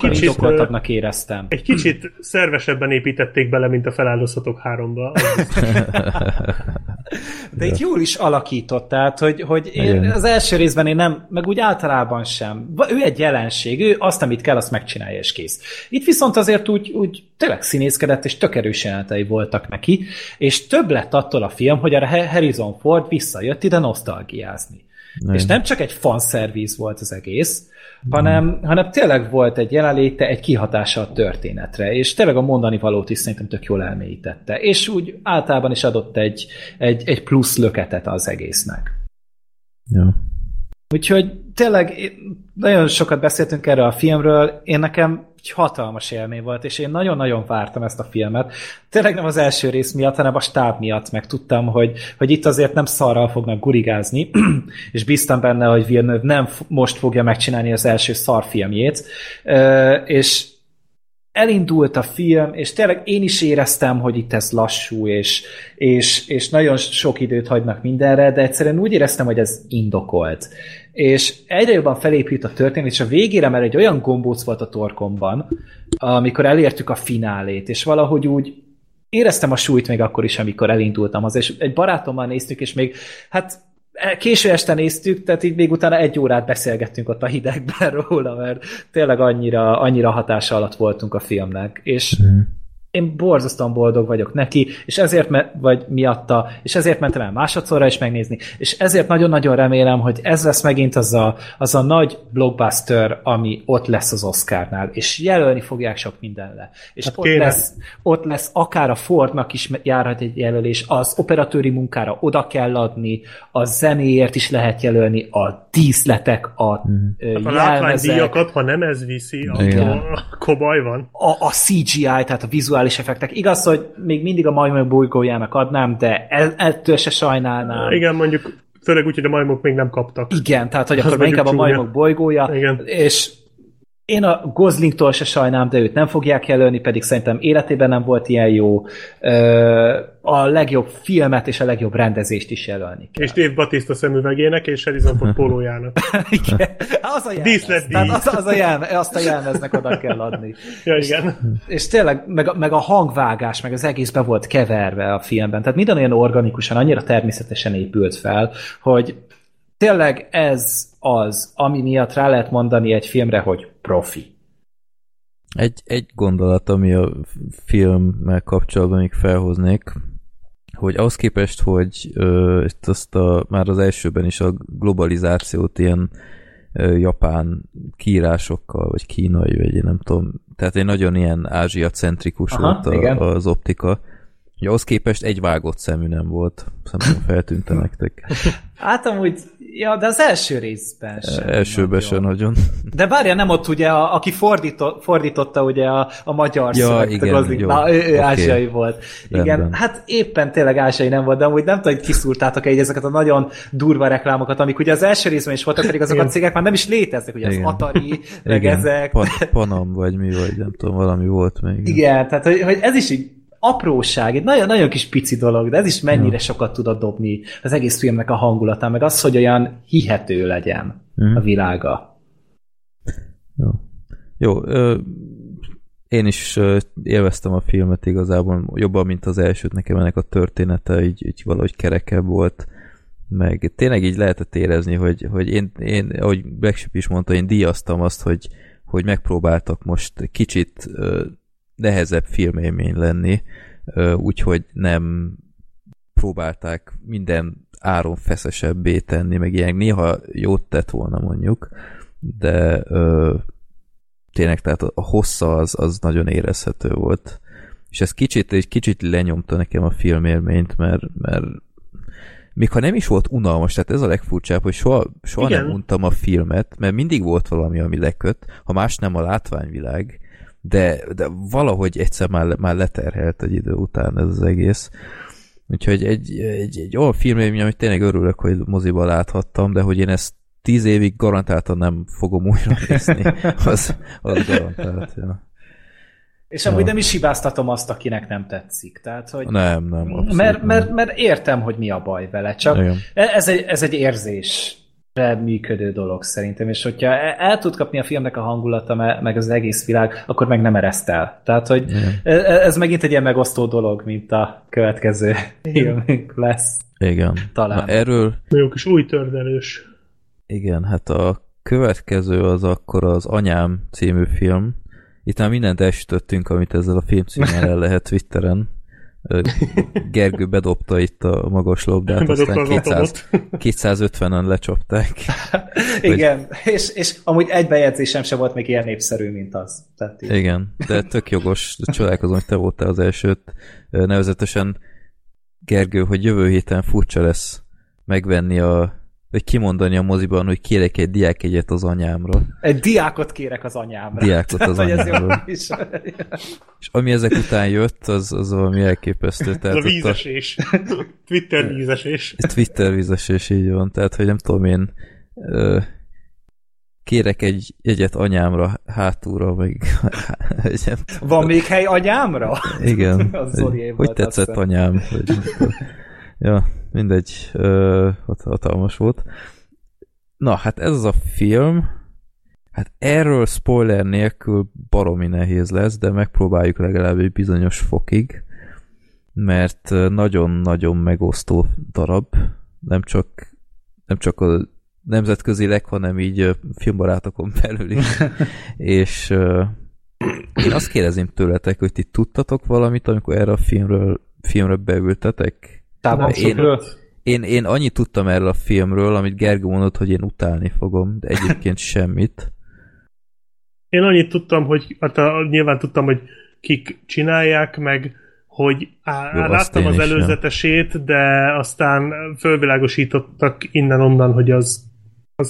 indokoltabbnak éreztem. Egy kicsit szervesebben építették bele, mint a Feláldozatok 3-ba. De itt jól is alakított, tehát, hogy én az első részben én nem, meg úgy általában sem. Ő egy jelenség, ő azt, amit kell, azt megcsinálja, és kész. Itt viszont azért úgy tényleg színészkedett, és tök erős jelenetei voltak neki, és több lett attól a film, hogy a Harrison Ford visszajött ide nosztalgiázni. Nem. És nem csak egy fanszerviz volt az egész, hanem tényleg volt egy jelenléte, egy kihatása a történetre, és tényleg a mondani valót is szerintem tök jól elmélyítette. És úgy általában is adott egy plusz löketet az egésznek. Ja. Úgyhogy tényleg nagyon sokat beszéltünk erről a filmről, én nekem egy hatalmas élmény volt, és én nagyon-nagyon vártam ezt a filmet. Tényleg nem az első rész miatt, hanem a stáb miatt, meg tudtam, hogy itt azért nem szarral fognak gurigázni, és bíztam benne, hogy Villeneuve nem most fogja megcsinálni az első szarfilmjét, és elindult a film, és tényleg én is éreztem, hogy itt ez lassú, és nagyon sok időt hagynak mindenre, de egyszerűen úgy éreztem, hogy ez indokolt. És egyre jobban felépült a történet, és a végére már egy olyan gombóc volt a torkomban, amikor elértük a finálét, és valahogy úgy éreztem a súlyt még akkor is, amikor elindultam az, és egy barátommal néztük, és még hát késő este néztük, tehát így még utána egy órát beszélgettünk ott a hidegben róla, mert tényleg annyira hatása alatt voltunk a filmnek, és én borzasztóan boldog vagyok neki, és ezért miatta, és ezért mentem el másodszorra is megnézni, és ezért nagyon-nagyon remélem, hogy ez lesz megint az a nagy blockbuster, ami ott lesz az Oscarnál, és jelölni fogják sok mindenre. És hát ott lesz akár a Fordnak is járhat egy jelölés, az operatőri munkára oda kell adni, a zenéért is lehet jelölni, a díszletek, a látványdíjakat, ha nem ez viszi, akkor baj van. A CGI, tehát a vizuális effektek. Igaz, hogy még mindig a majmok bolygójának adnám, de ettől se sajnálnám. Igen, mondjuk főleg úgy, hogy a majmok még nem kaptak. Igen, tehát hogy akkor inkább csúnya. A majmok bolygója, igen. És én a Goslingtól se sajnálom, de őt nem fogják jelölni, pedig szerintem életében nem volt ilyen jó. A legjobb filmet és a legjobb rendezést is jelölni kell. És Dave Batista szemüvegének és Harrison Ford pólójának. Igen, az a jelmez. Tehát azt a jelmeznek oda kell adni. Ja, igen. És tényleg, meg a hangvágás, meg az egész be volt keverve a filmben. Tehát minden olyan organikusan, annyira természetesen épült fel, hogy tényleg ez az, ami miatt rá lehet mondani egy filmre, hogy profi. Egy gondolat, ami a filmmel kapcsolatban még felhoznék, hogy ahhoz képest, hogy már az elsőben is a globalizációt ilyen japán kiírásokkal, vagy kínai, vagy én nem tudom, tehát egy nagyon ilyen ázsiacentrikus volt az optika. Ugye ahhoz képest egy vágott szemű nem volt. Szerintem feltűnte nektek. Hát amúgy, ja, de az első részben sem. Elsőben sem nagyon. De várja, nem ott ugye, aki fordította ugye a magyar szöveget. Na, ő ázsiai volt. Igen, rendben. Hát éppen tényleg ázsiai nem volt, de amúgy nem tudom, hogy kiszúrtátok-e így ezeket a nagyon durva reklámokat, amik ugye az első részben is voltak, pedig azok a cégek már nem is léteznek, ugye az Atari, meg ezek. Panam vagy mi vagy, nem tudom, valami volt még. Igen, tehát hogy ez is így apróság, egy nagyon-nagyon kis pici dolog, de ez is mennyire sokat tudod dobni az egész filmnek a hangulatán, meg az, hogy olyan hihető legyen a világa. Jó, én is élveztem a filmet igazából jobban, mint az elsőt, nekem ennek a története így valahogy kerekebb volt, meg tényleg így lehetett érezni, hogy én ahogy Blackship is mondta, én díjaztam azt, hogy megpróbáltak most kicsit nehezebb filmélmény lenni, úgyhogy nem próbálták minden áron feszesebbé tenni, meg ilyen néha jót tett volna mondjuk, de tényleg tehát a hossza az nagyon érezhető volt. És ez kicsit lenyomta nekem a filmélményt, mert még ha nem is volt unalmas, tehát ez a legfurcsább, hogy soha nem untam a filmet, mert mindig volt valami, ami leköt, ha más nem a látványvilág, de valahogy egyszer már leterhelt egy idő után ez az egész. Úgyhogy egy olyan filmélmény, amit tényleg örülök, hogy moziba láthattam, de hogy én ezt 10 évig garantáltan nem fogom újra nézni, az garantált. Ja. És amúgy nem is hibáztatom azt, akinek nem tetszik. Tehát, hogy nem, abszolút mert értem, hogy mi a baj vele, csak ez egy érzés. Működő dolog szerintem, és hogyha el tud kapni a filmnek a hangulata, meg az egész világ, akkor meg nem ereszt el. Tehát, hogy ez megint egy ilyen megosztó dolog, mint a következő filmünk lesz. Igen. Talán. Na, erről... Jó kis új tördelős. Igen, hát a következő az akkor az Anyám című film. Itt már mindent elsütöttünk, amit ezzel a filmcímmel el lehet Twitteren. Gergő bedobta itt a magas labdát, aztán 250-en lecsapták. Igen, és amúgy egy bejegyzésem sem volt még ilyen népszerű, mint az. Tehát igen, de tök jogos, csodálkozom, hogy te voltál az elsőt. Nevezetesen Gergő, hogy jövő héten furcsa lesz megvenni a hogy kimondani a moziban, hogy kérek egy diákjegyet az anyámra. Egy diákot kérek az anyámra. Diákot az anyámra. És ami ezek után jött, az valami elképesztő. Tehát ez a vízesés. Twitter vízesés. Twitter vízesés, így van. Tehát, hogy nem tudom én, kérek egy jegyet anyámra, hátulra, meg... Van még hely anyámra? Igen. Hogy tetszett aztán. Anyám? Hogy... Ja, mindegy, hatalmas volt. Na, hát ez az a film, hát erről spoiler nélkül baromi nehéz lesz, de megpróbáljuk legalább egy bizonyos fokig, mert nagyon-nagyon megosztó darab, nem csak a nemzetközileg, hanem így filmbarátokon belül is. És én azt kérdezem tőletek, hogy ti tudtatok valamit, amikor erre a filmre beültetek? Én annyit tudtam erről a filmről, amit Gergő mondott, hogy én utálni fogom, de egyébként semmit. Én annyit tudtam, hogy hát nyilván tudtam, hogy kik csinálják, meg hogy láttam az előzetesét, nem. De aztán fölvilágosítottak innen-onnan, hogy az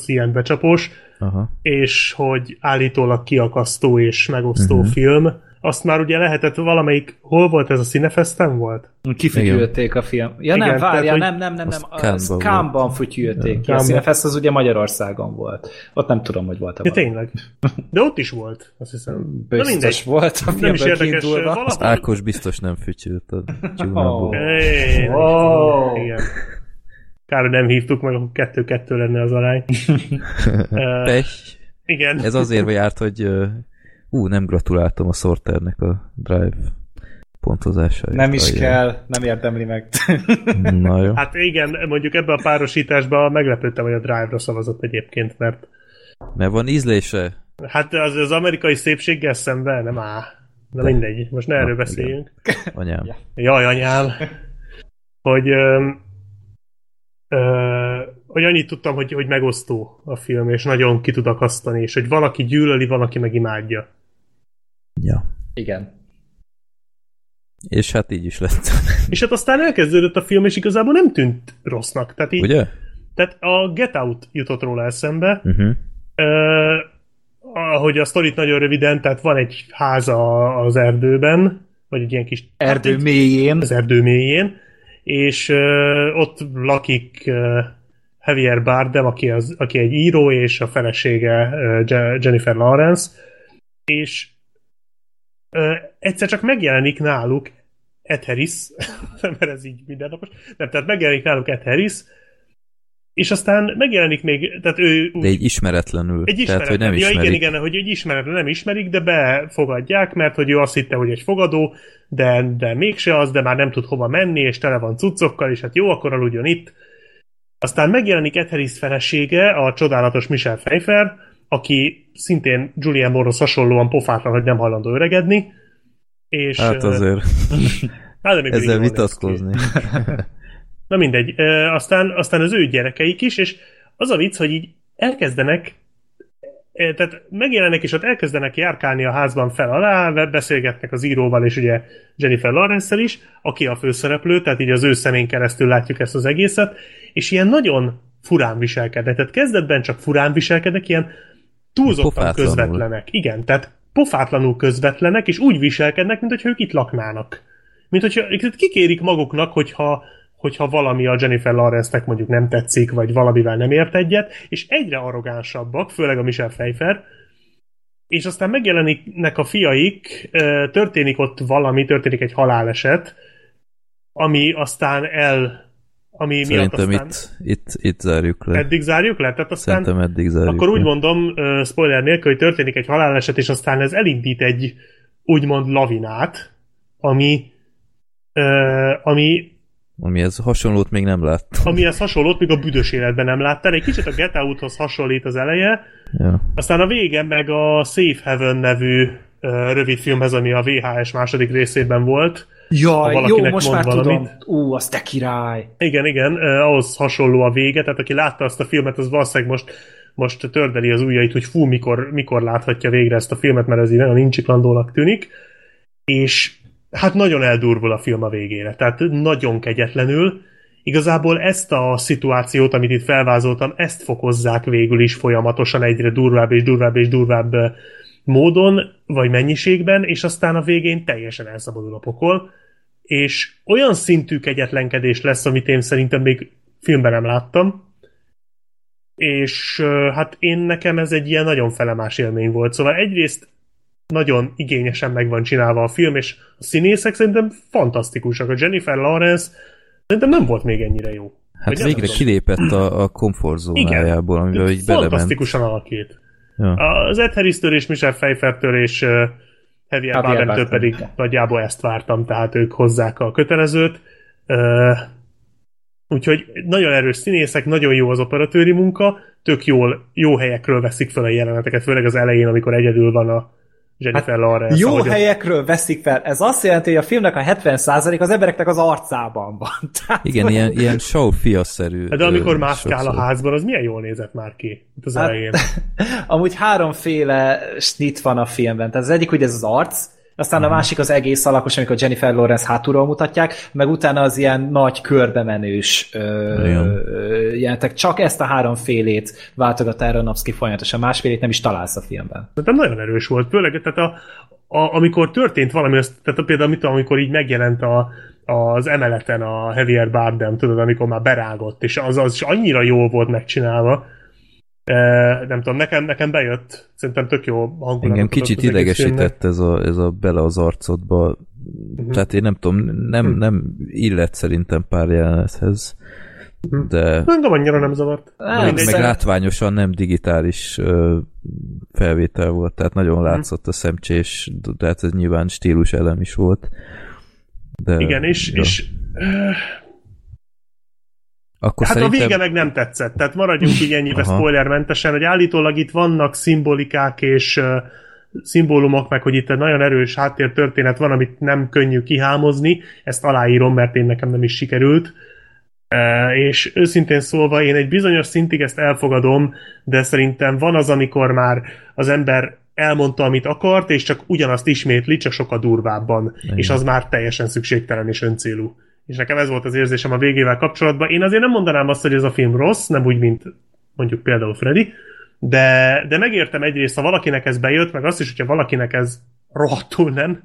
ilyen becsapós, aha. És hogy állítólag kiakasztó és megosztó film. Azt már ugye lehetett valamelyik... Hol volt ez? A Cinefesten volt? Kifütyülték a film. Ja igen, nem, várjál, nem. Cannes-ban fütyülték ki. A Cinefest az ugye Magyarországon volt. Ott nem tudom, hogy volt-e valami. Tényleg. De ott is volt, azt hiszem. Biztos volt a filmben kiindulva. Az Ákos biztos nem fütyült a csúnából. Igen. Kár, hogy nem hívtuk meg, akkor 2-2 lenne az arány. Igen. Ez azért járt, hogy... nem gratuláltam a Sorternek a Drive pontozására. Nem is kell, nem érdemli meg. Na jó. Hát igen, mondjuk ebben a párosításban meglepődtem, hogy a Drive-ra szavazott egyébként, mert van ízlése. Hát az amerikai szépséggel szemben nem áll. Na mindegy, most ne erről beszéljünk. Igen. Anyám. Jaj, anyám. Hogy annyit tudtam, hogy megosztó a film, és nagyon ki tud akasztani, és hogy valaki gyűlöli, valaki meg imádja. Ja. Igen. És hát így is lett. És hát aztán elkezdődött a film, és igazából nem tűnt rossznak. Tehát így, ugye? Tehát a Get Out jutott róla eszembe. Ahogy a sztorit nagyon röviden, tehát van egy háza az erdőben, vagy egy ilyen kis... Erdő mélyén. Az erdő mélyén. És ott lakik Javier Bardem, aki egy író, és a felesége Jennifer Lawrence, és egyszer csak megjelenik náluk Ed Harris, mert ez így mindennapos, nem, tehát megjelenik náluk Ed Harris, és aztán megjelenik még, tehát ő... De így ismeretlenül, tehát hogy nem ismerik. Ja, igen, hogy egy ismeretlen nem ismerik, de befogadják, mert hogy ő azt hitte, hogy egy fogadó, de mégse az, de már nem tud hova menni, és tele van cuccokkal, és hát jó, akkor aludjon itt. Aztán megjelenik Ed Harris felesége, a csodálatos Michelle Pfeiffer, aki szintén Julianne Moore-hoz hasonlóan pofátlan, hogy nem hajlandó öregedni. És, hát azért. Ezzel vitatkozni. Na mindegy. Aztán az ő gyerekeik is, és az a vicc, hogy így elkezdenek, tehát megjelennek, és ott elkezdenek járkálni a házban fel-alá, beszélgetnek az íróval, és ugye Jennifer Lawrence-szel is, aki a főszereplő, tehát így az ő szemén keresztül látjuk ezt az egészet, és ilyen nagyon furán viselkednek. Tehát kezdetben csak furán viselkednek, ilyen túlzottan közvetlenek. Igen, tehát pofátlanul közvetlenek, és úgy viselkednek, mint hogyha ők itt laknának. Mint hogyha kikérik maguknak, hogyha valami a Jennifer Lawrence-nek mondjuk nem tetszik, vagy valamivel nem ért egyet, és egyre arrogánsabbak, főleg a Michelle Pfeiffer, és aztán megjelennek a fiaik, történik ott valami, történik egy haláleset, ami aztán ami szerintem miatt aztán... itt zárjuk le. Eddig zárjuk le? Tehát aztán szerintem eddig zárjuk. Akkor úgy mondom, spoiler nélkül, hogy történik egy haláleset, és aztán ez elindít egy úgymond lavinát, amihez hasonlót még nem láttam. Amihez hasonlót még a büdös életben nem láttál. Egy kicsit a Get Out-hoz hasonlít az eleje. Ja. Aztán a vége meg a Safe Haven nevű rövidfilmhez, ami a VHS második részében volt. Jaj, jó, most már tudom. Ú, az te király. Igen, ahhoz hasonló a vége. Tehát aki látta azt a filmet, az valószínűleg most tördeli az ujjait, hogy fú, mikor láthatja végre ezt a filmet, mert ez így nagyon incsiklandónak tűnik. És hát nagyon eldurvul a film a végére, tehát nagyon kegyetlenül, Igazából ezt a szituációt, amit itt felvázoltam, ezt fokozzák végül is folyamatosan egyre durvább módon, vagy mennyiségben, és aztán a végén teljesen elszabadul a pokol, és olyan szintű kegyetlenkedés lesz, amit én szerintem még filmben nem láttam, és hát nekem ez egy ilyen nagyon felemás élmény volt. Szóval egyrészt nagyon igényesen meg van csinálva a film, és a színészek szerintem fantasztikusak. A Jennifer Lawrence szerintem nem volt még ennyire jó. Hát végre kilépett a komfortzónájából, amivel így belement. Fantasztikusan alakít. Ja. Az Ed Harris-től és Michelle Pfeiffer-től és Javier Bardem-től pedig nagyjából ezt vártam, tehát ők hozzák a kötelezőt. Úgyhogy nagyon erős színészek, nagyon jó az operatőri munka, tök jó helyekről veszik fel a jeleneteket, főleg az elején, amikor egyedül van a Jennifer Lawrence. Jó helyekről veszik fel. Ez azt jelenti, hogy a filmnek a 70% az embereknek az arcában van. Tehát igen, ilyen show-fiaszerű. De amikor máskál a házban, az milyen jól nézett már ki itt az elején. Amúgy háromféle snit van a filmben. Tehát az egyik, hogy ez az arc, aztán a másik az egész alakos, amikor Jennifer Lawrence hátulról mutatják, meg utána az ilyen nagy körbemenős jelentek. Csak ezt a háromfélét váltogat erre a napszki folyamatosan, másfélét nem is találsz a filmben. De nagyon erős volt, főleg, tehát amikor történt valami, tehát például amikor így megjelent az emeleten a Javier Bardem, tudod, amikor már berágott, és az annyira jól volt megcsinálva. Nem tudom, nekem bejött, szerintem tök jó hangulatot. Engem kicsit idegesített ez a bele az arcodba, tehát én nem tudom, nem illet szerintem pár jelenethez, de... Engem annyira nem zavart. Meg látványosan nem digitális felvétel volt, tehát nagyon látszott a szemcsés, de hát ez nyilván stílus elem is volt. De, igen, és akkor hát szerintem... a vége meg nem tetszett, tehát maradjunk így ennyibe spoilermentesen, hogy állítólag itt vannak szimbolikák és szimbólumok, meg hogy itt egy nagyon erős háttértörténet van, amit nem könnyű kihámozni, ezt aláírom, mert én nekem nem is sikerült, és őszintén szólva én egy bizonyos szintig ezt elfogadom, de szerintem van az, amikor már az ember elmondta, amit akart, és csak ugyanazt ismétli, csak sokkal durvábban, igen. És az már teljesen szükségtelen és öncélú. És nekem ez volt az érzésem a végével kapcsolatban. Én azért nem mondanám azt, hogy ez a film rossz, nem úgy, mint mondjuk például Freddy, de megértem egyrészt, ha valakinek ez bejött, meg azt is, hogyha valakinek ez rohadtul nem,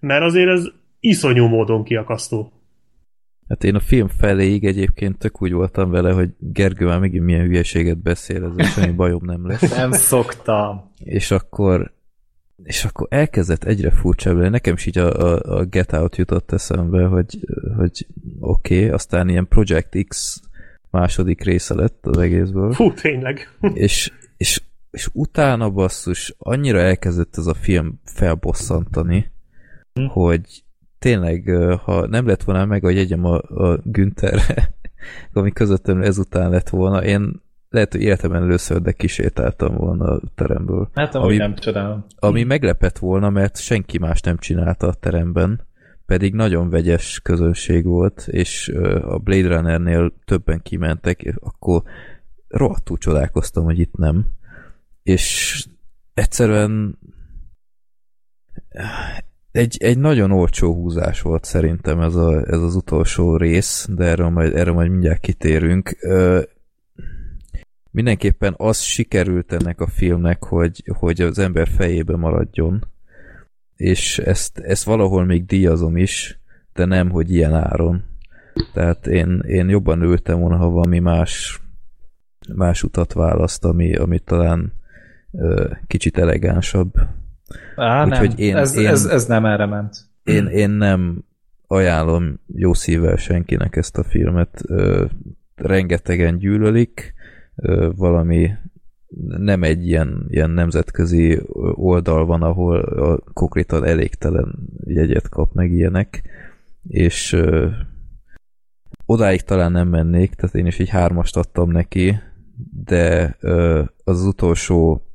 mert azért ez iszonyú módon kiakasztó. Hát én a film feléig egyébként tök úgy voltam vele, hogy Gergő már megint milyen hülyeséget beszél, ezzel semmi bajom nem lesz. Nem szoktam. És akkor elkezdett egyre furcsább lenni. Nekem is így a Get Out jutott eszembe, hogy oké, aztán ilyen Project X második része lett az egészből. Fú, tényleg. És utána basszus, annyira elkezdett ez a film felbosszantani, hogy tényleg, ha nem lett volna meg a jegyem a Günterre, ami közöttem ezután lett volna, én lehet, hogy életemben először, de kisétáltam volna a teremből. Hát, amúgy nem csodálom. Ami meglepett volna, mert senki más nem csinálta a teremben, pedig nagyon vegyes közönség volt, és a Blade Runnernél többen kimentek, akkor rohadtul csodálkoztam, hogy itt nem. És egyszerűen egy nagyon olcsó húzás volt szerintem ez az utolsó rész, de erről majd mindjárt kitérünk. Mindenképpen az sikerült ennek a filmnek, hogy az ember fejébe maradjon, és ezt valahol még díjazom is, de nem, hogy ilyen áron. Tehát én jobban ültem volna, ha valami más utat választ, ami talán kicsit elegánsabb. Úgyhogy nem, ez nem erre ment. Én nem ajánlom jó szívvel senkinek ezt a filmet. Rengetegen gyűlölik, valami nem egy ilyen nemzetközi oldal van, ahol konkrétan elégtelen jegyet kap meg ilyenek, és odáig talán nem mennék, tehát én is így 3-ast adtam neki, de az utolsó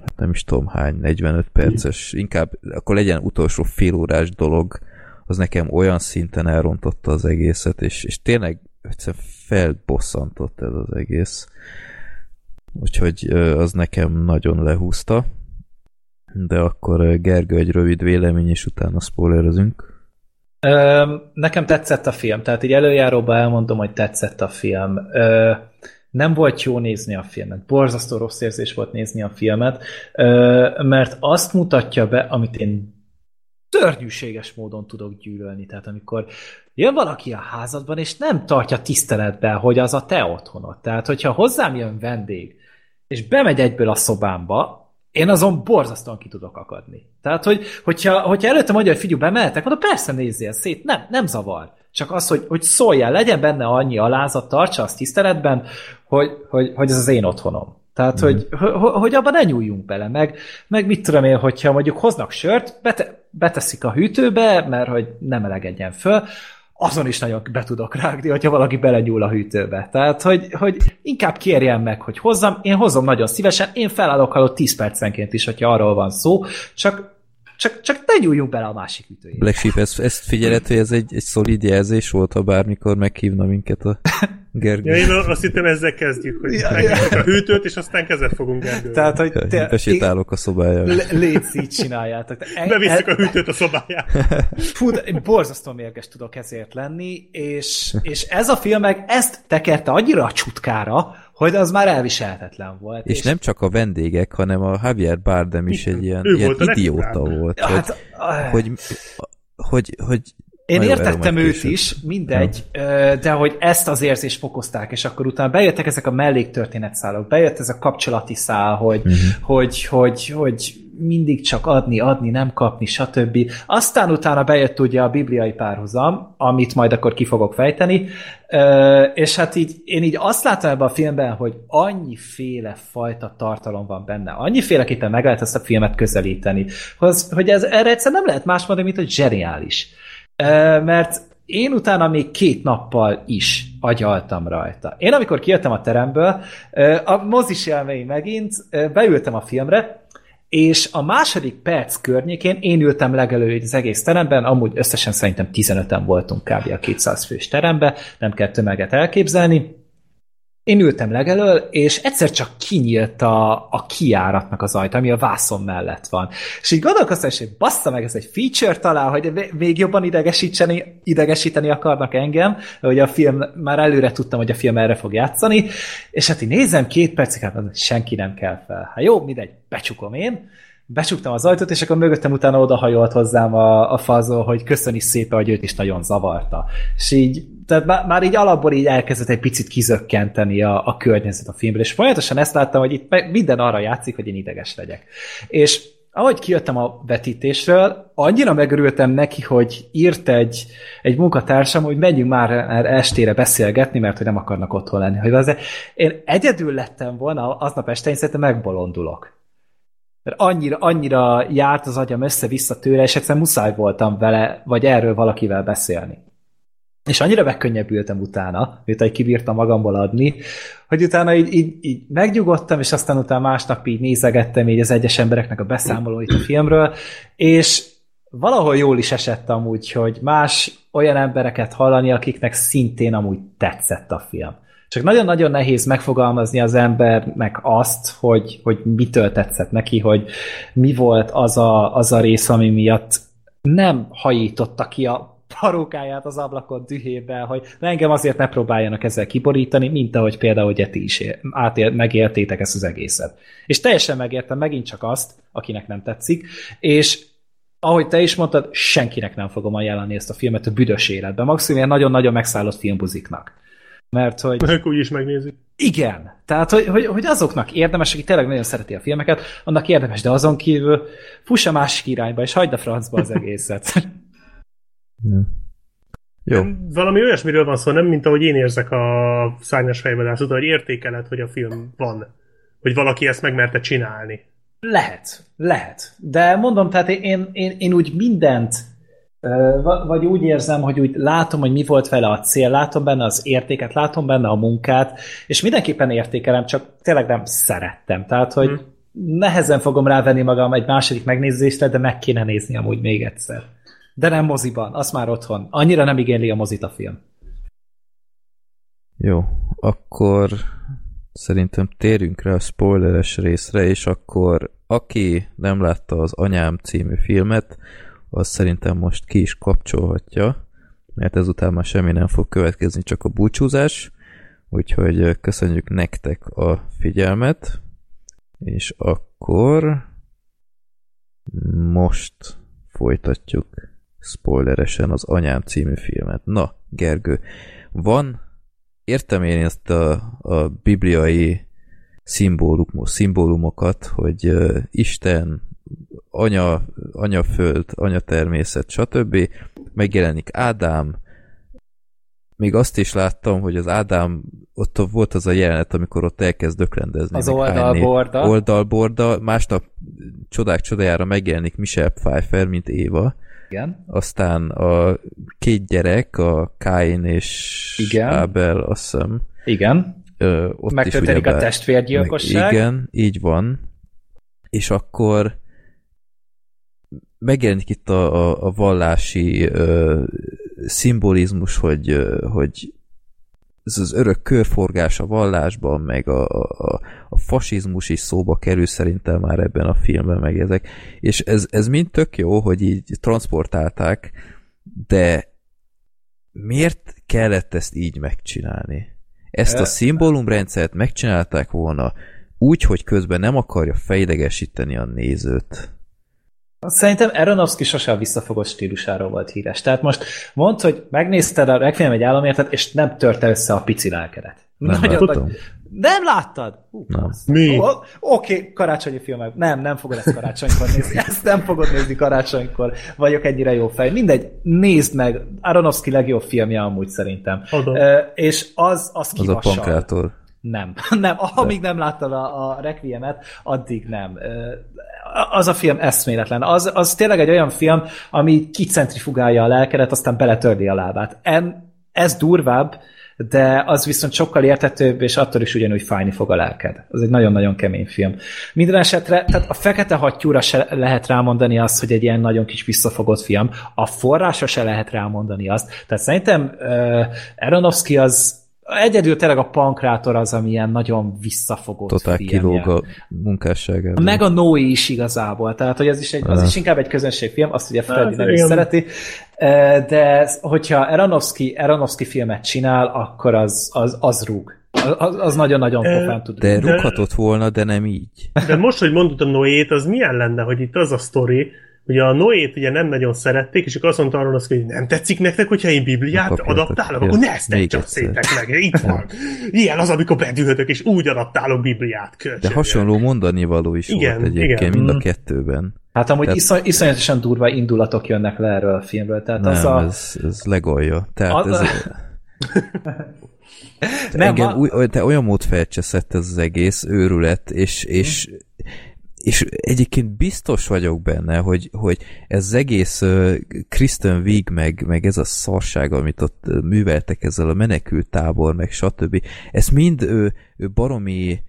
hát nem is tudom hány, 45 perces, inkább akkor legyen utolsó félórás dolog, az nekem olyan szinten elrontotta az egészet, és tényleg egyszerűen felbosszantott ez az egész. Úgyhogy az nekem nagyon lehúzta. De akkor Gergő egy rövid vélemény, és utána spoilerezünk. Nekem tetszett a film, tehát így előjáróban elmondom, hogy tetszett a film. Nem volt jó nézni a filmet, borzasztó rossz érzés volt nézni a filmet, mert azt mutatja be, amit én szörnyűséges módon tudok gyűlölni. Tehát amikor jön valaki a házadban, és nem tartja tiszteletben, hogy az a te otthonod. Tehát hogyha hozzám jön vendég, és bemegy egyből a szobámba, én azon borzasztóan ki tudok akadni. Tehát, hogyha előtte mondja, hogy figyelj, bemehetek, mondom, persze nézzél szét, nem zavar. Csak az, hogy szóljál, legyen benne annyi alázat, tartsa azt tiszteletben, hogy ez az én otthonom. Tehát, hogy abban ne nyúljunk bele, meg mit tudom én, hogyha mondjuk hoznak sört, beteszik a hűtőbe, mert hogy nem melegedjen föl, azon is nagyon be tudok rágni, hogyha valaki belenyúl a hűtőbe. Tehát, hogy inkább kérjem meg, hogy hozzam, én hozom nagyon szívesen, én felállok halott 10 percenként is, hogyha arról van szó, csak ne nyúljunk bele a másik ütőjébe. Black Sheep, ezt figyeled, hogy ez egy szolid jelzés volt, ha bármikor meghívna minket a Gergő. Ja, én azt hittem ezzel kezdjük, hogy a hűtőt, és aztán kezet fogunk Gergővel. Tehát, hogy besétálok a szobájába. Létsz, így csináljátok. Bevisszük a hűtőt a szobájába. Fú, borzasztó mérges tudok ezért lenni, és ez a film meg ezt tekerte annyira a csutkára, hogy az már elviselhetetlen volt. És nem csak a vendégek, hanem a Javier Bardem is egy ilyen idióta volt. Hát, hogy én értettem őt is, mindegy, de hogy ezt az érzést fokozták, és akkor utána bejöttek ezek a melléktörténetszálok, bejött ez a kapcsolati szál, hogy mindig csak adni, nem kapni, stb. Aztán utána bejött ugye a bibliai párhuzam, amit majd akkor ki fogok fejteni, és hát így, én így azt látom ebben a filmben, hogy annyiféle fajta tartalom van benne, annyiféleképpen meg lehet ezt a filmet közelíteni, hogy erre egyszer nem lehet más mondani, mint hogy zseniális. Mert én utána még 2 nappal is agyaltam rajta. Én amikor kijöttem a teremből, a mozis élmény megint, beültem a filmre, és a második perc környékén én ültem legelőtt az egész teremben, amúgy összesen szerintem 15-en voltunk kb. A 200 fős terembe, nem kell tömeget elképzelni. Én ültem legelől, és egyszer csak kinyílt a kijáratnak az ajta, ami a vászon mellett van. És így gondolkoztam, hogy bassza meg, ez egy feature talán, hogy még jobban idegesíteni akarnak engem, hogy a film, már előre tudtam, hogy a film erre fog játszani, és hát így nézem 2 percig, hát senki nem kell fel. Hát jó, mindegy, becsukom én. Becsuktam az ajtót, és akkor mögöttem utána odahajolt hozzám a fazó, hogy köszöni szépen, hogy őt is nagyon zavarta. És így, tehát már így alapból így elkezdett egy picit kizökkenteni a környezet a filmből, és folyamatosan ezt láttam, hogy itt minden arra játszik, hogy én ideges legyek. És ahogy kijöttem a vetítésről, annyira megörültem neki, hogy írt egy munkatársam, hogy menjünk már estére beszélgetni, mert hogy nem akarnak otthon lenni. Hogy azért én egyedül lettem volna aznap este, én szerintem megbolondulok. Mert annyira járt az agyam össze-vissza tőle, és egyszerűen muszáj voltam vele, vagy erről valakivel beszélni. És annyira megkönnyebbültem utána, miután kibírtam magamból adni, hogy utána így megnyugodtam, és aztán utána másnap így nézegettem így az egyes embereknek a beszámolóit a filmről, és valahol jól is esett amúgy, hogy más olyan embereket hallani, akiknek szintén amúgy tetszett a film. Csak nagyon-nagyon nehéz megfogalmazni az embernek azt, hogy mitől tetszett neki, hogy mi volt az a rész, ami miatt nem hajította ki a parókáját az ablakon dühébe, hogy engem azért ne próbáljanak ezzel kiborítani, mint ahogy például, hogy ti is megéltétek ezt az egészet. És teljesen megértem megint csak azt, akinek nem tetszik, és ahogy te is mondtad, senkinek nem fogom ajánlani ezt a filmet a büdös életben. Maximum ilyen nagyon-nagyon megszállott filmbuziknak. Mert hogy... ők úgyis megnézik. Igen. Tehát, hogy azoknak érdemes, aki tényleg nagyon szereti a filmeket, annak érdemes, de azon kívül fuss a másik irányba, és hagyd a francba az egészet. Jó. Valami olyasmiről van szó, nem mint ahogy én érzek a Szárnyas fejvadász után, hogy értékeled, hogy a film van. Hogy valaki ezt megmerte csinálni. Lehet. De mondom, tehát én úgy mindent... vagy úgy érzem, hogy úgy látom, hogy mi volt vele a cél, látom benne az értéket, látom benne a munkát, és mindenképpen értékelem, csak tényleg nem szerettem. Tehát, hogy nehezen fogom rávenni magam egy második megnézésre, de meg kéne nézni amúgy még egyszer. De nem moziban, az már otthon. Annyira nem igényli a mozit a film. Jó, akkor szerintem térjünk rá a spoileres részre, és akkor aki nem látta az Anyám című filmet, az szerintem most ki is kapcsolhatja, mert ezután már semmi nem fog következni, csak a búcsúzás, úgyhogy köszönjük nektek a figyelmet, és akkor most folytatjuk spoileresen az Anyám című filmet. Na, Gergő, van, értem én ezt a bibliai szimbólumokat, hogy Isten, anyaföld, anyatermészet, stb. Megjelenik Ádám. Még azt is láttam, hogy az Ádám, ott volt az a jelenet, amikor ott elkezd öklendezni. Az oldalborda. Másnap csodák csodájára megjelenik Michelle Pfeiffer, mint Éva. Igen. Aztán a két gyerek, a Káin és igen. Ábel, azt hiszem. Igen. Megtörténik a testvérgyilkosság. Igen, így van. És akkor megjelenik itt a vallási szimbolizmus, hogy ez az örök körforgás a vallásban, meg a fasizmus is szóba kerül szerintem már ebben a filmben, meg ezek. És ez mind tök jó, hogy így transportálták, de miért kellett ezt így megcsinálni? Ezt a szimbólumrendszert megcsinálták volna úgy, hogy közben nem akarja fejlegesíteni a nézőt. Szerintem Aronofsky sose a visszafogott stílusáról volt híres. Tehát most mondd, hogy megnézted a Requiem egy álomértet, és nem törte össze a pici lelkedet. Nem láttad? Nem. Mi? Oké, karácsonyi filmek. Nem fogod ezt karácsonykor nézni. Ezt nem fogod nézni karácsonykor. Vagyok ennyire jó fej. Mindegy, nézd meg. Aronofsky legjobb filmje amúgy szerintem. És az kivassal. Az a Pankrátor. Nem. Amíg nem láttad a Requiemet, addig nem. Az a film eszméletlen. Az tényleg egy olyan film, ami kicentrifugálja a lelkedet, aztán beletörli a lábát. Ez durvább, de az viszont sokkal érthetőbb, és attól is ugyanúgy fájni fog a lelked. Az egy nagyon-nagyon kemény film. Minden esetre, tehát a Fekete Hattyúra se lehet rámondani azt, hogy egy ilyen nagyon kis visszafogott film. A Forrásra se lehet rámondani azt. Tehát szerintem Aronofsky az egyedül tényleg a Pankrátor az, ami ilyen nagyon visszafogott totál filmje. Totál kilóg a munkásságában. Meg a Noé is igazából, tehát hogy az is inkább egy közönségfilm, azt ugye Freddy nem is szereti, de hogyha Aronofsky filmet csinál, akkor az rúg. Az nagyon-nagyon pofán tud. De rúghatott volna, de nem így. De most, hogy mondod a Noét, az milyen lenne, hogy itt az a sztori, ugye a Noét ugye nem nagyon szerették, és akkor azt mondta Aronofsky, hogy nem tetszik nektek, hogyha én Bibliát adaptálok, akkor ne ezt csapszétek meg, itt van. Ilyen az, amikor bedühötök, és úgy adaptálok Bibliát. Kölcsön. De hasonló mondanivaló is igen, volt egyébként mind a kettőben. Hát amúgy iszonyatosan durva indulatok jönnek le erről a filmről. Tehát nem, ez legolja. Tehát te olyan mód felcseszett ez az egész őrület, és egyébként biztos vagyok benne, hogy ez az egész Kristen Wiig meg ez a szarság, amit ott műveltek ezzel a menekülttábor, meg stb. Ezt mind ő baromi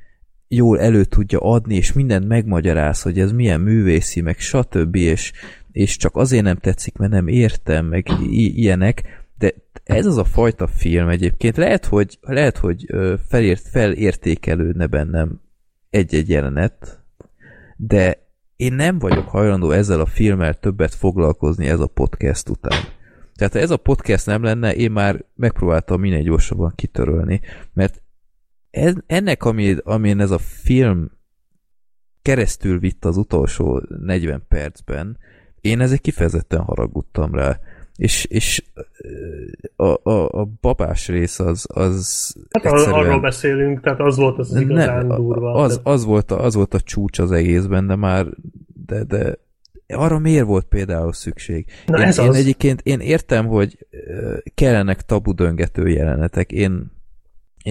jól elő tudja adni, és mindent megmagyaráz, hogy ez milyen művészi, meg stb. És csak azért nem tetszik, mert nem értem, meg ilyenek. De ez az a fajta film egyébként. Lehet, hogy felértékelődne bennem egy-egy jelenet, de én nem vagyok hajlandó ezzel a filmmel többet foglalkozni ez a podcast után. Tehát ha ez a podcast nem lenne, én már megpróbáltam minél gyorsabban kitörölni, mert ennek, amin ez a film keresztül vitt az utolsó 40 percben, én ezért kifejezetten haragudtam rá. És a babás rész az hát egyszerűen... Arról beszélünk, tehát az volt az igazán durva. Az volt a csúcs az egészben, de már... De arra miért volt például szükség? Én egyébként értem, hogy kellenek tabudöngető jelenetek. Én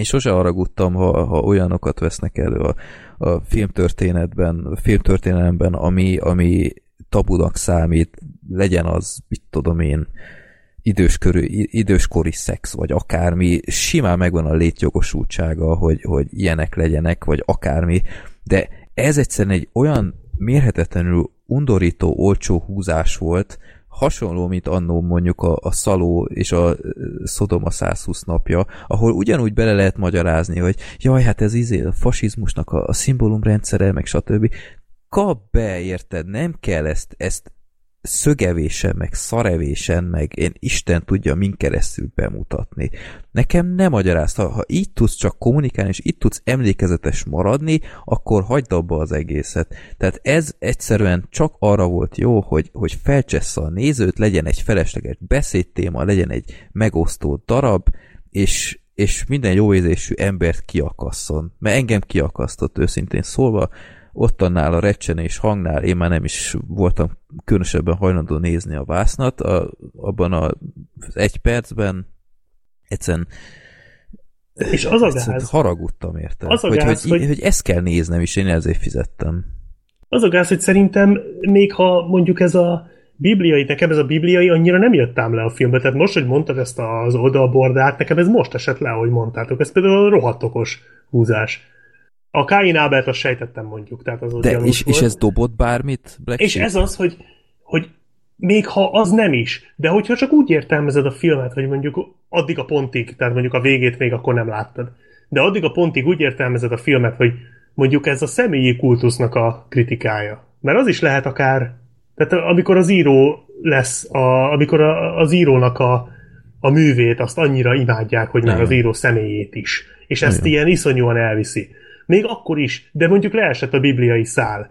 sose haragudtam, ha olyanokat vesznek elő a filmtörténelemben, ami tabunak számít, legyen az, mit tudom én, időskori szex, vagy akármi, simán megvan a létjogosultsága, hogy ilyenek legyenek, vagy akármi, de ez egyszerűen egy olyan mérhetetlenül undorító, olcsó húzás volt, hasonló, mint annó mondjuk a Szaló és a Szodoma 120 napja, ahol ugyanúgy bele lehet magyarázni, hogy jaj, hát ez a fasizmusnak a szimbólumrendszere, meg stb. Kap be, érted? Nem kell ezt szögevésen, meg szarevésen, meg én Isten tudja, min keresztül bemutatni. Nekem nem magyarázta, ha így tudsz csak kommunikálni, és így tudsz emlékezetes maradni, akkor hagyd abba az egészet. Tehát ez egyszerűen csak arra volt jó, hogy felcsessze a nézőt, legyen egy felesleges beszédtéma, legyen egy megosztó darab, és minden jóérzésű embert kiakasszon. Mert engem kiakasztott őszintén szólva, ottannál a recsenés hangnál én már nem is voltam különösebben hajlandó nézni a vásznat, abban az egy percben egyszerűen és az egyszerűen haragudtam érte. Az hogy, gáz, hogy ezt kell néznem, és én ezért fizettem. Az a gáz, hogy szerintem még ha mondjuk ez a bibliai annyira nem jött ám le a filmbe, tehát most, hogy mondtad ezt az oldalbordát, nekem ez most esett le, ahogy mondtátok, ez például a rohadt okos húzás. A Káin Ábert azt sejtettem mondjuk, tehát az ott gyanús volt. És ez dobott bármit? Black és Sheep? Ez az, hogy még ha az nem is, de hogyha csak úgy értelmezed a filmet, hogy mondjuk addig a pontig, tehát mondjuk a végét még akkor nem láttad, de addig a pontig úgy értelmezed a filmet, hogy mondjuk ez a személyi kultusznak a kritikája. Mert az is lehet akár, tehát amikor az író lesz, amikor az írónak a művét azt annyira imádják, hogy már az író személyét is. És ezt ilyen iszonyúan elviszi. Még akkor is, de mondjuk leesett a bibliai szál.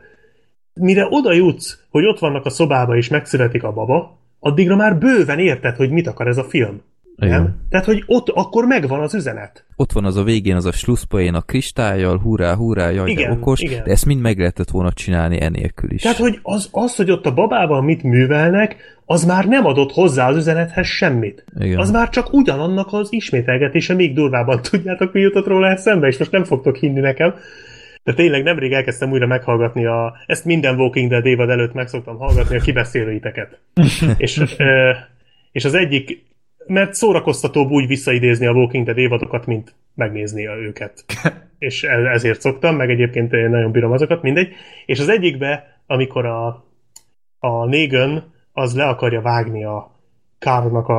Mire oda jutsz, hogy ott vannak a szobába és megszületik a baba, addigra már bőven érted, hogy mit akar ez a film. Igen. Nem? Tehát, hogy ott akkor megvan az üzenet. Ott van az a végén, az a slusszpoén a kristályjal, hurrá, hurrá, jaj, igen, de okos, igen. De ezt mind meg lehetett volna csinálni enélkül is. Tehát, hogy az, hogy ott a babában mit művelnek, az már nem adott hozzá az üzenethez semmit. Igen. Az már csak ugyanannak az ismételgetése, még durvábban tudjátok, mi jutott róla eszembe, és most nem fogtok hinni nekem. De tényleg nemrég elkezdtem újra meghallgatni ezt minden Walking Dead évad előtt meg szoktam hallgatni a kibeszélőiteket. és az egyik, mert szórakoztatóbb úgy visszaidézni a Walking Dead évadokat, mint megnézni őket. És ezért szoktam, meg egyébként én nagyon bírom azokat, mindegy. És az egyikbe, amikor a Negan az le akarja vágni a Carlnak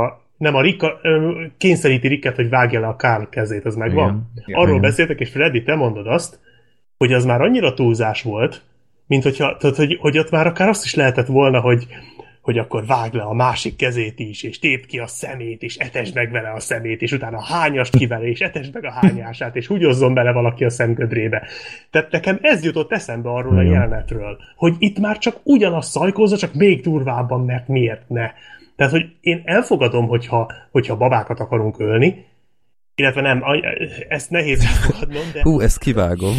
kényszeríti Ricket, hogy vágja le a Carl kezét, az megvan. Arról beszéltek, és Freddy, te mondod azt, hogy az már annyira túlzás volt, mint hogyha, tehát, hogy ott már akár azt is lehetett volna, hogy akkor vágd le a másik kezét is, és tépd ki a szemét, és etesd meg vele a szemét, és utána hányast ki vele, és etesd meg a hányását, és húgyozzon bele valaki a szemködrébe. Tehát nekem ez jutott eszembe arról a jelenetről, hogy itt már csak ugyanaz szajkózza, csak még durvábban, mert miért ne. Tehát, hogy én elfogadom, hogyha babákat akarunk ölni, illetve nem, ezt nehéz fogadnom, de... Hú, ezt kivágom.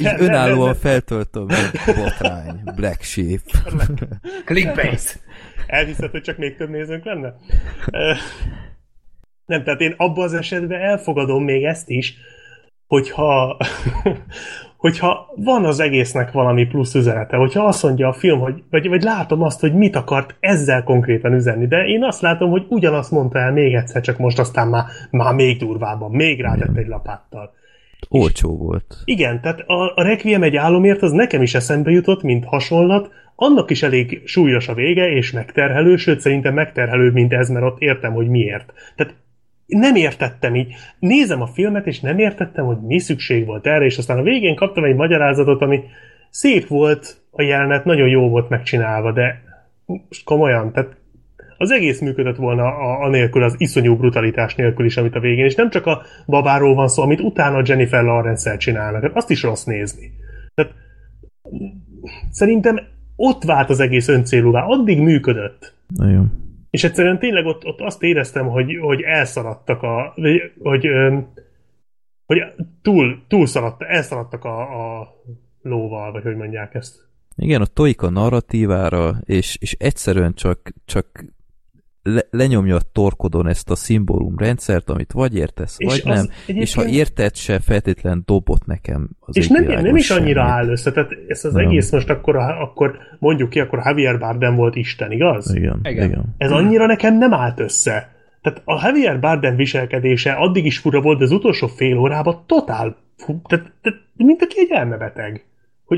Így önállóan feltöltöm, hogy botrány, black sheep. Clickbait. Elhiszed, hogy csak még több nézőnk lenne? Nem, tehát én abban az esetben elfogadom még ezt is, hogyha van az egésznek valami plusz üzenete, hogyha azt mondja a film, hogy, vagy látom azt, hogy mit akart ezzel konkrétan üzenni, de én azt látom, hogy ugyanazt mondta el még egyszer, csak most aztán már még durvábban, még rátett egy lapáttal. Olcsó volt. Igen, tehát a Requiem egy álomért az nekem is eszembe jutott, mint hasonlat, annak is elég súlyos a vége, és megterhelő, sőt szerintem megterhelő, mint ez, mert ott értem, hogy miért. Tehát nem értettem így. Nézem a filmet, és nem értettem, hogy mi szükség volt erre, és aztán a végén kaptam egy magyarázatot, ami szép volt a jelenet, nagyon jó volt megcsinálva, de most komolyan, tehát az egész működött volna anélkül, az iszonyú brutalitás nélkül is, amit a végén, és nem csak a babáról van szó, amit utána Jennifer Lawrence-el csinálnak, tehát azt is rossz nézni. Tehát szerintem ott vált az egész öncélúvá, addig működött. Nagyon. És egyszerűen tényleg ott azt éreztem, hogy elszaladtak elszaladtak a lóval, vagy hogy mondják ezt. Igen, a tojik a narratívára, és egyszerűen csak lenyomja a torkodon ezt a szimbólumrendszert, amit vagy értesz, vagy nem, és ha érted, se feltétlen dobott nekem az és nem is annyira áll össze, tehát ez az egész most akkor mondjuk ki, akkor Javier Bardem volt Isten, igaz? Igen. Ez annyira nekem nem állt össze. Tehát a Javier Bardem viselkedése addig is fura volt, de az utolsó fél órában totál, tehát mint aki egy elmebeteg.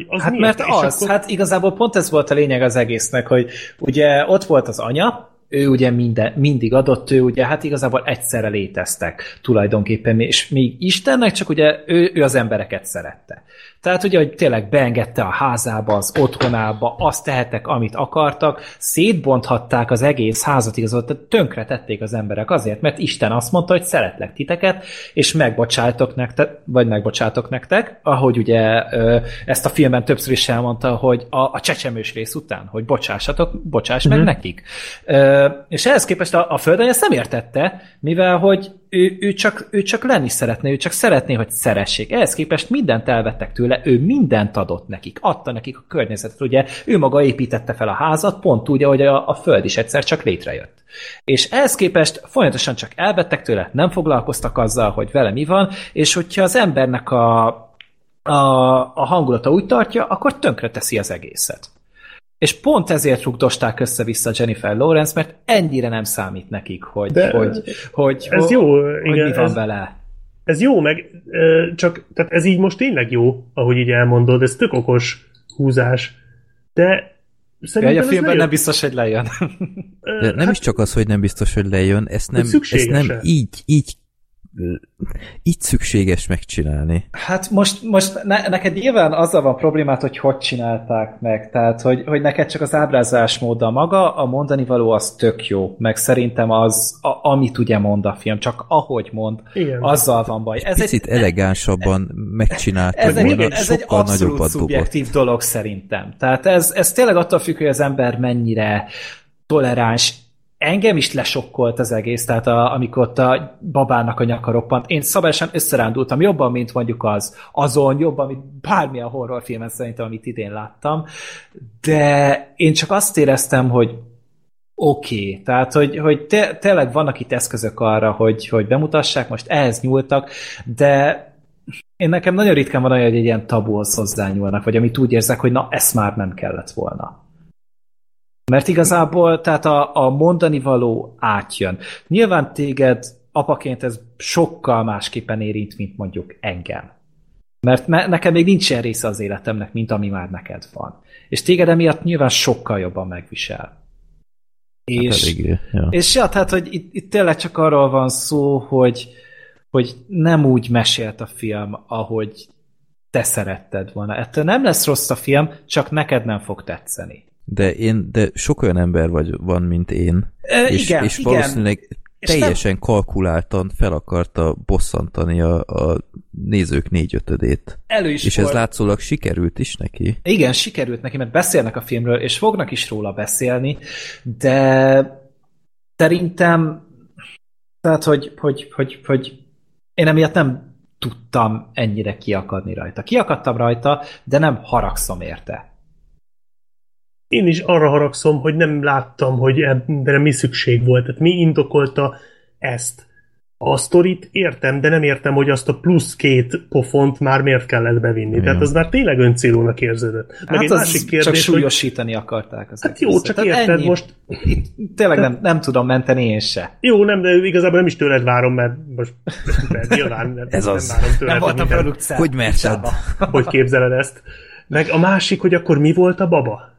Hát miért? Mert hát igazából pont ez volt a lényeg az egésznek, hogy ugye ott volt az anya, ő ugye mindig adott, ő ugye hát igazából egyszerre léteztek tulajdonképpen, és még Istennek csak ugye ő az embereket szerette. Tehát ugye, hogy tényleg beengedte a házába, az otthonába, azt tehetek, amit akartak, szétbonthatták az egész házat, igazolt, tönkre tették az emberek azért, mert Isten azt mondta, hogy szeretlek titeket, és megbocsátok nektek, ahogy ugye ezt a filmben többször is elmondta, hogy a csecsemős rész után, hogy bocsáss meg nekik. És ehhez képest a Földön ezt nem értette, mivel hogy ő csak lenni szeretné, ő csak szeretné, hogy szeressék. Ehhez képest mindent elvettek tőle, ő mindent adott nekik, adta nekik a környezetet. Ugye ő maga építette fel a házat, pont úgy, ahogy a Föld is egyszer csak létrejött. És ehhez képest folyamatosan csak elvettek tőle, nem foglalkoztak azzal, hogy vele mi van, és hogyha az embernek a hangulata úgy tartja, akkor tönkre teszi az egészet. És pont ezért rugdosták össze-vissza Jennifer Lawrence, mert ennyire nem számít nekik, hogy mi van vele. Ez jó, meg csak tehát ez így most tényleg jó, ahogy így elmondod, ez tök okos húzás, de szerintem ja, a filmben nem biztos, hogy lejön. De nem is csak az, hogy nem biztos, hogy lejön, ezt nem így szükséges megcsinálni. Hát most neked nyilván azzal van problémát, hogy csinálták meg, tehát hogy neked csak az ábrázolás móda maga, a mondani való az tök jó, meg szerintem az, amit ugye mond a film, csak ahogy mond, igen, azzal van baj. Ez picit elegánsabban megcsinálta, ez egy abszolút szubjektív dolog szerintem. Tehát ez tényleg attól függ, hogy az ember mennyire toleráns. Engem is lesokkolt az egész, tehát amikor ott a babának a nyaka roppant, én szabályosan összerándultam, jobban, mint mondjuk jobban, mint bármilyen horrorfilmen szerintem, amit idén láttam, de én csak azt éreztem, hogy oké, tehát hogy tényleg vannak itt eszközök arra, hogy bemutassák, most ehhez nyúltak, de én nekem nagyon ritkán van olyan, hogy egy ilyen tabuhoz hozzányúlnak, vagy amit úgy érzek, hogy na, ezt már nem kellett volna. Mert igazából tehát a mondani való átjön. Nyilván téged apaként ez sokkal másképpen érint, mint mondjuk engem. Mert nekem még nincs ilyen része az életemnek, mint ami már neked van. És téged emiatt nyilván sokkal jobban megvisel. Tehát, hogy itt tényleg csak arról van szó, hogy nem úgy mesélt a film, ahogy te szeretted volna. Ettől nem lesz rossz a film, csak neked nem fog tetszeni. De sok olyan ember van, mint én, és valószínűleg teljesen kalkuláltan fel akarta bosszantani a nézők 4/5-ét. És ez látszólag sikerült is neki. Igen, sikerült neki, mert beszélnek a filmről, és fognak is róla beszélni, de szerintem tehát, hogy én emiatt nem tudtam ennyire kiakadni rajta. Kiakadtam rajta, de nem haragszom érte. Én is arra haragszom, hogy nem láttam, hogy ebben mi szükség volt. Tehát mi indokolta ezt? A sztorit értem, de nem értem, hogy azt a plusz 2 pofont már miért kellett bevinni. Igen. Tehát az már tényleg öncélónak érződött. Hát meg egy másik kérdés, csak súlyosítani akarták. Hát jó, csak érted most. Tényleg nem tudom menteni én se. Jó, nem, de igazából nem is tőled várom, mert most nyilván nem várom tőled. Nem volt a produkció. Hogy merted? Hogy képzeled ezt? Meg a másik, hogy akkor mi volt a baba?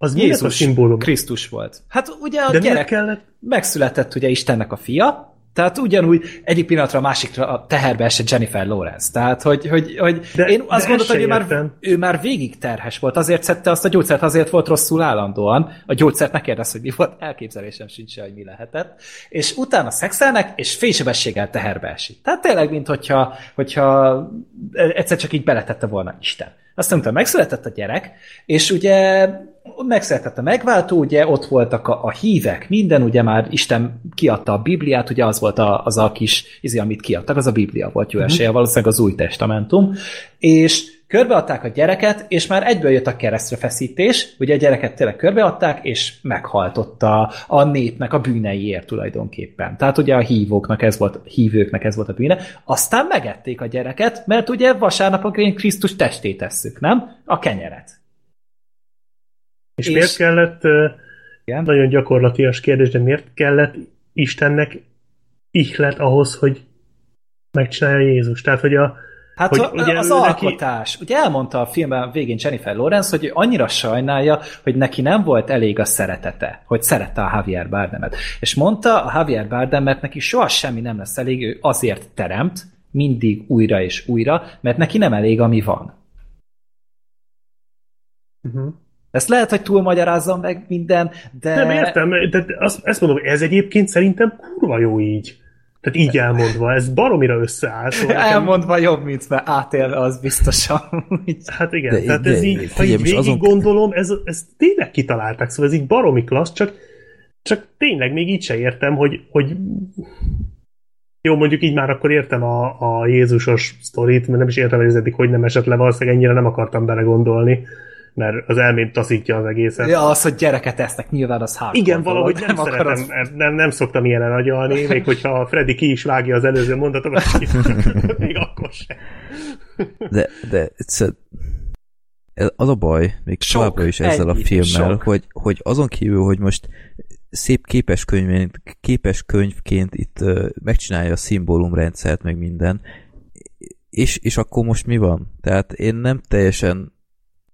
Az Jézus Krisztus volt. Hát ugye a gyerek megszületett ugye Istennek a fia, tehát ugyanúgy egyik pillanatra a másikra a teherbe esett Jennifer Lawrence. Tehát, hogy én azt gondoltam, hogy ő már végig terhes volt, azért szedte azt a gyógyszert, azért volt rosszul állandóan. A gyógyszert ne kérdezz, hogy mi volt, elképzelésem sincs, hogy mi lehetett. És utána szexelnek, és félsebességgel teherbe esik. Tehát tényleg, mint hogyha egyszer csak így beletette volna Isten. Aztán utána megszületett a gyerek, és ugye megszületett a megváltó, ugye ott voltak a hívek, minden, ugye már Isten kiadta a Bibliát, ugye az volt az a kis izi, amit kiadtak, az a Biblia volt jó esélye, valószínűleg az Új Testamentum, és körbeadták a gyereket, és már egyből jött a keresztre feszítés, ugye a gyereket tényleg körbeadták, és meghaltotta a népnek a bűneiért tulajdonképpen. Tehát ugye a hívőknek ez volt a bűne. Aztán megették a gyereket, mert ugye vasárnapokén Krisztus testét tesszük, nem? A kenyeret. És miért kellett, nagyon gyakorlatias kérdés, de miért kellett Istennek ihlet ahhoz, hogy megcsinálja Jézus? Tehát, hogy hát az alkotás. Ugye elmondta a filmben végén Jennifer Lawrence, hogy annyira sajnálja, hogy neki nem volt elég a szeretete, hogy szerette a Javier Bardemet. És mondta a Javier Bardem, mert neki soha semmi nem lesz elég, ő azért teremt, mindig újra és újra, mert neki nem elég, ami van. Uh-huh. Ezt lehet, hogy túlmagyarázzam meg minden, de... Nem értem, de azt mondom, ez egyébként szerintem kurva jó így. Tehát így elmondva, ez baromira összeáll. Szóval elmondva nekem... jobb, mint már átélve, az biztosan. Hát igen, de tehát ez így, ha így végig azon... gondolom, ez tényleg kitalálták, szóval ez így baromi klassz, csak tényleg még így se értem, hogy jó, mondjuk így már akkor értem a Jézusos sztorit, mert nem is értem, hogy ez eddig hogy nem esett le, valószínűleg ennyire nem akartam belegondolni, mert az elmém taszítja az egészet. Ja, az, hogy gyereket esznek, nyilván az hátulról. Igen, valahogy nem szeretem, nem szoktam ilyen elagyalni, még hogyha Freddy ki is vágja az előző mondatot, még akkor sem. De az a baj, még továbbra is ezzel a filmmel, hogy azon kívül, hogy most szép képeskönyvként itt megcsinálja a szimbólumrendszert, meg minden, és akkor most mi van? Tehát én nem teljesen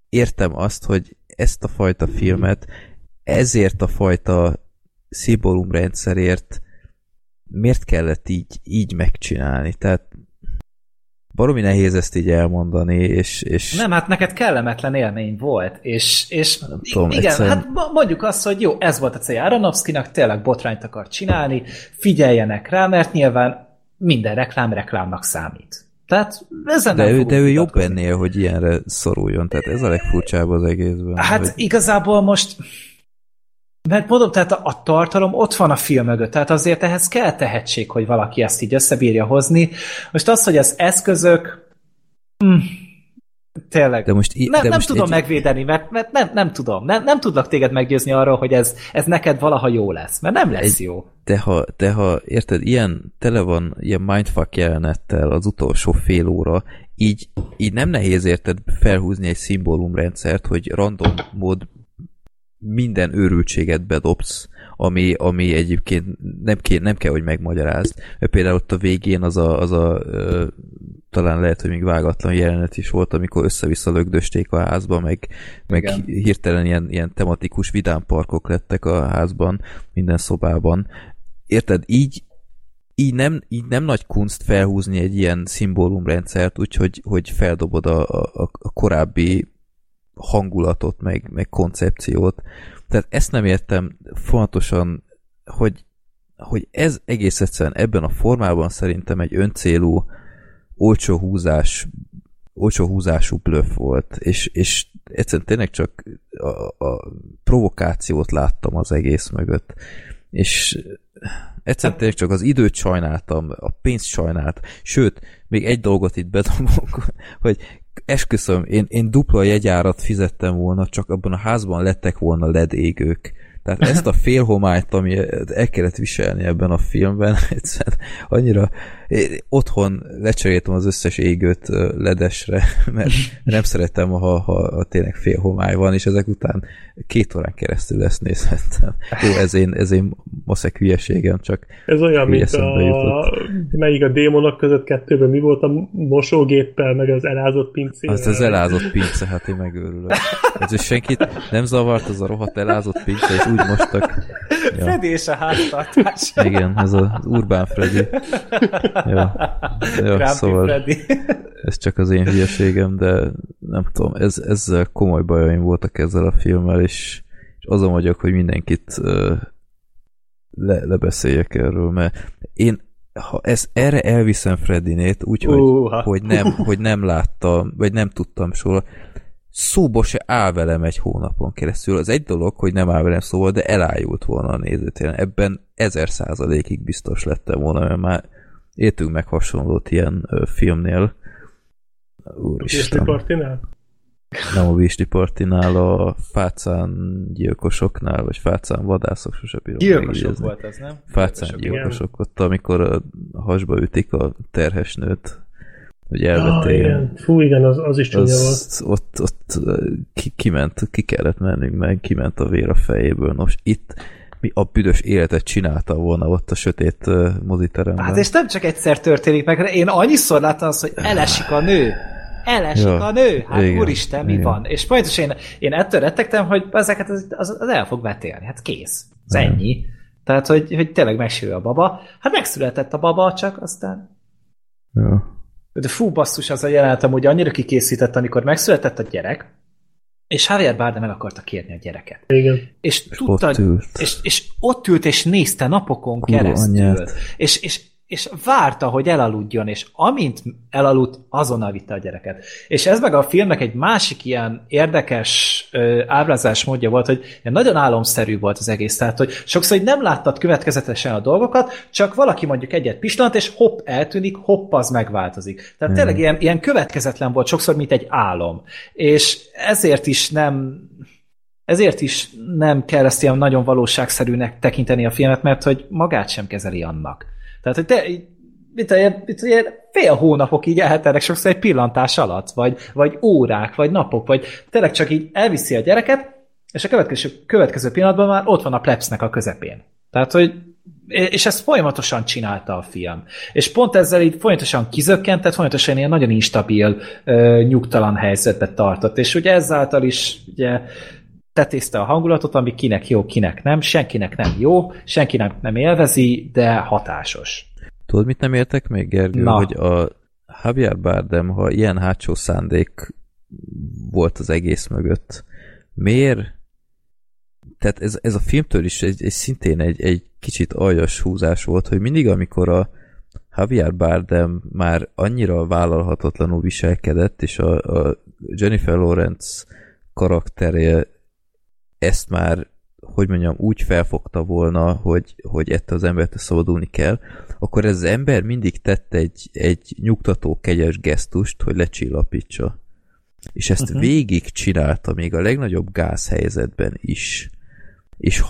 értem azt, hogy ezt a fajta filmet ezért a fajta szimbólumrendszerért miért kellett így megcsinálni? Tehát baromi nehéz ezt így elmondani, és... Nem, hát neked kellemetlen élmény volt, és nem tudom, igen, egyszerűen... hát mondjuk azt, hogy jó, ez volt a célja Aronofskynak, tényleg botrányt akar csinálni, figyeljenek rá, mert nyilván minden reklámnak számít. Tehát ezen de ő jobb ennél, hogy ilyenre szoruljon, tehát ez a legfurcsább az egészben. Hát hogy... igazából most, mert mondom, tehát a tartalom ott van a film mögött, tehát azért ehhez kell tehetség, hogy valaki ezt így összebírja hozni. Most az, hogy az eszközök, tényleg, nem tudom megvédeni, mert nem tudom, nem tudlak téged meggyőzni arról, hogy ez neked valaha jó lesz, mert nem lesz jó. De ha érted, ilyen tele van ilyen mindfuck jelenettel az utolsó fél óra, így nem nehéz érted felhúzni egy szimbólumrendszert, hogy random mód minden őrültséget bedobsz, ami egyébként nem kell, hogy megmagyarázd. Például ott a végén az a talán lehet, hogy még vágatlan jelenet is volt, amikor össze-vissza lögdösték a házba, meg hirtelen ilyen tematikus vidámparkok lettek a házban, minden szobában. Érted? Így nem nagy kunst felhúzni egy ilyen szimbólumrendszert, úgyhogy hogy feldobod a korábbi hangulatot, meg koncepciót. Tehát ezt nem értem fontosan, hogy ez egész egyszerűen ebben a formában szerintem egy öncélú olcsó húzású blöff volt, és egyszerűen tényleg csak a provokációt láttam az egész mögött, és egyszerűen tényleg csak az időt sajnáltam, a pénzt sajnált, sőt, még egy dolgot itt bedobok, hogy esküszöm, én dupla jegyárat fizettem volna, csak abban a házban lettek volna ledégők. Tehát ezt a félhomályt, ami el kellett viselni ebben a filmben, egyszerűen annyira otthon lecseréltem az összes égőt ledesre, mert nem szeretem, ha tényleg félhomály van, és ezek után 2 órán keresztül ezt nézhettem. Jó, ez én maszek hülyeségem, csak ez olyan, mint melyik a démonok között 2-ben mi volt a mosógéppel, meg az elázott pincé? Az elázott pince, hát én megőrülök. Ez senkit nem zavart, az a rohadt elázott pince, és úgy mostak. Ja. Freddy és a háztartás. Igen, ez az urbán Freddy. Ja, szóval Freddy. Ez csak az én hülyeségem, de nem tudom, ezzel komoly bajaim voltak ezzel a filmmel, és azon vagyok, hogy mindenkit lebeszéljek erről, mert én erre elviszem Freddy-nét, úgyhogy hogy nem láttam, vagy nem tudtam soha. Szóba se áll velem egy hónapon keresztül. Az egy dolog, hogy nem áll velem szóval, de elájult volna a nézőtéren. Ebben 1000%-ig biztos lettem volna, mert már éltünk meg hasonlót ilyen filmnél. Úristen. A Beastie Partinál? Nem a Beastie Partinál, a fácán gyilkosoknál, vagy fácán vadászok, sose bírom gyilkosok volt ez, nem? Fácán gyilkosok, ott amikor a hasba ütik a terhesnőt, hogy elvettél. Fú, igen, az is csúnya volt. Ott ki kellett mennünk meg, kiment a vér a fejéből. Nos, itt mi a büdös életet csinálta volna ott a sötét moziteremben. Hát és nem csak egyszer történik meg, én annyiszor láttam azt, hogy elesik a nő. A nő! Hát igen, úristen, mi van? És pontosan én ettől rettegtem, hogy ezeket az el fog vetélni. Hát kész. Ez ennyi. Tehát, hogy tényleg megsérül a baba. Hát megszületett a baba, csak aztán... Ja. De fú, basszus, az a jelenet amúgy annyira kikészített, amikor megszületett a gyerek, És Javier Bardem el akarta kérni a gyereket. Igen. És tudta, és ott ült, és nézte napokon keresztül. És várta, hogy elaludjon, és amint elaludt, azonnal vitte a gyereket. És ez meg a filmnek egy másik ilyen érdekes ábrázásmódja volt, hogy nagyon álomszerű volt az egész. Tehát, hogy sokszor hogy nem láttad következetesen a dolgokat, csak valaki mondjuk egyet pislant, és hopp, eltűnik, hopp, az megváltozik. Tehát tényleg ilyen következetlen volt sokszor, mint egy álom. És ezért is nem kell ezt ilyen nagyon valóságszerűnek tekinteni a filmet, mert hogy magát sem kezeli annak. Tehát, hogy te fél hónapok így elhetelnek sokszor egy pillantás alatt, vagy órák, vagy napok, vagy tényleg csak így elviszi a gyereket, és a következő pillanatban már ott van a plebsznek a közepén. Tehát, hogy és ezt folyamatosan csinálta a film. És pont ezzel így folyamatosan kizökkentett, folyamatosan ilyen nagyon instabil, nyugtalan helyzetbe tartott. És ugye ezáltal is ugye tetézte a hangulatot, ami kinek jó, kinek nem, senkinek nem jó, senkinek nem élvezi, de hatásos. Tudod, mit nem értek még, Gergő? Na. Hogy a Javier Bardem, ha ilyen hátsó szándék volt az egész mögött, miért? Tehát ez a filmtől is szintén egy kicsit aljas húzás volt, hogy mindig, amikor a Javier Bardem már annyira vállalhatatlanul viselkedett, és a Jennifer Lawrence karaktere ezt már, hogy mondjam, úgy felfogta volna, hogy ettől az embertől szabadulni kell, akkor ez az ember mindig tett egy nyugtató, kegyes gesztust, hogy lecsillapítsa. És ezt végig csinálta még a legnagyobb gázhelyzetben is. És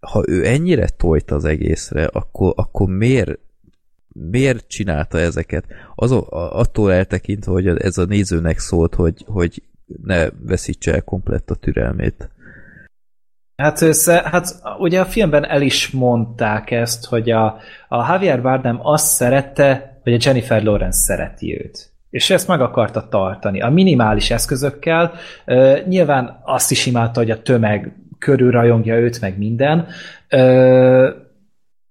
ha ő ennyire tojt az egészre, akkor miért csinálta ezeket? Attól eltekintve, hogy ez a nézőnek szólt, hogy ne veszítse el komplett a türelmét. Hát ugye a filmben el is mondták ezt, hogy a Javier Bardem azt szerette, hogy a Jennifer Lawrence szereti őt. És ezt meg akarta tartani. A minimális eszközökkel nyilván azt is imádta, hogy a tömeg körül rajongja őt, meg minden,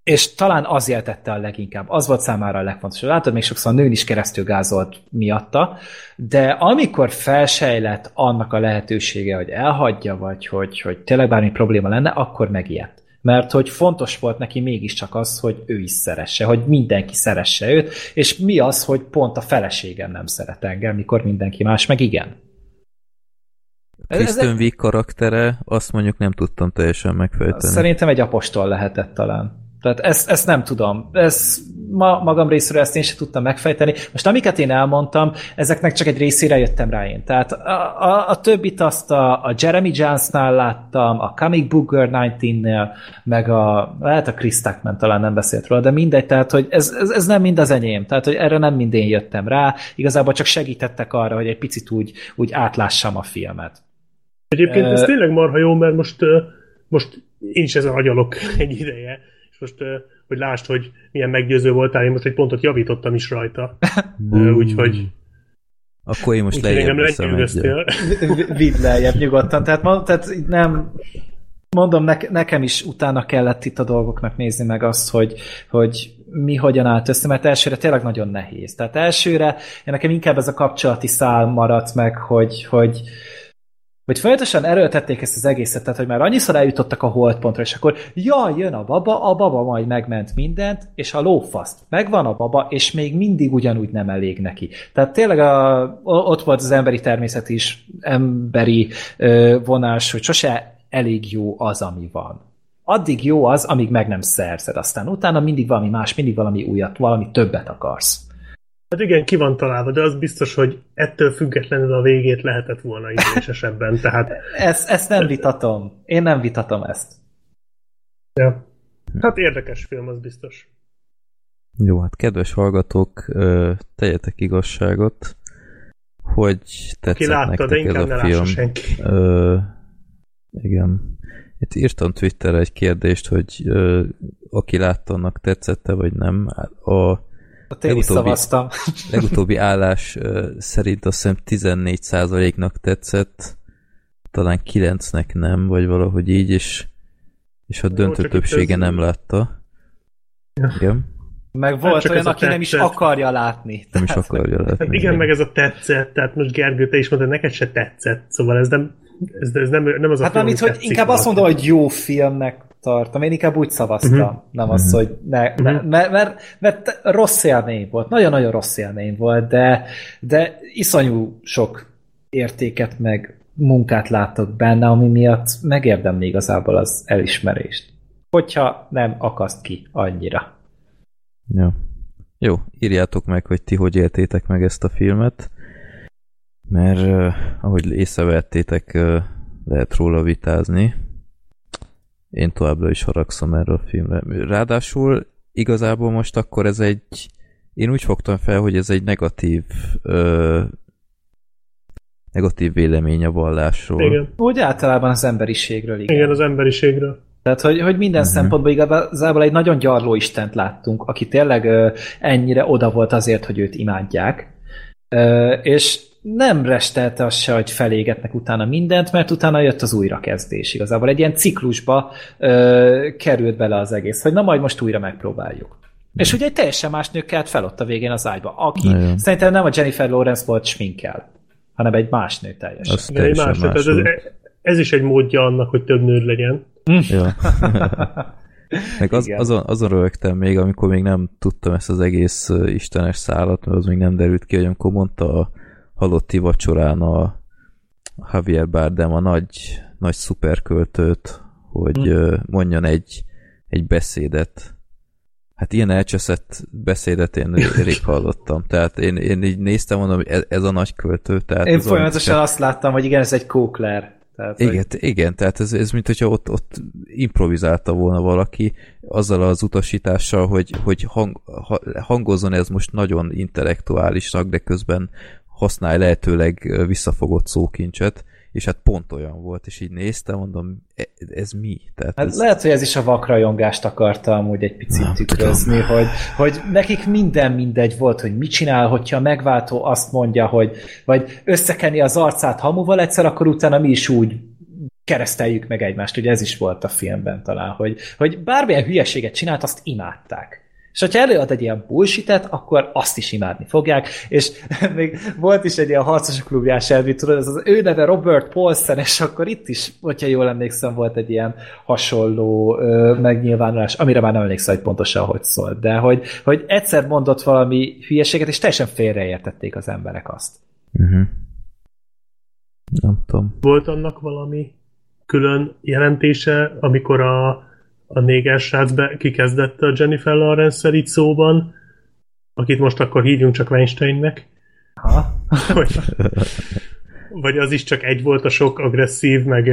és talán az éltette a leginkább. Az volt számára a legfontosabb. Látod, még sokszor a nőn is keresztülgázolt miatta, de amikor felsejlett annak a lehetősége, hogy elhagyja, vagy hogy tényleg bármi probléma lenne, akkor megijedt. Mert hogy fontos volt neki mégiscsak az, hogy ő is szeresse, hogy mindenki szeresse őt, és mi az, hogy pont a feleségem nem szeret engem, mikor mindenki más, meg igen. Kristen Wiig karaktere, azt mondjuk nem tudtam teljesen megfejteni. Szerintem egy apostol lehetett talán. Tehát ezt nem tudom. Ezt magam részéről ezt én sem tudtam megfejteni. Most amiket én elmondtam, ezeknek csak egy részére jöttem rá én. Tehát a többit azt a Jeremy Johnsonnál láttam, a Comic Book Girl 19-nél, meg a Chris Tuckman talán nem beszélt róla, de mindegy, tehát hogy ez nem mind az enyém. Tehát, hogy erre nem mind én jöttem rá. Igazából csak segítettek arra, hogy egy picit úgy átlássam a filmet. Egyébként ez tényleg marha jó, mert most én is ezen agyalok egy ideje. Most, hogy lásd, hogy milyen meggyőző voltál, én most egy pontot javítottam is rajta. Úgyhogy... Akkor én most lejjebb leszem egyet. Vidd lejjebb nyugodtan. Tehát nem... Mondom, nekem is utána kellett itt a dolgoknak nézni meg azt, hogy mi hogyan állt össze, mert elsőre tényleg nagyon nehéz. Tehát elsőre nekem inkább ez a kapcsolati szál maradt meg, hogy folyamatosan erőltették ezt az egészet, tehát, hogy már annyiszor eljutottak a holdpontra, és akkor jön a baba majd megment mindent, és a lófaszt. Megvan a baba, és még mindig ugyanúgy nem elég neki. Tehát tényleg ott volt az emberi természet is, emberi vonás, hogy sose elég jó az, ami van. Addig jó az, amíg meg nem szerzed. Aztán utána mindig valami más, mindig valami újat, valami többet akarsz. Hát igen, ki van találva, de az biztos, hogy ettől függetlenül a végét lehetett volna idős esetben, tehát... ezt nem vitatom. Én nem vitatom ezt. Ja. Hát érdekes film, az biztos. Jó, hát kedves hallgatók, tegyetek igazságot, hogy tetszett látta, nektek ez a film. Senki. Igen. Itt írtam Twitterre egy kérdést, hogy aki látta, annak tetszette, vagy nem. Legutóbbi állás szerint azt hiszem 14%-nak tetszett, talán 9-nek nem, vagy valahogy így, és a döntő többsége nem látta. Ja. Igen. Meg volt olyan, aki nem is akarja látni. Nem is akarja látni. Igen, meg ez a tetszett, tehát most Gergő, te is mondtad, neked se tetszett, szóval ez nem... Ez nem az a hát film, amit hogy inkább azt mondom, hogy jó filmnek tartom. Én inkább úgy szavaztam. Nem az, hogy mert rossz élmény volt. Nagyon-nagyon rossz élmény volt, de iszonyú sok értéket meg munkát láttok benne, ami miatt megérdemli igazából az elismerést. Hogyha nem akaszt ki annyira. Jó, írjátok meg, hogy ti hogy éltétek meg ezt a filmet, mert ahogy észrevettétek, lehet róla vitázni. Én továbbra is haragszom erre a filmre. Ráadásul igazából most akkor ez egy... Én úgy fogtam fel, hogy ez egy negatív vélemény a vallásról. Igen. Úgy általában az emberiségről. Igen, az emberiségről. Tehát, hogy minden szempontból igazából egy nagyon gyarló istent láttunk, aki tényleg ennyire oda volt azért, hogy őt imádják. És nem restelte azt se, hogy felégetnek utána mindent, mert utána jött az újrakezdés igazából. Egy ilyen ciklusba került bele az egész, hogy na majd most újra megpróbáljuk. És ugye egy teljesen más nő kelt fel ott a végén az ágyba, aki szerintem nem a Jennifer Lawrence volt sminkel, hanem egy más nő teljesen. Ez is egy módja annak, hogy több nő legyen. Ja. Meg azon rögtem még, amikor még nem tudtam ezt az egész istenes szálat, mert az még nem derült ki, hogy amikor mondta a halotti vacsorán a Javier Bardem a nagy szuperköltőt, hogy mondjon egy beszédet. Hát ilyen elcseszett beszédet én rég hallottam. Tehát én így néztem, mondom, hogy ez a nagy költő. Tehát én folyamatosan azt láttam, hogy igen, ez egy kókler. Tehát, igen, tehát ez mint hogyha ott improvizálta volna valaki azzal az utasítással, hogy hangozzon ez most nagyon intellektuálisnak, de közben használj lehetőleg visszafogott szókincset, és hát pont olyan volt, és így néztem, mondom, ez mi? Tehát hát lehet, hogy ez is a vakrajongást akarta amúgy egy picit tükrözni, hogy nekik minden mindegy volt, hogy mit csinál, hogyha a megváltó azt mondja, hogy vagy összekeni az arcát hamuval egyszer, akkor utána mi is úgy kereszteljük meg egymást, ugye ez is volt a filmben talán, hogy bármilyen hülyeséget csinált, azt imádták. És hogyha előad egy ilyen bullshit-et, akkor azt is imádni fogják, és még volt is egy ilyen harcosok klubjás elvi, tudod, ez az ő neve Robert Paulsen, és akkor itt is, hogyha jól emlékszem, volt egy ilyen hasonló megnyilvánulás, amire már nem emlékszem, hogy pontosan hogy szólt, de hogy egyszer mondott valami hülyeséget, és teljesen félreértették az emberek azt. Nem tudom. Volt annak valami külön jelentése, amikor a néger srác kikezdett a Jennifer Lawrence-szel itt szóban, akit most akkor hívjunk csak Weinsteinnek. Vagy az is csak egy volt a sok agresszív, meg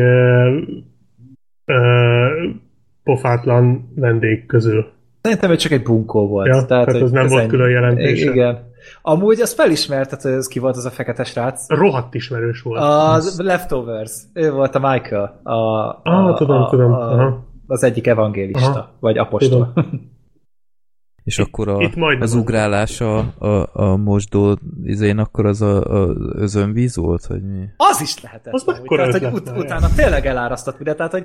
pofátlan vendég közül. Szerintem, hogy csak egy bunkó volt. Ja, tehát az nem volt külön jelentése. Igen. Amúgy azt felismerted, hogy ez ki volt az a fekete srác. Rohadt ismerős volt. Az Leftovers. Ő volt a Michael. Tudom. Az egyik evangélista, vagy apostol. És akkor az ugrálás a mosdó izén, akkor az az özönvíz volt? Vagy mi? Az is lehetett. Az mekkora ötlet. Utána tényleg elárasztott mindet. Tehát, hogy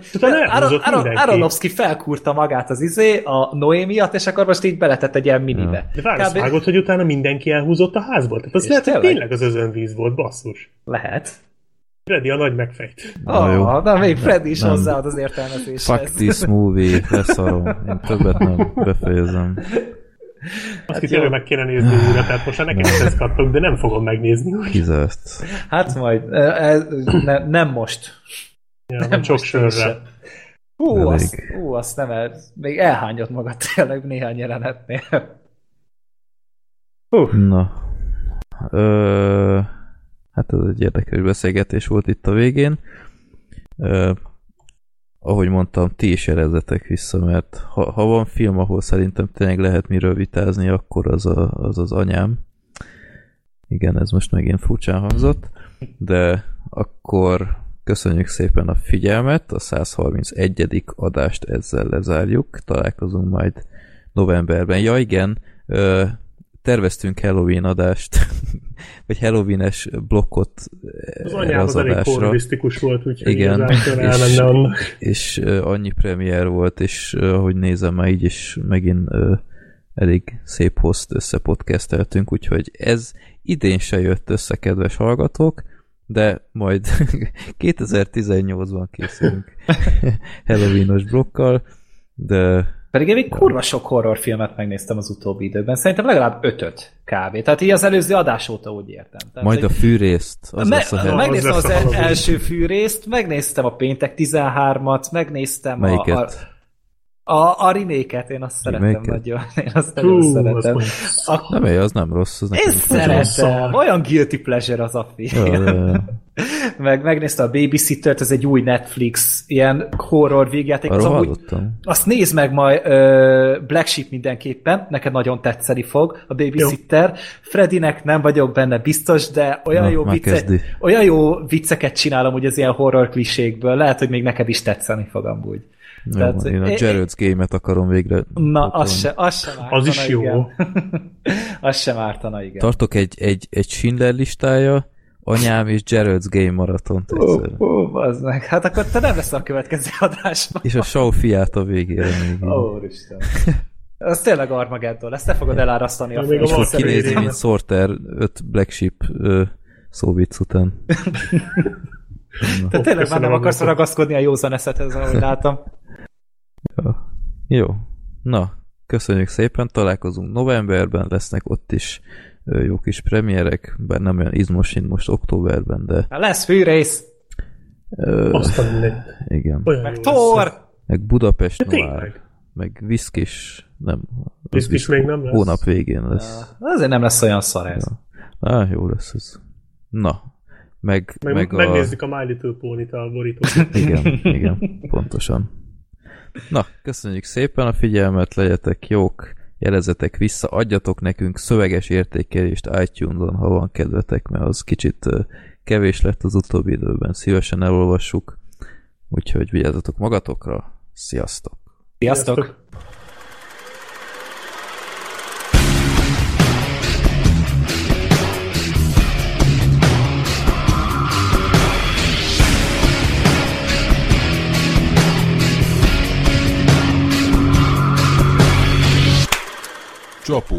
Aronofsky felkúrta magát az a Noé miatt, és akkor most így beletett egy ilyen minibe. De várj, vágod, hogy utána mindenki elhúzott a házból? Tehát az lehet, hogy tényleg az özönvíz volt, basszus. Lehet. Freddy a nagy megfejt. Na még Freddy is hozzáad az értelmezéshez. Fuck this movie, leszarom. Én többet nem befejezem. Azt itt jövő meg kéne nézni újra, tehát most nekem ezt kaptok, de nem fogom megnézni. Kizárt. Hát majd, nem most. Ja, nem sok sörre. Azt nem, még elhányod magad tényleg néhány jelenetnél. Na. Hát ez egy érdekes beszélgetés volt itt a végén. Ahogy mondtam, ti is jelezzetek vissza, mert ha van film, ahol szerintem tényleg lehet miről vitázni, akkor az anyám. Igen, ez most megint furcsán hangzott, de akkor köszönjük szépen a figyelmet, a 131. adást ezzel lezárjuk, találkozunk majd novemberben. Ja igen, terveztünk Halloween adást, vagy Halloween-es blokkot az erre az adásra. Az elég horrorisztikus volt, úgyhogy igen, és annak. És annyi premier volt, és ahogy nézem, már így is megint elég szép host összepodcasteltünk, úgyhogy ez idén se jött össze, kedves hallgatók, de majd 2018-ban készülünk Halloween-os blokkal, de... Pedig én még kurva sok horrorfilmet megnéztem az utóbbi időben. Szerintem legalább 5-öt kb. Tehát így az előző adás óta úgy értem. Tehát, majd a fűrészt. Megnéztem az első fűrészt, megnéztem a péntek 13-at, megnéztem a remake-et, én azt remake-et szeretem nagyon. Én azt nagyon szeretem. Nem, az nem rossz. Az én szeretem. Olyan guilty pleasure az a film. Ja. Megnézte a Babysittert, ez egy új Netflix ilyen horror végjáték. Arról hallottam. Azt nézd meg majd Black Sheep mindenképpen, neked nagyon tetszeni fog a Babysitter. Jó. Fredinek nem vagyok benne biztos, de olyan, na, olyan jó vicceket csinálom, hogy az ilyen horror klisékből. Lehet, hogy még neked is tetszeni fog amúgy. Jó, tehát, én a Jared's Game-et akarom végre. Na, az sem ártana, az is igen. Jó. Az sem ártana, igen. Tartok egy Schindler listája, anyám és Jared's Game maratont egyszerűen. Az meg. Hát akkor te nem lesz a következő adásban. És a show fiát a végére még. Ó, Isten. Az tényleg Armageddon lesz, te fogod elárasztani a film. És most kinézni, mint Sorter 5 Black Sheep szóvic után. Te tényleg már nem akarsz ragaszkodni a józan eszethez, ahogy látom. Jó. Na, köszönjük szépen, találkozunk novemberben, lesznek ott is jó kis premierek, bár nem olyan izmos, mint most októberben, de... Lesz fűrész! Aztán igen. Meg Thor! Meg Budapest Noir. Meg Viszkis, nem... Viszkis még nem lesz. Hónap végén lesz. Azért nem lesz olyan szar ez. Na, jó lesz ez. Na. Megnézzük a My Little Pony-t a borítót. Igen, pontosan. Na, köszönjük szépen a figyelmet, legyetek jók, jelezetek vissza, adjatok nekünk szöveges értékelést iTunes-on, ha van kedvetek, mert az kicsit kevés lett az utóbbi időben, szívesen elolvassuk, úgyhogy vigyázzatok magatokra, sziasztok! Sziasztok! Csapó.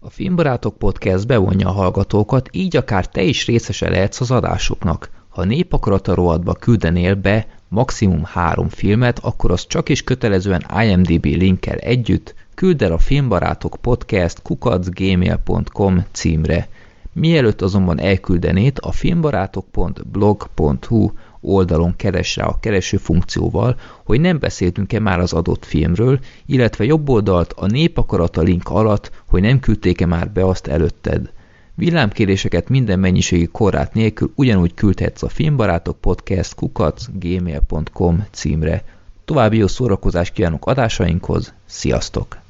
A Filmbarátok Podcast bevonja a hallgatókat, így akár te is részese lehetsz az adásoknak. Ha népakarata rovatba küldenél be maximum 3 filmet, akkor az csak is kötelezően IMDb linkkel együtt küld el a Filmbarátok Podcast @gmail.com címre. Mielőtt azonban elküldenéd, a filmbarátok.blog.hu oldalon keres rá a kereső funkcióval, hogy nem beszéltünk-e már az adott filmről, illetve jobb oldalt a népakarata link alatt, hogy nem küldték-e már be azt előtted. Villámkéréseket minden mennyiségi korlát nélkül ugyanúgy küldhetsz a filmbarátokpodcast@gmail.com címre. További jó szórakozást kívánok adásainkhoz, sziasztok!